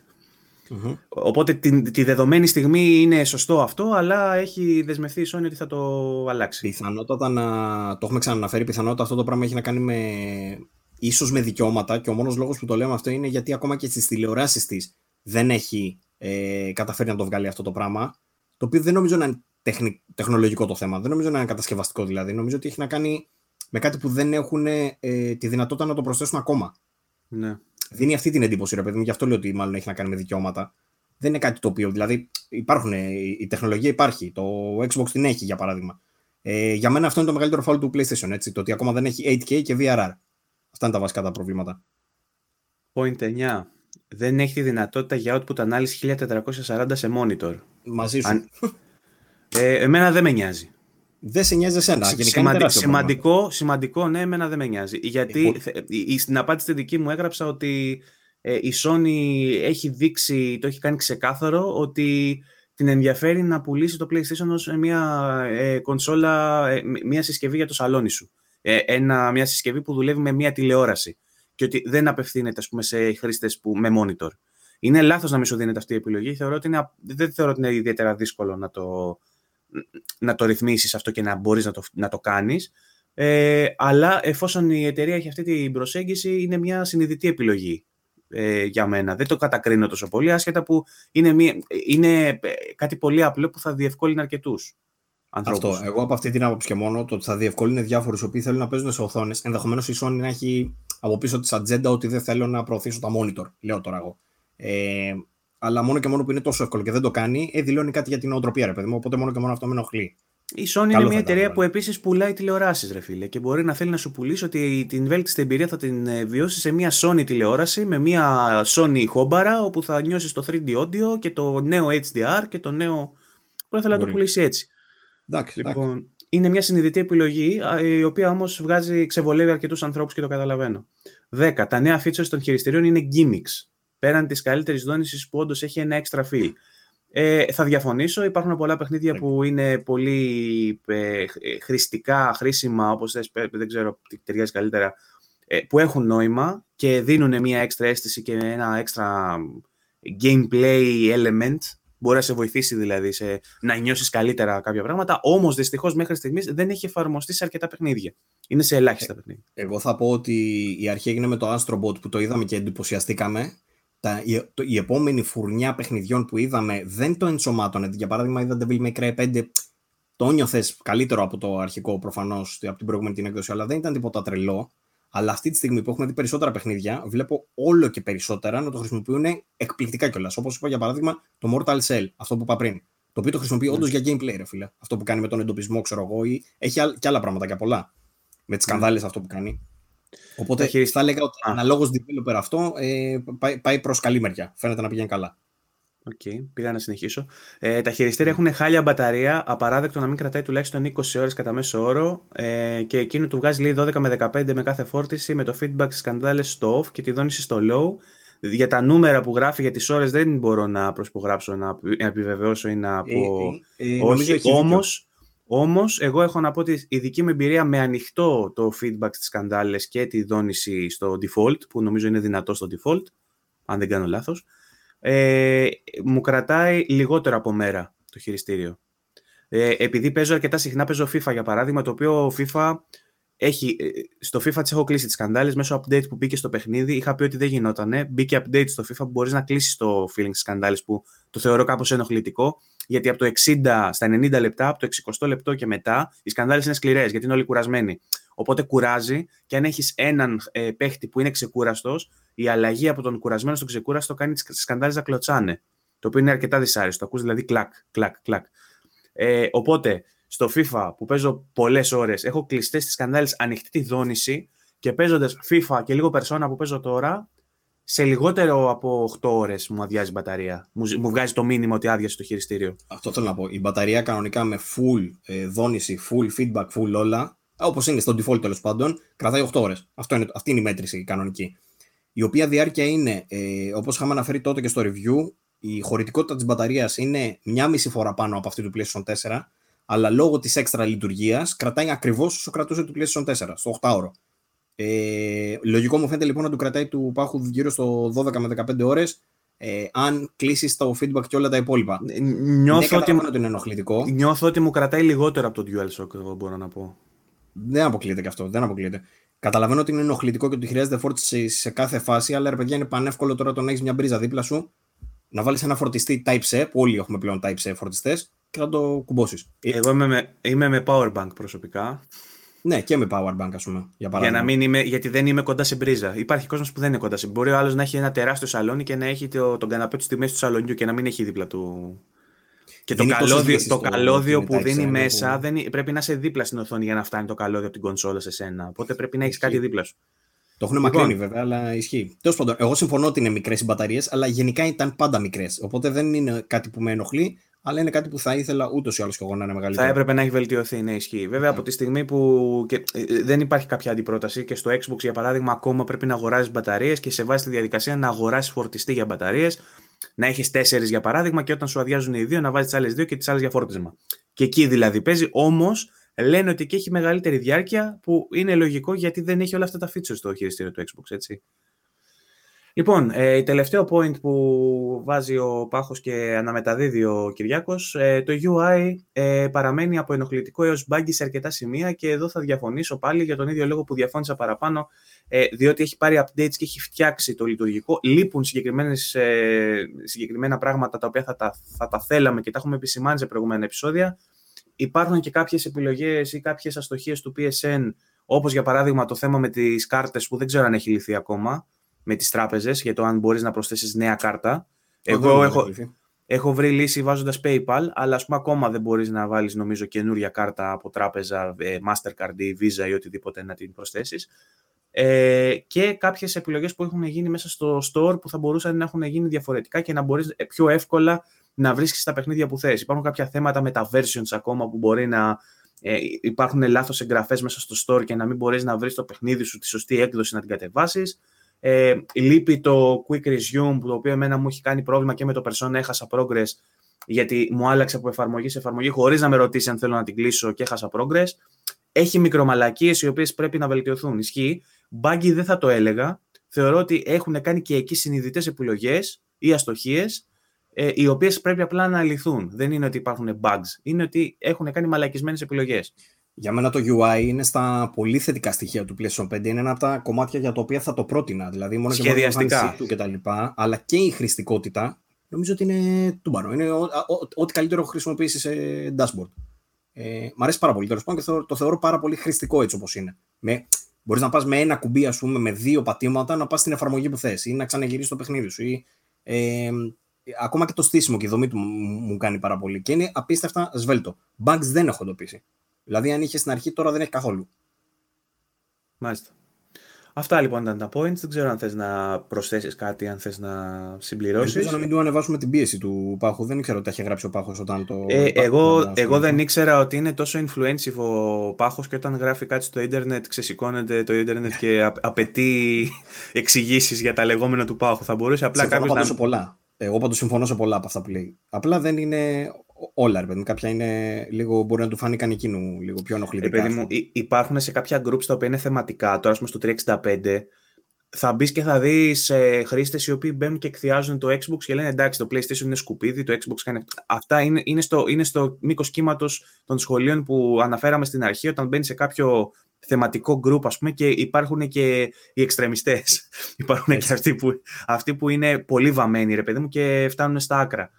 Mm-hmm. Οπότε τη, τη δεδομένη στιγμή είναι σωστό αυτό, αλλά έχει δεσμευθεί η Sony ότι θα το αλλάξει. Πιθανότατα να το έχουμε ξαναναφέρει, πιθανότατα αυτό το πράγμα έχει να κάνει με, ίσως με δικαιώματα και ο μόνος λόγος που το λέμε αυτό είναι γιατί ακόμα και στις τηλεοράσεις της δεν έχει ε, καταφέρει να το βγάλει αυτό το πράγμα, το οποίο δεν νομίζω να είναι Τεχνη, τεχνολογικό το θέμα. Δεν νομίζω να είναι κατασκευαστικό δηλαδή. Νομίζω ότι έχει να κάνει με κάτι που δεν έχουν ε, τη δυνατότητα να το προσθέσουν ακόμα. Ναι. Δίνει αυτή την εντύπωση, ρε παιδί μου, γι' αυτό λέω ότι μάλλον έχει να κάνει με δικαιώματα. Δεν είναι κάτι το οποίο. Δηλαδή, υπάρχουν, ε, η τεχνολογία υπάρχει. Το Xbox την έχει, για παράδειγμα. Ε, για μένα αυτό είναι το μεγαλύτερο φάουλ του PlayStation. Έτσι, το ότι ακόμα δεν έχει οκτώ κέι και βι αρ αρ. Αυτά είναι τα βασικά τα προβλήματα. Point εννιά. Δεν έχει τη δυνατότητα για output ανάλυση χίλια τετρακόσια σαράντα σε monitor. Μαζί σου. Αν... Ε, εμένα δεν με νοιάζει. Δεν σε νοιάζει εσένα. Σημαντικό, σημαντικό, σημαντικό, ναι, εμένα δεν με νοιάζει. Γιατί ε, στην απάντηση δική μου έγραψα ότι ε, η Sony έχει δείξει, το έχει κάνει ξεκάθαρο, ότι την ενδιαφέρει να πουλήσει το PlayStation ως μια ε, κονσόλα, ε, μια συσκευή για το σαλόνι σου. Ε, ένα, μια συσκευή που δουλεύει με μια τηλεόραση. Και ότι δεν απευθύνεται, ας πούμε, σε χρήστες που, με monitor. Είναι λάθος να μη σου δίνεται αυτή η επιλογή. Θεωρώ ότι είναι, δεν θεωρώ ότι είναι ιδιαίτερα δύσκολο να το... να το ρυθμίσεις αυτό και να μπορείς να το, να το κάνεις, ε, αλλά εφόσον η εταιρεία έχει αυτή την προσέγγιση είναι μια συνειδητή επιλογή ε, για μένα. Δεν το κατακρίνω τόσο πολύ, άσχετα που είναι, μια, είναι κάτι πολύ απλό που θα διευκόλυνε αρκετούς ανθρώπους. Αυτό, εγώ από αυτή την άποψη και μόνο, το ότι θα διευκόλυνε διάφορους οι οποίοι θέλουν να παίζουν σε οθόνες, ενδεχομένως η Sony να έχει από πίσω της ατζέντα ότι δεν θέλω να προωθήσω τα monitor, λέω τώρα εγώ. Ε, Αλλά μόνο και μόνο που είναι τόσο εύκολο και δεν το κάνει, ε, δηλώνει κάτι για την οτροπία, ρε παιδί μου. Οπότε μόνο και μόνο αυτό με ενοχλεί. Η Sony είναι μια εταιρεία που επίσης πουλάει τηλεοράσεις, ρε φίλε. Και μπορεί να θέλει να σου πουλήσει ότι την βέλτιστη εμπειρία θα την βιώσει σε μια Sony τηλεόραση, με μια Sony χόμπαρα, όπου θα νιώσει το τρία ντι audio και το νέο έιτς ντι αρ και το νέο. Που ήθελα να το πουλήσει έτσι. Εντάξει, λοιπόν, εντάξει. Είναι μια συνειδητή επιλογή, η οποία όμως βγάζει, ξεβολεύει αρκετούς ανθρώπους και το καταλαβαίνω. δέκα. Τα νέα features των χειριστηρίων είναι gimmicks. Πέραν τη καλύτερη δόνηση που όντως έχει ένα έξτρα feel. Ε, θα διαφωνήσω. Υπάρχουν πολλά παιχνίδια okay. που είναι πολύ ε, χρηστικά, χρήσιμα, όπως θες, δεν ξέρω τι ταιριάζει καλύτερα, ε, που έχουν νόημα και δίνουν μια έξτρα αίσθηση και ένα έξτρα gameplay element Μπορεί να σε βοηθήσει δηλαδή σε, να νιώσεις καλύτερα κάποια πράγματα. Όμως δυστυχώς μέχρι στιγμής δεν έχει εφαρμοστεί σε αρκετά παιχνίδια. Είναι σε ελάχιστα παιχνίδια. Ε, εγώ θα πω ότι η αρχή έγινε με το Astrobot που το είδαμε και εντυπωσιαστήκαμε. Τα, η, το, η επόμενη φουρνιά παιχνιδιών που είδαμε δεν το ενσωμάτωνε. Για παράδειγμα, είδα Devil May Cry πέντε. Το νιώθες καλύτερο από το αρχικό προφανώς, από την προηγούμενη την έκδοση, αλλά δεν ήταν τίποτα τρελό. Αλλά αυτή τη στιγμή που έχουμε δει περισσότερα παιχνίδια, βλέπω όλο και περισσότερα να το χρησιμοποιούν εκπληκτικά κιόλας. Όπως είπα για παράδειγμα το Mortal Shell, αυτό που είπα πριν. Το οποίο το χρησιμοποιεί mm. όντως για gameplay, ρε φίλε. Αυτό που κάνει με τον εντοπισμό, ξέρω εγώ, ή έχει και άλλα πράγματα και πολλά. Με τις σκανδάλες mm. αυτό που κάνει. Οπότε έχει... θα έλεγα ότι ah. αναλόγως developer αυτό ε, πάει, πάει προς καλή μεριά. Φαίνεται να πηγαίνει καλά. Οκ, okay, πήγα να συνεχίσω. Ε, τα χειριστήρια έχουν χάλια μπαταρία, απαράδεκτο να μην κρατάει τουλάχιστον είκοσι ώρες κατά μέσο όρο ε, και εκείνο του βγάζει λέει δώδεκα με δεκαπέντε με κάθε φόρτιση, με το feedback στις σκανδάλες στο off και τη δόνηση στο low. Για τα νούμερα που γράφει, για τις ώρες δεν μπορώ να προσπογράψω, να επιβεβαιώσω ή να πω ε, ε, ε, όχι. Όμως, όμως, εγώ έχω να πω ότι η δική μου εμπειρία με ανοιχτό το feedback στις σκανδάλες και τη δόνηση στο default, που νομίζω είναι δυνατό στο default, αν δεν κάνω λάθος, Ε, μου κρατάει λιγότερο από μέρα το χειριστήριο. Ε, επειδή παίζω αρκετά συχνά, παίζω FIFA για παράδειγμα, το οποίο FIFA έχει, στο FIFA τις έχω κλείσει τις σκανδάλες μέσω update που μπήκε στο παιχνίδι. Είχα πει ότι δεν γινότανε. Μπήκε update στο FIFA που μπορείς να κλείσεις το feeling στις σκανδάλες, που το θεωρώ κάπως ενοχλητικό. Γιατί από το εξήντα στα ενενήντα λεπτά, από το εξηκοστό λεπτό και μετά, οι σκανδάλες είναι σκληρές γιατί είναι όλοι κουρασμένοι. Οπότε κουράζει και αν έχεις έναν ε, παίχτη που είναι ξεκούραστος, η αλλαγή από τον κουρασμένο στον ξεκούραστο κάνει τις σκανδάλες να κλωτσάνε. Το οποίο είναι αρκετά δυσάρεστο. Ακούς δηλαδή κλακ, κλακ, κλακ. Ε, οπότε στο FIFA που παίζω πολλές ώρες, έχω κλειστές τις σκανδάλες, ανοιχτή τη δόνηση και παίζοντας FIFA και λίγο Persona που παίζω τώρα, σε λιγότερο από οκτώ ώρες μου αδειάζει η μπαταρία. Μου, μου βγάζει το μήνυμα ότι άδειασε το χειριστήριο. Αυτό θέλω να πω. Η μπαταρία κανονικά με full ε, δόνηση, full feedback, full όλα. Όπως είναι στο default τέλος πάντων, κρατάει οκτώ ώρες. Αυτό είναι, αυτή είναι η μέτρηση κανονική. Η οποία διάρκεια είναι, ε, όπως είχαμε αναφέρει τότε και στο review, η χωρητικότητα της μπαταρίας είναι μία κόμμα πέντε φορά πάνω από αυτή του PlayStation τέσσερα, αλλά λόγω της έξτρα λειτουργίας κρατάει ακριβώς όσο κρατούσε του PlayStation τέσσερα, στο οκτώ ώρο. Ε, λογικό μου φαίνεται λοιπόν να του κρατάει του πάχου γύρω στο δώδεκα με δεκαπέντε ώρες, Ε, αν κλείσεις το feedback και όλα τα υπόλοιπα. Νιώθω, ναι, ότι, μου... είναι ενοχλητικό. Νιώθω ότι μου κρατάει λιγότερο από το DualShock, εγώ μπορώ να πω. Δεν αποκλείεται και αυτό, δεν αποκλείεται. Καταλαβαίνω ότι είναι ενοχλητικό και ότι χρειάζεται φόρτιση σε κάθε φάση, αλλά ρε παιδιά, είναι πανεύκολο τώρα το να έχεις μια μπρίζα δίπλα σου, να βάλεις ένα φορτιστή Type-C, που όλοι έχουμε πλέον Type-C φορτιστές, και να το κουμπώσεις. Εγώ είμαι με, είμαι με Powerbank προσωπικά. Ναι, και με Powerbank, ας πούμε. Για, για να μην είμαι, γιατί δεν είμαι κοντά σε μπρίζα. Υπάρχει κόσμος που δεν είναι κοντά σε. Μπορεί ο άλλος να έχει ένα τεράστιο σαλόνι και να έχει το, τον καναπέ του στη μέση του σαλονιού και να μην έχει δίπλα του. Και το καλώδιο, το καλώδιο που δίνει μέσα που... δεν, πρέπει να είσαι δίπλα στην οθόνη για να φτάνει το καλώδιο από την κονσόλα σε σένα. Οπότε πρέπει να έχεις κάτι δίπλα σου. Το έχουν λοιπόν μακρύνει βέβαια, αλλά ισχύει. Τέλος πάντων, εγώ συμφωνώ ότι είναι μικρές οι μπαταρίες, αλλά γενικά ήταν πάντα μικρές. Οπότε δεν είναι κάτι που με ενοχλεί, αλλά είναι κάτι που θα ήθελα ούτως ή άλλως κι εγώ να είναι μεγαλύτερο. Θα έπρεπε να έχει βελτιωθεί, ναι, ισχύει. Βέβαια yeah. από τη στιγμή που και, ε, δεν υπάρχει κάποια αντιπρόταση και στο Xbox για παράδειγμα ακόμα πρέπει να αγοράζεις μπαταρίες και σε βάζει τη διαδικασία να αγοράσεις φορτιστή για μπαταρίες. Να έχεις τέσσερις για παράδειγμα και όταν σου αδειάζουν οι δύο να βάζεις τις άλλες δύο και τις άλλες για φόρτισμα. Και εκεί δηλαδή παίζει, όμως λένε ότι και έχει μεγαλύτερη διάρκεια που είναι λογικό γιατί δεν έχει όλα αυτά τα features στο χειριστήριο του Xbox, έτσι. Λοιπόν, ε, η τελευταίο point που βάζει ο Πάχος και αναμεταδίδει ο Κυριάκος, ε, το γιου άι ε, παραμένει από ενοχλητικό έως buggy σε αρκετά σημεία και εδώ θα διαφωνήσω πάλι για τον ίδιο λόγο που διαφώνησα παραπάνω, ε, διότι έχει πάρει updates και έχει φτιάξει το λειτουργικό. Λείπουν συγκεκριμένες, ε, συγκεκριμένα πράγματα τα οποία θα τα, θα τα θέλαμε και τα έχουμε επισημάνει σε προηγούμενα επεισόδια. Υπάρχουν και κάποιες επιλογές ή κάποιες αστοχίες του πι ες εν, όπως για παράδειγμα το θέμα με τις κάρτες που δεν ξέρω αν έχει λυθεί ακόμα. Με τις τράπεζες για το αν μπορείς να προσθέσεις νέα κάρτα. Εγώ έχω, έχω βρει λύση βάζοντας PayPal, αλλά ας πούμε ακόμα δεν μπορείς να βάλεις νομίζω καινούρια κάρτα από τράπεζα, Mastercard ή Visa ή οτιδήποτε να την προσθέσεις. Ε, και κάποιες επιλογές που έχουν γίνει μέσα στο store που θα μπορούσαν να έχουν γίνει διαφορετικά και να μπορείς πιο εύκολα να βρίσκεις τα παιχνίδια που θες. Υπάρχουν κάποια θέματα με τα versions ακόμα που μπορεί να... Ε, υπάρχουν λάθος εγγραφές μέσα στο store και να μην μπορείς να βρεις το παιχνίδι σου τη σωστή έκδοση να την κατεβάσεις. Ε, λείπει το Quick Resume, το οποίο εμένα μου έχει κάνει πρόβλημα και με το Persona έχασα progress, γιατί μου άλλαξε από εφαρμογή σε εφαρμογή χωρίς να με ρωτήσει αν θέλω να την κλείσω και έχασα progress. Έχει μικρομαλακίες οι οποίες πρέπει να βελτιωθούν. Ισχύει. Buggy δεν θα το έλεγα. Θεωρώ ότι έχουν κάνει και εκεί συνειδητές επιλογές ή αστοχίες ε, οι οποίες πρέπει απλά να λυθούν. Δεν είναι ότι υπάρχουν bugs, είναι ότι έχουν κάνει μαλακισμένες επιλογές. Για μένα το γιου άι είναι στα πολύ θετικά στοιχεία του PlayStation πέντε. Είναι ένα από τα κομμάτια για τα οποία θα το πρότεινα. Δηλαδή, μόνο και μόνο το εμφάνισή του κτλ. Αλλά και η χρηστικότητα νομίζω ότι είναι τούμπανο. Είναι ό,τι καλύτερο χρησιμοποιήσει σε dashboard. Ε, μ' αρέσει πάρα πολύ τέλος πάντων και το θεωρώ πάρα πολύ χρηστικό έτσι όπως είναι. Μπορείς να πας με ένα κουμπί, ας πούμε, με δύο πατήματα να πας στην εφαρμογή που θες ή να ξαναγυρίσεις το παιχνίδι σου. Ή, ε, ε, ακόμα και το στήσιμο και η δομή του μου κάνει πάρα πολύ. Και είναι απίστευτα σβέλτο. Bugs δεν έχω εντοπίσει. Δηλαδή, αν είχε στην αρχή, τώρα δεν έχει καθόλου. Μάλιστα. Αυτά λοιπόν ήταν τα points. Δεν ξέρω αν θες να προσθέσεις κάτι, αν θες να συμπληρώσεις. Ελπίζω να μην του ανεβάσουμε την πίεση του Πάχου. Δεν ήξερα ότι τα είχε γράψει ο Πάχος όταν το. Ε, εγώ εγώ δεν ήξερα ότι είναι τόσο influensive ο Πάχος και όταν γράφει κάτι στο ίντερνετ, ξεσηκώνεται το ίντερνετ και α, απαιτεί εξηγήσεις για τα λεγόμενα του Πάχου. Θα μπορούσε απλά κάποιο να. Πολλά. Εγώ πάντως συμφωνώ σε πολλά από αυτά που λέει. Απλά δεν είναι. Όλα, ρε παιδί, κάποια είναι λίγο, μπορεί να του φάνηκαν εκείνου λίγο πιο ενοχλητικά. Μου, υπάρχουν σε κάποια groups τα οποία είναι θεματικά, τώρα ας πούμε στο τριακόσια εξήντα πέντε, θα μπεις και θα δεις ε, χρήστες οι οποίοι μπαίνουν και εκθιάζουν το Xbox και λένε εντάξει το PlayStation είναι σκουπίδι, το Xbox κάνει. Αυτά είναι, είναι στο, είναι στο μήκος κύματος των σχολείων που αναφέραμε στην αρχή, όταν μπαίνει σε κάποιο θεματικό group, ας πούμε, και υπάρχουν και οι εξτρεμιστές. Υπάρχουν και αυτοί που, αυτοί που είναι πολύ βαμμένοι, ρε παιδί μου, και φτάνουν στα άκρα.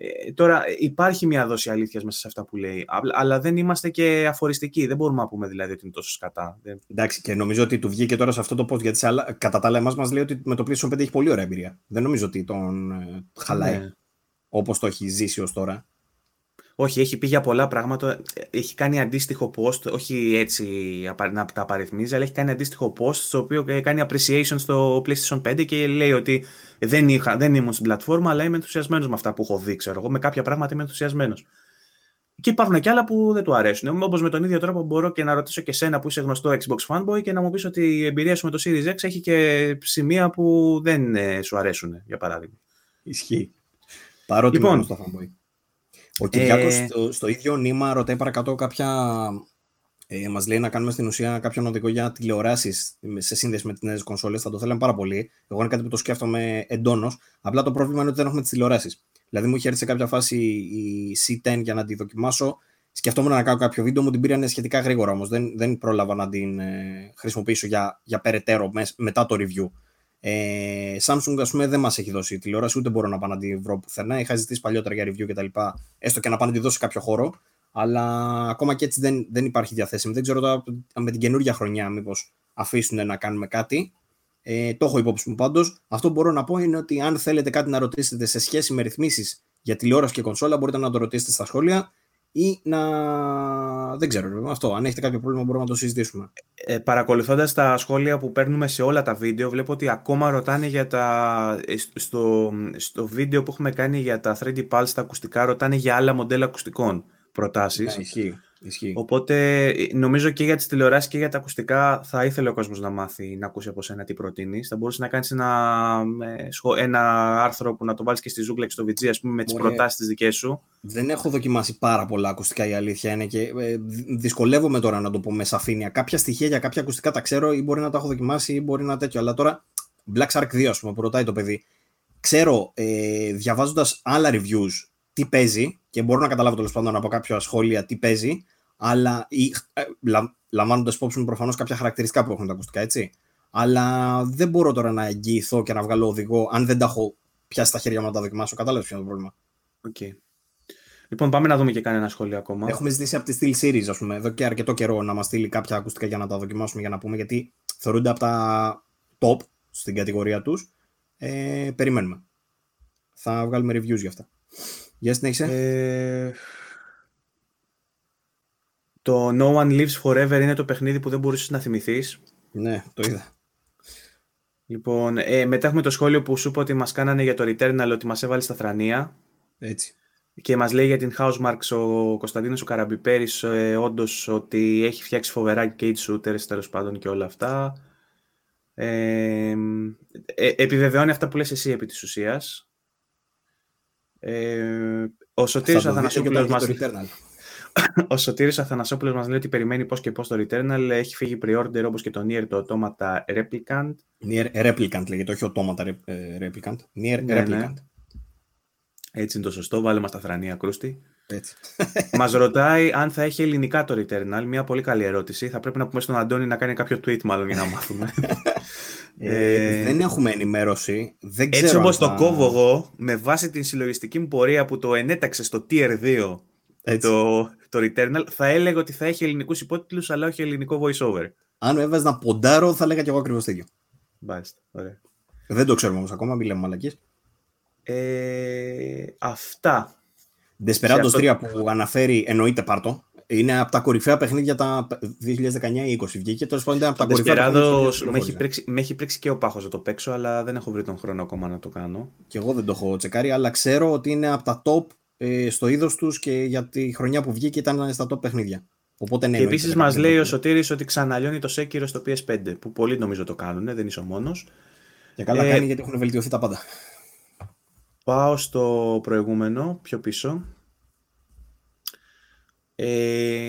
Ε, τώρα υπάρχει μια δόση αλήθειας μέσα σε αυτά που λέει, αλλά δεν είμαστε και αφοριστικοί. Δεν μπορούμε να πούμε δηλαδή ότι είναι τόσο σκατά. Εντάξει, και νομίζω ότι του βγήκε τώρα σε αυτό το post, γιατί άλλα, κατά τα άλλα εμάς μας λέει ότι με το PlayStation πέντε έχει πολύ ωραία εμπειρία. Δεν νομίζω ότι τον ε, χαλάει ναι. Όπως το έχει ζήσει ως τώρα. Όχι, έχει πει για πολλά πράγματα. Έχει κάνει αντίστοιχο post, όχι έτσι να τα απαριθμίζει, αλλά έχει κάνει αντίστοιχο post στο οποίο κάνει appreciation στο PlayStation πέντε και λέει ότι δεν, είχα, δεν ήμουν στην πλατφόρμα, αλλά είμαι ενθουσιασμένος με αυτά που έχω δει. Ξέρω εγώ, με κάποια πράγματα είμαι ενθουσιασμένος. Και υπάρχουν και άλλα που δεν του αρέσουν. Όπως με τον ίδιο τρόπο μπορώ και να ρωτήσω και σένα που είσαι γνωστό Xbox fanboy και να μου πεις ότι η εμπειρία σου με το Series X έχει και σημεία που δεν σου αρέσουν, για παράδειγμα. Ισχύει. Παρότι λοιπόν, είμαι γνωστό fanboy. Ο Κυριάκος ε... στο, στο ίδιο νήμα ρωτάει παρακάτω κάποια. Ε, μας λέει να κάνουμε στην ουσία κάποιον οδηγό για τηλεοράσεις σε σύνδεση με τις νέες κονσόλες. Θα το θέλαμε πάρα πολύ. Εγώ είναι κάτι που το σκέφτομαι εντόνως. Απλά το πρόβλημα είναι ότι δεν έχουμε τις τηλεοράσεις. Δηλαδή μου είχε έρθει σε κάποια φάση η σι δέκα για να τη δοκιμάσω. Σκεφτόμουν να κάνω κάποιο βίντεο, μου την πήραν σχετικά γρήγορα όμως. Δεν, δεν πρόλαβα να την ε, χρησιμοποιήσω για, για περαιτέρω με, μετά το review. Ε, Samsung, ας πούμε, δεν μας έχει δώσει τηλεόραση, ούτε μπορώ να πάω να τη βρω πουθενά. Είχα ζητήσει παλιότερα για review κτλ. Έστω και να πάω να τη δώσει κάποιο χώρο, αλλά ακόμα και έτσι δεν, δεν υπάρχει διαθέσιμη. Δεν ξέρω τώρα με την καινούργια χρονιά, μήπως αφήσουν να κάνουμε κάτι. Ε, το έχω υπόψη μου πάντως. Αυτό που μπορώ να πω είναι ότι αν θέλετε κάτι να ρωτήσετε σε σχέση με ρυθμίσεις για τηλεόραση και κονσόλα, μπορείτε να το ρωτήσετε στα σχόλια. Ή να. Δεν ξέρω. Αυτό. Αν έχετε κάποιο πρόβλημα, μπορούμε να το συζητήσουμε. Ε, παρακολουθώντας τα σχόλια που παίρνουμε σε όλα τα βίντεο, βλέπω ότι ακόμα ρωτάνε για τα. Στο, στο βίντεο που έχουμε κάνει για τα θρι ντι Pulse, τα ακουστικά, ρωτάνε για άλλα μοντέλα ακουστικών προτάσεις. Yeah, ισχύει, ισχύει. Οπότε νομίζω και για τις τηλεοράσεις και για τα ακουστικά θα ήθελε ο κόσμος να μάθει, να ακούσει από σένα τι προτείνεις. Θα μπορούσε να κάνεις ένα, ένα άρθρο που να το βάλεις και στη ζούγκλα και στο βι τζι, ας πούμε, με τις προτάσεις τις δικές σου. Δεν έχω δοκιμάσει πάρα πολλά ακουστικά, η αλήθεια είναι, και δυσκολεύομαι τώρα να το πω με σαφήνεια. Κάποια στοιχεία για κάποια ακουστικά τα ξέρω ή μπορεί να τα έχω δοκιμάσει ή μπορεί να τέτοιο. Αλλά τώρα Black Shark δύο, ας πούμε, που ρωτάει το παιδί, ξέρω ε, διαβάζοντας άλλα reviews τι παίζει και μπορώ να καταλάβω τέλος πάντων από κάποια σχόλια τι παίζει, αλλά ή, λα, λαμβάνοντας υπόψη μου προφανώς κάποια χαρακτηριστικά που έχουν τα ακουστικά, έτσι. Αλλά δεν μπορώ τώρα να εγγυηθώ και να βγάλω οδηγό αν δεν τα έχω πιάσει στα χέρια μου να τα δοκιμάσω. Κατάλαβες ποιο είναι το πρόβλημα. Okay. Λοιπόν, πάμε να δούμε και κανένα σχόλιο ακόμα. Έχουμε ζητήσει από τη Steel Series, ας πούμε, εδώ και αρκετό καιρό να μας στείλει κάποια ακουστικά για να τα δοκιμάσουμε, για να πούμε, γιατί θεωρούνται από τα top στην κατηγορία τους. Ε, περιμένουμε. Θα βγάλουμε reviews για αυτά. Yes, ε, το No One Lives Forever είναι το παιχνίδι που δεν μπορούσες να θυμηθείς. Ναι, το είδα. Λοιπόν, ε, μετά έχουμε το σχόλιο που σου είπα ότι μας κάνανε για το Returnal, ότι μας έβαλε στα θρανία. Έτσι. Και μας λέει για την Housemarque ο Κωνσταντίνος ο Καραμπιπέρης, ε, όντως ότι έχει φτιάξει φοβερά cage shooters, τέλος πάντων, και όλα αυτά. Ε, ε, επιβεβαιώνει αυτά που λες εσύ επί της ουσίας. Ε, ο Σωτήρης Αθανασόπουλος μας... μας λέει ότι περιμένει πώς και πώς το Returnal. Έχει φύγει pre-order όπως και το Nier, το Automata Replicant. Nier Replicant λέγεται, όχι Automata Replicant. Nier Replicant. Ναι, ναι. Έτσι είναι το σωστό, βάλε μας τα θρανία, Κρούστη. Έτσι. Μας ρωτάει αν θα έχει ελληνικά το Returnal, μια πολύ καλή ερώτηση. Θα πρέπει να πούμε στον Αντώνη να κάνει κάποιο tweet μάλλον για να μάθουμε. ε, δεν έχουμε ενημέρωση. Δεν ξέρω. Έτσι όπως θα... το κόβω εγώ, με βάση την συλλογιστική μου πορεία που το ενέταξε στο Tier two το, το Returnal, θα έλεγα ότι θα έχει ελληνικούς υπότιτλους, αλλά όχι ελληνικό voiceover. Αν με έβαζε να ποντάρω, θα έλεγα κι εγώ ακριβώς τέτοιο. Μάλιστα, ωραία. Δεν το ξέρουμε όμως ακόμα, μιλάμε μαλακίες. Ε, αυτά. Desperados τρία που αναφέρει, εννοείται πάρτο. Είναι από τα κορυφαία παιχνίδια τα δύο χιλιάδες δεκαεννιά είκοσι. Βγήκε τώρα σπάνια από τα κορυφαία. Desperados με έχει πρέξει και ο πάχος να το παίξω, αλλά δεν έχω βρει τον χρόνο ακόμα να το κάνω. Και εγώ δεν το έχω τσεκάρει, αλλά ξέρω ότι είναι από τα top ε, στο είδος τους και για τη χρονιά που βγήκε ήταν στα top παιχνίδια. Οπότε, ναι, και επίσης μας λέει το... ο Σωτήρης ότι ξαναλιώνει το Sekiro στο πι ες φάιβ, που πολλοί νομίζω το κάνουν, δεν είσαι ο μόνος. Και καλά ε... κάνει γιατί έχουν βελτιωθεί τα πάντα. Πάω στο προηγούμενο, πιο πίσω. Ε...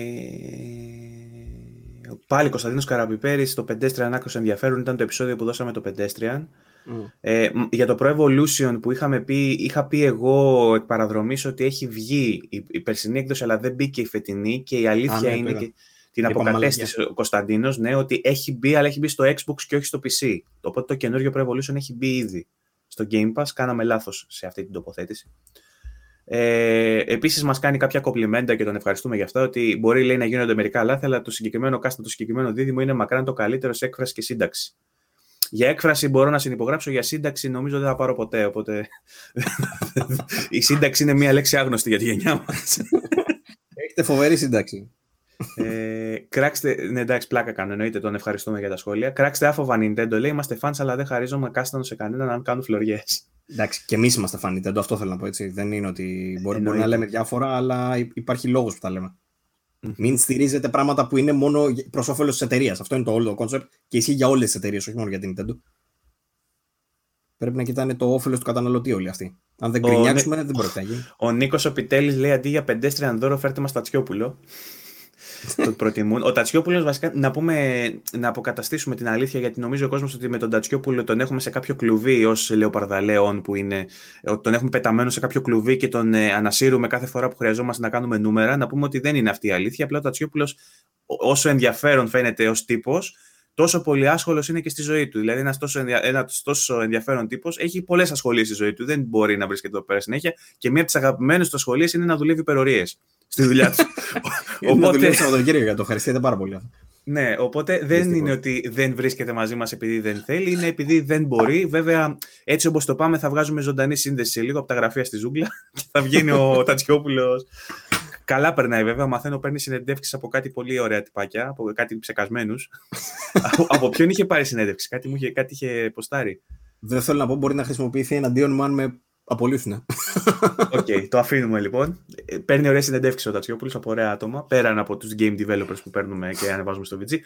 Πάλι Κωνσταντίνος Καραπιπέρης, το Pedestrian άκρως ενδιαφέρον, ήταν το επεισόδιο που δώσαμε το Pedestrian. Mm. Ε, για το Pro Evolution που είχαμε πει, είχα πει εγώ εκ παραδρομής ότι έχει βγει η, η περσινή έκδοση, αλλά δεν μπήκε η φετινή και η αλήθεια Α, ναι, είναι και την αποκατέστησε ο Κωνσταντίνος, ναι, ότι έχει μπει, αλλά έχει μπει στο Xbox και όχι στο πι σι. Οπότε το καινούριο Pro Evolution έχει μπει ήδη στο Game Pass, κάναμε λάθος σε αυτή την τοποθέτηση. Ε, επίσης μας κάνει κάποια κομπλιμέντα και τον ευχαριστούμε για αυτά, ότι μπορεί λέει να γίνονται μερικά λάθη, αλλά το συγκεκριμένο κάστα, το συγκεκριμένο δίδυμο είναι μακράν το καλύτερο σε έκφραση και σύνταξη. Για έκφραση μπορώ να συνυπογράψω, για σύνταξη νομίζω δεν θα πάρω ποτέ, οπότε η σύνταξη είναι μια λέξη άγνωστη για τη γενιά μας. Έχετε φοβερή σύνταξη. ε, κράξτε, ναι, εντάξει, πλάκα κάνω, εννοείται, τον ευχαριστούμε για τα σχόλια. Κράξτε άφοβα Nintendo, λέει, είμαστε fans, αλλά δεν χαρίζομαι κάστανο σε κανέναν αν κάνουν φλωριές. Εντάξει, και εμείς είμαστε fans Nintendo, αυτό θέλω να πω, έτσι. Δεν είναι ότι μπορεί, μπορεί να λέμε διάφορα, αλλά υπάρχει λόγος που τα λέμε. Mm. Μην στηρίζετε πράγματα που είναι μόνο προς όφελος της εταιρείας. Αυτό είναι το όλο το concept και ισχύει για όλες τις εταιρείες, όχι μόνο για την Nintendo. Πρέπει να κοιτάνε το όφελος του καταναλωτή όλοι αυτοί. Αν δεν κρινιάξουμε, ο... δεν πρόκειται να γίνει. Ο Νίκος ο Πιτέλης λέει, αντί για πεντέστριαν δώρο, φέρτε μας Τατσιόπουλο. Το προτιμούν. Ο Τατσιόπουλος βασικά, να, πούμε, να αποκαταστήσουμε την αλήθεια, γιατί νομίζω ο κόσμος ότι με τον Τατσιόπουλο τον έχουμε σε κάποιο κλουβί ως Λεοπαρδαλέον που είναι, τον έχουμε πεταμένο σε κάποιο κλουβί και τον ε, ανασύρουμε κάθε φορά που χρειαζόμαστε να κάνουμε νούμερα. Να πούμε ότι δεν είναι αυτή η αλήθεια. Απλά ο Τατσιόπουλος, όσο ενδιαφέρον φαίνεται ως τύπος, τόσο πολύ άσχολος είναι και στη ζωή του. Δηλαδή, ένας τόσο, ενδια... ένας τόσο ενδιαφέρον τύπος έχει πολλές ασχολίες στη ζωή του. Δεν μπορεί να βρίσκεται εδώ πέρα συνέχεια. Και μία από τις αγαπημένες του ασχολίες είναι να δουλεύει υπερορίες στη δουλειά του. Οπότε... δουλεύει Σαββατοκύριακο, το ευχαριστείτε πάρα πολύ. Ναι, οπότε δεν είναι ότι δεν βρίσκεται μαζί μας επειδή δεν θέλει, είναι επειδή δεν μπορεί. Βέβαια, έτσι όπως το πάμε, θα βγάζουμε ζωντανή σύνδεση σε λίγο από τα γραφεία στη ζούγκλα και θα βγαίνει ο Τατσιόπουλος. Καλά περνάει, βέβαια. Μαθαίνω, παίρνει συνεντεύξεις από κάτι πολύ ωραία τυπάκια, από κάτι ψεκασμένους. από, από ποιον είχε πάρει συνέντευξη, κάτι, μου είχε, κάτι είχε ποστάρει. Δεν θέλω να πω, μπορεί να χρησιμοποιηθεί εναντίον μου αν με απολύθουν. Οκ, okay, το αφήνουμε λοιπόν. Παίρνει ωραία συνεντεύξεις ο Τατσιόπουλος από ωραία άτομα, πέραν από τους game developers που παίρνουμε και ανεβάζουμε στο βι τζι.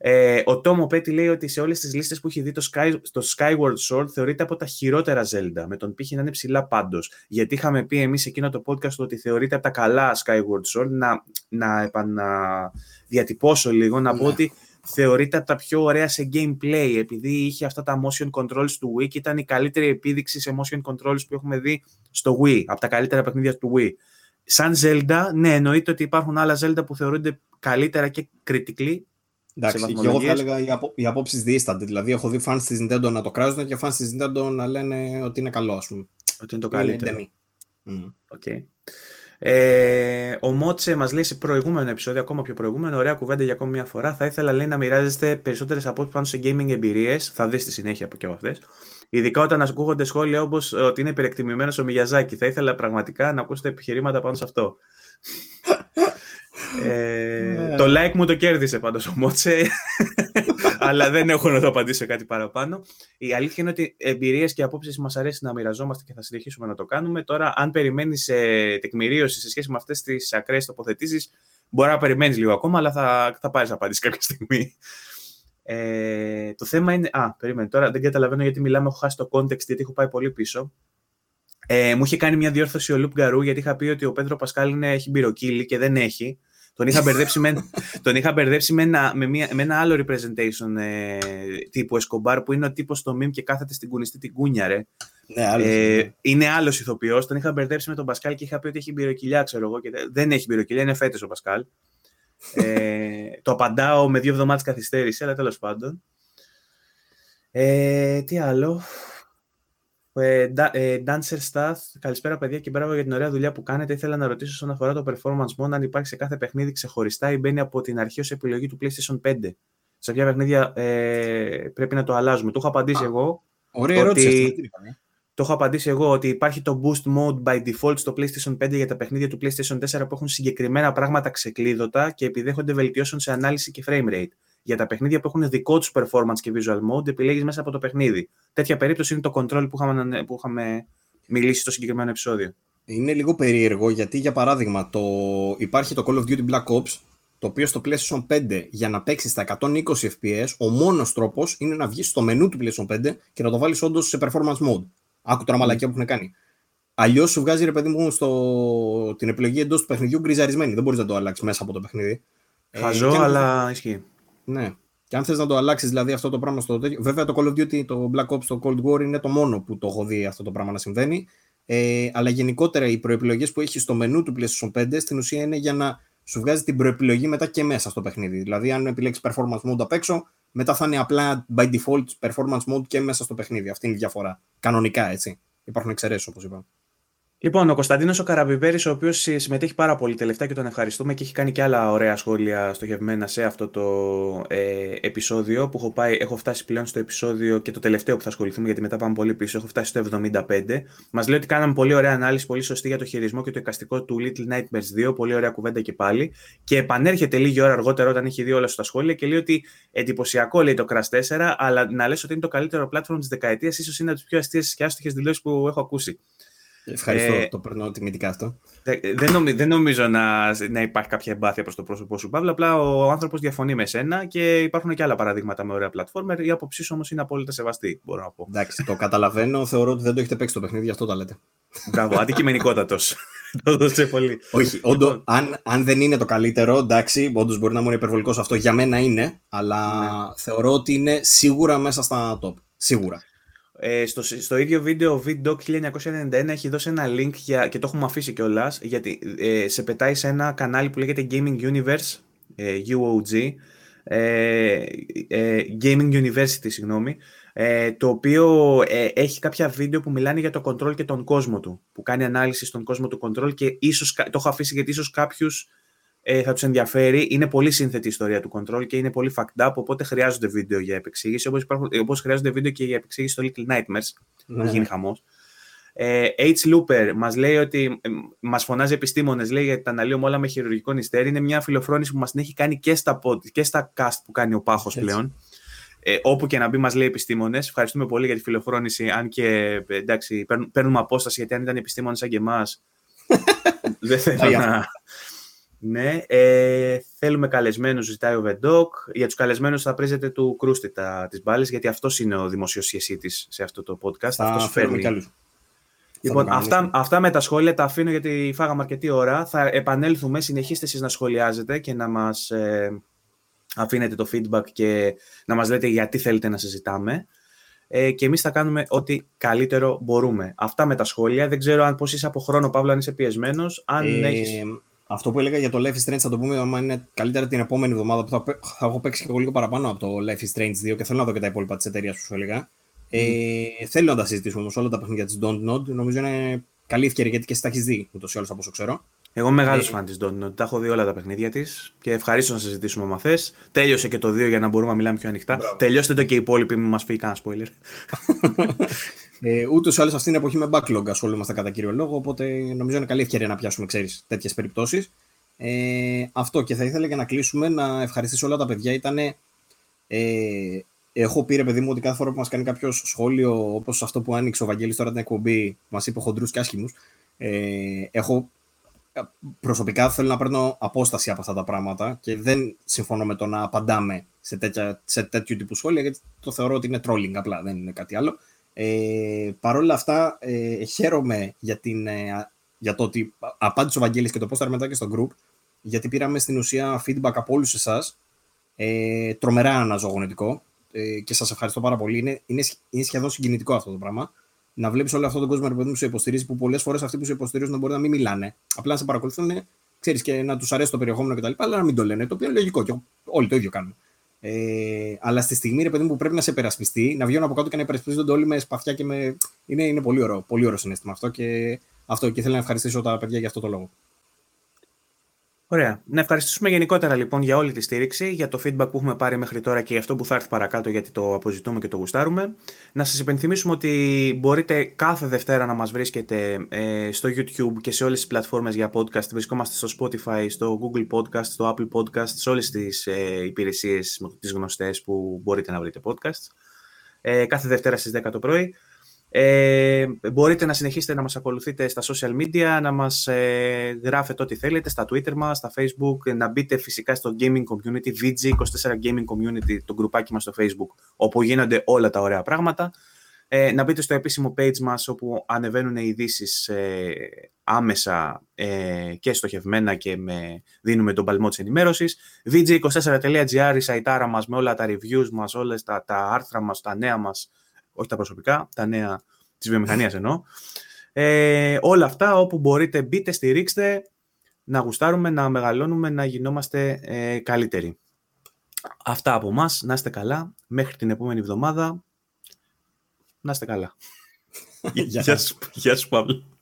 Ε, ο Τόμο Πέτη λέει ότι σε όλες τις λίστες που έχει δει το, Sky, το Skyward Sword θεωρείται από τα χειρότερα Zelda, με τον πύχη να είναι ψηλά πάντως, γιατί είχαμε πει εμείς εκείνο το podcast ότι θεωρείται από τα καλά Skyward Sword. Να, να επαναδιατυπώσω λίγο, να πω yeah. ότι θεωρείται από τα πιο ωραία σε gameplay, επειδή είχε αυτά τα motion controls του Wii και ήταν η καλύτερη επίδειξη σε motion controls που έχουμε δει στο Wii, από τα καλύτερα παιχνίδια του Wii. Σαν Zelda, ναι, εννοείται ότι υπάρχουν άλλα Zelda που θεωρούνται καλύτερα και critically. Εντάξει, και εγώ θα έλεγα οι, απο, οι απόψεις διήστανται. Δηλαδή, έχω δει fans της Nintendo να το κράζουν και fans της Nintendo να λένε ότι είναι καλό, ας πούμε. Ότι είναι το καλύτερο. Mm. Okay. Ε, ο Μότσε μας λέει σε προηγούμενο επεισόδιο, ακόμα πιο προηγούμενο, ωραία κουβέντα για ακόμη μια φορά. Θα ήθελα, λέει, να μοιράζεστε περισσότερες απόψεις πάνω σε gaming εμπειρίες. Θα δεις τη συνέχεια από και αυτές. Ειδικά όταν ακούγονται σχόλια όπως ότι είναι υπερεκτιμημένος ο Μιγιαζάκη. Θα ήθελα πραγματικά να ακούσετε επιχειρήματα πάνω σε αυτό. Ε, yeah. Το like μου το κέρδισε πάντως ο Μότσε, αλλά δεν έχω να το απαντήσω κάτι παραπάνω. Η αλήθεια είναι ότι εμπειρίες και απόψεις μας αρέσει να μοιραζόμαστε και θα συνεχίσουμε να το κάνουμε. Τώρα, αν περιμένεις ε, τεκμηρίωση σε σχέση με αυτές τις ακραίες τοποθετήσεις, μπορεί να περιμένεις λίγο ακόμα, αλλά θα, θα πάρεις απάντηση κάποια στιγμή. Ε, το θέμα είναι. Α, περίμενε τώρα, δεν καταλαβαίνω γιατί μιλάμε. Έχω χάσει το context, γιατί έχω πάει πολύ πίσω. Ε, μου είχε κάνει μια διόρθωση ο Λουπ Γκαρού, γιατί είχα πει ότι ο Πέντρο Πασκάλ είναι, έχει μπυροκύλι και δεν έχει. Τον είχα μπερδέψει, με, τον είχα μπερδέψει με, ένα, με, μια, με ένα άλλο representation ε, τύπου Escobar, που είναι ο τύπος στο meme και κάθεται στην κουνιστή την κούνια, ρε. Ναι, άλλος. Ε, είναι άλλος ηθοποιός. Τον είχα μπερδέψει με τον Πασκάλ και είχα πει ότι έχει μπυροκυλιά, ξέρω εγώ. Και δεν έχει μπυροκυλιά, είναι φέτος ο Πασκάλ. ε, το απαντάω με δύο εβδομάδες καθυστέρηση, αλλά τέλος πάντων. Ε, τι άλλο. Ε, Dancer Staff, καλησπέρα παιδιά και μπράβο για την ωραία δουλειά που κάνετε. Ήθελα να ρωτήσω όσον αφορά το performance mode, αν υπάρχει σε κάθε παιχνίδι ξεχωριστά ή μπαίνει από την αρχή ως επιλογή του PlayStation πέντε. Σε ποια παιχνίδια ε, πρέπει να το αλλάζουμε. Το έχω απαντήσει Α, εγώ. Ωραία ερώτηση. Ότι... Το έχω απαντήσει εγώ ότι υπάρχει το boost mode by default στο PlayStation πέντε για τα παιχνίδια του PlayStation τέσσερα που έχουν συγκεκριμένα πράγματα ξεκλείδωτα και επιδέχονται βελτιώσεων σε ανάλυση και frame rate. Για τα παιχνίδια που έχουν δικό τους performance και visual mode, επιλέγεις μέσα από το παιχνίδι. Τέτοια περίπτωση είναι το control που είχαμε, που είχαμε μιλήσει στο συγκεκριμένο επεισόδιο. Είναι λίγο περίεργο γιατί, για παράδειγμα, το... υπάρχει το Call of Duty Black Ops, το οποίο στο PlayStation πέντε για να παίξεις στα εκατόν είκοσι F P S, ο μόνος τρόπος είναι να βγεις στο μενού του PlayStation πέντε και να το βάλεις όντως σε performance mode. Άκου τώρα μαλακιά που έχουν κάνει. Αλλιώς σου βγάζει, ρε παιδί μου, στο... την επιλογή εντός του παιχνιδιού γκριζαρισμένη. Δεν μπορείς να το αλλάξεις μέσα από το παιχνίδι. Χαζό, ε, να... αλλά ισχύει. Ναι. Και αν θες να το αλλάξεις, δηλαδή, αυτό το πράγμα στο τέτοιο. Βέβαια, το Call of Duty, το Black Ops, το Cold War είναι το μόνο που το έχω δει αυτό το πράγμα να συμβαίνει. Ε, αλλά γενικότερα οι προεπιλογές που έχει στο μενού του PlayStation πέντε στην ουσία είναι για να σου βγάζει την προεπιλογή μετά και μέσα στο παιχνίδι. Δηλαδή, αν επιλέξεις performance mode απ' έξω, μετά θα είναι απλά by default performance mode και μέσα στο παιχνίδι. Αυτή είναι η διαφορά. Κανονικά, έτσι. Υπάρχουν εξαιρέσεις, όπως είπαμε. Λοιπόν, ο Κωνσταντίνος ο Καραβιβέρης, ο οποίος συμμετέχει πάρα πολύ τελευταία και τον ευχαριστούμε και έχει κάνει και άλλα ωραία σχόλια στοχευμένα σε αυτό το ε, επεισόδιο που έχω, πάει, έχω φτάσει πλέον στο επεισόδιο και το τελευταίο που θα ασχοληθούμε, γιατί μετά πάμε πολύ πίσω. Έχω φτάσει στο εβδομήντα πέντε. Μας λέει ότι κάναμε πολύ ωραία ανάλυση, πολύ σωστή για το χειρισμό και το εικαστικό του Little Nightmares δύο. Πολύ ωραία κουβέντα και πάλι. Και επανέρχεται λίγη ώρα αργότερα όταν έχει δει όλα στα σχόλια και λέει ότι εντυπωσιακό λέει το Crash τέσσερα, αλλά να λες ότι είναι το καλύτερο platform της δεκαετίας, ίσως είναι από τις πιο αστείες και άστοχες δηλώσεις που έχω ακούσει. Ευχαριστώ, ε, το περνάω τιμητικά αυτό. Δεν νομίζω, δεν νομίζω να, να υπάρχει κάποια εμπάθεια προς το πρόσωπό σου, Παύλο. Απλά ο άνθρωπος διαφωνεί με σένα και υπάρχουν και άλλα παραδείγματα με ωραία platformer. Η άποψή σου όμως είναι απόλυτα σεβαστή, μπορώ να πω. Εντάξει, το καταλαβαίνω. Θεωρώ ότι δεν το έχετε παίξει το παιχνίδι, γι' αυτό τα λέτε. Μπράβο, αντικειμενικότατος. Το έδωσε πολύ. Όχι, όντω, λοιπόν, αν, αν δεν είναι το καλύτερο, εντάξει, όντως μπορεί να μου είναι υπερβολικός αυτό. Για μένα είναι, αλλά ναι, θεωρώ ότι είναι σίγουρα μέσα στα top. Σίγουρα. Ε, στο, στο ίδιο βίντεο ο VG χίλια εννιακόσια ενενήντα ένα έχει δώσει ένα link για, και το έχουμε αφήσει κιόλας, γιατί ε, σε πετάει σε ένα κανάλι που λέγεται Gaming Universe, ε, U O G, ε, ε, Gaming University, συγγνώμη, ε, το οποίο ε, έχει κάποια βίντεο που μιλάνε για το control και τον κόσμο του, που κάνει ανάλυση στον κόσμο του control και ίσως, το έχω αφήσει γιατί ίσως κάποιους ε, θα τους ενδιαφέρει. Είναι πολύ σύνθετη η ιστορία του control και είναι πολύ fucked up, οπότε χρειάζονται βίντεο για επεξήγηση, όπως, υπάρχουν, όπως χρειάζονται βίντεο και για επεξήγηση στο Little Nightmares, να γίνει χαμός. Ε, H. Looper μας λέει ότι, ε, μας φωνάζει επιστήμονες, λέει γιατί τα αναλύουμε όλα με χειρουργικό νηστέρι, είναι μια φιλοφρόνηση που μας την έχει κάνει και στα, και στα cast που κάνει ο Πάχος έτσι πλέον. Ε, όπου και να μπει, μας λέει επιστήμονες. Ευχαριστούμε πολύ για τη φιλοφρόνηση, αν και εντάξει, παίρν, παίρνουμε απόσταση, γιατί αν ήταν επιστήμονες σαν και εμάς, δεν θα ήθελα. Ναι, ε, θέλουμε καλεσμένους, ζητάει ο Βεντόκ. Για τους καλεσμένους θα πρίζετε του Κρούστη τις μπάλες, γιατί αυτός είναι ο δημοσιοσχεσίτης σε αυτό το podcast. Θα αυτός φέρνει. Καλούς. Λοιπόν, θα αυτά, αυτά με τα σχόλια τα αφήνω γιατί φάγαμε αρκετή ώρα. Θα επανέλθουμε, συνεχίστε εσείς να σχολιάζετε και να μας ε, αφήνετε το feedback και να μας λέτε γιατί θέλετε να συζητάμε. Ε, και εμείς θα κάνουμε ό,τι καλύτερο μπορούμε. Αυτά με τα σχόλια. Δεν ξέρω αν πώς είσαι από χρόνο, Παύλο, αν είσαι πιεσμένος, αν ε... έχεις... Αυτό που έλεγα για το Life is Strange θα το πούμε, άμα είναι καλύτερα την επόμενη εβδομάδα που θα, θα έχω παίξει και εγώ λίγο παραπάνω από το Life is Strange δύο και θέλω να δω και τα υπόλοιπα της εταιρείας που σου έλεγα. Mm. Ε, θέλω να τα συζητήσουμε όμως όλα τα παιχνίδια της Dontnod. Νομίζω είναι καλή ευκαιρία γιατί και εσύ τα έχεις δει ούτως ή άλλως από όσο ξέρω. Εγώ μεγάλος ε... φαν της Dontnod. Τα έχω δει όλα τα παιχνίδια της και ευχαρίστω να συζητήσουμε άμα θες. Τέλειωσε και το δύο για να μπορούμε να μιλάμε πιο ανοιχτά. Μπράβο. Τελειώστε το και οι υπόλοιποι, μην μας φύγει κανένα spoiler. Ε, Ούτως ή άλλως αυτήν την εποχή με backlog ασχολούμαστε κατά κύριο λόγο, οπότε νομίζω είναι καλή ευκαιρία να πιάσουμε, ξέρεις, τέτοιες περιπτώσεις. Ε, αυτό και θα ήθελα για να κλείσουμε να ευχαριστήσω όλα τα παιδιά. Ήτανε, ε, έχω πει, ρε παιδί μου, ότι κάθε φορά που μας κάνει κάποιο σχόλιο, όπως αυτό που άνοιξε ο Βαγγέλης τώρα την εκπομπή, μας είπε χοντρούς και άσχημους, ε, έχω, προσωπικά θέλω να παίρνω απόσταση από αυτά τα πράγματα και δεν συμφωνώ με το να απαντάμε σε, τέτοια, σε τέτοιου τύπου σχόλια, γιατί το θεωρώ ότι είναι trolling απλά, δεν είναι κάτι άλλο. Ε, Παρ' όλα αυτά, ε, χαίρομαι για, την, ε, για το ότι απάντησε ο Βαγγέλης και το πόσταρ μετά και στο group, γιατί πήραμε στην ουσία feedback από όλους εσάς, ε, τρομερά αναζωογονητικό, ε, και σας ευχαριστώ πάρα πολύ. Είναι, είναι, είναι σχεδόν συγκινητικό αυτό το πράγμα. να βλέπεις όλο αυτόν τον κόσμο που σου υποστηρίζει, που πολλές φορές αυτοί που σου υποστηρίζουν μπορεί να μην μιλάνε. Απλά να σε παρακολουθούν, ξέρεις, και να τους αρέσει το περιεχόμενο κτλ. Αλλά να μην το λένε. Το οποίο είναι λογικό και όλοι το ίδιο κάνουν. Ε, αλλά στη στιγμή, ρε παιδί μου, που πρέπει να σε περασπιστεί, να βγαίνουν από κάτω και να υπερασπιστούνται όλοι με σπαθιά και με. Είναι, είναι πολύ ωραίο, πολύ ωραίο συνέστημα αυτό και, αυτό. Και θέλω να ευχαριστήσω τα παιδιά για αυτό το λόγο. Ωραία. Να ευχαριστήσουμε γενικότερα λοιπόν για όλη τη στήριξη, για το feedback που έχουμε πάρει μέχρι τώρα και για αυτό που θα έρθει παρακάτω, γιατί το αποζητούμε και το γουστάρουμε. Να σας υπενθυμίσουμε ότι μπορείτε κάθε Δευτέρα να μας βρίσκετε ε, στο YouTube και σε όλες τις πλατφόρμες για podcast. Βρισκόμαστε στο Spotify, στο Google Podcast, στο Apple Podcast, σε όλες τις ε, υπηρεσίες, τις γνωστές που μπορείτε να βρείτε podcast. Ε, κάθε Δευτέρα στις δέκα το πρωί. Ε, μπορείτε να συνεχίσετε να μας ακολουθείτε στα social media, να μας ε, γράφετε ό,τι θέλετε, στα Twitter μας, στα Facebook, να μπείτε φυσικά στο Gaming Community, βι τζι είκοσι τέσσερα Gaming Community, το γκρουπάκι μας στο Facebook, όπου γίνονται όλα τα ωραία πράγματα. Ε, να μπείτε στο επίσημο page μας, όπου ανεβαίνουν οι ειδήσεις ε, άμεσα ε, και στοχευμένα και με, δίνουμε τον παλμό της ενημέρωσης. βι τζι είκοσι τέσσερα τελεία τζι άρ, η σαϊτάρα μας με όλα τα reviews μας, όλες τα, τα άρθρα μας, τα νέα μας, όχι τα προσωπικά, τα νέα της βιομηχανίας εννοώ. Ε, όλα αυτά όπου μπορείτε μπείτε, στηρίξτε, να γουστάρουμε, να μεγαλώνουμε, να γινόμαστε ε, καλύτεροι. Αυτά από μας, να είστε καλά. Μέχρι την επόμενη εβδομάδα, να είστε καλά. Γεια σου, Παύλο.